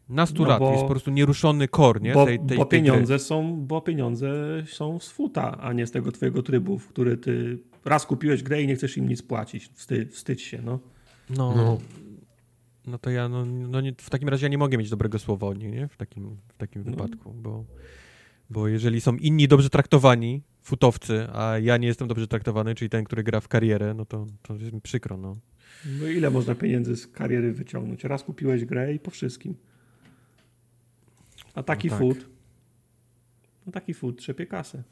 Na stu no lat bo, jest po prostu nieruszony kor, nie? Bo, tej, tej, bo, pieniądze tej są, bo pieniądze są z futa, a nie z tego twojego trybu, w który ty raz kupiłeś grę i nie chcesz im nic płacić. Wstyd, wstydź się, no. No, no. no to ja, no, no nie, w takim razie ja nie mogę mieć dobrego słowa o nich, nie? W takim, w takim no. wypadku, bo, bo jeżeli są inni dobrze traktowani, futowcy, a ja nie jestem dobrze traktowany, czyli ten, który gra w karierę, no to, to jest mi przykro, no. No ile można pieniędzy z kariery wyciągnąć? Raz kupiłeś grę i po wszystkim. A taki no tak. food, no taki food trzepie kasę.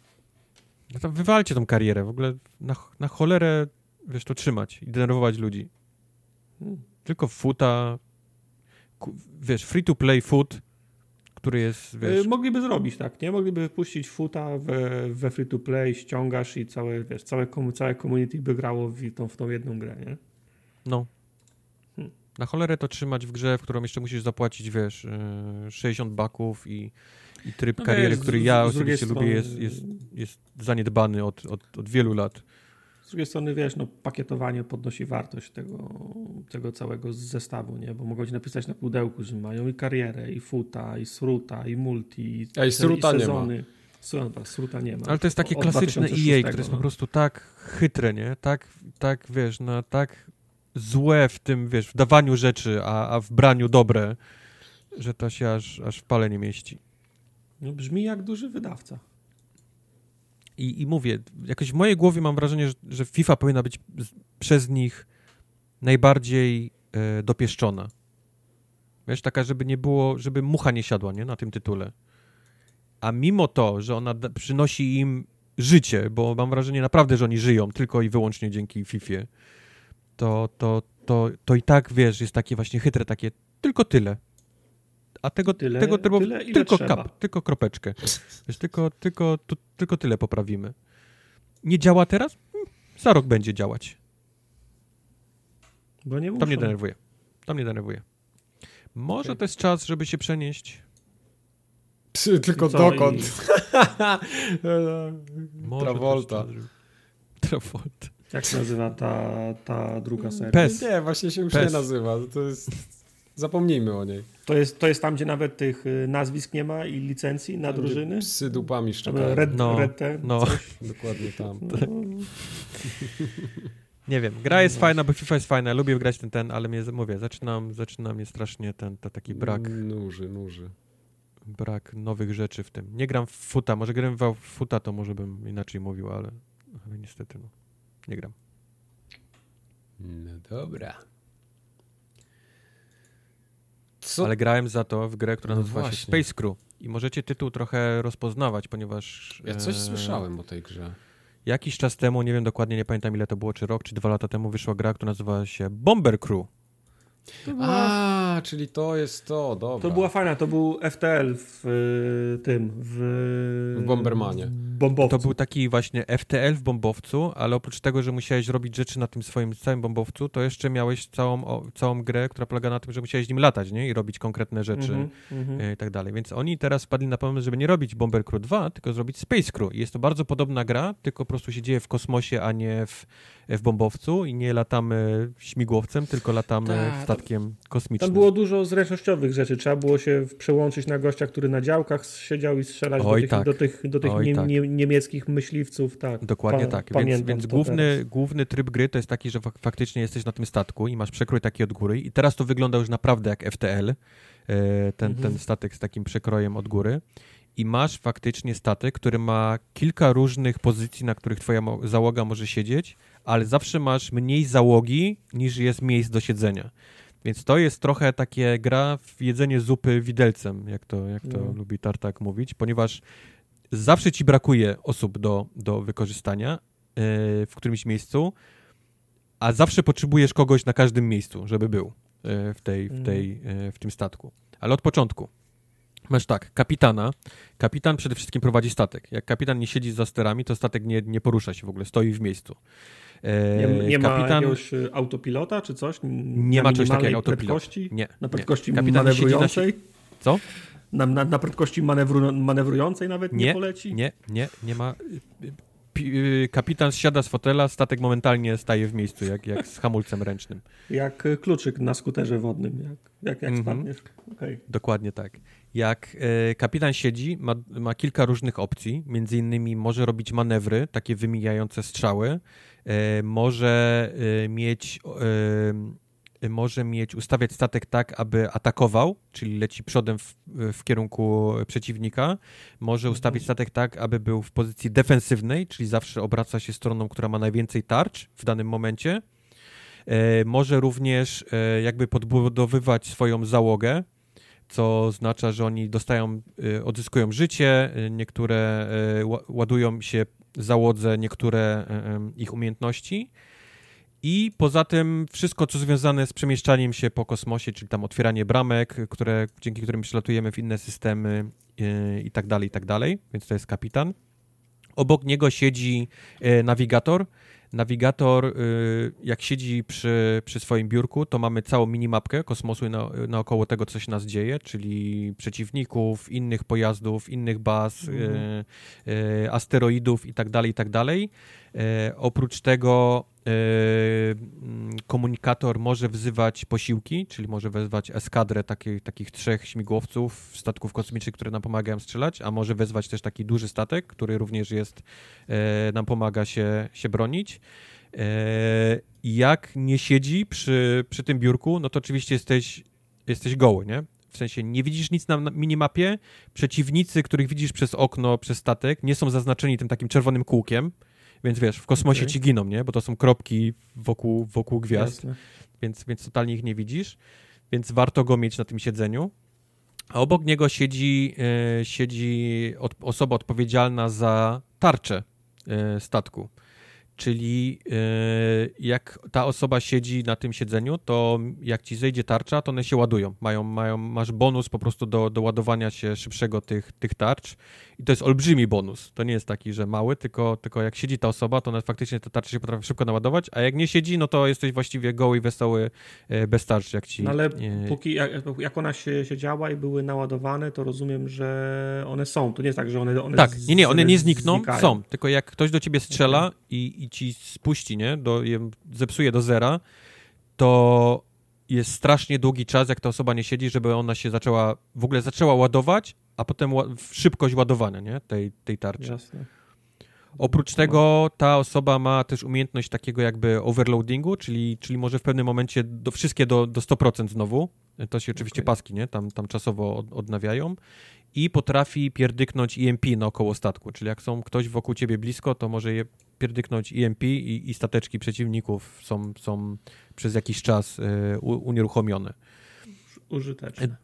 No tam wywalcie tą karierę, w ogóle na, na cholerę, wiesz, to trzymać i denerwować ludzi. Hmm. Tylko foota, wiesz, free to play food, który jest, wiesz... Mogliby zrobić tak, nie? Mogliby wypuścić foota we, we free to play, ściągasz i całe, wiesz, całe, całe community by grało w tą, w tą jedną grę, nie? No. Na cholerę to trzymać w grze, w którą jeszcze musisz zapłacić, wiesz, sześćdziesiąt baków i, i tryb no kariery, wiesz, który ja z, z osobiście lubię, jest, jest, jest zaniedbany od, od, od wielu lat. Z drugiej strony, wiesz, no pakietowanie podnosi wartość tego, tego całego zestawu, nie? Bo mogą ci napisać na pudełku, że mają i karierę, i futa, i sruta, i multi, i, Ej, i sezony. Nie ma. Sruta nie ma. Ale to jest takie od klasyczne E A, które jest no. po prostu tak chytre, nie? Tak, tak wiesz, no tak... złe w tym, wiesz, w dawaniu rzeczy, a, a w braniu dobre. że to się aż, aż w pale nie mieści. No brzmi jak duży wydawca. I, i mówię, jakoś w mojej głowie mam wrażenie, że, że FIFA powinna być przez nich najbardziej e, dopieszczona. Wiesz, taka, żeby nie było, żeby mucha nie siadła, nie? Na tym tytule. A mimo to, że ona da, przynosi im życie, bo mam wrażenie naprawdę, że oni żyją tylko i wyłącznie dzięki Fifie, to, to, to, to i tak, wiesz, jest takie właśnie chytre, takie tylko tyle. A tego, tyle, tego tyle, tyle, ile tylko trzeba. Kap, tylko kropeczkę. Wiesz, tylko, tylko, tu, tylko tyle poprawimy. Nie działa teraz? Za rok będzie działać. Bo nie muszą. To mnie denerwuje. To mnie denerwuje. Może okay. To jest czas, żeby się przenieść. Psy, tylko co, dokąd? I... Travolta. Travolta. Jak się nazywa ta, ta druga seria? Pes. Nie, właśnie się już Pes. nie nazywa. To jest... Zapomnijmy o niej. To jest, to jest tam, gdzie nawet tych nazwisk nie ma i licencji na drużyny? Psy dupami szczekają. Red, no, red ten, no. Dokładnie tam. No. Nie wiem, gra jest no fajna, bo FIFA jest fajna. Lubię grać ten, ten, ale mnie, mówię, zaczynam, zaczyna mnie strasznie ten, to taki brak. Nuży, nuży. Brak nowych rzeczy w tym. Nie gram w futa, może gram w futa, to może bym inaczej mówił, ale, ale niestety no, nie gram. No dobra. Co? Ale grałem za to w grę, która no nazywa właśnie się Space Crew i możecie tytuł trochę rozpoznawać, ponieważ... Ja coś e... słyszałem o tej grze. Jakiś czas temu, nie wiem dokładnie, nie pamiętam ile to było, czy rok, czy dwa lata temu wyszła gra, która nazywała się Bomber Crew. Była... A, czyli to jest to, dobra. To była fajna, to był F T L w tym, w... W Bombermanie. W bombowcu. To był taki właśnie F T L w bombowcu, ale oprócz tego, że musiałeś robić rzeczy na tym swoim całym bombowcu, to jeszcze miałeś całą, o, całą grę, która polega na tym, że musiałeś nim latać, nie? I robić konkretne rzeczy mm-hmm, i tak dalej. Więc oni teraz wpadli na pomysł, żeby nie robić Bomber Crew dwa, tylko zrobić Space Crew. I jest to bardzo podobna gra, tylko po prostu się dzieje w kosmosie, a nie w, w bombowcu i nie latamy śmigłowcem, tylko latamy Ta. w statkiem kosmicznym. Tam było dużo zręcznościowych rzeczy. Trzeba było się przełączyć na gościa, który na działkach siedział i strzelać do tych, tak. do tych, do tych nie, nie, niemieckich myśliwców. Tak. Dokładnie pa- tak. Więc, więc główny, główny tryb gry to jest taki, że faktycznie jesteś na tym statku i masz przekrój taki od góry i teraz to wygląda już naprawdę jak F T L. Ten, mhm. ten statek z takim przekrojem od góry. I masz faktycznie statek, który ma kilka różnych pozycji, na których twoja załoga może siedzieć, ale zawsze masz mniej załogi niż jest miejsc do siedzenia. Więc to jest trochę takie gra w jedzenie zupy widelcem, jak to, jak to mm. lubi Tartak mówić, ponieważ zawsze ci brakuje osób do, do wykorzystania yy, w którymś miejscu, a zawsze potrzebujesz kogoś na każdym miejscu, żeby był yy, w, tej, w, tej, yy, w tym statku. Ale od początku. Masz tak, kapitana. Kapitan przede wszystkim prowadzi statek. Jak kapitan nie siedzi za sterami, to statek nie, nie porusza się w ogóle, stoi w miejscu. E, nie nie kapitan... ma jakiegoś autopilota czy coś? Nie ma czegoś takiego jak prędkości? Autopilot. Nie, na prędkości nie. Kapitan manewrującej? Siedzi na... Co? Na, na, na prędkości manewru... manewrującej nawet nie, nie poleci? Nie, nie, nie ma... Kapitan zsiada z fotela, statek momentalnie staje w miejscu, jak, jak z hamulcem ręcznym. Jak kluczyk na skuterze wodnym, jak, jak, jak mm-hmm. spadniesz. Okay. Dokładnie tak. Jak e, kapitan siedzi, ma, ma kilka różnych opcji, między innymi może robić manewry, takie wymijające strzały, e, może, e, mieć, e, może mieć, ustawiać statek tak, aby atakował, czyli leci przodem w, w kierunku przeciwnika, może ustawić statek tak, aby był w pozycji defensywnej, czyli zawsze obraca się stroną, która ma najwięcej tarcz w danym momencie, e, może również e, jakby podbudowywać swoją załogę, co oznacza, że oni dostają, odzyskują życie, niektóre ładują się załodze, niektóre ich umiejętności i poza tym wszystko, co związane z przemieszczaniem się po kosmosie, czyli tam otwieranie bramek, które, dzięki którym przelatujemy w inne systemy i tak dalej, i tak dalej, więc to jest kapitan. Obok niego siedzi nawigator. Nawigator, jak siedzi przy, przy swoim biurku, to mamy całą minimapkę kosmosu na, naokoło tego, co się nas dzieje, czyli przeciwników, innych pojazdów, innych baz, mm-hmm. e, asteroidów i tak dalej, i tak dalej. Oprócz tego e, komunikator może wzywać posiłki, czyli może wezwać eskadrę takich, takich trzech śmigłowców, statków kosmicznych, które nam pomagają strzelać, a może wezwać też taki duży statek, który również jest, e, nam pomaga się, się bronić. E, jak nie siedzi przy, przy tym biurku, no to oczywiście jesteś, jesteś goły, nie? W sensie nie widzisz nic na minimapie, przeciwnicy, których widzisz przez okno, przez statek, nie są zaznaczeni tym takim czerwonym kółkiem, więc wiesz, w kosmosie okay. ci giną, nie? Bo to są kropki wokół, wokół gwiazd, więc, więc totalnie ich nie widzisz, więc warto go mieć na tym siedzeniu. A obok niego siedzi, yy, siedzi od, osoba odpowiedzialna za tarczę yy, statku. Czyli yy, jak ta osoba siedzi na tym siedzeniu, to jak ci zejdzie tarcza, to one się ładują. Mają, mają, masz bonus po prostu do, do ładowania się szybszego tych, tych tarcz. I to jest olbrzymi bonus. To nie jest taki, że mały, tylko, tylko jak siedzi ta osoba, to faktycznie ta tarcza się potrafi szybko naładować, a jak nie siedzi, no to jesteś właściwie goły i wesoły yy, bez tarczy. Jak ci, no ale yy... póki jak, jak ona się siedziała i były naładowane, to rozumiem, że one są. To nie jest tak, że one... one tak, z, nie, nie, one nie znikną, znikają. Są. Tylko jak ktoś do ciebie strzela okay. i i ci spuści, nie? Do, zepsuje do zera, to jest strasznie długi czas, jak ta osoba nie siedzi, żeby ona się zaczęła, w ogóle zaczęła ładować, a potem ła- szybkość ładowania, nie? Tej, tej tarczy. Jasne. Oprócz tego ta osoba ma też umiejętność takiego jakby overloadingu, czyli, czyli może w pewnym momencie do, wszystkie do, do sto procent znowu. To się oczywiście okay. paski, nie? Tam, tam czasowo od, odnawiają. I potrafi pierdyknąć E M P naokoło statku, czyli jak są ktoś wokół ciebie blisko, to może je pierdyknąć E M P i, i stateczki przeciwników są, są przez jakiś czas y, unieruchomione. Użyteczne.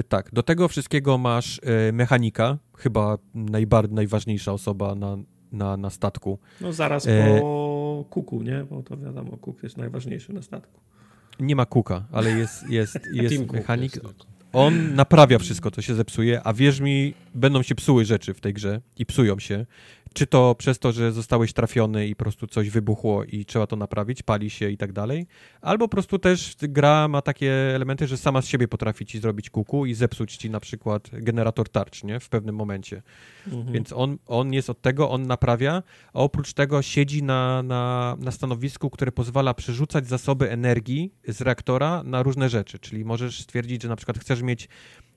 Y, tak, do tego wszystkiego masz y, mechanika, chyba najbar- najważniejsza osoba na, na, na statku. No zaraz y- po Kuku, nie? Bo to wiadomo, Kuk jest najważniejszy na statku. Nie ma Kuka, ale jest, jest, jest mechanik. Jest. On naprawia wszystko, co się zepsuje, a wierz mi, będą się psuły rzeczy w tej grze i psują się. Czy to przez to, że zostałeś trafiony i po prostu coś wybuchło i trzeba to naprawić, pali się i tak dalej, albo po prostu też gra ma takie elementy, że sama z siebie potrafi ci zrobić kuku i zepsuć ci na przykład generator tarcz, nie? W pewnym momencie. Mhm. Więc on, on jest od tego, on naprawia, a oprócz tego siedzi na, na, na stanowisku, które pozwala przerzucać zasoby energii z reaktora na różne rzeczy, czyli możesz stwierdzić, że na przykład chcesz mieć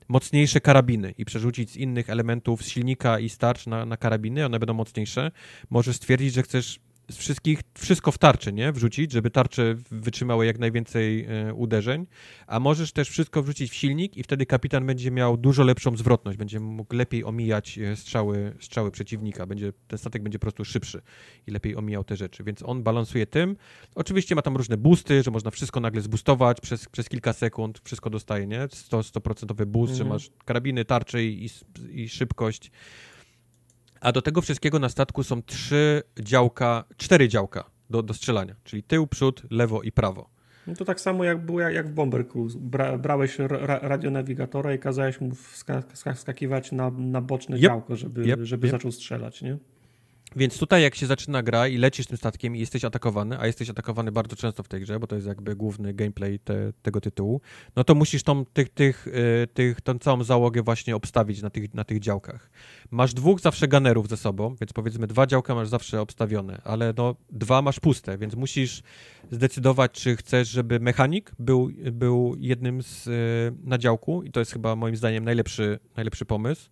mocniejsze karabiny i przerzucić z innych elementów z silnika i z tarcz na, na karabiny, one będą mocniejsze. Możesz stwierdzić, że chcesz z wszystkich, wszystko w tarczy, nie? Wrzucić, żeby tarcze wytrzymały jak najwięcej y, uderzeń, a możesz też wszystko wrzucić w silnik i wtedy kapitan będzie miał dużo lepszą zwrotność, będzie mógł lepiej omijać strzały, strzały przeciwnika, będzie, ten statek będzie po prostu szybszy i lepiej omijał te rzeczy, więc on balansuje tym. Oczywiście ma tam różne boosty, że można wszystko nagle zboostować przez, przez kilka sekund, wszystko dostaje, nie? sto procent boost, mhm. że masz karabiny, tarcze i, i szybkość. A do tego wszystkiego na statku są trzy działka, cztery działka do, do strzelania, czyli tył, przód, lewo i prawo. No to tak samo jak było jak, jak w Bomber Cruise. Bra, brałeś ra, radionawigatora i kazałeś mu wska, wska, wskakiwać na, na boczne yep. działko, żeby, yep. żeby yep. zaczął strzelać, nie? Więc tutaj jak się zaczyna gra i lecisz tym statkiem i jesteś atakowany, a jesteś atakowany bardzo często w tej grze, bo to jest jakby główny gameplay te, tego tytułu, no to musisz tą, tych, tych, yy, tych, tą całą załogę właśnie obstawić na tych, na tych działkach. Masz dwóch zawsze gunnerów ze sobą, więc powiedzmy dwa działka masz zawsze obstawione, ale no dwa masz puste, więc musisz zdecydować, czy chcesz, żeby mechanik był, był jednym z yy, na działku i to jest chyba moim zdaniem najlepszy, najlepszy pomysł.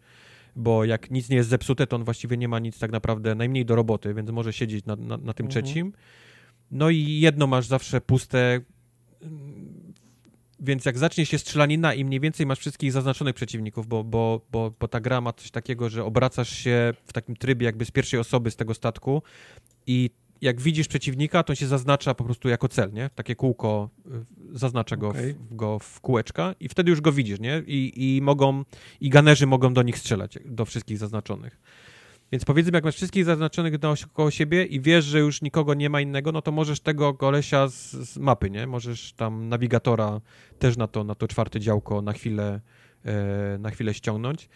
Bo jak nic nie jest zepsute, to on właściwie nie ma nic tak naprawdę, najmniej do roboty, więc może siedzieć na, na, na tym mhm. trzecim. No i jedno masz zawsze puste, więc jak zacznie się strzelanina i mniej więcej masz wszystkich zaznaczonych przeciwników, bo, bo, bo, bo ta gra ma coś takiego, że obracasz się w takim trybie jakby z pierwszej osoby z tego statku i jak widzisz przeciwnika, to się zaznacza po prostu jako cel, nie? Takie kółko zaznacza go, okay. w, go w kółeczka i wtedy już go widzisz, nie? I, i mogą, i gunnerzy mogą do nich strzelać, do wszystkich zaznaczonych. Więc powiedzmy, jak masz wszystkich zaznaczonych naokoło siebie i wiesz, że już nikogo nie ma innego, no to możesz tego kolesia z, z mapy, nie? Możesz tam nawigatora też na to, na to czwarte działko na chwilę, e, na chwilę ściągnąć.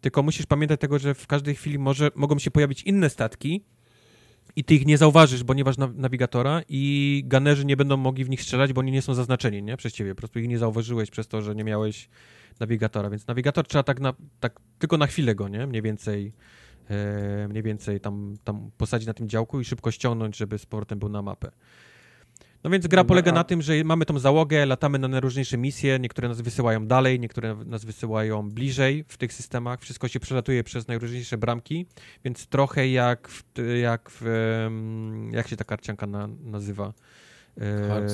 Tylko musisz pamiętać tego, że w każdej chwili może, mogą się pojawić inne statki, i ty ich nie zauważysz, bo nie masz nawigatora i gunnerzy nie będą mogli w nich strzelać, bo oni nie są zaznaczeni, nie? Przez ciebie. Po prostu ich nie zauważyłeś przez to, że nie miałeś nawigatora. Więc nawigator trzeba tak, na, tak tylko na chwilę go, nie? Mniej więcej, e, mniej więcej tam, tam posadzić na tym działku i szybko ściągnąć, żeby z powrotem był na mapę. No więc gra polega na tym, że mamy tą załogę, latamy na najróżniejsze misje, niektóre nas wysyłają dalej, niektóre nas wysyłają bliżej w tych systemach, wszystko się przelatuje przez najróżniejsze bramki, więc trochę jak, w, jak, w, jak się ta karcianka na, nazywa? E,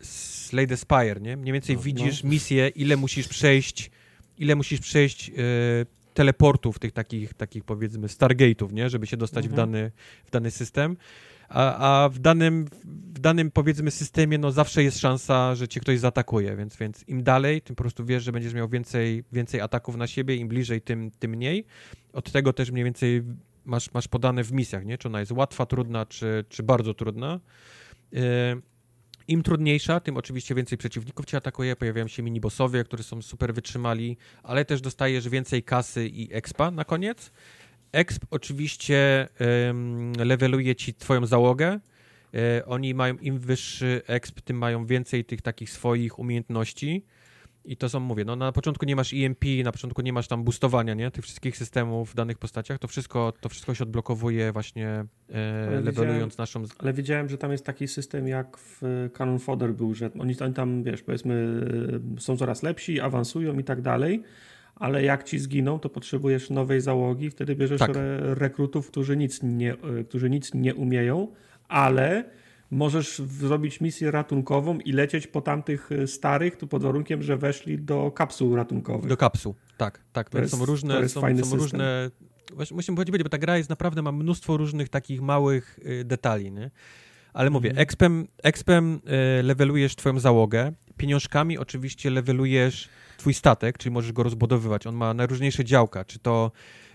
Slay the Spire, nie? Mniej więcej no, widzisz no. misję, ile musisz przejść ile musisz przejść yy, teleportów, tych takich, takich powiedzmy stargate'ów, nie? Żeby się dostać mhm. w, dany, w dany system. A, a w danym, w danym powiedzmy systemie no zawsze jest szansa, że cię ktoś zaatakuje, więc, więc im dalej, tym po prostu wiesz, że będziesz miał więcej, więcej ataków na siebie, im bliżej, tym, tym mniej. Od tego też mniej więcej masz, masz podane w misjach, nie? Czy ona jest łatwa, trudna, czy, czy bardzo trudna. Yy, Im trudniejsza, tym oczywiście więcej przeciwników cię atakuje, pojawiają się minibossowie, którzy są super wytrzymali, ale też dostajesz więcej kasy i expa na koniec. Exp oczywiście um, leveluje ci twoją załogę. E, oni mają, im wyższy exp, tym mają więcej tych takich swoich umiejętności. I to są, mówię, no na początku nie masz E M P, na początku nie masz tam boostowania, nie? Tych wszystkich systemów w danych postaciach. To wszystko, to wszystko się odblokowuje właśnie e, levelując naszą... Ale wiedziałem, że tam jest taki system jak w Cannon Fodder był, że oni tam, wiesz, powiedzmy są coraz lepsi, awansują i tak dalej. Ale jak ci zginą, to potrzebujesz nowej załogi, wtedy bierzesz tak. re- rekrutów, którzy nic, nie, którzy nic nie umieją, ale możesz zrobić misję ratunkową i lecieć po tamtych starych, tu pod warunkiem, że weszli do kapsuł ratunkowych. Do kapsuł, tak. tak. To jest, są różne, to jest są, fajny są różne. Musimy powiedzieć, bo ta gra jest naprawdę, ma mnóstwo różnych takich małych detali, nie? Ale mówię, mhm. expem, expem levelujesz twoją załogę, pieniążkami oczywiście levelujesz twój statek, czyli możesz go rozbudowywać. On ma najróżniejsze działka, czy to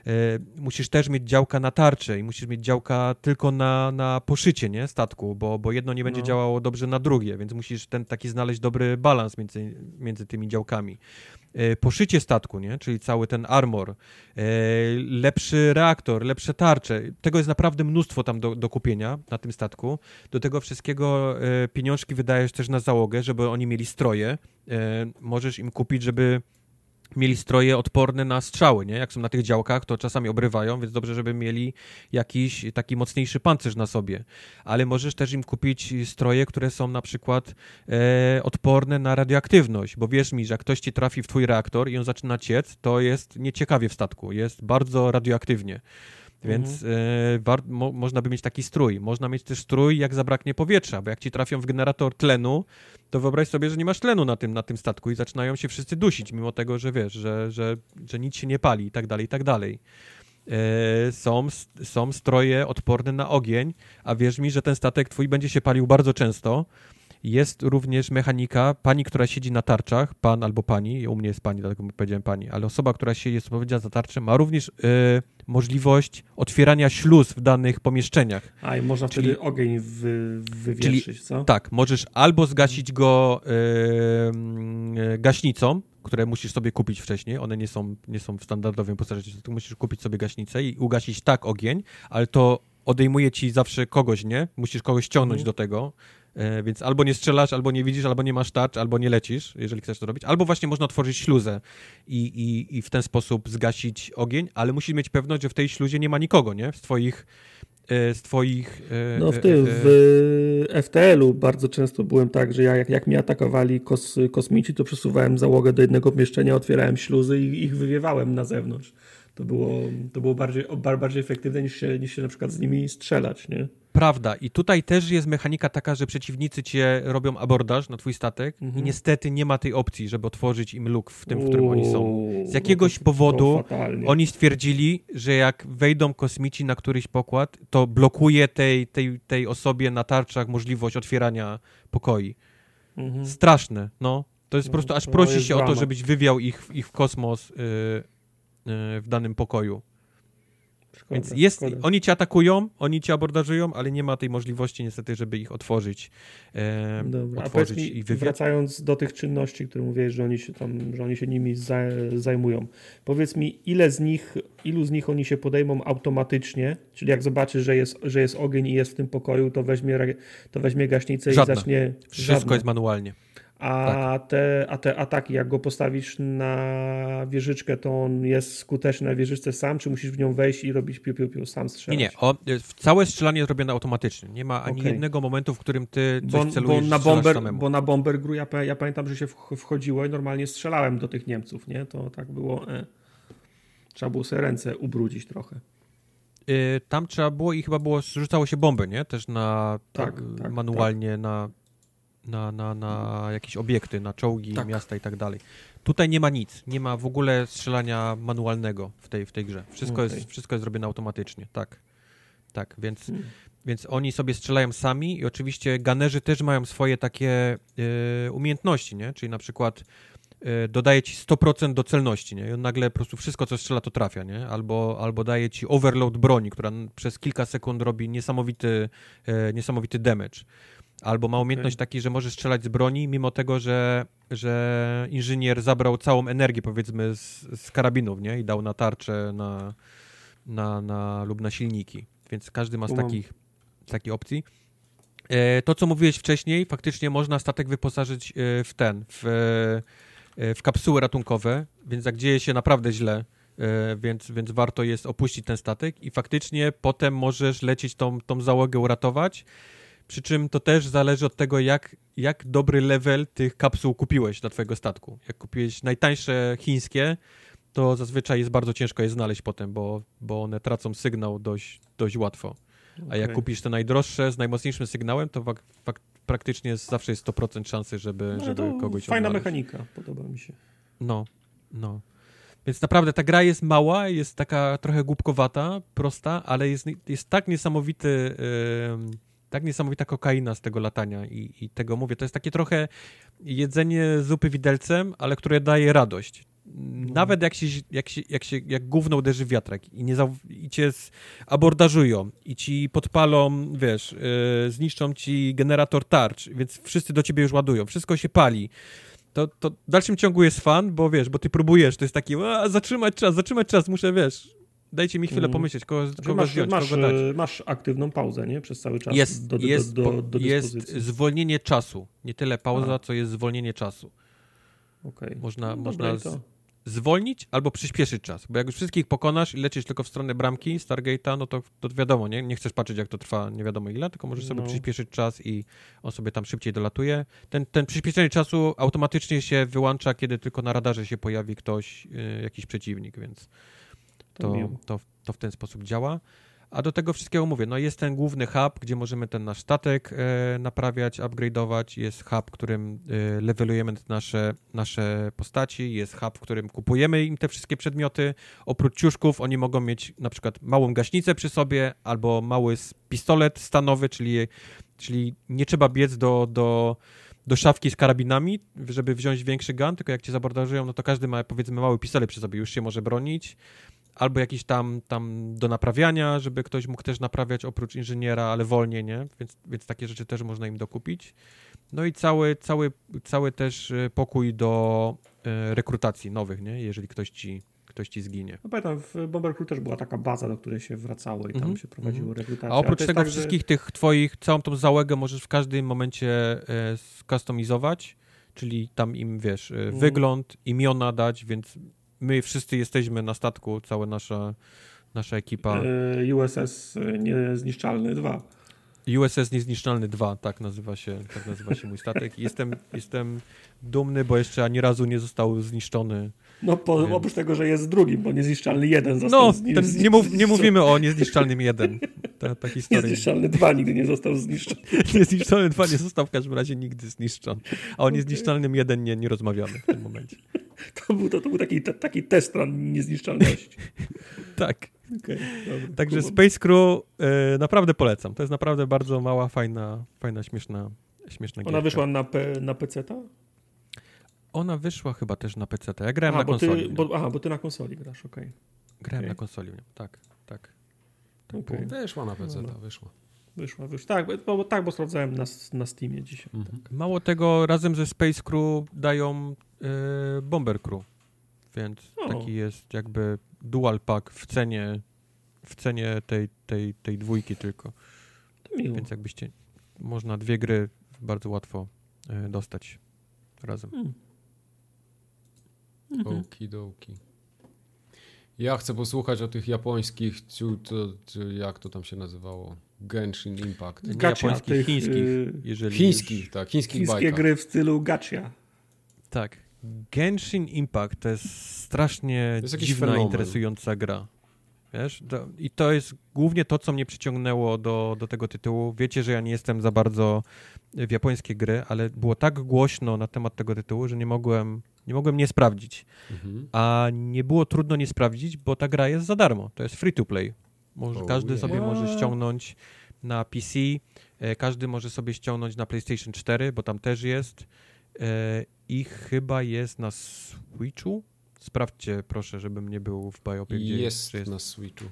y, musisz też mieć działka na tarczę i musisz mieć działka tylko na, na poszycie, nie, statku, bo, bo jedno nie będzie no. działało dobrze na drugie, więc musisz ten taki znaleźć dobry balans między, między tymi działkami. Y, poszycie statku, nie, czyli cały ten armor, y, lepszy reaktor, lepsze tarcze. Tego jest naprawdę mnóstwo tam do, do kupienia na tym statku. Do tego wszystkiego y, pieniążki wydajesz też na załogę, żeby oni mieli stroje. E, możesz im kupić, żeby mieli stroje odporne na strzały, nie? Jak są na tych działkach, to czasami obrywają, więc dobrze, żeby mieli jakiś taki mocniejszy pancerz na sobie. Ale możesz też im kupić stroje, które są na przykład e, odporne na radioaktywność, bo wierz mi, że jak ktoś ci trafi w twój reaktor i on zaczyna ciec, to jest nieciekawie w statku, jest bardzo radioaktywnie. Więc mhm. e, war, mo, można by mieć taki strój. Można mieć też strój, jak zabraknie powietrza, bo jak ci trafią w generator tlenu, to wyobraź sobie, że nie masz tlenu na tym, na tym statku i zaczynają się wszyscy dusić, mimo tego, że wiesz, że, że, że nic się nie pali i tak dalej, i tak dalej. E, są, są stroje odporne na ogień, a wierz mi, że ten statek twój będzie się palił bardzo często. Jest również mechanika, pani, która siedzi na tarczach, pan albo pani, u mnie jest pani, dlatego powiedziałem pani, ale osoba, która się jest odpowiedzialna za tarczę, ma również y, możliwość otwierania śluz w danych pomieszczeniach. A i można czyli, wtedy ogień wy, wywieszyć, czyli, co? Tak, możesz albo zgasić go y, y, gaśnicą, które musisz sobie kupić wcześniej, one nie są, nie są w standardowym postaci, tu musisz kupić sobie gaśnicę i ugasić tak ogień, ale to odejmuje ci zawsze kogoś, nie? Musisz kogoś ciągnąć mm. do tego. Więc albo nie strzelasz, albo nie widzisz, albo nie masz tarcz, albo nie lecisz, jeżeli chcesz to robić. Albo właśnie można otworzyć śluzę i, i, i w ten sposób zgasić ogień, ale musisz mieć pewność, że w tej śluzie nie ma nikogo, nie? Z twoich... Z twoich no w tym, w F T L-u bardzo często byłem tak, że ja, jak, jak mnie atakowali kos, kosmici, to przesuwałem załogę do jednego pomieszczenia, otwierałem śluzy i ich wywiewałem na zewnątrz. To było, to było bardziej, bardziej efektywne niż się, niż się na przykład z nimi strzelać, nie? Prawda. I tutaj też jest mechanika taka, że przeciwnicy cię robią abordaż na twój statek mhm. i niestety nie ma tej opcji, żeby otworzyć im luk w tym, w którym Uuu, oni są. Z jakiegoś no powodu oni stwierdzili, że jak wejdą kosmici na któryś pokład, to blokuje tej, tej, tej osobie na tarczach możliwość otwierania pokoi. Mhm. Straszne, no. To jest no, po prostu, aż prosi się dramat. o to, żebyś wywiał ich, ich w kosmos yy, yy, w danym pokoju. Szkoda, Więc jest, oni cię atakują, oni cię abordażują, ale nie ma tej możliwości niestety, żeby ich otworzyć. E, Dobra, otworzyć a i wywiad... Wracając do tych czynności, które mówiłeś, że oni się tam, że oni się nimi zajmują. Powiedz mi, ile z nich, ilu z nich oni się podejmą automatycznie? Czyli jak zobaczysz, że jest, że jest ogień i jest w tym pokoju, to weźmie, to weźmie gaśnicę Żadne. i zacznie... Wszystko Żadne. jest manualnie. A, tak. te, a te ataki, jak go postawisz na wieżyczkę, to on jest skuteczny na wieżyczce sam, czy musisz w nią wejść i robić piu, piu, piu, sam strzelać? Nie, nie. O, całe strzelanie jest robione automatycznie. Nie ma ani okay. jednego momentu, w którym ty coś bo, celujesz, bo na bomber, samemu. Bo na bomber gru, ja, ja pamiętam, że się wchodziło i normalnie strzelałem do tych Niemców, nie? To tak było... E. Trzeba było sobie ręce ubrudzić trochę. Yy, tam trzeba było i chyba było, rzucało się bomby, nie? Też na... Tak, tam, tak manualnie tak. na... Na, na, na jakieś obiekty, na czołgi, tak. miasta i tak dalej. Tutaj nie ma nic, nie ma w ogóle strzelania manualnego w tej, w tej grze. Wszystko, okay. jest, wszystko jest zrobione automatycznie, tak. Tak, więc, hmm. więc oni sobie strzelają sami i oczywiście gunnerzy też mają swoje takie y, umiejętności, nie? Czyli na przykład y, dodaje ci sto procent do celności, nie? I on nagle po prostu wszystko, co strzela, to trafia, nie? Albo, albo daje ci overload broni, która przez kilka sekund robi niesamowity, y, niesamowity damage. Albo ma umiejętność okay. taki, że może strzelać z broni, mimo tego, że, że inżynier zabrał całą energię, powiedzmy, z, z karabinów, nie? I dał na tarczę na, na, na, lub na silniki. Więc każdy ma z takich, z takich opcji. E, to, co mówiłeś wcześniej, faktycznie można statek wyposażyć w ten, w, w kapsuły ratunkowe, więc jak dzieje się naprawdę źle, e, więc, więc warto jest opuścić ten statek i faktycznie potem możesz lecieć tą, tą załogę uratować. Przy czym to też zależy od tego, jak, jak dobry level tych kapsuł kupiłeś dla twojego statku. Jak kupiłeś najtańsze chińskie, to zazwyczaj jest bardzo ciężko je znaleźć potem, bo, bo one tracą sygnał dość, dość łatwo. Okay. A jak kupisz te najdroższe z najmocniejszym sygnałem, to fak, fak, praktycznie jest, zawsze jest sto procent szansy, żeby, no, żeby kogoś odnaleźć. Fajna mechanika, podoba mi się. No, no. Więc naprawdę ta gra jest mała, jest taka trochę głupkowata, prosta, ale jest, jest tak niesamowity... Yy, Tak niesamowita kokaina z tego latania i, i tego mówię. To jest takie trochę jedzenie zupy widelcem, ale które daje radość. Nawet jak się, jak się, jak się jak gówno uderzy w wiatrak i, nie za, i cię abordażują i ci podpalą, wiesz, yy, zniszczą ci generator tarcz, więc wszyscy do ciebie już ładują, wszystko się pali. To, to w dalszym ciągu jest fan, bo wiesz, bo ty próbujesz, to jest taki, a, zatrzymać czas, zatrzymać czas, muszę, wiesz... Dajcie mi chwilę pomyśleć, kogo, znaczy, kogo masz, zdjąć, masz, kogo dać. Masz aktywną pauzę, nie? Przez cały czas jest, do, do, jest, do, do, do dyspozycji. Jest zwolnienie czasu. Nie tyle pauza, A. co jest zwolnienie czasu. Okay. Można, no można z, zwolnić albo przyspieszyć czas, bo jak już wszystkich pokonasz i lecisz tylko w stronę bramki Stargate'a, no to, to wiadomo, nie? Nie chcesz patrzeć, jak to trwa nie wiadomo ile, tylko możesz sobie no. przyspieszyć czas i on sobie tam szybciej dolatuje. Ten, ten przyspieszenie czasu automatycznie się wyłącza, kiedy tylko na radarze się pojawi ktoś, yy, jakiś przeciwnik, więc... To, to, to w ten sposób działa. A do tego wszystkiego mówię, no jest ten główny hub, gdzie możemy ten nasz statek e, naprawiać, upgrade'ować, jest hub, w którym e, levelujemy nasze, nasze postaci, jest hub, w którym kupujemy im te wszystkie przedmioty. Oprócz ciuszków oni mogą mieć na przykład małą gaśnicę przy sobie albo mały pistolet stanowy, czyli, czyli nie trzeba biec do... do do szafki z karabinami, żeby wziąć większy gun, tylko jak cię zabordażują, no to każdy ma, powiedzmy, mały pistolet przy sobie, już się może bronić, albo jakiś tam, tam do naprawiania, żeby ktoś mógł też naprawiać oprócz inżyniera, ale wolniej, nie? Więc, więc takie rzeczy też można im dokupić. No i cały, cały, cały też pokój do e, rekrutacji nowych, nie? Jeżeli ktoś ci ktoś ci zginie. No pamiętam, w Bomber Crew też była taka baza, do której się wracało i tam mm-hmm. się prowadziło rekrutację. A oprócz tego tak, wszystkich że... tych twoich, całą tą załogę możesz w każdym momencie e, skustomizować, czyli tam im, wiesz, e, mm. wygląd, imiona dać, więc my wszyscy jesteśmy na statku, cała nasza, nasza ekipa. E, U S S Niezniszczalny dwa. U S S Niezniszczalny dwa, tak nazywa się, tak nazywa się mój statek. Jestem, jestem dumny, bo jeszcze ani razu nie został zniszczony. No po, oprócz tego, że jest drugim, bo Niezniszczalny jeden został no, zniszczony. Nie, mów, nie mówimy o Niezniszczalnym jeden. Ta, ta Niezniszczalny dwa nigdy nie został zniszczony. Niezniszczalny dwa nie został w każdym razie nigdy zniszczony. A o Niezniszczalnym jeden nie, nie rozmawiamy w tym momencie. To był, to, to był taki, to, taki test ran niezniszczalności. Tak. Okay, dobra, Także kumam. Space Crew y, naprawdę polecam. To jest naprawdę bardzo mała, fajna, fajna śmieszna, śmieszna gierka. Ona wyszła na, pe, na peceta? Ona wyszła chyba też na peceta. Ja grałem aha, na konsoli. Ty, bo, aha, bo ty na konsoli grasz, okej. Okay. Grałem okay. na konsoli, tak, tak. tak okay. Wyszła na peceta, no. wyszła. Wyszła, wyszła. Tak, bo, tak, bo sprawdzałem na, na Steamie dzisiaj. Mhm. Tak. Mało tego, razem ze Space Crew dają y, Bomber Crew. Więc o. taki jest jakby dual pack w cenie, w cenie tej, tej, tej dwójki tylko. To miło. Więc jakbyście... Można dwie gry bardzo łatwo y, dostać razem. Mm. Mhm. Okidoki. Ja chcę posłuchać o tych japońskich, ciu, to, ciu, jak to tam się nazywało? Genshin Impact. Gacha, japońskich, tych, chińskich. Jeżeli chińskich, już, tak. Chińskich chińskie bajkach. Gry w stylu gacha. Tak. Genshin Impact to jest strasznie to jest dziwna, interesująca gra. Wiesz? To, i to jest głównie to, co mnie przyciągnęło do, do tego tytułu. Wiecie, że ja nie jestem za bardzo w japońskie gry, ale było tak głośno na temat tego tytułu, że nie mogłem nie, mogłem nie sprawdzić. Mhm. A nie było trudno nie sprawdzić, bo ta gra jest za darmo. To jest free to play. Może, oh, każdy yeah. sobie może ściągnąć na P C, każdy może sobie ściągnąć na PlayStation cztery, bo tam też jest. I chyba jest na Switchu. Sprawdźcie, proszę, żebym nie był w Biopie. Jest, jest na Switchu.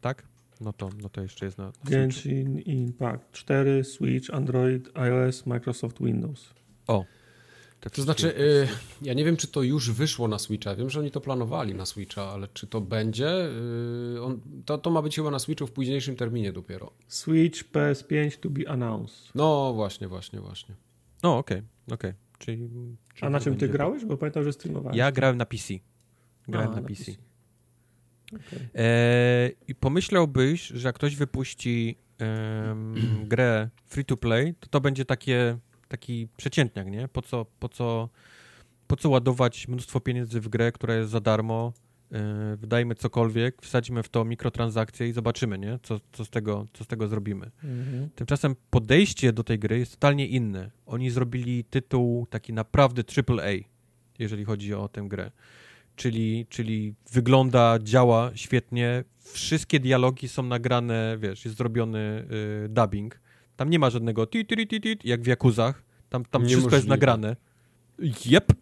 Tak? No to, no to jeszcze jest na Switchu. Genshin Impact cztery, Switch, Android, iOS, Microsoft Windows. O. To, to znaczy, y, ja nie wiem, czy to już wyszło na Switcha. Wiem, że oni to planowali na Switcha, ale czy to będzie? Y, on, to, to ma być chyba na Switchu w późniejszym terminie dopiero. Switch P S pięć to be announced. No właśnie, właśnie, właśnie. No okej, okay, okej. Okay. Czyli, czyli a na czym ty będzie... grałeś? Bo pamiętam, że streamowałeś. Ja grałem na P C. Grałem A, na, na P C. P C. Okay. E, I pomyślałbyś, że jak ktoś wypuści e, grę free to play, to to będzie takie, taki przeciętniak, nie? Po co, po, co, po co ładować mnóstwo pieniędzy w grę, która jest za darmo, e, wydajmy cokolwiek, wsadźmy w to mikrotransakcje i zobaczymy, nie? Co, co, z, tego, co z tego zrobimy. Mm-hmm. Tymczasem podejście do tej gry jest totalnie inne. Oni zrobili tytuł taki naprawdę triple A, jeżeli chodzi o tę grę. Czyli, czyli wygląda, działa świetnie, wszystkie dialogi są nagrane, wiesz, jest zrobiony y, dubbing. Tam nie ma żadnego tit, tit, tit, tit jak w Jakuzach. Tam, tam wszystko jest nagrane. Jep.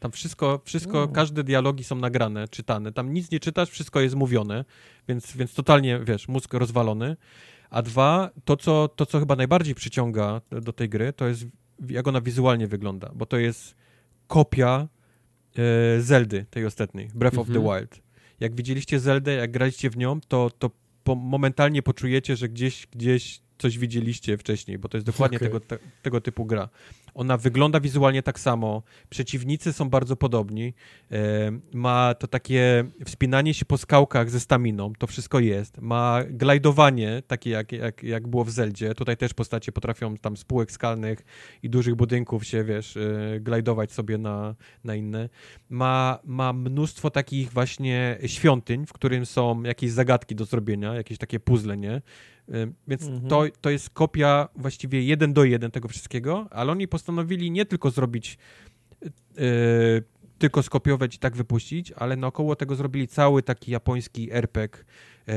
Tam wszystko, wszystko no. Każde dialogi są nagrane, czytane. Tam nic nie czytasz, wszystko jest mówione, więc, więc totalnie, wiesz, mózg rozwalony. A dwa, to co, to co chyba najbardziej przyciąga do tej gry, to jest jak ona wizualnie wygląda, bo to jest kopia e, Zeldy, tej ostatniej, Breath mm-hmm. of the Wild. Jak widzieliście Zeldę, jak graliście w nią, to, to po, momentalnie poczujecie, że gdzieś, gdzieś coś widzieliście wcześniej, bo to jest dokładnie okay. tego, te, tego typu gra. Ona wygląda wizualnie tak samo, przeciwnicy są bardzo podobni, e, ma to takie wspinanie się po skałkach ze staminą, to wszystko jest, ma glajdowanie takie jak, jak, jak było w Zeldzie, tutaj też postacie potrafią tam z półek skalnych i dużych budynków się, wiesz, e, glajdować sobie na, na inne. Ma, ma mnóstwo takich właśnie świątyń, w którym są jakieś zagadki do zrobienia, jakieś takie puzzle, nie? Więc mhm. to, to jest kopia właściwie jeden do jeden tego wszystkiego, ale oni postanowili nie tylko zrobić, yy, tylko skopiować i tak wypuścić, ale naokoło tego zrobili cały taki japoński R P G yy,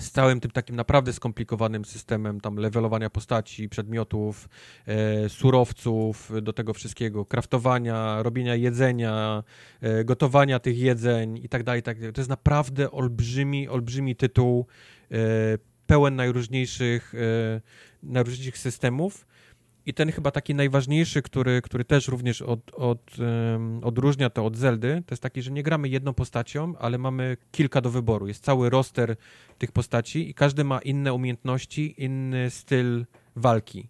z całym tym takim naprawdę skomplikowanym systemem tam levelowania postaci, przedmiotów, e, surowców, do tego wszystkiego, kraftowania, robienia jedzenia, e, gotowania tych jedzeń i tak dalej. To jest naprawdę olbrzymi, olbrzymi tytuł, e, pełen najróżniejszych, e, najróżniejszych systemów. I ten chyba taki najważniejszy, który, który też również od, od, um, odróżnia to od Zeldy, to jest taki, że nie gramy jedną postacią, ale mamy kilka do wyboru. Jest cały roster tych postaci i każdy ma inne umiejętności, inny styl walki.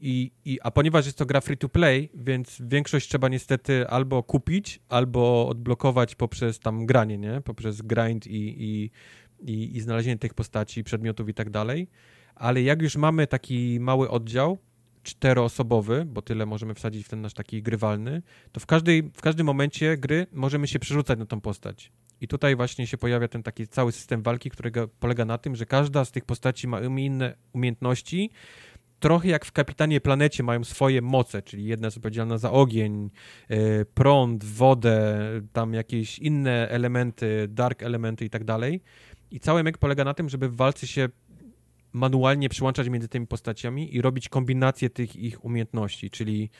I, i, a ponieważ jest to gra free to play, więc większość trzeba niestety albo kupić, albo odblokować poprzez tam granie, nie? Poprzez grind i, i, i, i znalezienie tych postaci, przedmiotów i tak dalej. Ale jak już mamy taki mały oddział, czteroosobowy, bo tyle możemy wsadzić w ten nasz taki grywalny, to w, każdej, w każdym momencie gry możemy się przerzucać na tą postać. I tutaj właśnie się pojawia ten taki cały system walki, który polega na tym, że każda z tych postaci ma inne umiejętności, trochę jak w Kapitanie Planecie mają swoje moce, czyli jedna jest odpowiedzialna za ogień, yy, prąd, wodę, tam jakieś inne elementy, dark elementy i tak dalej. I cały mek polega na tym, żeby w walce się manualnie przyłączać między tymi postaciami i robić kombinację tych ich umiejętności, czyli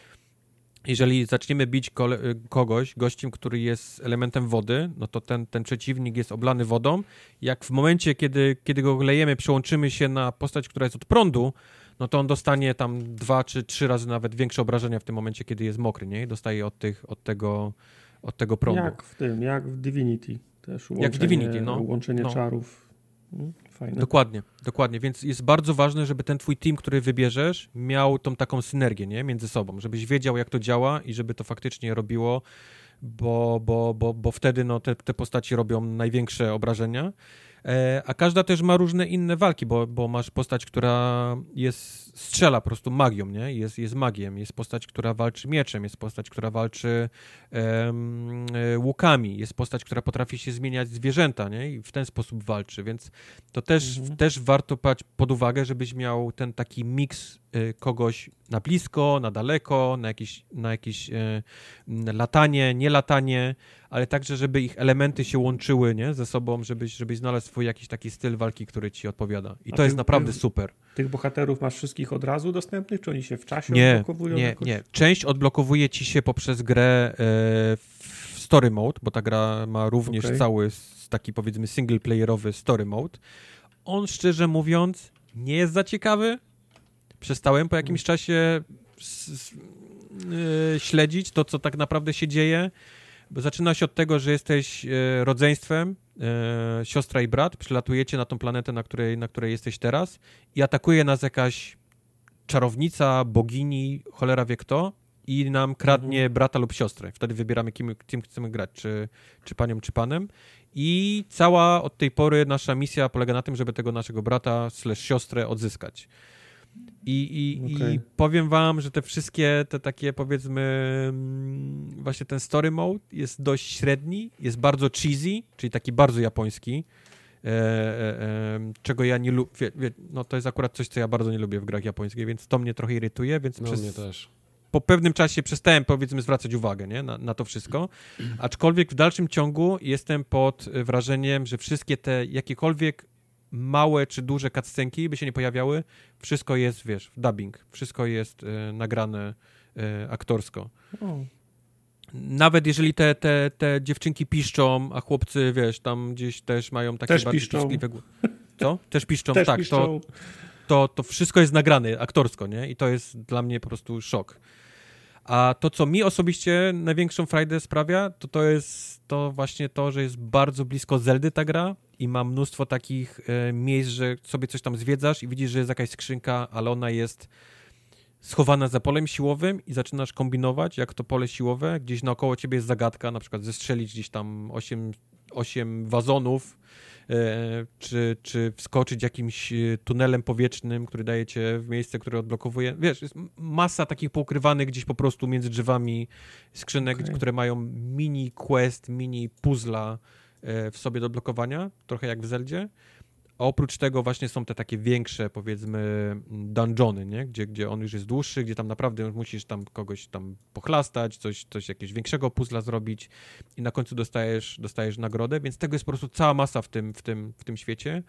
jeżeli zaczniemy bić kole- kogoś, gościem, który jest elementem wody, no to ten, ten przeciwnik jest oblany wodą. Jak w momencie, kiedy, kiedy go lejemy, przełączymy się na postać, która jest od prądu, no to on dostanie tam dwa czy trzy razy nawet większe obrażenia w tym momencie, kiedy jest mokry, nie? Dostaje od, tych, od, tego, od tego prądu. Jak w tym, jak w Divinity też. Jak w Divinity, no. Łączenie no. czarów. Fajne. Dokładnie, dokładnie, więc jest bardzo ważne, żeby ten twój team, który wybierzesz, miał tą taką synergię, nie? Między sobą, żebyś wiedział, jak to działa i żeby to faktycznie robiło, bo, bo, bo, bo wtedy no, te, te postaci robią największe obrażenia, a każda też ma różne inne walki, bo, bo masz postać, która jest, strzela po prostu magią, nie? Jest, jest magiem, jest postać, która walczy mieczem, jest postać, która walczy um, łukami, jest postać, która potrafi się zmieniać zwierzęta, nie? I w ten sposób walczy, więc to też, mhm. też warto brać pod uwagę, żebyś miał ten taki miks kogoś na blisko, na daleko, na jakieś, na jakieś latanie, nie latanie, ale także, żeby ich elementy się łączyły, nie? ze sobą, żebyś, żebyś znalazł swój jakiś taki styl walki, który ci odpowiada. I A to tych, jest naprawdę super. Tych bohaterów masz wszystkich od razu dostępnych, czy oni się w czasie nie, odblokowują? Nie, jakoś? nie. Część odblokowuje ci się poprzez grę w story mode, bo ta gra ma również okay. cały taki, powiedzmy, single playerowy story mode. On, szczerze mówiąc, nie jest za ciekawy. Przestałem po jakimś czasie s- yy, śledzić to, co tak naprawdę się dzieje. Bo zaczyna się od tego, że jesteś yy, rodzeństwem, yy, siostra i brat, przylatujecie na tą planetę, na której, na której jesteś teraz i atakuje nas jakaś czarownica, bogini, cholera wie kto i nam kradnie mhm. brata lub siostrę. Wtedy wybieramy, kim, kim chcemy grać, czy, czy panią, czy panem. I cała od tej pory nasza misja polega na tym, żeby tego naszego brata slash siostrę odzyskać. I, i, okay. I powiem wam, że te wszystkie, te takie powiedzmy właśnie ten story mode jest dość średni, jest bardzo cheesy, czyli taki bardzo japoński, e, e, e, czego ja nie lubię, no to jest akurat coś, co ja bardzo nie lubię w grach japońskich, więc to mnie trochę irytuje, więc no, przez, mnie też. po pewnym czasie przestałem powiedzmy zwracać uwagę nie? Na, na to wszystko, aczkolwiek w dalszym ciągu jestem pod wrażeniem, że wszystkie te jakiekolwiek małe czy duże cutscenki by się nie pojawiały, wszystko jest, wiesz, dubbing, wszystko jest y, nagrane y, aktorsko. O. Nawet jeżeli te, te, te dziewczynki piszczą, a chłopcy, wiesz, tam gdzieś też mają takie też bardziej piszczliwe... Co? Też piszczą, też tak. Piszczą. To, to, to wszystko jest nagrane aktorsko, nie? I to jest dla mnie po prostu szok. A to, co mi osobiście największą frajdę sprawia, to to jest to właśnie to, że jest bardzo blisko Zeldy ta gra i ma mnóstwo takich e, miejsc, że sobie coś tam zwiedzasz i widzisz, że jest jakaś skrzynka, ale ona jest schowana za polem siłowym i zaczynasz kombinować, jak to pole siłowe, gdzieś naokoło ciebie jest zagadka, na przykład zestrzelić gdzieś tam osiem wazonów, e, czy, czy wskoczyć jakimś tunelem powietrznym, który daje cię w miejsce, które odblokowuje. Wiesz, jest masa takich poukrywanych gdzieś po prostu między drzewami skrzynek, okay. które mają mini quest, mini puzzla w sobie do blokowania, trochę jak w Zeldzie. A oprócz tego właśnie są te takie większe, powiedzmy, dungeony, nie? Gdzie, gdzie on już jest dłuższy, gdzie tam naprawdę musisz tam kogoś tam pochlastać, coś, coś jakiegoś większego puzzla zrobić i na końcu dostajesz, dostajesz nagrodę, więc tego jest po prostu cała masa w tym, w tym, w tym świecie.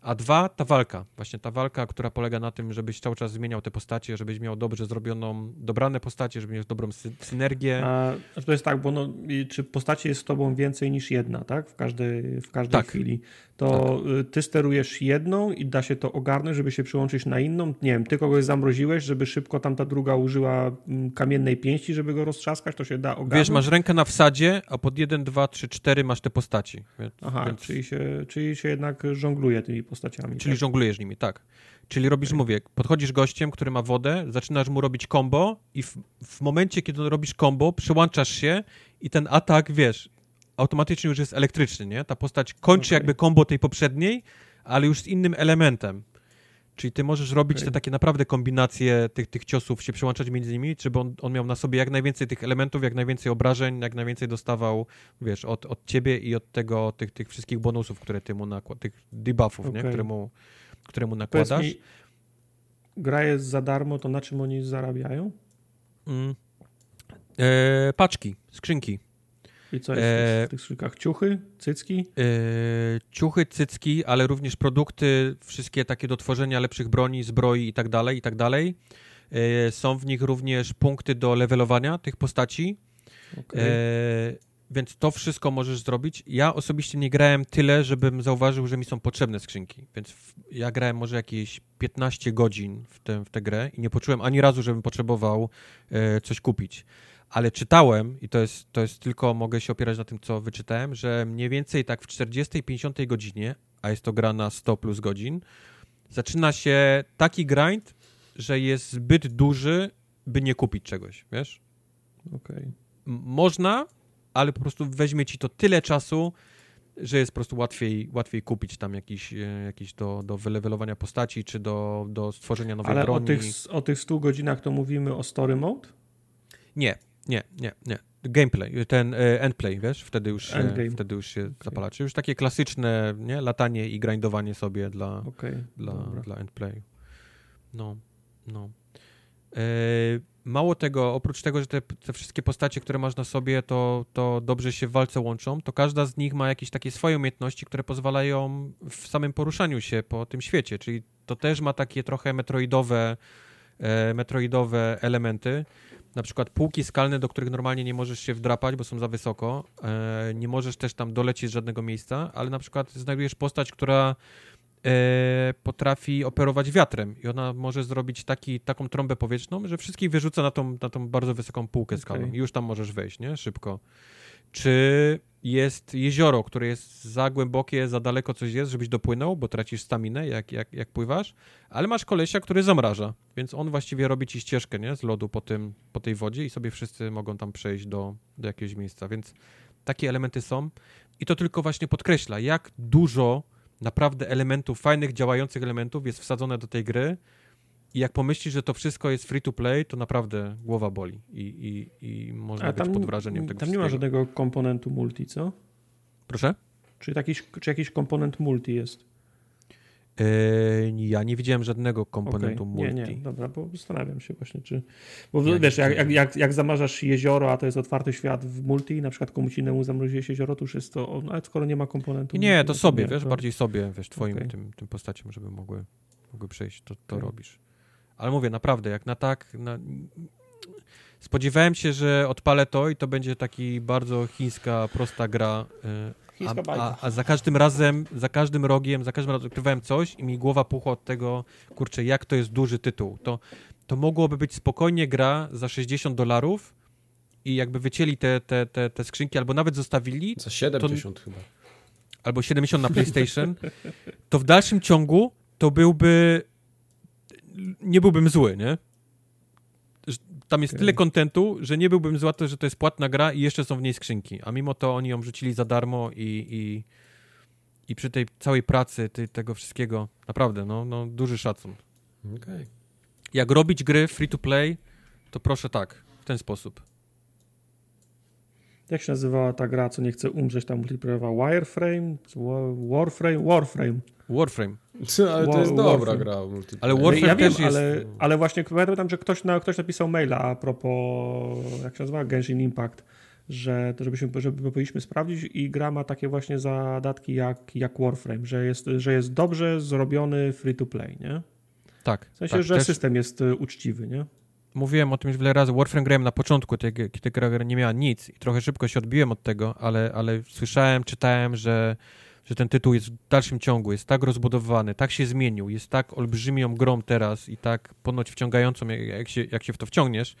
A dwa, ta walka. Właśnie ta walka, która polega na tym, żebyś cały czas zmieniał te postacie, żebyś miał dobrze zrobioną, dobrane postacie, żebyś miał dobrą sy- synergię. A to jest tak, bo no, czy postacie jest z tobą więcej niż jedna, tak? W każdej, w każdej tak. chwili. To tak. ty sterujesz jedną i da się to ogarnąć, żeby się przyłączyć na inną? Nie wiem, ty kogoś zamroziłeś, żeby szybko tamta druga użyła kamiennej pięści, żeby go roztrzaskać, to się da ogarnąć? Wiesz, masz rękę na wsadzie, a pod jeden, dwa, trzy, cztery masz te postaci. Więc, Aha, więc... Czyli, się, czyli się jednak żongluje tymi postaciami. Czyli tak? żonglujesz nimi, tak. Czyli robisz, okay. mówię, podchodzisz gościem, który ma wodę, zaczynasz mu robić combo i w, w momencie, kiedy robisz combo, przyłączasz się i ten atak, wiesz, automatycznie już jest elektryczny, nie? Ta postać kończy okay. jakby combo tej poprzedniej, ale już z innym elementem. Czyli ty możesz robić okay. te takie naprawdę kombinacje tych, tych ciosów, się przełączać między nimi, żeby on, on miał na sobie jak najwięcej tych elementów, jak najwięcej obrażeń, jak najwięcej dostawał, wiesz, od, od ciebie i od tego, tych, tych wszystkich bonusów, które ty mu nakładasz, tych debuffów, okay. nie? Które mu, które mu nakładasz. Mi, gra jest za darmo, to na czym oni zarabiają? Mm. E, paczki, skrzynki. I co jest e... w tych skrzynkach? Ciuchy, cycki? E... Ciuchy, cycki, ale również produkty, wszystkie takie do tworzenia lepszych broni, zbroi i tak dalej, i tak dalej. E... Są w nich również punkty do levelowania tych postaci, okay. e... więc to wszystko możesz zrobić. Ja osobiście nie grałem tyle, żebym zauważył, że mi są potrzebne skrzynki, więc w... ja grałem może jakieś piętnaście godzin w, te, w tę grę i nie poczułem ani razu, żebym potrzebował e... coś kupić. Ale czytałem, i to jest, to jest tylko, mogę się opierać na tym, co wyczytałem, że mniej więcej tak w czterdziestej do pięćdziesiątej godzinie, a jest to gra na sto plus godzin, zaczyna się taki grind, że jest zbyt duży, by nie kupić czegoś, wiesz? Okej. Okay. Można, ale po prostu weźmie ci to tyle czasu, że jest po prostu łatwiej, łatwiej kupić tam jakiś, jakiś do, do wylewelowania postaci, czy do, do stworzenia nowej Ale broni. Ale o tych, o tych stu godzinach to mówimy o story mode? Nie, nie, nie, nie. Gameplay, ten endplay, wiesz, wtedy już, wtedy już się okay. zapala. Czyli już takie klasyczne, nie? Latanie i grindowanie sobie dla, okay, dla, dla endplayu. No, no. Mało tego, oprócz tego, że te, te wszystkie postacie, które masz na sobie, to, to dobrze się w walce łączą, to każda z nich ma jakieś takie swoje umiejętności, które pozwalają w samym poruszaniu się po tym świecie, czyli to też ma takie trochę metroidowe, e, metroidowe elementy, na przykład półki skalne, do których normalnie nie możesz się wdrapać, bo są za wysoko, e, nie możesz też tam dolecieć z żadnego miejsca, ale na przykład znajdujesz postać, która potrafi operować wiatrem i ona może zrobić taki, taką trąbę powietrzną, że wszystkich wyrzuca na tą, na tą bardzo wysoką półkę okay. skalną i już tam możesz wejść, nie? Szybko. Czy jest jezioro, które jest za głębokie, za daleko coś jest, żebyś dopłynął, bo tracisz staminę, jak, jak, jak pływasz, ale masz kolesia, który zamraża, więc on właściwie robi ci ścieżkę, nie? Z lodu po, tym, po tej wodzie i sobie wszyscy mogą tam przejść do, do jakiegoś miejsca, więc takie elementy są i to tylko właśnie podkreśla, jak dużo naprawdę elementów, fajnych, działających elementów jest wsadzone do tej gry i jak pomyślisz, że to wszystko jest free to play, to naprawdę głowa boli i, i, i można być pod wrażeniem tego wszystkiego. Tam nie ma żadnego komponentu multi, co? Proszę? Czy, taki, czy jakiś komponent multi jest? Yy, ja nie widziałem żadnego komponentu okay. multi. Nie, nie, dobra, bo zastanawiam się właśnie, czy... Bo ja wiesz, jak, jak, jak, jak zamarzasz jezioro, a to jest otwarty świat w multi, na przykład komuś innemu zamroziłeś jezioro, to już jest to... Ale skoro nie ma komponentu... Nie, multi, to sobie, nie, wiesz, to... bardziej sobie, wiesz, twoim okay. tym, tym postaciem, żeby mogły, mogły przejść, to, to okay. robisz. Ale mówię, naprawdę, jak na tak... Na... Spodziewałem się, że odpalę to i to będzie taki bardzo chińska, prosta gra... Yy, A, a, a za każdym razem, za każdym rogiem, za każdym razem odkrywałem coś i mi głowa puchła od tego, kurczę, jak to jest duży tytuł. To, to mogłoby być spokojnie gra za sześćdziesiąt dolarów i jakby wycięli te, te, te, te skrzynki albo nawet zostawili. Za siedemdziesiąt to, chyba. Albo siedemdziesiąt na PlayStation. To w dalszym ciągu to byłby... Nie byłbym zły, nie? Tam jest okay. tyle kontentu, że nie byłbym zła, że to jest płatna gra i jeszcze są w niej skrzynki. A mimo to oni ją rzucili za darmo i, i, i przy tej całej pracy, ty, tego wszystkiego, naprawdę, no, no duży szacun. Okay. Jak robić gry free to play, to proszę tak, w ten sposób. Jak się nazywała ta gra, co nie chce umrzeć, tam multiplayerowała Wireframe, Warframe, Warframe. Warframe. Ale to jest dobra Warframe. Gra. Ale Warframe ja też wiem, jest... Ale, ale właśnie pamiętam, że ktoś, na, ktoś napisał maila a propos, jak się nazywa, Genshin Impact, że to żebyśmy, żeby powinniśmy sprawdzić i gra ma takie właśnie zadatki jak, jak Warframe, że jest, że jest dobrze zrobiony free to play, nie? Tak. W sensie, tak, że też... system jest uczciwy, nie? Mówiłem o tym już wiele razy. Warframe grałem na początku, kiedy ta gra nie miała nic i trochę szybko się odbiłem od tego, ale, ale słyszałem, czytałem, że, że ten tytuł jest w dalszym ciągu, jest tak rozbudowany, tak się zmienił, jest tak olbrzymią grą teraz i tak ponoć wciągającą, jak się, jak się w to wciągniesz,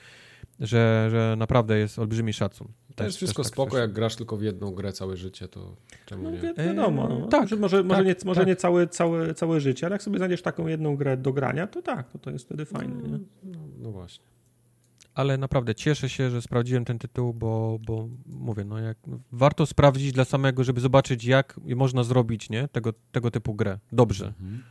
że, że naprawdę jest olbrzymi szacun. To też, jest wszystko tak spoko, też. Jak grasz tylko w jedną grę całe życie, to czemu nie? No wiadomo, no. Tak, może, może, tak, może nie, może tak. nie całe, całe, całe życie, ale jak sobie znajdziesz taką jedną grę do grania, to tak, to, to jest wtedy fajne. No, nie? No, no właśnie. Ale naprawdę cieszę się, że sprawdziłem ten tytuł, bo, bo mówię, no jak warto sprawdzić dla samego, żeby zobaczyć, jak można zrobić, nie? Tego, tego typu grę. Dobrze. Mhm.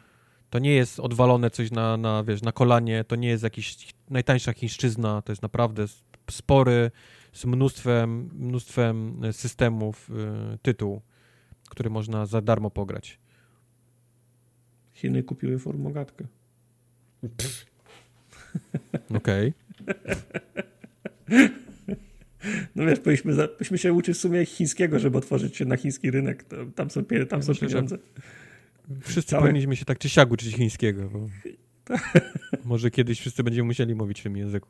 To nie jest odwalone coś na, na, wiesz, na kolanie, to nie jest jakaś najtańsza chińszczyzna, to jest naprawdę spory, z mnóstwem, mnóstwem systemów y, tytuł, który można za darmo pograć. Chiny kupiły formogatkę. Okej. Okay. No wiesz, powinniśmy, za, powinniśmy się uczyć w sumie chińskiego, żeby otworzyć się na chiński rynek. Tam są, tam są pieniądze. Wszyscy Całe... powinniśmy się tak czy siak uczyć chińskiego. Bo... Może kiedyś wszyscy będziemy musieli mówić w tym języku.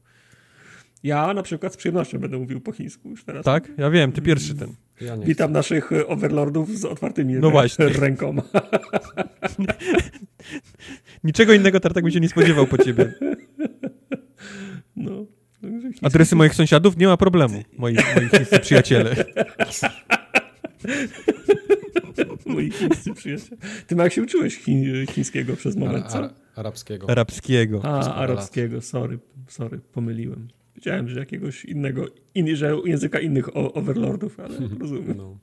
Ja na przykład z przyjemnością będę mówił po chińsku już teraz. Tak? Ja wiem, ty pierwszy ten. Ja Witam chcę. naszych overlordów z otwartymi no rękoma. Niczego innego Tartak mi się nie spodziewał po ciebie. No. Adresy moich sąsiadów? Nie ma problemu. Moi, moi chińscy przyjaciele. Moi chińscy przyjaciele. Ty jak się uczyłeś chiń, chińskiego przez moment, co? Arabskiego. Arabskiego. A, arabskiego, sorry, sorry, pomyliłem. Wiedziałem, że jakiegoś innego, in, że języka innych overlordów, ale rozumiem. No.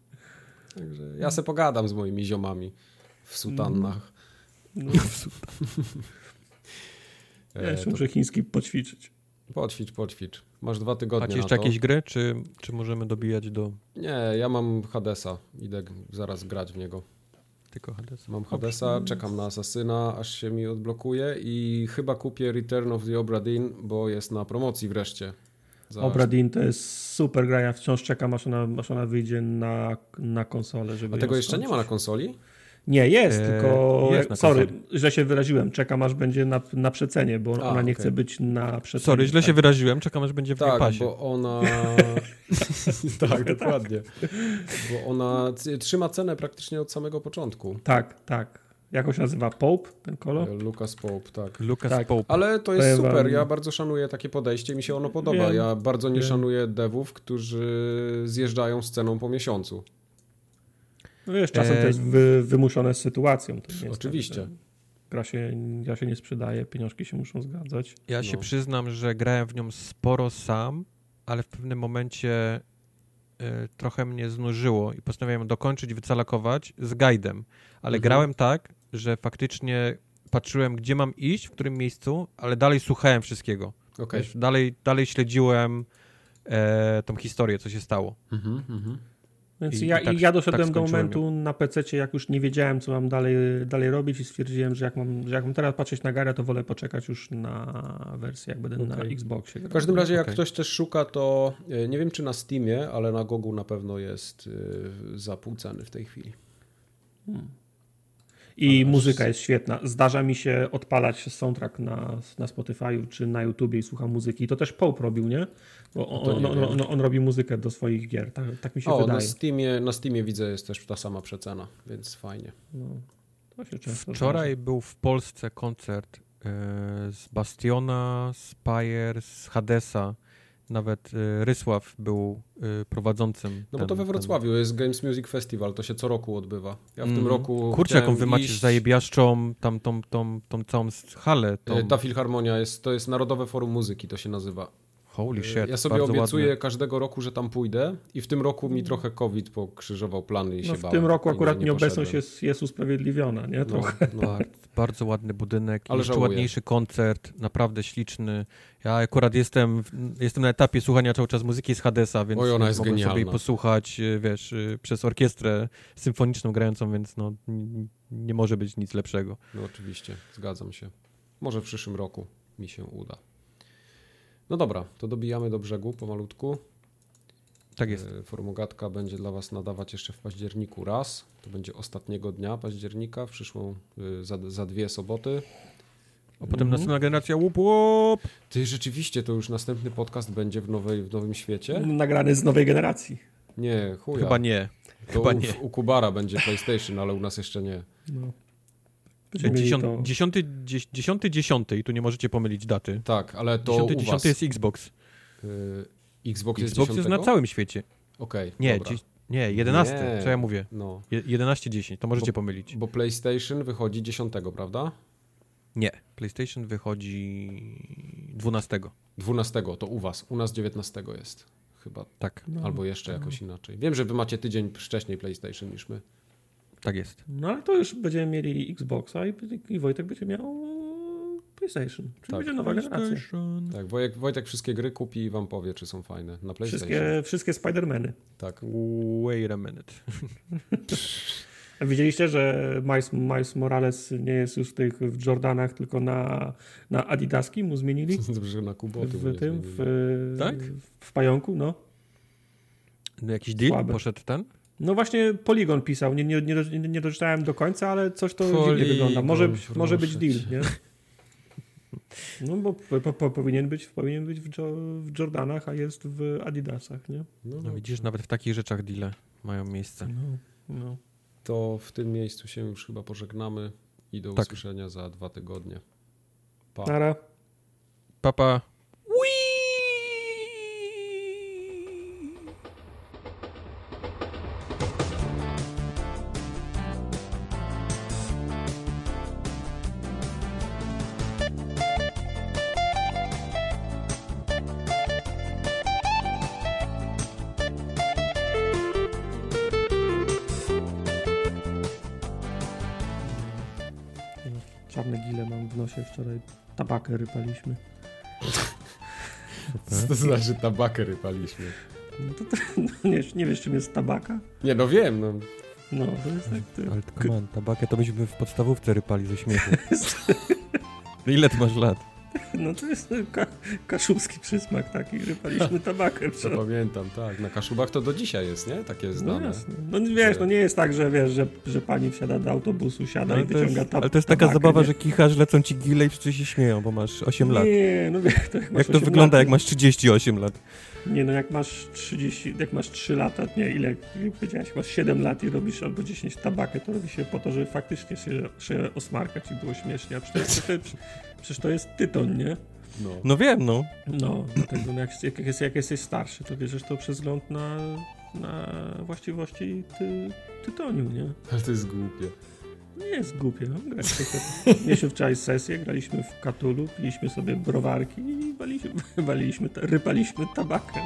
Także ja se pogadam z moimi ziomami w sutannach. No, no, w sutannach. Ja jeszcze muszę chiński poćwiczyć. Poćwicz, poćwicz. Masz dwa tygodnie. Macie jeszcze na to. Jakieś gry, czy, czy możemy dobijać do... Nie, ja mam Hadesa. Idę zaraz grać w niego. Tylko Hadesa. Mam Hadesa, czekam na Asasyna, aż się mi odblokuje i chyba kupię Return of the Obra Dinn, bo jest na promocji wreszcie. Za... Obra Dinn to jest super gra, ja wciąż czekam, aż ona, aż ona wyjdzie na, na konsolę, żeby... A tego jeszcze nie ma na konsoli? Nie, jest, eee, tylko jest sorry, konsoli. Źle się wyraziłem, czekam aż będzie na, na przecenie, bo A, ona okay. nie chce być na przecenie. Sorry, źle tak. się wyraziłem, czekam aż będzie w tak, pasie. Bo ona... tak, tak, dokładnie. Bo ona trzyma cenę praktycznie od samego początku. Tak, tak. Jak on się nazywa? Pope? Ten kolor? Lucas Pope, tak. Lucas tak. Pope. Ale to jest super, ja bardzo szanuję takie podejście, mi się ono podoba. Wiem, ja bardzo nie wiem. szanuję devów, którzy zjeżdżają sceną po miesiącu. No wiesz, czasem eee. to jest wy, wymuszone z sytuacją. Oczywiście. Tak, gra się, gra się nie sprzedaje, pieniążki się muszą zgadzać. Ja no. się przyznam, że grałem w nią sporo sam, ale w pewnym momencie y, trochę mnie znużyło i postanowiłem dokończyć, wycalakować z guidem. Ale mhm. grałem tak, że faktycznie patrzyłem, gdzie mam iść, w którym miejscu, ale dalej słuchałem wszystkiego. Okay. Wiesz, dalej, dalej śledziłem e, tą historię, co się stało. Mhm, mhm. Więc I, ja, i tak, ja doszedłem tak do momentu ją. na pececie, jak już nie wiedziałem, co mam dalej, dalej robić i stwierdziłem, że jak mam, że jak mam teraz patrzeć na Garia, to wolę poczekać już na wersję, jak będę okay. na Xboxie. W każdym razie, jak okay. ktoś też szuka, to nie wiem, czy na Steamie, ale na Gogu na pewno jest za pół ceny w tej chwili. Hmm. I ale muzyka z... jest świetna. Zdarza mi się odpalać soundtrack na, na Spotify czy na YouTubie i słucham muzyki. I to też Pope robił, nie? Bo on, nie on, on, on robi muzykę do swoich gier. Tak, tak mi się o, wydaje. Na Steamie, na Steamie widzę, jest też ta sama przecena, więc fajnie. No, to się często Wczoraj zdarza. Był w Polsce koncert yy, z Bastiona, Spire, z Hadesa. Nawet y, Rysław był y, prowadzącym. No bo to we Wrocławiu ten... jest Games Music Festival, to się co roku odbywa. Ja w mm. tym roku... Kurczę, jaką wy macie iść... zajebiaszczą tam tą, tą, tą całą halę. Tą... Ta filharmonia, jest, to jest Narodowe Forum Muzyki, to się nazywa. Holy shit, Ja sobie obiecuję ładne. każdego roku, że tam pójdę i w tym roku mi trochę COVID pokrzyżował plany i no się bałem. W tym roku akurat nieobecność jest, jest usprawiedliwiona, nie? Trochę. No, no, bardzo ładny budynek, ale jeszcze żałuję. Ładniejszy koncert, naprawdę śliczny. Ja akurat jestem, jestem na etapie słuchania cały czas muzyki z Hadesa, więc Oj, ona jest mogę genialna. sobie posłuchać, wiesz, przez orkiestrę symfoniczną grającą, więc no, nie może być nic lepszego. No oczywiście, zgadzam się. Może w przyszłym roku mi się uda. No dobra, to dobijamy do brzegu pomalutku. Tak jest. Formogatka będzie dla was nadawać jeszcze w październiku raz. To będzie ostatniego dnia października, w przyszłą za, za dwie soboty. A potem mhm. następna generacja łup, łup. Ty, rzeczywiście, to już następny podcast będzie w, nowej, w nowym świecie? Nagrany z nowej generacji. Nie, chuja. Chyba nie. To Chyba u, nie. u Kubara będzie PlayStation, ale u nas jeszcze nie. No. dziesiąty dziesiąty i tu nie możecie pomylić daty. Tak, ale to dziesiąty, u was. dziesiąty jest Xbox. Yy, Xbox jest Xbox jest na całym świecie. Okej, okay, nie, dobra. Dzi- nie, jedenasty, nie. co ja mówię. No. jedenaście dziesięć, to możecie bo, pomylić. Bo PlayStation wychodzi dziesiątego, prawda? Nie, PlayStation wychodzi dwunastego. dwunastego, to u was. U nas dziewiętnastego jest chyba. Tak. No, albo jeszcze no. jakoś inaczej. Wiem, że wy macie tydzień wcześniej PlayStation niż my. Tak jest. No ale to już będziemy mieli Xboxa i, i Wojtek będzie miał PlayStation. Czyli tak, będzie nowa generacja. Tak, Wojtek, Wojtek wszystkie gry kupi i wam powie, czy są fajne na PlayStation. Wszystkie, wszystkie Spider-Many. Tak. Wait a minute. Widzieliście, że Miles, Miles Morales nie jest już w tych w Jordanach, tylko na, na Adidaski mu zmienili? Dobrze, na Kuboty. W tym, w, tak? w pająku, no. no jakiś deal Słaby. poszedł ten? No właśnie Polygon pisał, nie, nie, nie, nie doczytałem do końca, ale coś to Polygon, dziwnie wygląda. Może, może być deal, nie? No bo po, po, powinien być, powinien być w, w Jordanach, a jest w Adidasach, nie? No, no widzisz, nawet w takich rzeczach deale mają miejsce. No, no. To w tym miejscu się już chyba pożegnamy i do tak. usłyszenia za dwa tygodnie. Pa. Nara. Pa, pa. Czarne gile mam w nosie, wczoraj tabakę rypaliśmy. Co to znaczy tabakę rypaliśmy? No to, no nie, nie wiesz, czym jest tabaka? Nie, no wiem, no. No, to jest tak... Ty... Ale come on, tabakę to byśmy w podstawówce rypali ze śmiechu. Ile ty masz lat? No to jest ka- kaszubski przysmak taki, rypaliśmy tabakiem. To pamiętam, tak. Na Kaszubach to do dzisiaj jest, nie? Takie znane. No jasne. No wiesz, no nie jest tak, że wiesz, że, że pani wsiada do autobusu, siada no, i wyciąga tabakę. Ale to jest tabakę, taka zabawa, nie? Że kichasz, lecą ci gile i wszyscy się śmieją, bo masz osiem lat. Nie, no wiesz, to jak masz Jak to wygląda, lat, jak masz trzydzieści osiem lat? Nie, no jak masz trzydzieści, jak masz trzy lata, nie, ile, jak powiedziałeś, masz siedem lat i robisz albo dziesięć tabakę, to robi się po to, żeby faktycznie się, się osmarkać i było śmiesznie, a przecież to, przecież to jest tytoń, nie? No, no wiem, no. No, dlatego no, jak, jak, jest, jak jesteś starszy, to bierzesz to przegląd na, na właściwości ty, tytoniu, nie? Ale to jest głupie. Nie jest głupie, no. Graliśmy sobie, mieliśmy wczoraj sesję, graliśmy w Cthulhu, piliśmy sobie browarki i waliliśmy, waliliśmy rypaliśmy tabakiem.